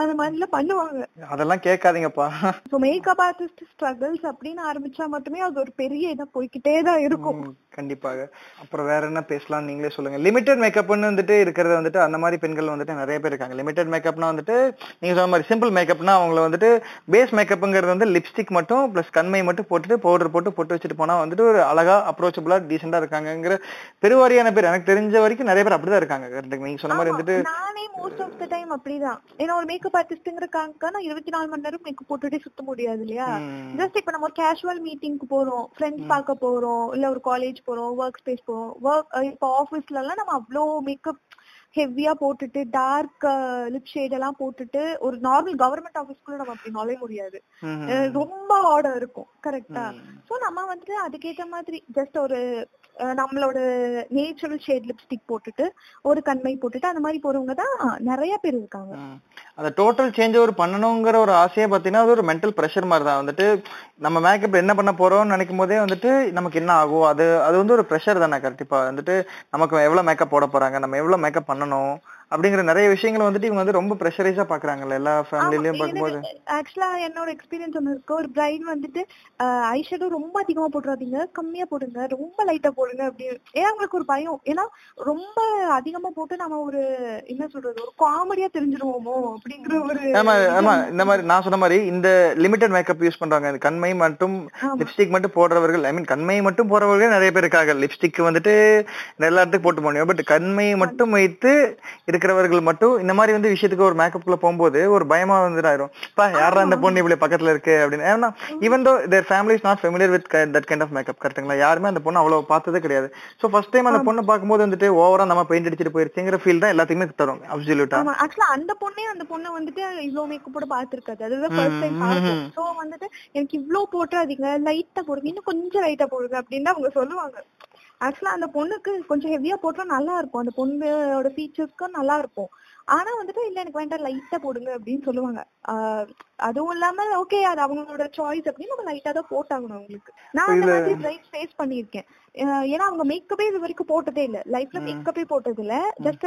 அந்த மாதிரிலாம் பண்ணுவாங்க. அதெல்லாம் கேட்காதீங்கப்பா. சோ மேக்கப் ஆர்டிஸ்ட் ஸ்ட்ரகிள்ஸ் அப்படின்னு ஆரம்பிச்சா மட்டுமே அது ஒரு பெரிய இதா போய்கிட்டே தான் இருக்கும். கண்டிப்பாக. அப்புறம் வேற என்ன பேசலாம் நீங்களே சொல்லுங்க. லிமிடெட் மேக்கப்னு வந்துட்டு இருக்கிறது வந்துட்டு அந்த மாதிரி பெண்கள் வந்துட்டு நிறைய பேர் இருக்காங்க. லிமிடெட் மேக்கப்னா வந்துட்டு நீங்க சொன்ன மாதிரி சிம்பிள் மேக்கப்னா அவங்கள வந்துட்டு பேஸ் மேக்கப்ங்கிறது வந்து லிப்ஸ்டிக் மட்டும் பிளஸ் கண்மை மட்டும் போட்டுட்டு பவுடர் போட்டு போட்டு வச்சுட்டு போனா வந்துட்டு ஒரு அழகா அப்ரோச்சபிளா டீசெண்டா இருக்காங்கிற பெருவாரியான பேர் எனக்கு தெரிஞ்ச வரைக்கும் நிறைய பேர் அப்படிதான் இருக்காங்க. நீங்க சொன்ன மாதிரி வந்துட்டு நானே மோஸ்ட் ஆஃப் தி டைம் அப்படிதான். ஏன்னா ஒரு மேக்கப் ஆர்டிஸ்ட்ங்கறக்காக நான் இருபத்தி நாலு மணி நேரம் மேக்கப் போட்டுட்டே சுத்த முடியாது இல்லையா. ஜஸ்ட் இப்ப நம்ம ஒரு கேஷுவல் மீட்டிங்க்கு போறோம், ஃப்ரெண்ட்ஸ் பார்க்க போறோம், இல்ல ஒரு காலேஜ் போறோம், ஒர்க் ஸ்பேஸ் போறோம், ஒர்க் இப்போ ஆஃபீஸ்ல எல்லாம் நம்ம அவ்வளோ மேக்கப் ஹெவியா போட்டுட்டு டார்க் லிப் ஷேட் எல்லாம் போட்டுட்டு ஒரு நார்மல் கவர்மெண்ட் ஆஃபீஸ்க்குள்ள நம்ம அப்படி நுழைய முடியாது, ரொம்ப ஆர்டர் இருக்கும். கரெக்டா? சோ நம்ம வந்துட்டு அதுக்கேற்ற மாதிரி ஜஸ்ட் ஒரு நம்மளோட நேச்சுரல் ஷேட் லிப்ஸ்டிக் போட்டுட்டு ஒரு கண்மை போட்டுட்டு அந்த மாதிரி போறவங்க தான் நிறைய பேர் இருக்காங்க. அந்த டோட்டல் சேஞ்ச் ஒரு பண்ணணுங்கிற ஒரு ஆசையை பார்த்தீங்கன்னா அது ஒரு மென்டல் ப்ரெஷர் மாதிரி தான். வந்துட்டு நம்ம மேக்கப் என்ன பண்ண போறோம்னு நினைக்கும் போதே வந்துட்டு நமக்கு என்ன ஆகும், அது அது வந்து ஒரு ப்ரெஷர் தானே. கண்டிப்பா வந்துட்டு நமக்கு எவ்வளவு மேக்கப் போட போறாங்க, நம்ம எவ்வளவு மேக்கப் பண்ணணும் அப்படிங்கிற நிறைய விஷயங்களை வந்துட்டு இவங்க வந்து ரொம்ப ப்ரெஷரைஸா பாக்குறாங்கல்ல எல்லா ஃபேமிலிலயும் பாக்கும்போது. ஆக்சுவலா என்னோட எக்ஸ்பீரியன்ஸ் ஒன்னு இருக்கு. ஒரு பிரைட் வந்துட்டு ஐஷேடோ ரொம்ப அதிகமா போட்டுறாதீங்க, கம்மியா போடுங்க, ரொம்ப லைட்டா போடுங்க அப்படின்னு. ஏன்னா அவங்களுக்கு ஒரு பயம், ஏன்னா ரொம்ப அதிகமா போட்டு நம்ம ஒரு என்ன சொல்றது ஒரு காமெடியா தெரிஞ்சிருவோமோ அப்படிங்கிற ஒரு. ஆமா ஆமா, இந்த மாதிரி நான் சொன்ன மாதிரி இந்த லிமிடெட் மேக்கப் யூஸ் பண்றாங்க. கண்மை மட்டும் லிப்ஸ்டிக் மட்டும் போடுறவர்கள், ஐ மீன் கண்மை மட்டும் போடுறவர்கள் நிறைய பேர் இருக்காங்க. லிப்ஸ்டிக் வந்துட்டு எல்லாத்துக்கும் போட்டு போனோம், பட் கண்மை மட்டும் வைத்து இருக்கிறவர்கள் மட்டும் இந்த மாதிரி வந்து விஷயத்துக்கு ஒரு மேக்கப்ல போகும்போது ஒரு பயமா வந்துட்டு ஆயிரும், பா யாரா அந்த பொண்ணு இப்படி பக்கத்துல இருக்கு அப்படின்னு. ஏன்னா even though their family is not familiar with that kind of makeup. கரெக்ட்டுங்களா? யாருமே அந்த பொண்ணு அவ்வளவு பார்த்ததே கிடையாது. சோ ஃபர்ஸ்ட் டைம் அந்த பொண்ணை பார்க்கும்போது வந்துட்டு ஓவரா நம்ம பெயிண்ட் அடிச்சுட்டு போயிருச்சுங்கிற ஃபீல் தான் எல்லாத்துக்குமே தரும். அப்சல்யூட்டா. ஆக்சுவலா அந்த பொண்ணே அந்த பொண்ணு வந்துட்டு இவ்வளவு மேக்கப் போட பாத்துருக்காது, அதுதான் ஃபர்ஸ்ட் டைம் பார்க்கும். சோ வந்துட்டு எனக்கு இவ்வளவு போட்டுறாதீங்க, லைட்டா போடுங்க, இன்னும் கொஞ்சம் லைட்டா போடுங்க அப்படின்னு தான் அவங்க சொல்லுவாங்க. ஆக்சுவலா அந்த பொண்ணுக்கு கொஞ்சம் ஹெவியா போட்டா நல்லா இருக்கும், அந்த பொண்ணோட ஃபீச்சர்ஸ்க்கும் நல்லா இருக்கும். ஆனா வந்துட்டு இல்ல எனக்கு வேண்டாம் லைட்டா போடுங்க அப்படின்னு சொல்லுவாங்க. அதுவும் இல்லாம ஓகே அது அவங்களோட சாய்ஸ் அப்படின்னு நம்ம லைட்டா தான் போட்டாகணும் அவங்களுக்கு. நான் அந்த மாதிரி லைட் ஃபேஸ் பண்ணியிருக்கேன். ஏன்னா அவங்க மேக்கப்பே இது வரைக்கும் போட்டதே இல்ல, லைஃப்ல மேக்கப்பே போட்டது இல்ல, ஜஸ்ட்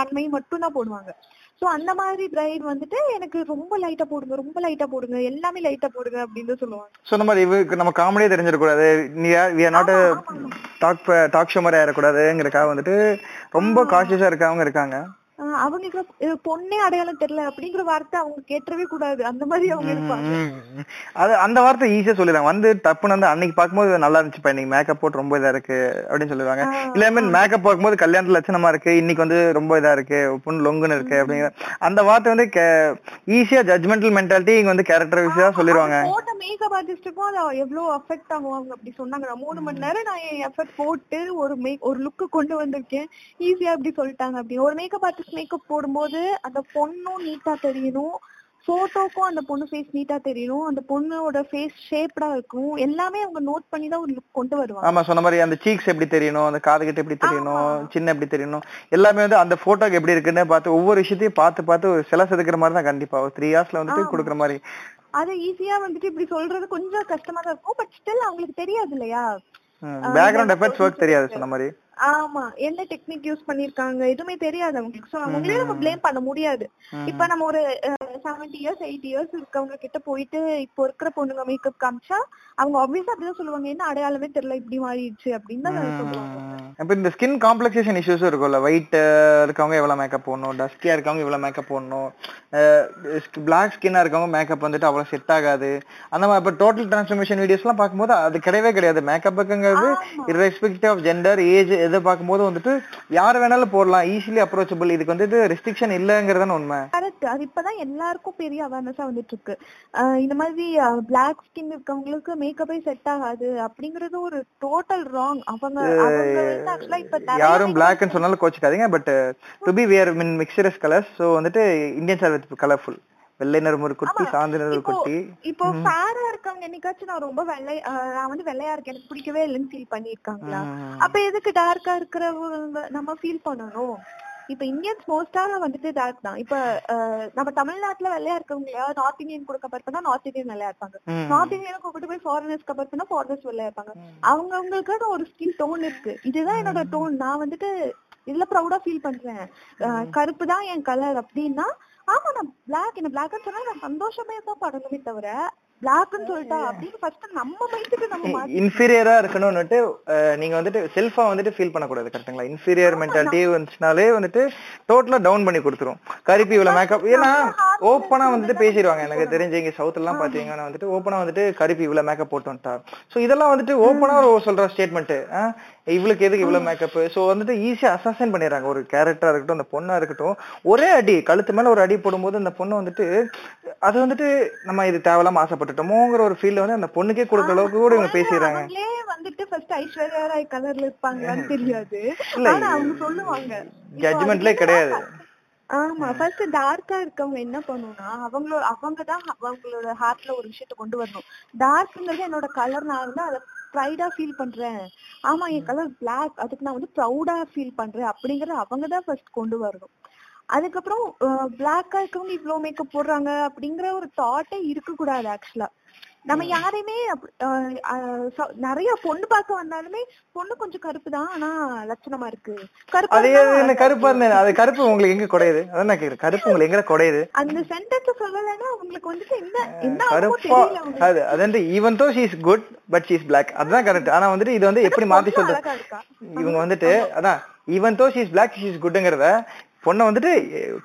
கண்மை மட்டும் தான் போடுவாங்க. சோ அந்த மாதிரி பிரைட் வந்துட்டு எனக்கு ரொம்ப லைட்டா போடுங்க, ரொம்ப லைட்டா போடுங்க, எல்லாமே லைட்டா போடுங்க அப்படின்னு சொல்லுவாங்க. சோ நம்ம இவருக்கு நம்ம காமெடியா தெரிஞ்சிட கூடாது, we are not a talk talk show மாதிரி ஆயிடக்கூடாதுங்கிறக்காக வந்துட்டு ரொம்ப காஷியஸா இருக்கவங்க இருக்காங்க. அவங்களுக்கு பொண்ணே அடையாளம் தெரியல அப்படிங்கிற வார்த்தை அவங்க கேட்டவே கூடாது, அந்த மாதிரி அவங்க இருப்பாங்க. அது அந்த வார்த்தை ஈஸியா சொல்லிடுறாங்க வந்து டப்புன்னு வந்து அன்னைக்கு பார்க்கும்போது நல்லா இருந்துச்சுப்பா, இன்னைக்கு மேக்கப் போட்டு ரொம்ப இதா இருக்கு அப்படின்னு சொல்லிடுவாங்க. இல்ல மீன் மேக்கப் பார்க்கும்போது கல்யாணத்துல லட்சணமா இருக்கு, இன்னைக்கு வந்து ரொம்ப இதா இருக்கு, பொண்ணு லொங்குன்னு இருக்கு அப்படிங்கிற அந்த வார்த்தை வந்து ஈஸியா ஜட்ஜ்மெண்டல் மென்டாலிட்டி இங்க வந்து கேரக்டர் விஷயா சொல்லிடுவாங்க. போட்ட மேக்கப் ஆர்டிஸ்டுக்கும் அது எவ்வளவு அஃபெக்ட் ஆகும். அவங்க அப்படி சொன்னாங்க, நான் மூணு மணி நேரம் நான் எஃபெக்ட் போட்டு ஒரு மேக் ஒரு லுக்கு கொண்டு வந்திருக்கேன், ஈஸியா அப்படி சொல்லிட்டாங்க அப்படின்னு. ஒரு மேக்கப் ஆர்டிஸ்ட் மேக்கப் போடும்போது அந்த பொண்ணும் நீட்டா தெரியணும், போட்டோக்கும் அந்த பொண்ணு ஃபேஸ் நீட்டா தெரியணும், அந்த பொண்ணோட ஃபேஸ் ஷேப்டா இருக்கும், எல்லாமே அவங்க நோட் பண்ணி தான் ஒரு லுக் கொண்டு வருவாங்க. ஆமா சொன்ன மாதிரி அந்த சீக்ஸ் எப்படி தெரியணும், அந்த காது கிட்ட எப்படி தெரியணும், சின்ன எப்படி தெரியணும், எல்லாமே வந்து அந்த போட்டோக்கு எப்படி இருக்குன்னு பார்த்து ஒவ்வொரு விஷயத்தையும் பார்த்து பார்த்து ஒரு சில செதுக்குற மாதிரி தான். கண்டிப்பா ஒரு த்ரீ ஹார்ஸ்ல வந்துட்டு கொடுக்குற மாதிரி அது ஈஸியா வந்துட்டு இப்படி சொல்றது கொஞ்சம் கஷ்டமா தான் இருக்கும். பட் ஸ்டில் அவங்களுக்கு தெரியாது இல்லையா, பேக்ரவுண்ட் எஃபெக்ட்ஸ் வர்க் தெரியாது, சொன்ன மாதிரி. ஆமா, என்ன டெக்னிக் யூஸ் பண்ணிருக்காங்க எதுவுமே தெரியாது அவங்களுக்கு. சோ அவங்களே நம்ம ப்ளேம் பண்ண முடியாது. இப்ப நம்ம ஒரு செவன்டி இயர்ஸ் எயிட்டி இயர்ஸ் இருக்கவங்க கிட்ட போயிட்டு இப்போ இருக்கிற பொண்ணுங்க மேக்கப் காமிச்சா அவங்க ஆப்வியஸா அப்படிதான் சொல்லுவாங்க, என்ன அடையாளமே தெரியல இப்படி மாறிடுச்சு அப்படின்னு தான் சொல்லுவாங்க. இப்ப இந்த ஸ்கின் காம்ப்ளெக்ஸேஷன் இஷ்யூஸும் இருக்கும்ல, ஒயிட் இருக்கவங்க எவ்வளவு மேக்கப் போடணும், டஸ்டியா இருக்கவங்க எவ்வளவு மேக்கப் போடணும், பிளாக் ஸ்கின்னா இருக்கவங்க மேக்கப் வந்துட்டு அவ்வளவு செட் ஆகாது. அந்த மாதிரி இப்ப டோட்டல் டிரான்ஸ்ஃபர்மேஷன் வீடியோஸ் எல்லாம் பார்க்கும்போது அது கிடையவே கிடையாது. மேக்கப்புங்கிறது இர்ரெஸ்பெக்டிவ் ஆஃப் ஜெண்டர் ஏஜ் எதை பார்க்கும்போது வந்துட்டு யார் வேணாலும் போடலாம், ஈஸிலி அப்ரோச்சபிள், இதுக்கு வந்துட்டு ரெஸ்ட்ரிக்ஷன் இல்லங்கிறதான உண்மை. கரெக்ட். அது இப்பதான் எல்லாருக்கும் பெரிய அவேர்னஸா வந்துட்டு இருக்கு. இந்த மாதிரி பிளாக் ஸ்கின் இருக்கவங்களுக்கு மேக்கப்பே செட் ஆகாது அப்படிங்கறது ஒரு டோட்டல் ராங். அவங்க யாரும் பிளாக்னு சொன்னாலும் கோச்சிக்காதீங்க, but to be we are in mixed colors. So வந்துட்டு இந்தியன்ஸ் ஆர் வித் கலர்ஃபுல், வெள்ளை நிறம் ஒரு குட்டி, சாந்து நிறம் ஒரு குட்டி. இப்போ ஃபேரா இருக்கவங்க என்னைக்காச்சும் நான் ரொம்ப வெள்ளை, நான் வந்து வெள்ளையா இருக்கேன் எனக்கு பிடிக்கவே இல்லைன்னு ஃபீல் பண்ணிருக்காங்களா? அப்ப எதுக்கு டார்க்கா இருக்கிறவங்க நம்ம ஃபீல் பண்ணணும்? இப்ப இந்தியன்ஸ் மோஸ்டா வந்துட்டு டார்க் தான். இப்ப நம்ம தமிழ்நாட்டுல வெள்ளையா இருக்கவங்க நார்த் இந்தியன் கூட கம்பேர் பண்ணா நார்த் இந்தியன் வெள்ளையா இருப்பாங்க, நார்த் இந்தியனுக்கு கூப்பிட்டு போய் ஃபாரினர்ஸ் கம்பேர் பண்ணா ஃபாரினர்ஸ் வெள்ளையா இருப்பாங்க. அவங்கவுங்களுக்கான ஒரு ஸ்கின் டோன் இருக்கு. இதுதான் என்னோட டோன், நான் வந்துட்டு இதுல ப்ரௌடா ஃபீல் பண்றேன், கருப்பு தான் என் கலர் அப்படின்னா ஆமா நான் பிளாக், என்ன பிளாக்னு சொன்னா நான் சந்தோஷமே தான் படணுமே தவிர பிளாக்னு சொல்லிட்டா அப்படின்னு ஃபர்ஸ்ட் நம்ம மைண்ட்க்கு நம்ம இன்ஃபீரியரா இருக்கணும்னுட்டு நீங்க வந்துட்டு செல்ஃபா வந்துட்டு ஃபீல் பண்ணக்கூடாது. கரெக்ட்டுங்களா? இன்ஃபீரியர் மென்டாலிட்டி வந்துச்சுனாலே வந்துட்டு டோட்டலா டவுன் பண்ணி கொடுத்துரும். கருப்பி இவ்வளவு மேக்கப் ஏன்னா ஓப்பனா வந்துட்டு பேசிடுவாங்க. எனக்கு தெரிஞ்சு இங்க சவுத்ல எல்லாம் பாத்தீங்கன்னா வந்துட்டு ஓப்பனா வந்துட்டு கருப்பி இவ்வளவு மேக்கப் போட்டோம்ட்டா. சோ இதெல்லாம் வந்துட்டு ஓப்பனா சொல்ற ஸ்டேட்மெண்ட். இவளுக்கு எதுக்கு இவ்வளவு மேக்கப்? சோ வந்துட்டு ஈஸியா அசாசன் பண்ணிடுறாங்க. ஒரு கேரக்டரா இருக்கட்டும் அந்த பொண்ணா இருக்கட்டும், ஒரே அடி கழுத்து மேல ஒரு அடி போடும்போது அந்த பொண்ணு வந்துட்டு அது வந்துட்டு நம்ம இது தேவையில்லாம ஆசைப்பட்டுட்டோமோங்கிற ஒரு ஃபீல் வந்து அந்த பொண்ணுக்கே கொடுக்குற அளவுக்கு கூட இவங்க பேசிடுறாங்க. வந்துட்டு ஃபர்ஸ்ட் ஐஸ்வர்யா ராய் கலர்ல இருப்பாங்களான்னு தெரியாது, ஆனா அவங்க சொல்லுவாங்க. ஜட்ஜ்மெண்ட்லயே கிடையாது. ஆமா, ஃபர்ஸ்ட் டார்க்கா இருக்கவங்க என்ன பண்ணுவோம்னா அவங்களோட அவங்கதான் அவங்களோட ஹார்ட்ல ஒரு விஷயத்த கொண்டு வரணும். டார்க்ங்கிறது என்னோட கலர், நான் இருந்தா அதை ப்ரைடா ஃபீல் பண்றேன். ஆமா, என் கலர் பிளாக், அதுக்கு நான் வந்து ப்ரௌடா ஃபீல் பண்றேன் அப்படிங்கறத அவங்க தான் ஃபர்ஸ்ட் கொண்டு வரணும். அதுக்கப்புறம் பிளாக்கா இருக்கவங்க இவ்வளவு மேக்கப் போடுறாங்க அப்படிங்கிற ஒரு தாட்டே இருக்க கூடாது. ஆக்சுவலா நம்ம யாரையுமே நிறைய பொண்ணு பார்க்க வந்தாலுமே பொண்ணு கொஞ்சம் கருப்பு தான், ஆனா லட்சணமா இருக்கு. கருப்பு கருப்பா இருந்தது அது கருப்பு உங்களுக்கு எங்க குடையுது? அதான் நான் கேக்குறேன், கருப்பு உங்களுக்கு எங்க குடையுது? அந்த சென்டென்ஸ் சொல்லலன்னா உங்களுக்கு வந்துட்டு என்ன என்ன கருப்பா அது அதான் even though she is good but she is black. அதுதான் கரெக்ட். ஆனா வந்துட்டு இது வந்து எப்படி மாத்தி சொல்றது இவங்க வந்துட்டு? அதான் even though she is black she is குட்ங்கறத பொண்ணை வந்துட்டு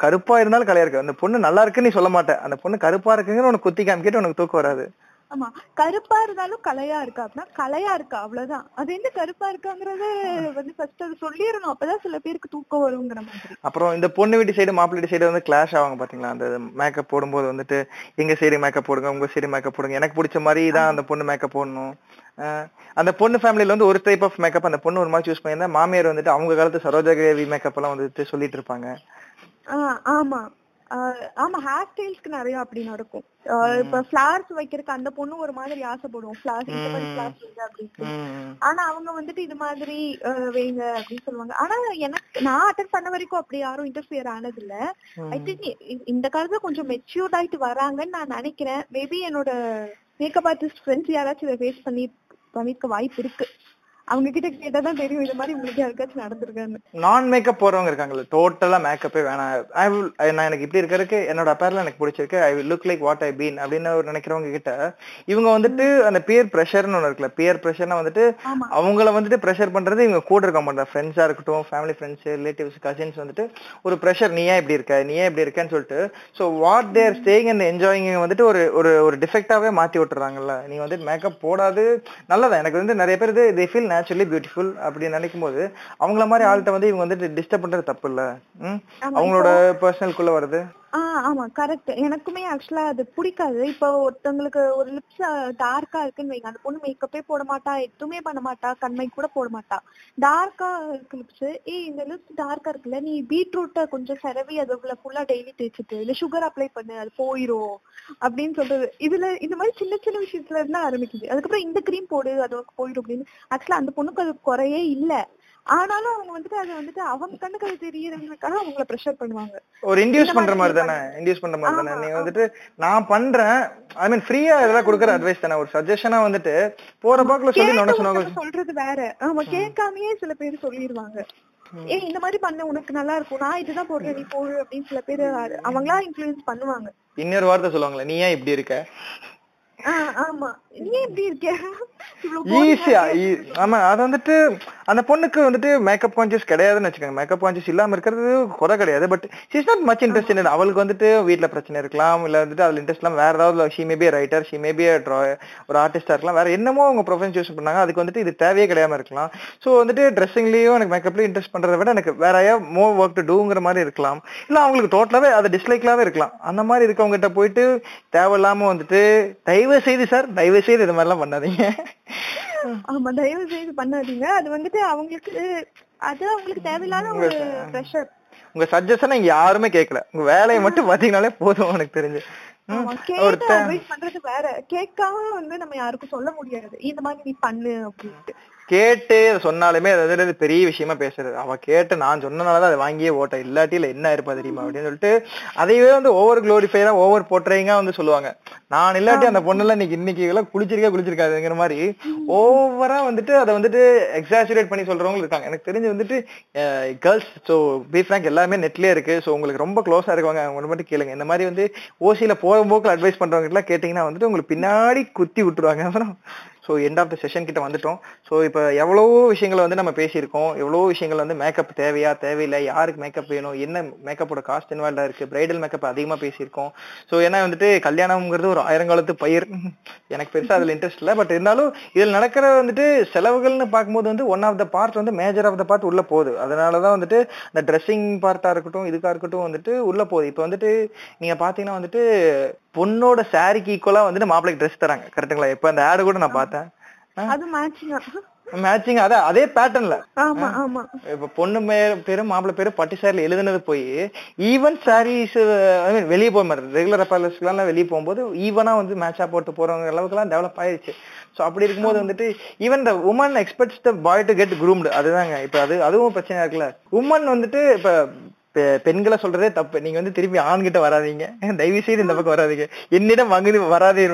கருப்பா இருந்தாலும் கலையா இருக்கு, அந்த பொண்ணு நல்லா இருக்குன்னு நீ சொல்ல மாட்டேன். அந்த பொண்ணு கருப்பா இருக்குங்கிற உனக்கு குத்தி காமிக்கிட்டு உனக்கு தூக்கம் வராது. ஆமா, கருப்பா இருந்தாலும் கலையா இருக்கா அப்படின்னா கலையா இருக்கா, அவ்வளவுதான். அது என்ன கருப்பா இருக்காங்கறது வந்து ஃபர்ஸ்ட் அது சொல்லிடணும், அப்பதான் சில பேருக்கு தூக்கம் வருங்கிற மாதிரி. அப்புறம் இந்த பொண்ணு வீட்டு சைடு மாப்பிள்ளை வீட்டு சைடு வந்து கிளாஷ் ஆவாங்க பாத்தீங்களா? அந்த மேக்கப் போடும்போது வந்துட்டு எங்க சைடு மேக்கப் போடுங்க, உங்க சைடு மேக்கப் போடுங்க, எனக்கு பிடிச்ச மாதிரி தான் அந்த பொண்ணு மேக்கப் போடணும். அந்த பொண்ணு ஃபேமிலியில வந்து ஒரு டைப் ஆஃப் மேக்கப் அந்த பொண்ணு ஒரு மாதிரி சூஸ் பண்ணியிருந்தா மாமியார் வந்துட்டு அவங்க காலத்து சரோஜா தேவி மேக்கப் எல்லாம் வந்துட்டு சொல்லிட்டு இருப்பாங்க. ஆமா ஆமா, ஹேர் ஸ்டைல்ஸ்க்கு நிறைய அப்படி நடக்கும். இப்ப பிளார்ஸ் வைக்கிறதுக்கு அந்த பொண்ணு ஒரு மாதிரி ஆசைப்படுவோம், பிளார்ஸ் இந்த மாதிரி பிளார்ஸ் வைங்க அப்படின்னு. ஆனா அவங்க வந்துட்டு இது மாதிரி வைங்க அப்படின்னு சொல்லுவாங்க. ஆனா எனக்கு நான் அட்டன் பண்ண வரைக்கும் அப்படி யாரும் இன்டர்ஃபியர் ஆனது இல்ல. ஐ திங்க் இந்த காலத்துல கொஞ்சம் மெச்சூர்ட் ஆயிட்டு வராங்கன்னு நான் நினைக்கிறேன். மேபி என்னோட மேக்கப் ஆர்டிஸ்ட் ஃப்ரெண்ட்ஸ் யாராச்சும் இதை ஃபேஸ் பண்ணி பண்ணிருக்க வாய்ப்பு இருக்கு. அவங்க கிட்ட கேட்டாதான் தெரியும் இந்த மாதிரி உங்களுக்கு யாருக்காச்சும் நடந்திருக்காங்க. நான் மேக்கப் போறவங்க இருக்காங்கல்ல, டோட்டலா மேக்கப்பே வேணாம், நான் எனக்கு இப்படி இருக்கிறதுக்கு என்னோட அப்பேர்ல எனக்கு பிடிச்சிருக்கு, I will look like what I been அப்படின்னு நினைக்கிறவங்க கிட்ட இவங்க வந்துட்டு அந்த பியர் ப்ரெஷர்னு ஒன்று இருக்குல்ல, பியர் ப்ரெஷர்னா வந்துட்டு அவங்கள வந்துட்டு ப்ரெஷர் பண்றது இவங்க கூட இருக்க மாட்டாங்க. ஃப்ரெண்ட்ஸா இருக்கட்டும், ஃபேமிலி ஃப்ரெண்ட்ஸ், ரிலேட்டிவ்ஸ், கசின்ஸ் வந்துட்டு ஒரு ப்ரெஷர், நீயா இப்படி இருக்க, நீயா இப்படி இருக்கன்னு சொல்லிட்டு. So what they're staying and enjoying வந்துட்டு ஒரு ஒரு டிஃபெக்டாவே மாத்தி விட்டுறாங்கல்ல. நீ வந்துட்டு மேக்கப் போடாது நல்லதான். எனக்கு வந்து நிறைய பேர் தே ஃபீல் நேச்சுரலி பியூட்டிஃபுல் அப்படி நினைக்கும் போது அவங்கள மாதிரி ஆள்கிட்ட வந்து இவங்க வந்துட்டு டிஸ்டர்ப் பண்றது தப்பு இல்ல, அவங்களோட பர்சனல்குள்ள வருது. ஆஹ் ஆமா கரெக்ட். எனக்குமே ஆக்சுவலா அது பிடிக்காது. இப்போ ஒருத்தவங்களுக்கு ஒரு லிப்ஸ் டார்க்கா இருக்குன்னு வைங்க, அந்த பொண்ணு மேக்கப்பே போட மாட்டா, எதுவுமே பண்ண மாட்டா, கண்மை கூட போட மாட்டா, டார்க்கா இருக்கு லிப்ஸ். ஏ இந்த லிப்ஸ் டார்க்கா இருக்குல்ல, நீ பீட்ரூட்டை கொஞ்சம் செரவி அதுக்குள்ள ஃபுல்லா டெய்லி தேய்ச்சிட்டு இல்ல சுகர் அப்ளை பண்ணு அது போயிரும் அப்படின்னு சொல்றது. இதுல இந்த மாதிரி சின்ன சின்ன விஷயத்துல இருந்தா ஆரம்பிக்குது. அதுக்கப்புறம் இந்த கிரீம் போடு அது போயிடும் அப்படின்னு. ஆக்சுவலா அந்த பொண்ணுக்கு அது குறையே இல்ல, ஆனாலும் அவங்க வந்துட்டு அது வந்துட்டு அவங்க கண்ணுக்கு அது தெரியறதுக்காக அவங்கள பிரஷர் பண்ணுவாங்க. ஒரு இன்டியூஸ் பண்ற மாதிரி தானே, இன்டியூஸ் பண்ற மாதிரி தானே. நீ வந்துட்டு நான் பண்றேன் ஐ மீன் ஃப்ரீயா இதெல்லாம் கொடுக்குற அட்வைஸ் தானே, ஒரு சஜஷனா வந்துட்டு போற பாக்குல சொல்லி நோனஸ் சொல்றது வேற. ஆமா, கேட்காமயே சில பேர் சொல்லிடுவாங்க, ஏ இந்த மாதிரி பண்ண உனக்கு நல்லா இருக்கும், நான் இதுதான் போடுறேன் நீ போடு அப்படின்னு சில பேர் அவங்களா இன்ஃப்ளூயன்ஸ் பண்ணுவாங்க. இன்னொரு வார்த்தை சொல்லுவாங்களே, நீ ஏன் இப்படி இருக்க, ஆமா நீ எப்படி இருக்க ஈஸியா. ஆமா, அது வந்துட்டு அந்த பொண்ணுக்கு வந்துட்டு மேக்கப் கான்சியஸ் கிடையாதுன்னு வச்சுக்கோங்க. மேக்கப் கான்சியஸ் இல்லாம இருக்கிறது குறை கிடையாது, but she is not much interest. அவளுக்கு வந்துட்டு வீட்டுல பிரச்சனை இருக்கலாம், இல்ல வந்துட்டு அதுல இன்ட்ரெஸ்ட் இல்லாம வேற ஏதாவது, she may be writer, she may be ஒரு ஆர்டிஸ்டா இருக்கலாம், வேற என்னமோ அவங்க ப்ரொஃபஷன் சூஸ் பண்ணாங்க, அதுக்கு வந்துட்டு இது தேவையே கிடையாம இருக்கலாம். சோ வந்துட்டு ட்ரெஸ்ஸிங்லயும் எனக்கு மேக்கப்லயும் இன்ட்ரெஸ்ட் பண்றதை விட எனக்கு வேற மோர் ஒர்க் டு டூங்கிற மாதிரி இருக்கலாம், இல்ல அவங்களுக்கு டோட்டலாவே அது டிஸ்லைக்லாவே இருக்கலாம். அந்த மாதிரி இருக்கவங்ககிட்ட போயிட்டு தேவையில்லாம வந்துட்டு தயவு செய்து சார் தயவு செய்து இது மாதிரிலாம் பண்ணாதீங்க. ஆமா, தயவு செய்து பண்ணாதீங்க. அது வந்துட்டு அவங்களுக்கு அது அவங்களுக்கு தேவையில்லாத ஒரு பிரஷர். உங்க சஜஷனை இங்க யாருமே கேட்கல, உங்க வேலையை மட்டும் பாத்தீங்கன்னாலே போதும். எனக்கு தெரிஞ்சு பண்றது வேற, கேட்காம வந்து நம்ம யாருக்கும் சொல்ல முடியாது இந்த மாதிரி நீ பண்ணு அப்படின்ட்டு. கேட்டு சொன்னாலுமே அது பெரிய விஷயமா பேசுறது. அவ கேட்டு நான் சொன்னனாலதான் அதை வாங்கியே ஓட்டேன், இல்லாட்டியில என்ன இருப்பா தெரியுமா அப்படின்னு சொல்லிட்டு அதையே வந்து ஓவர் குளோரிஃபைடா ஓவர் போட்டுறீங்க வந்து சொல்லுவாங்க. நான் இல்லாட்டி அந்த பொண்ணுல இன்னைக்கு இன்னைக்கு எல்லாம் குளிச்சிருக்கா குளிச்சிருக்காதுங்கிற மாதிரி ஓவரா வந்துட்டு அதை வந்துட்டு எக்ஸாச்சுரேட் பண்ணி சொல்றவங்க இருக்காங்க. எனக்கு தெரிஞ்சு வந்துட்டு கேர்ள்ஸ் ஸோ பி ஃப்ராங்க் எல்லாமே நெட்லேயே இருக்கு. ஸோ உங்களுக்கு ரொம்ப க்ளோஸா இருக்கவங்க அவங்க மட்டும் கேளுங்க. இந்த மாதிரி வந்து ஓசியில போற போக்கில் அட்வைஸ் பண்றவங்க எல்லாம் கேட்டீங்கன்னா வந்துட்டு உங்களுக்கு பின்னாடி குத்தி விட்டுருவாங்க. அப்புறம் so end of the session கிட்ட வந்துட்டோம். ஸோ இப்போ எவ்வளோ விஷயங்களை வந்து நம்ம பேசியிருக்கோம், எவ்வளோ விஷயங்கள் வந்து மேக்கப் தேவையா தேவையில்லை, யாருக்கு மேக்கப் வேணும், என்ன மேக்கப்போட காஸ்ட் இன்வால்வாக இருக்குது, பிரைடல் மேக்கப் அதிகமாக பேசியிருக்கோம். ஸோ ஏன்னா வந்துட்டு கல்யாணம்ங்கிறது ஒரு ஆயிரங்காலத்து பயிர், எனக்கு பெருசாக அதில் இன்ட்ரெஸ்ட் இல்லை. பட் இருந்தாலும் இதில் நடக்கிற வந்துட்டு செலவுகள்னு பார்க்கும்போது வந்து ஒன் ஆஃப் த பார்ட் வந்து மேஜர் ஆஃப் த பார்ட் உள்ளே போகுது. அதனால தான் வந்துட்டு இந்த ட்ரெஸ்ஸிங் பார்ட்டாக இருக்கட்டும் இதுக்காக இருக்கட்டும் வந்துட்டு உள்ளே போகுது. இப்போ வந்துட்டு நீங்கள் பார்த்தீங்கன்னா வந்துட்டு பொண்ணோட சாரிக்கு ஈக்குவலா வந்துட்டு மாப்பிள்ளைக்கு ட்ரெஸ் தராங்க, கரெக்டுங்களா? இப்ப அந்த ஆடு கூட நான் பார்த்தேன், அது மேட்சிங்கா மேட்சிங் அதான் அதே பேட்டர்ன்ல. இப்ப பொண்ணு பேரும் மாப்பிள்ளை பேரும் பட்டி சாரில எழுதுனது போய் ஈவன் சாரீஸ் வெளியே போக மாதிரி ரெகுலர் பேலஸ்லாம் வெளியே போகும்போது ஈவனா வந்து மேட்சா போட்டு போறவங்க அளவுக்கு எல்லாம் டெவலப் ஆயிடுச்சு. ஸோ அப்படி இருக்கும்போது வந்துட்டு even the woman expects the boy to get groomed. அதுதாங்க இப்ப அது அதுவும் பிரச்சனையா இருக்குல்ல. உமன் வந்துட்டு இப்ப பெண்களை சொல்றதே தப்பு. நீங்க வந்து திரும்பி ஆண்கிட்ட வராதீங்க, தயவு செய்து இந்த பக்கம் வராதிங்க, என்னிடம் மகிழ்ந்து வராதே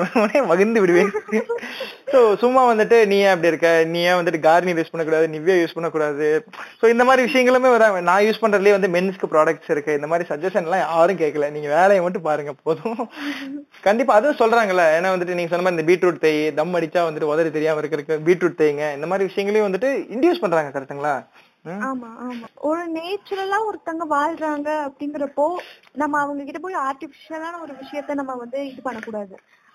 மகிழ்ந்து விடுவேன். ஸோ சும்மா வந்துட்டு நீ ஏன் அப்படி இருக்க, நீ ஏன் வந்துட்டு கார்னியர் யூஸ் பண்ணக்கூடாது, நிவ்யா யூஸ் பண்ணக்கூடாது, ஸோ இந்த மாதிரி விஷயங்களுமே வராங்க. நான் யூஸ் பண்றதுலேயே வந்து மென்ஸ்க்கு ப்ராடக்ட்ஸ் இருக்கு, இந்த மாதிரி சஜஷன் எல்லாம் யாரும் கேட்கல, நீங்க வேலையை மட்டும் பாருங்க போதும். கண்டிப்பா அதுவும் சொல்றாங்கல்ல, ஏன்னா வந்துட்டு நீங்க சொன்ன மாதிரி இந்த பீட்ரூட் தேய் தம் அடிச்சா வந்துட்டு உதறி தெரியாம இருக்கிறதுக்கு பீட்ரூட் தேய்ங்க, இந்த மாதிரி விஷயங்களையும் வந்துட்டு இன்டியூஸ் பண்றாங்க, கரெக்டுங்களா? ஆமா ஆமா ஒரு நேச்சுரலா ஒருத்தவங்க வாழ்றாங்க அப்படிங்கிறப்போ நம்ம அவங்க கிட்ட போய் ஆர்டிபிஷியலான ஒரு விஷயத்த நம்ம வந்து இது பண்ணக்கூடாது.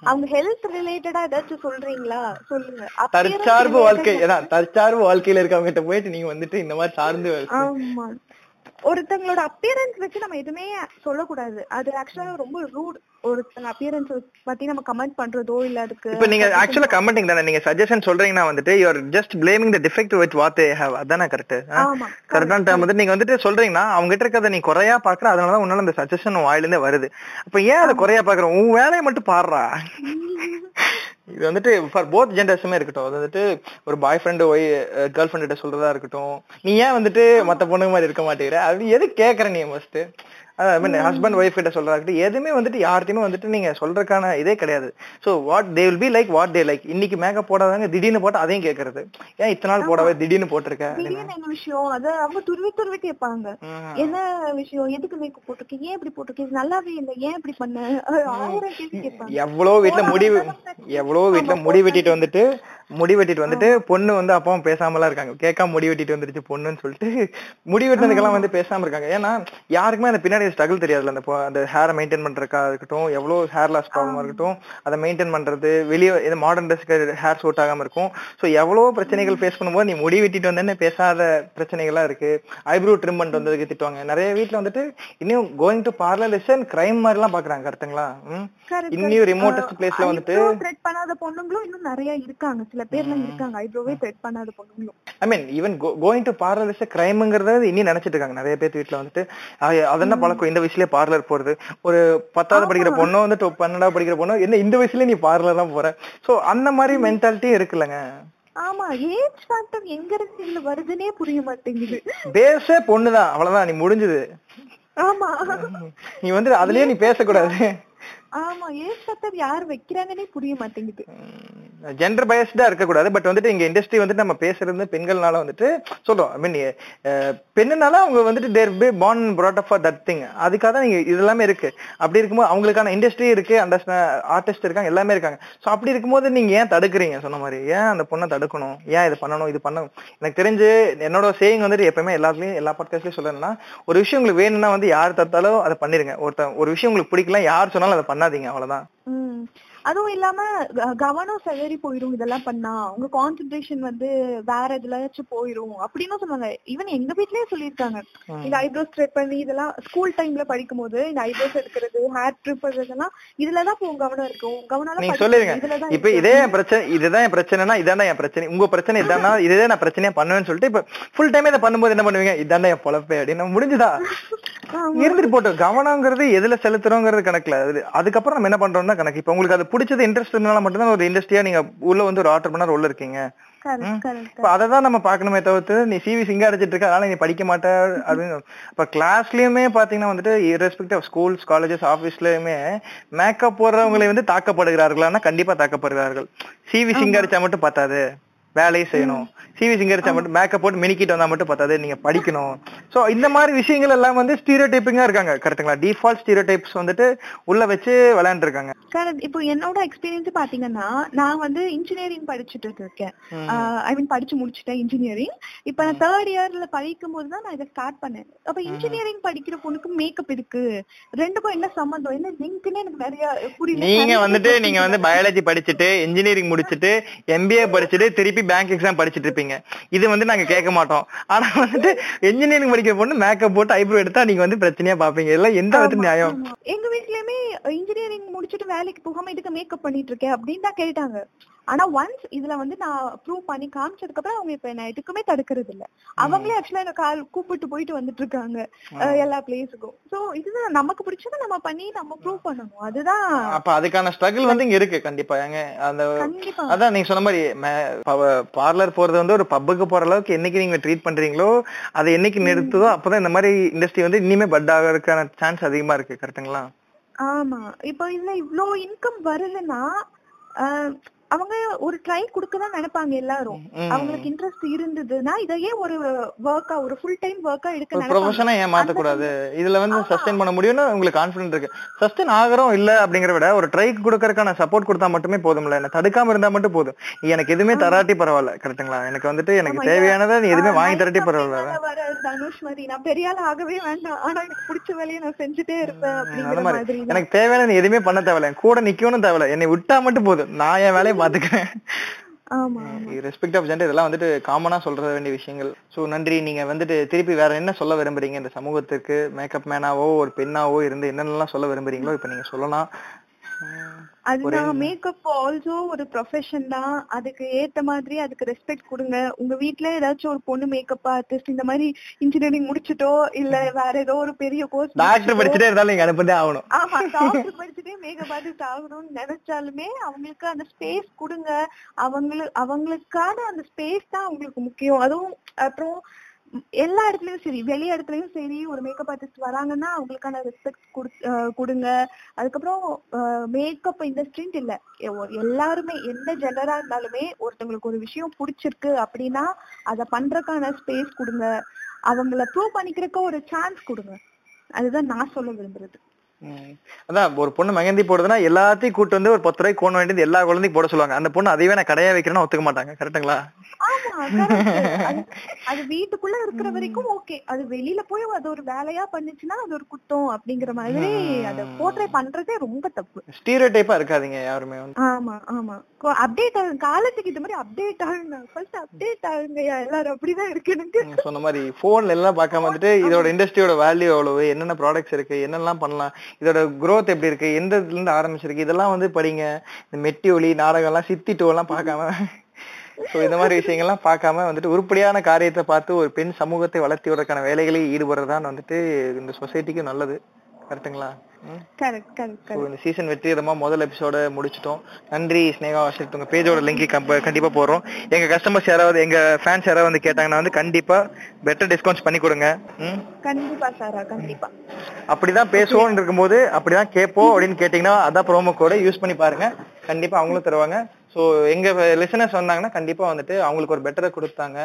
அவங்க ஹெல்த் ரிலேட்டடா ஏதாச்சும் சொல்றீங்களா சொல்லுங்க. தற்சார்பு வாழ்க்கை, தற்சார்பு வாழ்க்கையில இருக்கவங்க கிட்ட போயிட்டு நீங்க வந்துட்டு இந்த மாதிரி சார்ந்து ஆமா ஒருத்தங்களோட அப்பியரன்ஸ் வச்சு நம்ம எதுவுமே சொல்லக்கூடாது. அது ஆக்சுவலா ரொம்ப ரூட். ஒருத்தங்க அப்பியரன்ஸ் பத்தி நம்ம கமெண்ட் பண்றதோ இல்ல அதுக்கு இப்போ நீங்க ஆக்சுவலா கமெண்டிங் தானே, நீங்க சஜஷன் சொல்றீங்கன்னா வந்துட்டு you are just blaming the defect with what they have. அதானே கரெக்ட்? ஆமா கரெக்டான டைம் வந்து நீங்க வந்துட்டு சொல்றீங்கன்னா அவங்க கிட்ட இருக்கதை நீ குறையா பாக்குற, அதனால தான் உன்னால அந்த சஜஷன் வாயிலிருந்தே வருது. அப்ப ஏன் அதை குறையா பாக்குற, உன் வேலையை மட்டும் பாடுறா. இது வந்துட்டு ஃபார் போத் ஜெண்டர்ஸுமே இருக்கட்டும், அது வந்துட்டு ஒரு boyfriend Y girlfriend கிட்ட சொல்றதா இருக்கட்டும், நீ ஏன் வந்துட்டு மற்ற பொண்ணுங்க மாதிரி இருக்க மாட்டேங்கிற அது எது கேட்குற நீ first, I mean husband wife கிட்ட சொல்றதா இருக்கட்டும், எதுவுமே வந்துட்டு யார்ட்டையுமே வந்துட்டு நீங்க சொல்றதுக்கான இதே கிடையாது. So what they will be like what they like. இன்னைக்கு மேக்கப் போடாதாங்க திடீர்னு போட்டு அதையும் கேட்கறது, ஏன் இத்தனை நாள் போடாவே திடீர்னு போட்டிருக்கேன் என்ன விஷயம், அதை அவங்க துருவி துருவி கேட்பாங்க, என்ன விஷயம், எதுக்கு மேக்கப் போட்டிருக்கீங்க, ஏன் இப்படி போட்டிருக்கீங்க, நல்லாவே இல்லை, ஏன் இப்படி பண்ண, ஆயிரம் கேள்வி கேட்பாங்க. எவ்வளோ வீட்டுல முடிவு எவ்வளோ வீட்டுல முடி வெட்டிட்டு வந்துட்டு முடி வெட்டிட்டு வந்துட்டு பொண்ணு வந்து அப்பாவும் பேசாமலாம் இருக்காங்க, கேட்காம முடி வெட்டிட்டு வந்துருச்சு பொண்ணுன்னு சொல்லிட்டு முடி வெட்டினதுக்கெல்லாம் வந்து பேசாம இருக்காங்க. ஏன்னா யாருக்குமே அந்த பின்னாடி ஸ்ட்ரகிள் தெரியாதுல்ல, அந்த அந்த ஹேரை மெயின்டைன் பண்றதுக்கா இருக்கட்டும், எவ்வளோ ஹேர் லாஸ் ப்ராப்ளமா இருக்கட்டும், அதை மெயின்டைன் பண்றது, வெளியே இந்த மாடர்ன் ட்ரெஸ்க்கு ஹேர் சூட் ஆகாம இருக்கும். ஸோ எவ்வளோ பிரச்சனைகள் ஃபேஸ் பண்ணும்போது நீ முடி வெட்டிட்டு வந்தேன்னு பேசாத பிரச்சனைகள்லாம் இருக்கு. ஐப்ரோ ட்ரிம் பண்ணிட்டு வந்ததுக்கு திட்டுவாங்க. நிறைய வீட்டில் வந்துட்டு இன்னும் going to parlour is and crime மாதிரிலாம் பாக்குறாங்க, கரெக்டுங்களா? இன்னும் ரிமோட்டஸ்ட் பிளேஸ்ல வந்துட்டு த்ரெட் பண்ணாத பொண்ணுங்களும் இன்னும் நிறைய இருக்காங்க, சில பேர்லாம் இருக்காங்க ஐப்ரோவே த்ரெட் பண்ணாத பொண்ணுங்களும். I mean even going to parlour is a கிரைம்ங்கறத இன்னும் நினைச்சிட்டு இருக்காங்க நிறைய பேர் வீட்டில் வந்துட்டு. அதென்ன பழக்கம் இந்த வயசுலயே பார்லர் போறது, ஒரு பத்தாவது படிக்கிற பொண்ணோ வந்து பன்னெண்டாவது படிக்கிற பொண்ணோ என்ன இந்த வயசுல நீ பார்லர் தான் போற, சோ அந்த மாதிரி மென்டாலிட்டியே இருக்குல்லங்க. ஆமா ஏஜ் ஃபேக்டர் எங்க இருந்து இல்ல வருதுனே புரிய மாட்டேங்குது. பேசே பொண்ணுதான் அவ்வளவுதான், நீ முடிஞ்சது. ஆமா நீ வந்து அதுலயே நீ பேசக்கூடாது. ஆமா ஏஜ் ஃபேக்டர் யார் வைக்கிறாங்கன்னே புரிய மாட்டேங்குது. ஜெண்டர் பயஸ்டா இருக்கக்கூடாது. பட் வந்துட்டு இங்க இண்டஸ்ட்ரி வந்துட்டு நம்ம பேசுறது பெண்கள்னால வந்துட்டு சொல்றோம், ஐ மீன் பெண்ணுனால அவங்க வந்துட்டு தேர் be born brought up for that thing. அதுக்காக தான் இதெல்லாமே இருக்கு. அப்படி இருக்கும்போது அவங்களுக்கான இண்டஸ்ட்ரி இருக்கு, அந்த ஆர்டிஸ்ட் இருக்காங்க, எல்லாமே இருக்காங்க. ஸோ அப்படி இருக்கும்போது நீங்க ஏன் தடுக்கிறீங்க? சொன்ன மாதிரி ஏன் அந்த பொண்ணை தடுக்கணும், ஏன் இது பண்ணணும் இது பண்ணணும். எனக்கு தெரிஞ்சு என்னோட சேயிங் வந்துட்டு எப்பயுமே எல்லாத்துலயும் எல்லா பாட்காஸ்ட்லயும் சொல்லணும்னா, ஒரு விஷயம் உங்களுக்கு வேணும்னா வந்து யார் தத்தாலும் அதை பண்ணிருங்க. ஒருத்தன் ஒரு விஷயம் உங்களுக்கு பிடிக்கலாம் யார் சொன்னாலும் அதை பண்ணாதீங்க, அவ்வளவுதான். அதுவும் இல்லாம கவனம் செவரி போயிடும் இதெல்லாம் பண்ணா, உங்க கான்சென்ட்ரேஷன் வந்து வேற எதுலாச்சும் போயிடும் அப்படின்னு சொன்னாங்க. ஈவன் எங்க வீட்லயே சொல்லியிருக்காங்க, இந்த ஐப்ரோஸ் ட்ரிப் பண்ணி இதெல்லாம் ஸ்கூல் டைம்ல படிக்கும் போது இந்த ஐப்ரோஸ் எடுக்கிறது ஹேர் ட்ரிப் பண்றதுலாம் இதுலதான் இப்போ உங்க கவனம் இருக்கும், உங்க கவனம் சொல்லிருங்க. இப்ப இதே பிரச்சனை இதுதான் என் பிரச்சனைனா இதாண்டா என் பிரச்சனை, உங்க பிரச்சனை இதானா இதே நான் பிரச்சனையா பண்ணுவேன்னு சொல்லிட்டு இப்ப ஃபுல் டைம் இதை பண்ணும்போது என்ன பண்ணுவீங்க, இதாண்டா என் பொழப்பே அப்படின்னு முடிஞ்சுதா இருந்துட்டு போட்டோம். கவனங்கிறது எதுல செலுத்துறோங்கிறது கணக்குல, அதுக்கப்புறம் நம்ம என்ன பண்றோம்னா கணக்கு. இப்ப உங்களுக்கு அது உங்களுக்கு பிடிச்சது இன்ட்ரெஸ்ட் இருந்தாலும் மட்டும்தான் ஒரு இண்டஸ்ட்ரியா நீங்க உள்ள வந்து ஒரு ஆர்டர் பண்ணா உள்ள இருக்கீங்க. இப்ப அதான் நம்ம பாக்கணுமே தவிர்த்து நீ சிவி சிங்கா அடிச்சிட்டு இருக்க அதனால நீ படிக்க மாட்டேன் அப்படின்னு. இப்ப கிளாஸ்லயுமே பாத்தீங்கன்னா வந்துட்டு இரெஸ்பெக்ட் ஆஃப் ஸ்கூல்ஸ் காலேஜஸ் ஆபீஸ்லயுமே மேக்கப் போடுறவங்களை வந்து தாக்கப்படுகிறார்கள்னா கண்டிப்பா தாக்கப்படுகிறார்கள். சிவி சிங்கா அடிச்சா மட்டும் பத்தாது, வேலையை செய்யணும். சிவி சிங்கா அடிச்சா மட்டும் மேக்கப் போட்டு மினிக்கிட்டு வந்தா மட்டும் பத்தாது, நீங்க படிக்கணும். சோ இந்த மாதிரி விஷயங்கள் எல்லாம் வந்து ஸ்டீரியோடைப்பிங்கா இருக்காங்க. கரெக்ட்டுங்களா? டிஃபால்ட் ஸ்டீரியோடைப்ஸ் வந்துட்டு உள்ள வச்சு விளையாண்டு இருக்காங்க. இப்போ என்னோட எக்ஸ்பீரியன்ஸ் பாத்தீங்கன்னா நான் வந்து இன்ஜினியரிங் படிச்சுட்டு இருக்கேன். ஐ மீன் படிச்சு முடிச்சுட்டேன் இன்ஜினியரிங். இப்ப நான் தேர்ட் இயர்ல படிக்கும் போதுதான் நான் இதை ஸ்டார்ட் பண்ணேன். அப்ப இன்ஜினியரிங் படிக்கிற பொண்ணுக்கு மேக்கப் இருக்கு, ரெண்டுக்கும் என்ன சம்பந்தம், என்ன லிங்க்னே எனக்கு நிறைய புரியல. நீங்க வந்துட்டு நீங்க வந்து பயாலஜி படிச்சுட்டு இன்ஜினியரிங் முடிச்சுட்டு எம்பிஏ படிச்சுட்டு திருப்பி பேங்க் எக்ஸாம் படிச்சுட்டு இருப்பீங்க. இது வந்து நாங்க கேட்க மாட்டோம். ஆனா வந்துட்டு இன்ஜினியரிங் படிக்கிற பொண்ணு மேக்கப் போட்டு ஐப்ரோ எடுத்தா நீங்க வந்து பிரச்சனையா பாப்பீங்க. இல்ல எந்த விதத்துல நியாயம்? எங்க வீட்லயுமே இன்ஜினியரிங் முடிச்சுட்டு வேலைக்கு போகாம இதுக்கு மேக்கப் பண்ணிட்டு இருக்கேன் அப்படின்னு தான் கேட்டாங்க. ஆனா ஒன்ஸ் இதுல வந்து நான் ப்ரூவ் பண்ணி காமிச்சதுக்கு அப்புறம் அவங்க இப்ப என்ன எதுக்குமே தடுக்கிறது இல்ல. அவங்களே ஆக்சுவலா என்ன கால் கூப்பிட்டு போயிட்டு வந்துட்டு இருக்காங்க எல்லா பிளேஸுக்கும். சோ இதுதான் நமக்கு பிடிச்சதை நம்ம பண்ணி நம்ம ப்ரூவ் பண்ணணும். அதுதான் அப்ப அதுக்கான ஸ்ட்ரகிள் வந்து இங்க இருக்கு. கண்டிப்பா ஏங்க அந்த அதான் நீங்க சொன்ன மாதிரி பார்லர் போறது வந்து ஒரு பப்புக்கு போற அளவுக்கு என்னைக்கு நீங்க ட்ரீட் பண்றீங்களோ அதை என்னைக்கு நிறுத்துதோ அப்பதான் இந்த மாதிரி இண்டஸ்ட்ரி வந்து இனிமே பட் ஆகிறதுக்கான சான்ஸ் அதிகமா இருக்கு. கரெக்டுங்களா? ஆமா. இப்ப இதுல இவ்ளோ இன்கம் வருதுன்னா அவங்க ஒரு ட்ரை குடுக்கதான் நினைப்பாங்க எல்லாரும். அவங்களுக்கு இன்ட்ரெஸ்ட் இருந்ததுன்னா இதையே ஒரு வொர்க்கா ஒரு ஃபுல் டைம் வொர்க்கா எடுக்க ப்ரொஃபஷனா ஏன் மாத்தக்கூடாது? இதுல வந்து சஸ்டெயின் பண்ண முடியும்னு உங்களுக்கு கான்ஃபிடென்ட் இருக்கு. சஸ்டெயின் ஆகிறோம் இல்ல அப்படிங்கிற விட ஒரு ட்ரை கொடுக்கறதுக்கான சப்போர்ட் கொடுத்தா மட்டுமே போதும்ல. என்ன தடுக்காம இருந்தா மட்டும் போதும். எனக்கு எதுவுமே தராட்டி பரவாயில்ல. கரெக்டுங்களா? எனக்கு வந்துட்டு எனக்கு தேவையானதை நீ எதுவுமே வாங்கி தராட்டி பரவாயில்ல. தனுஷ் மாதிரி நான் பெரிய ஆள் ஆகவே வேண்டாம், ஆனா எனக்கு பிடிச்ச வேலையை நான் செஞ்சுட்டே இருப்பேன் அப்படிங்கிற மாதிரி எனக்கு தேவையான எதுவுமே பண்ண தேவையில்ல, கூட நிக்கணும்னு தேவையில்ல, என்னை விட்டா மட்டும் போதும், நான் என் வேலையை ரெஸ்பெக்ட் ஆஃப் ஜெண்டர் இதெல்லாம் வந்துட்டு காமனா சொல்ற வேண்டிய விஷயங்கள். சோ நன்றி. நீங்க வந்துட்டு திருப்பி வேற என்ன சொல்ல விரும்புறீங்க? இந்த சமூகத்துக்கு மேக்கப் மேனாவோ ஒரு பெண்ணாவோ இருந்து என்னென்னலாம் சொல்ல விரும்புறீங்களோ இப்ப நீங்க சொல்லலாம். அதுதான் மேக்கப் ஆல்சோ ஒரு ப்ரொஃபஷன் தான். அதுக்கு ஏத்த மாதிரி அதுக்கு ரெஸ்பெக்ட் கொடுங்க. உங்க வீட்டுல ஏதாச்சும் ஒரு பொண்ணு மேக்கப் ஆர்டிஸ்ட் இந்த மாதிரி இன்ஜினியரிங் முடிச்சுட்டோ இல்ல வேற ஏதோ ஒரு பெரிய கோர்ஸ் டாக்டர் படிச்சுட்டே இருந்தாலும் நீங்க அனுப்பதே ஆகணும். ஆமா, டாக்டர் படிச்சுட்டே மேக்கப் ஆர்டிஸ்ட் ஆகணும்னு நினைச்சாலுமே அவங்களுக்கு அந்த ஸ்பேஸ் கொடுங்க. அவங்களுக்கு அவங்களுக்கான அந்த ஸ்பேஸ் தான் அவங்களுக்கு முக்கியம். அதுவும் அப்புறம் எல்லா இடத்துலயும் சரி, வெளி இடத்துலயும் சரி, ஒரு மேக்கப் ஆர்டிஸ்ட் வராங்கன்னா அவங்களுக்கான ரெஸ்பெக்ட் கொடுங்க. அதுக்கப்புறம் மேக்கப் இண்டஸ்ட்ரின்னு இல்ல, எல்லாருமே எந்த ஜெண்டரா இருந்தாலுமே ஒருத்தவங்களுக்கு ஒரு விஷயம் பிடிச்சிருக்கு அப்படின்னா அதை பண்றதுக்கான ஸ்பேஸ் கொடுங்க. அவங்கள ப்ரூவ் பண்ணிக்கிறதுக்கு ஒரு சான்ஸ் கொடுங்க. அதுதான் நான் சொல்ல விரும்புறது. அதான் ஒரு பொண்ணு மெகந்தி போடுதுன்னா எல்லாத்தையும் கூட்டு வந்து ஒரு பத்து ரூபாய்க்கு கோன் வேண்டியது எல்லா குழந்தைக்கும் போட சொல்லுவாங்க. அந்த பொண்ணு அதையே நான் கடையா வைக்கிறேன்னா ஒத்துக்க மாட்டாங்க. கரெக்டுங்களா? அது வீட்டுக்குள்ள இருக்கிற வரைக்கும் ஓகே, அது வெளியில போய் அது ஒரு வேலையா பண்ணுச்சுன்னா அது ஒரு குத்தம் அப்படிங்கிற மாதிரி அதை போர்ட்ரை பண்றதே ரொம்ப தப்பு. ஸ்டீரியோடைப்பா இருக்காதீங்க யாருமே. ஆமா ஆமா, அப்டேட் ஆகும் காலத்துக்கு. இது மாதிரி அப்டேட் ஆகுங்க, ஃபர்ஸ்ட் அப்டேட் ஆகுங்க எல்லாரும். அப்படிதான் இருக்கு எனக்கு சொன்ன மாதிரி. போன்ல எல்லாம் பார்க்காம வந்துட்டு இதோட இண்டஸ்ட்ரியோட வேல்யூ எவ்வளவு, என்னென்ன ப்ராடக்ட்ஸ் இருக்கு, என்னெல்லாம் பண்ணலாம், இதோட க்ரோத் எப்படி இருக்கு, எந்த இதுல இருந்து ஆரம்பிச்சிருக்கு, இதெல்லாம் வந்து படிங்க. இந்த மெட்டி ஒலி நாடகம் எல்லாம் சித்தி டூ எல்லாம் பார்க்காம சோ இந்த மாதிரி விஷயங்கள்லாம் பார்க்காம வந்துட்டு உருப்படியான காரியத்தை பார்த்து ஒரு பெண் சமூகத்தை வளர்த்தி வரக்கான வேலைகளை ஈடுபடுறதான் வந்துட்டு இந்த சொசைட்டிக்கு நல்லது. கரெக்டுங்களா? Correct correct. இந்த சீசன் வெற்றிகரமா முதல் எபிசோட முடிச்சிட்டோம். நன்றி ஸ்னேகா. உங்க பேஜோட லிங்க் கண்டிப்பா போறோம். எங்க கஸ்டமர்ஸ் யாராவது எங்க ஃபேன்ஸ் யாராவது வந்து கேட்டாங்கன்னா வந்து கண்டிப்பா பெட்டர் டிஸ்கவுண்ட்ஸ் பண்ணி கொடுங்க. கண்டிப்பா சாரா, கண்டிப்பா. அப்படிதான் பேசுவோம் இருக்கும்போது அப்படிதான் கேட்போம் அப்படின்னு கேட்டீங்கன்னா அதான் ப்ரோமோ கோட யூஸ் பண்ணி பாருங்க. கண்டிப்பா அவங்களும் தருவாங்க. சோ எங்க லிசனர்ஸ் வந்தாங்கன்னா கண்டிப்பா வந்துட்டு அவங்களுக்கு ஒரு பெட்டரை கொடுத்தாங்க.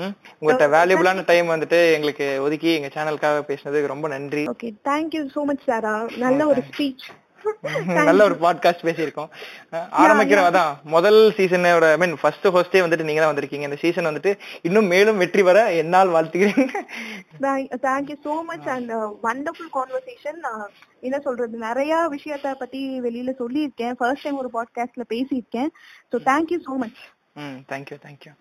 உங்கள்கிட்ட வேல்யூபிளான டைம் வந்துட்டு எங்களுக்கு ஒதுக்கி எங்க சேனலுக்காக பேசினதுக்கு ரொம்ப நன்றி. Okay, thank you so much Sara. நல்ல ஒரு ஸ்பீச், நல்ல ஒரு பாட்காஸ்ட் பேசியிருக்கோம். ஆரம்பிக்கிற அதான் முதல் சீசனோட ஐ மீன் ஃபர்ஸ்ட் ஹோஸ்டே வந்துட்டு நீங்க தான் வந்திருக்கீங்க. இந்த சீசன் வந்துட்டு இன்னும் மேலும் வெற்றி வர என்னால் வாழ்த்துக்கிறேன். Thank you so much and wonderful conversation. என்ன சொல்றது, நிறைய விஷயத்த பத்தி வெளியில சொல்லியிருக்கேன். ஃபர்ஸ்ட் டைம் ஒரு பாட்காஸ்ட்ல பேசியிருக்கேன். So thank you so much. Hmm, thank you thank you.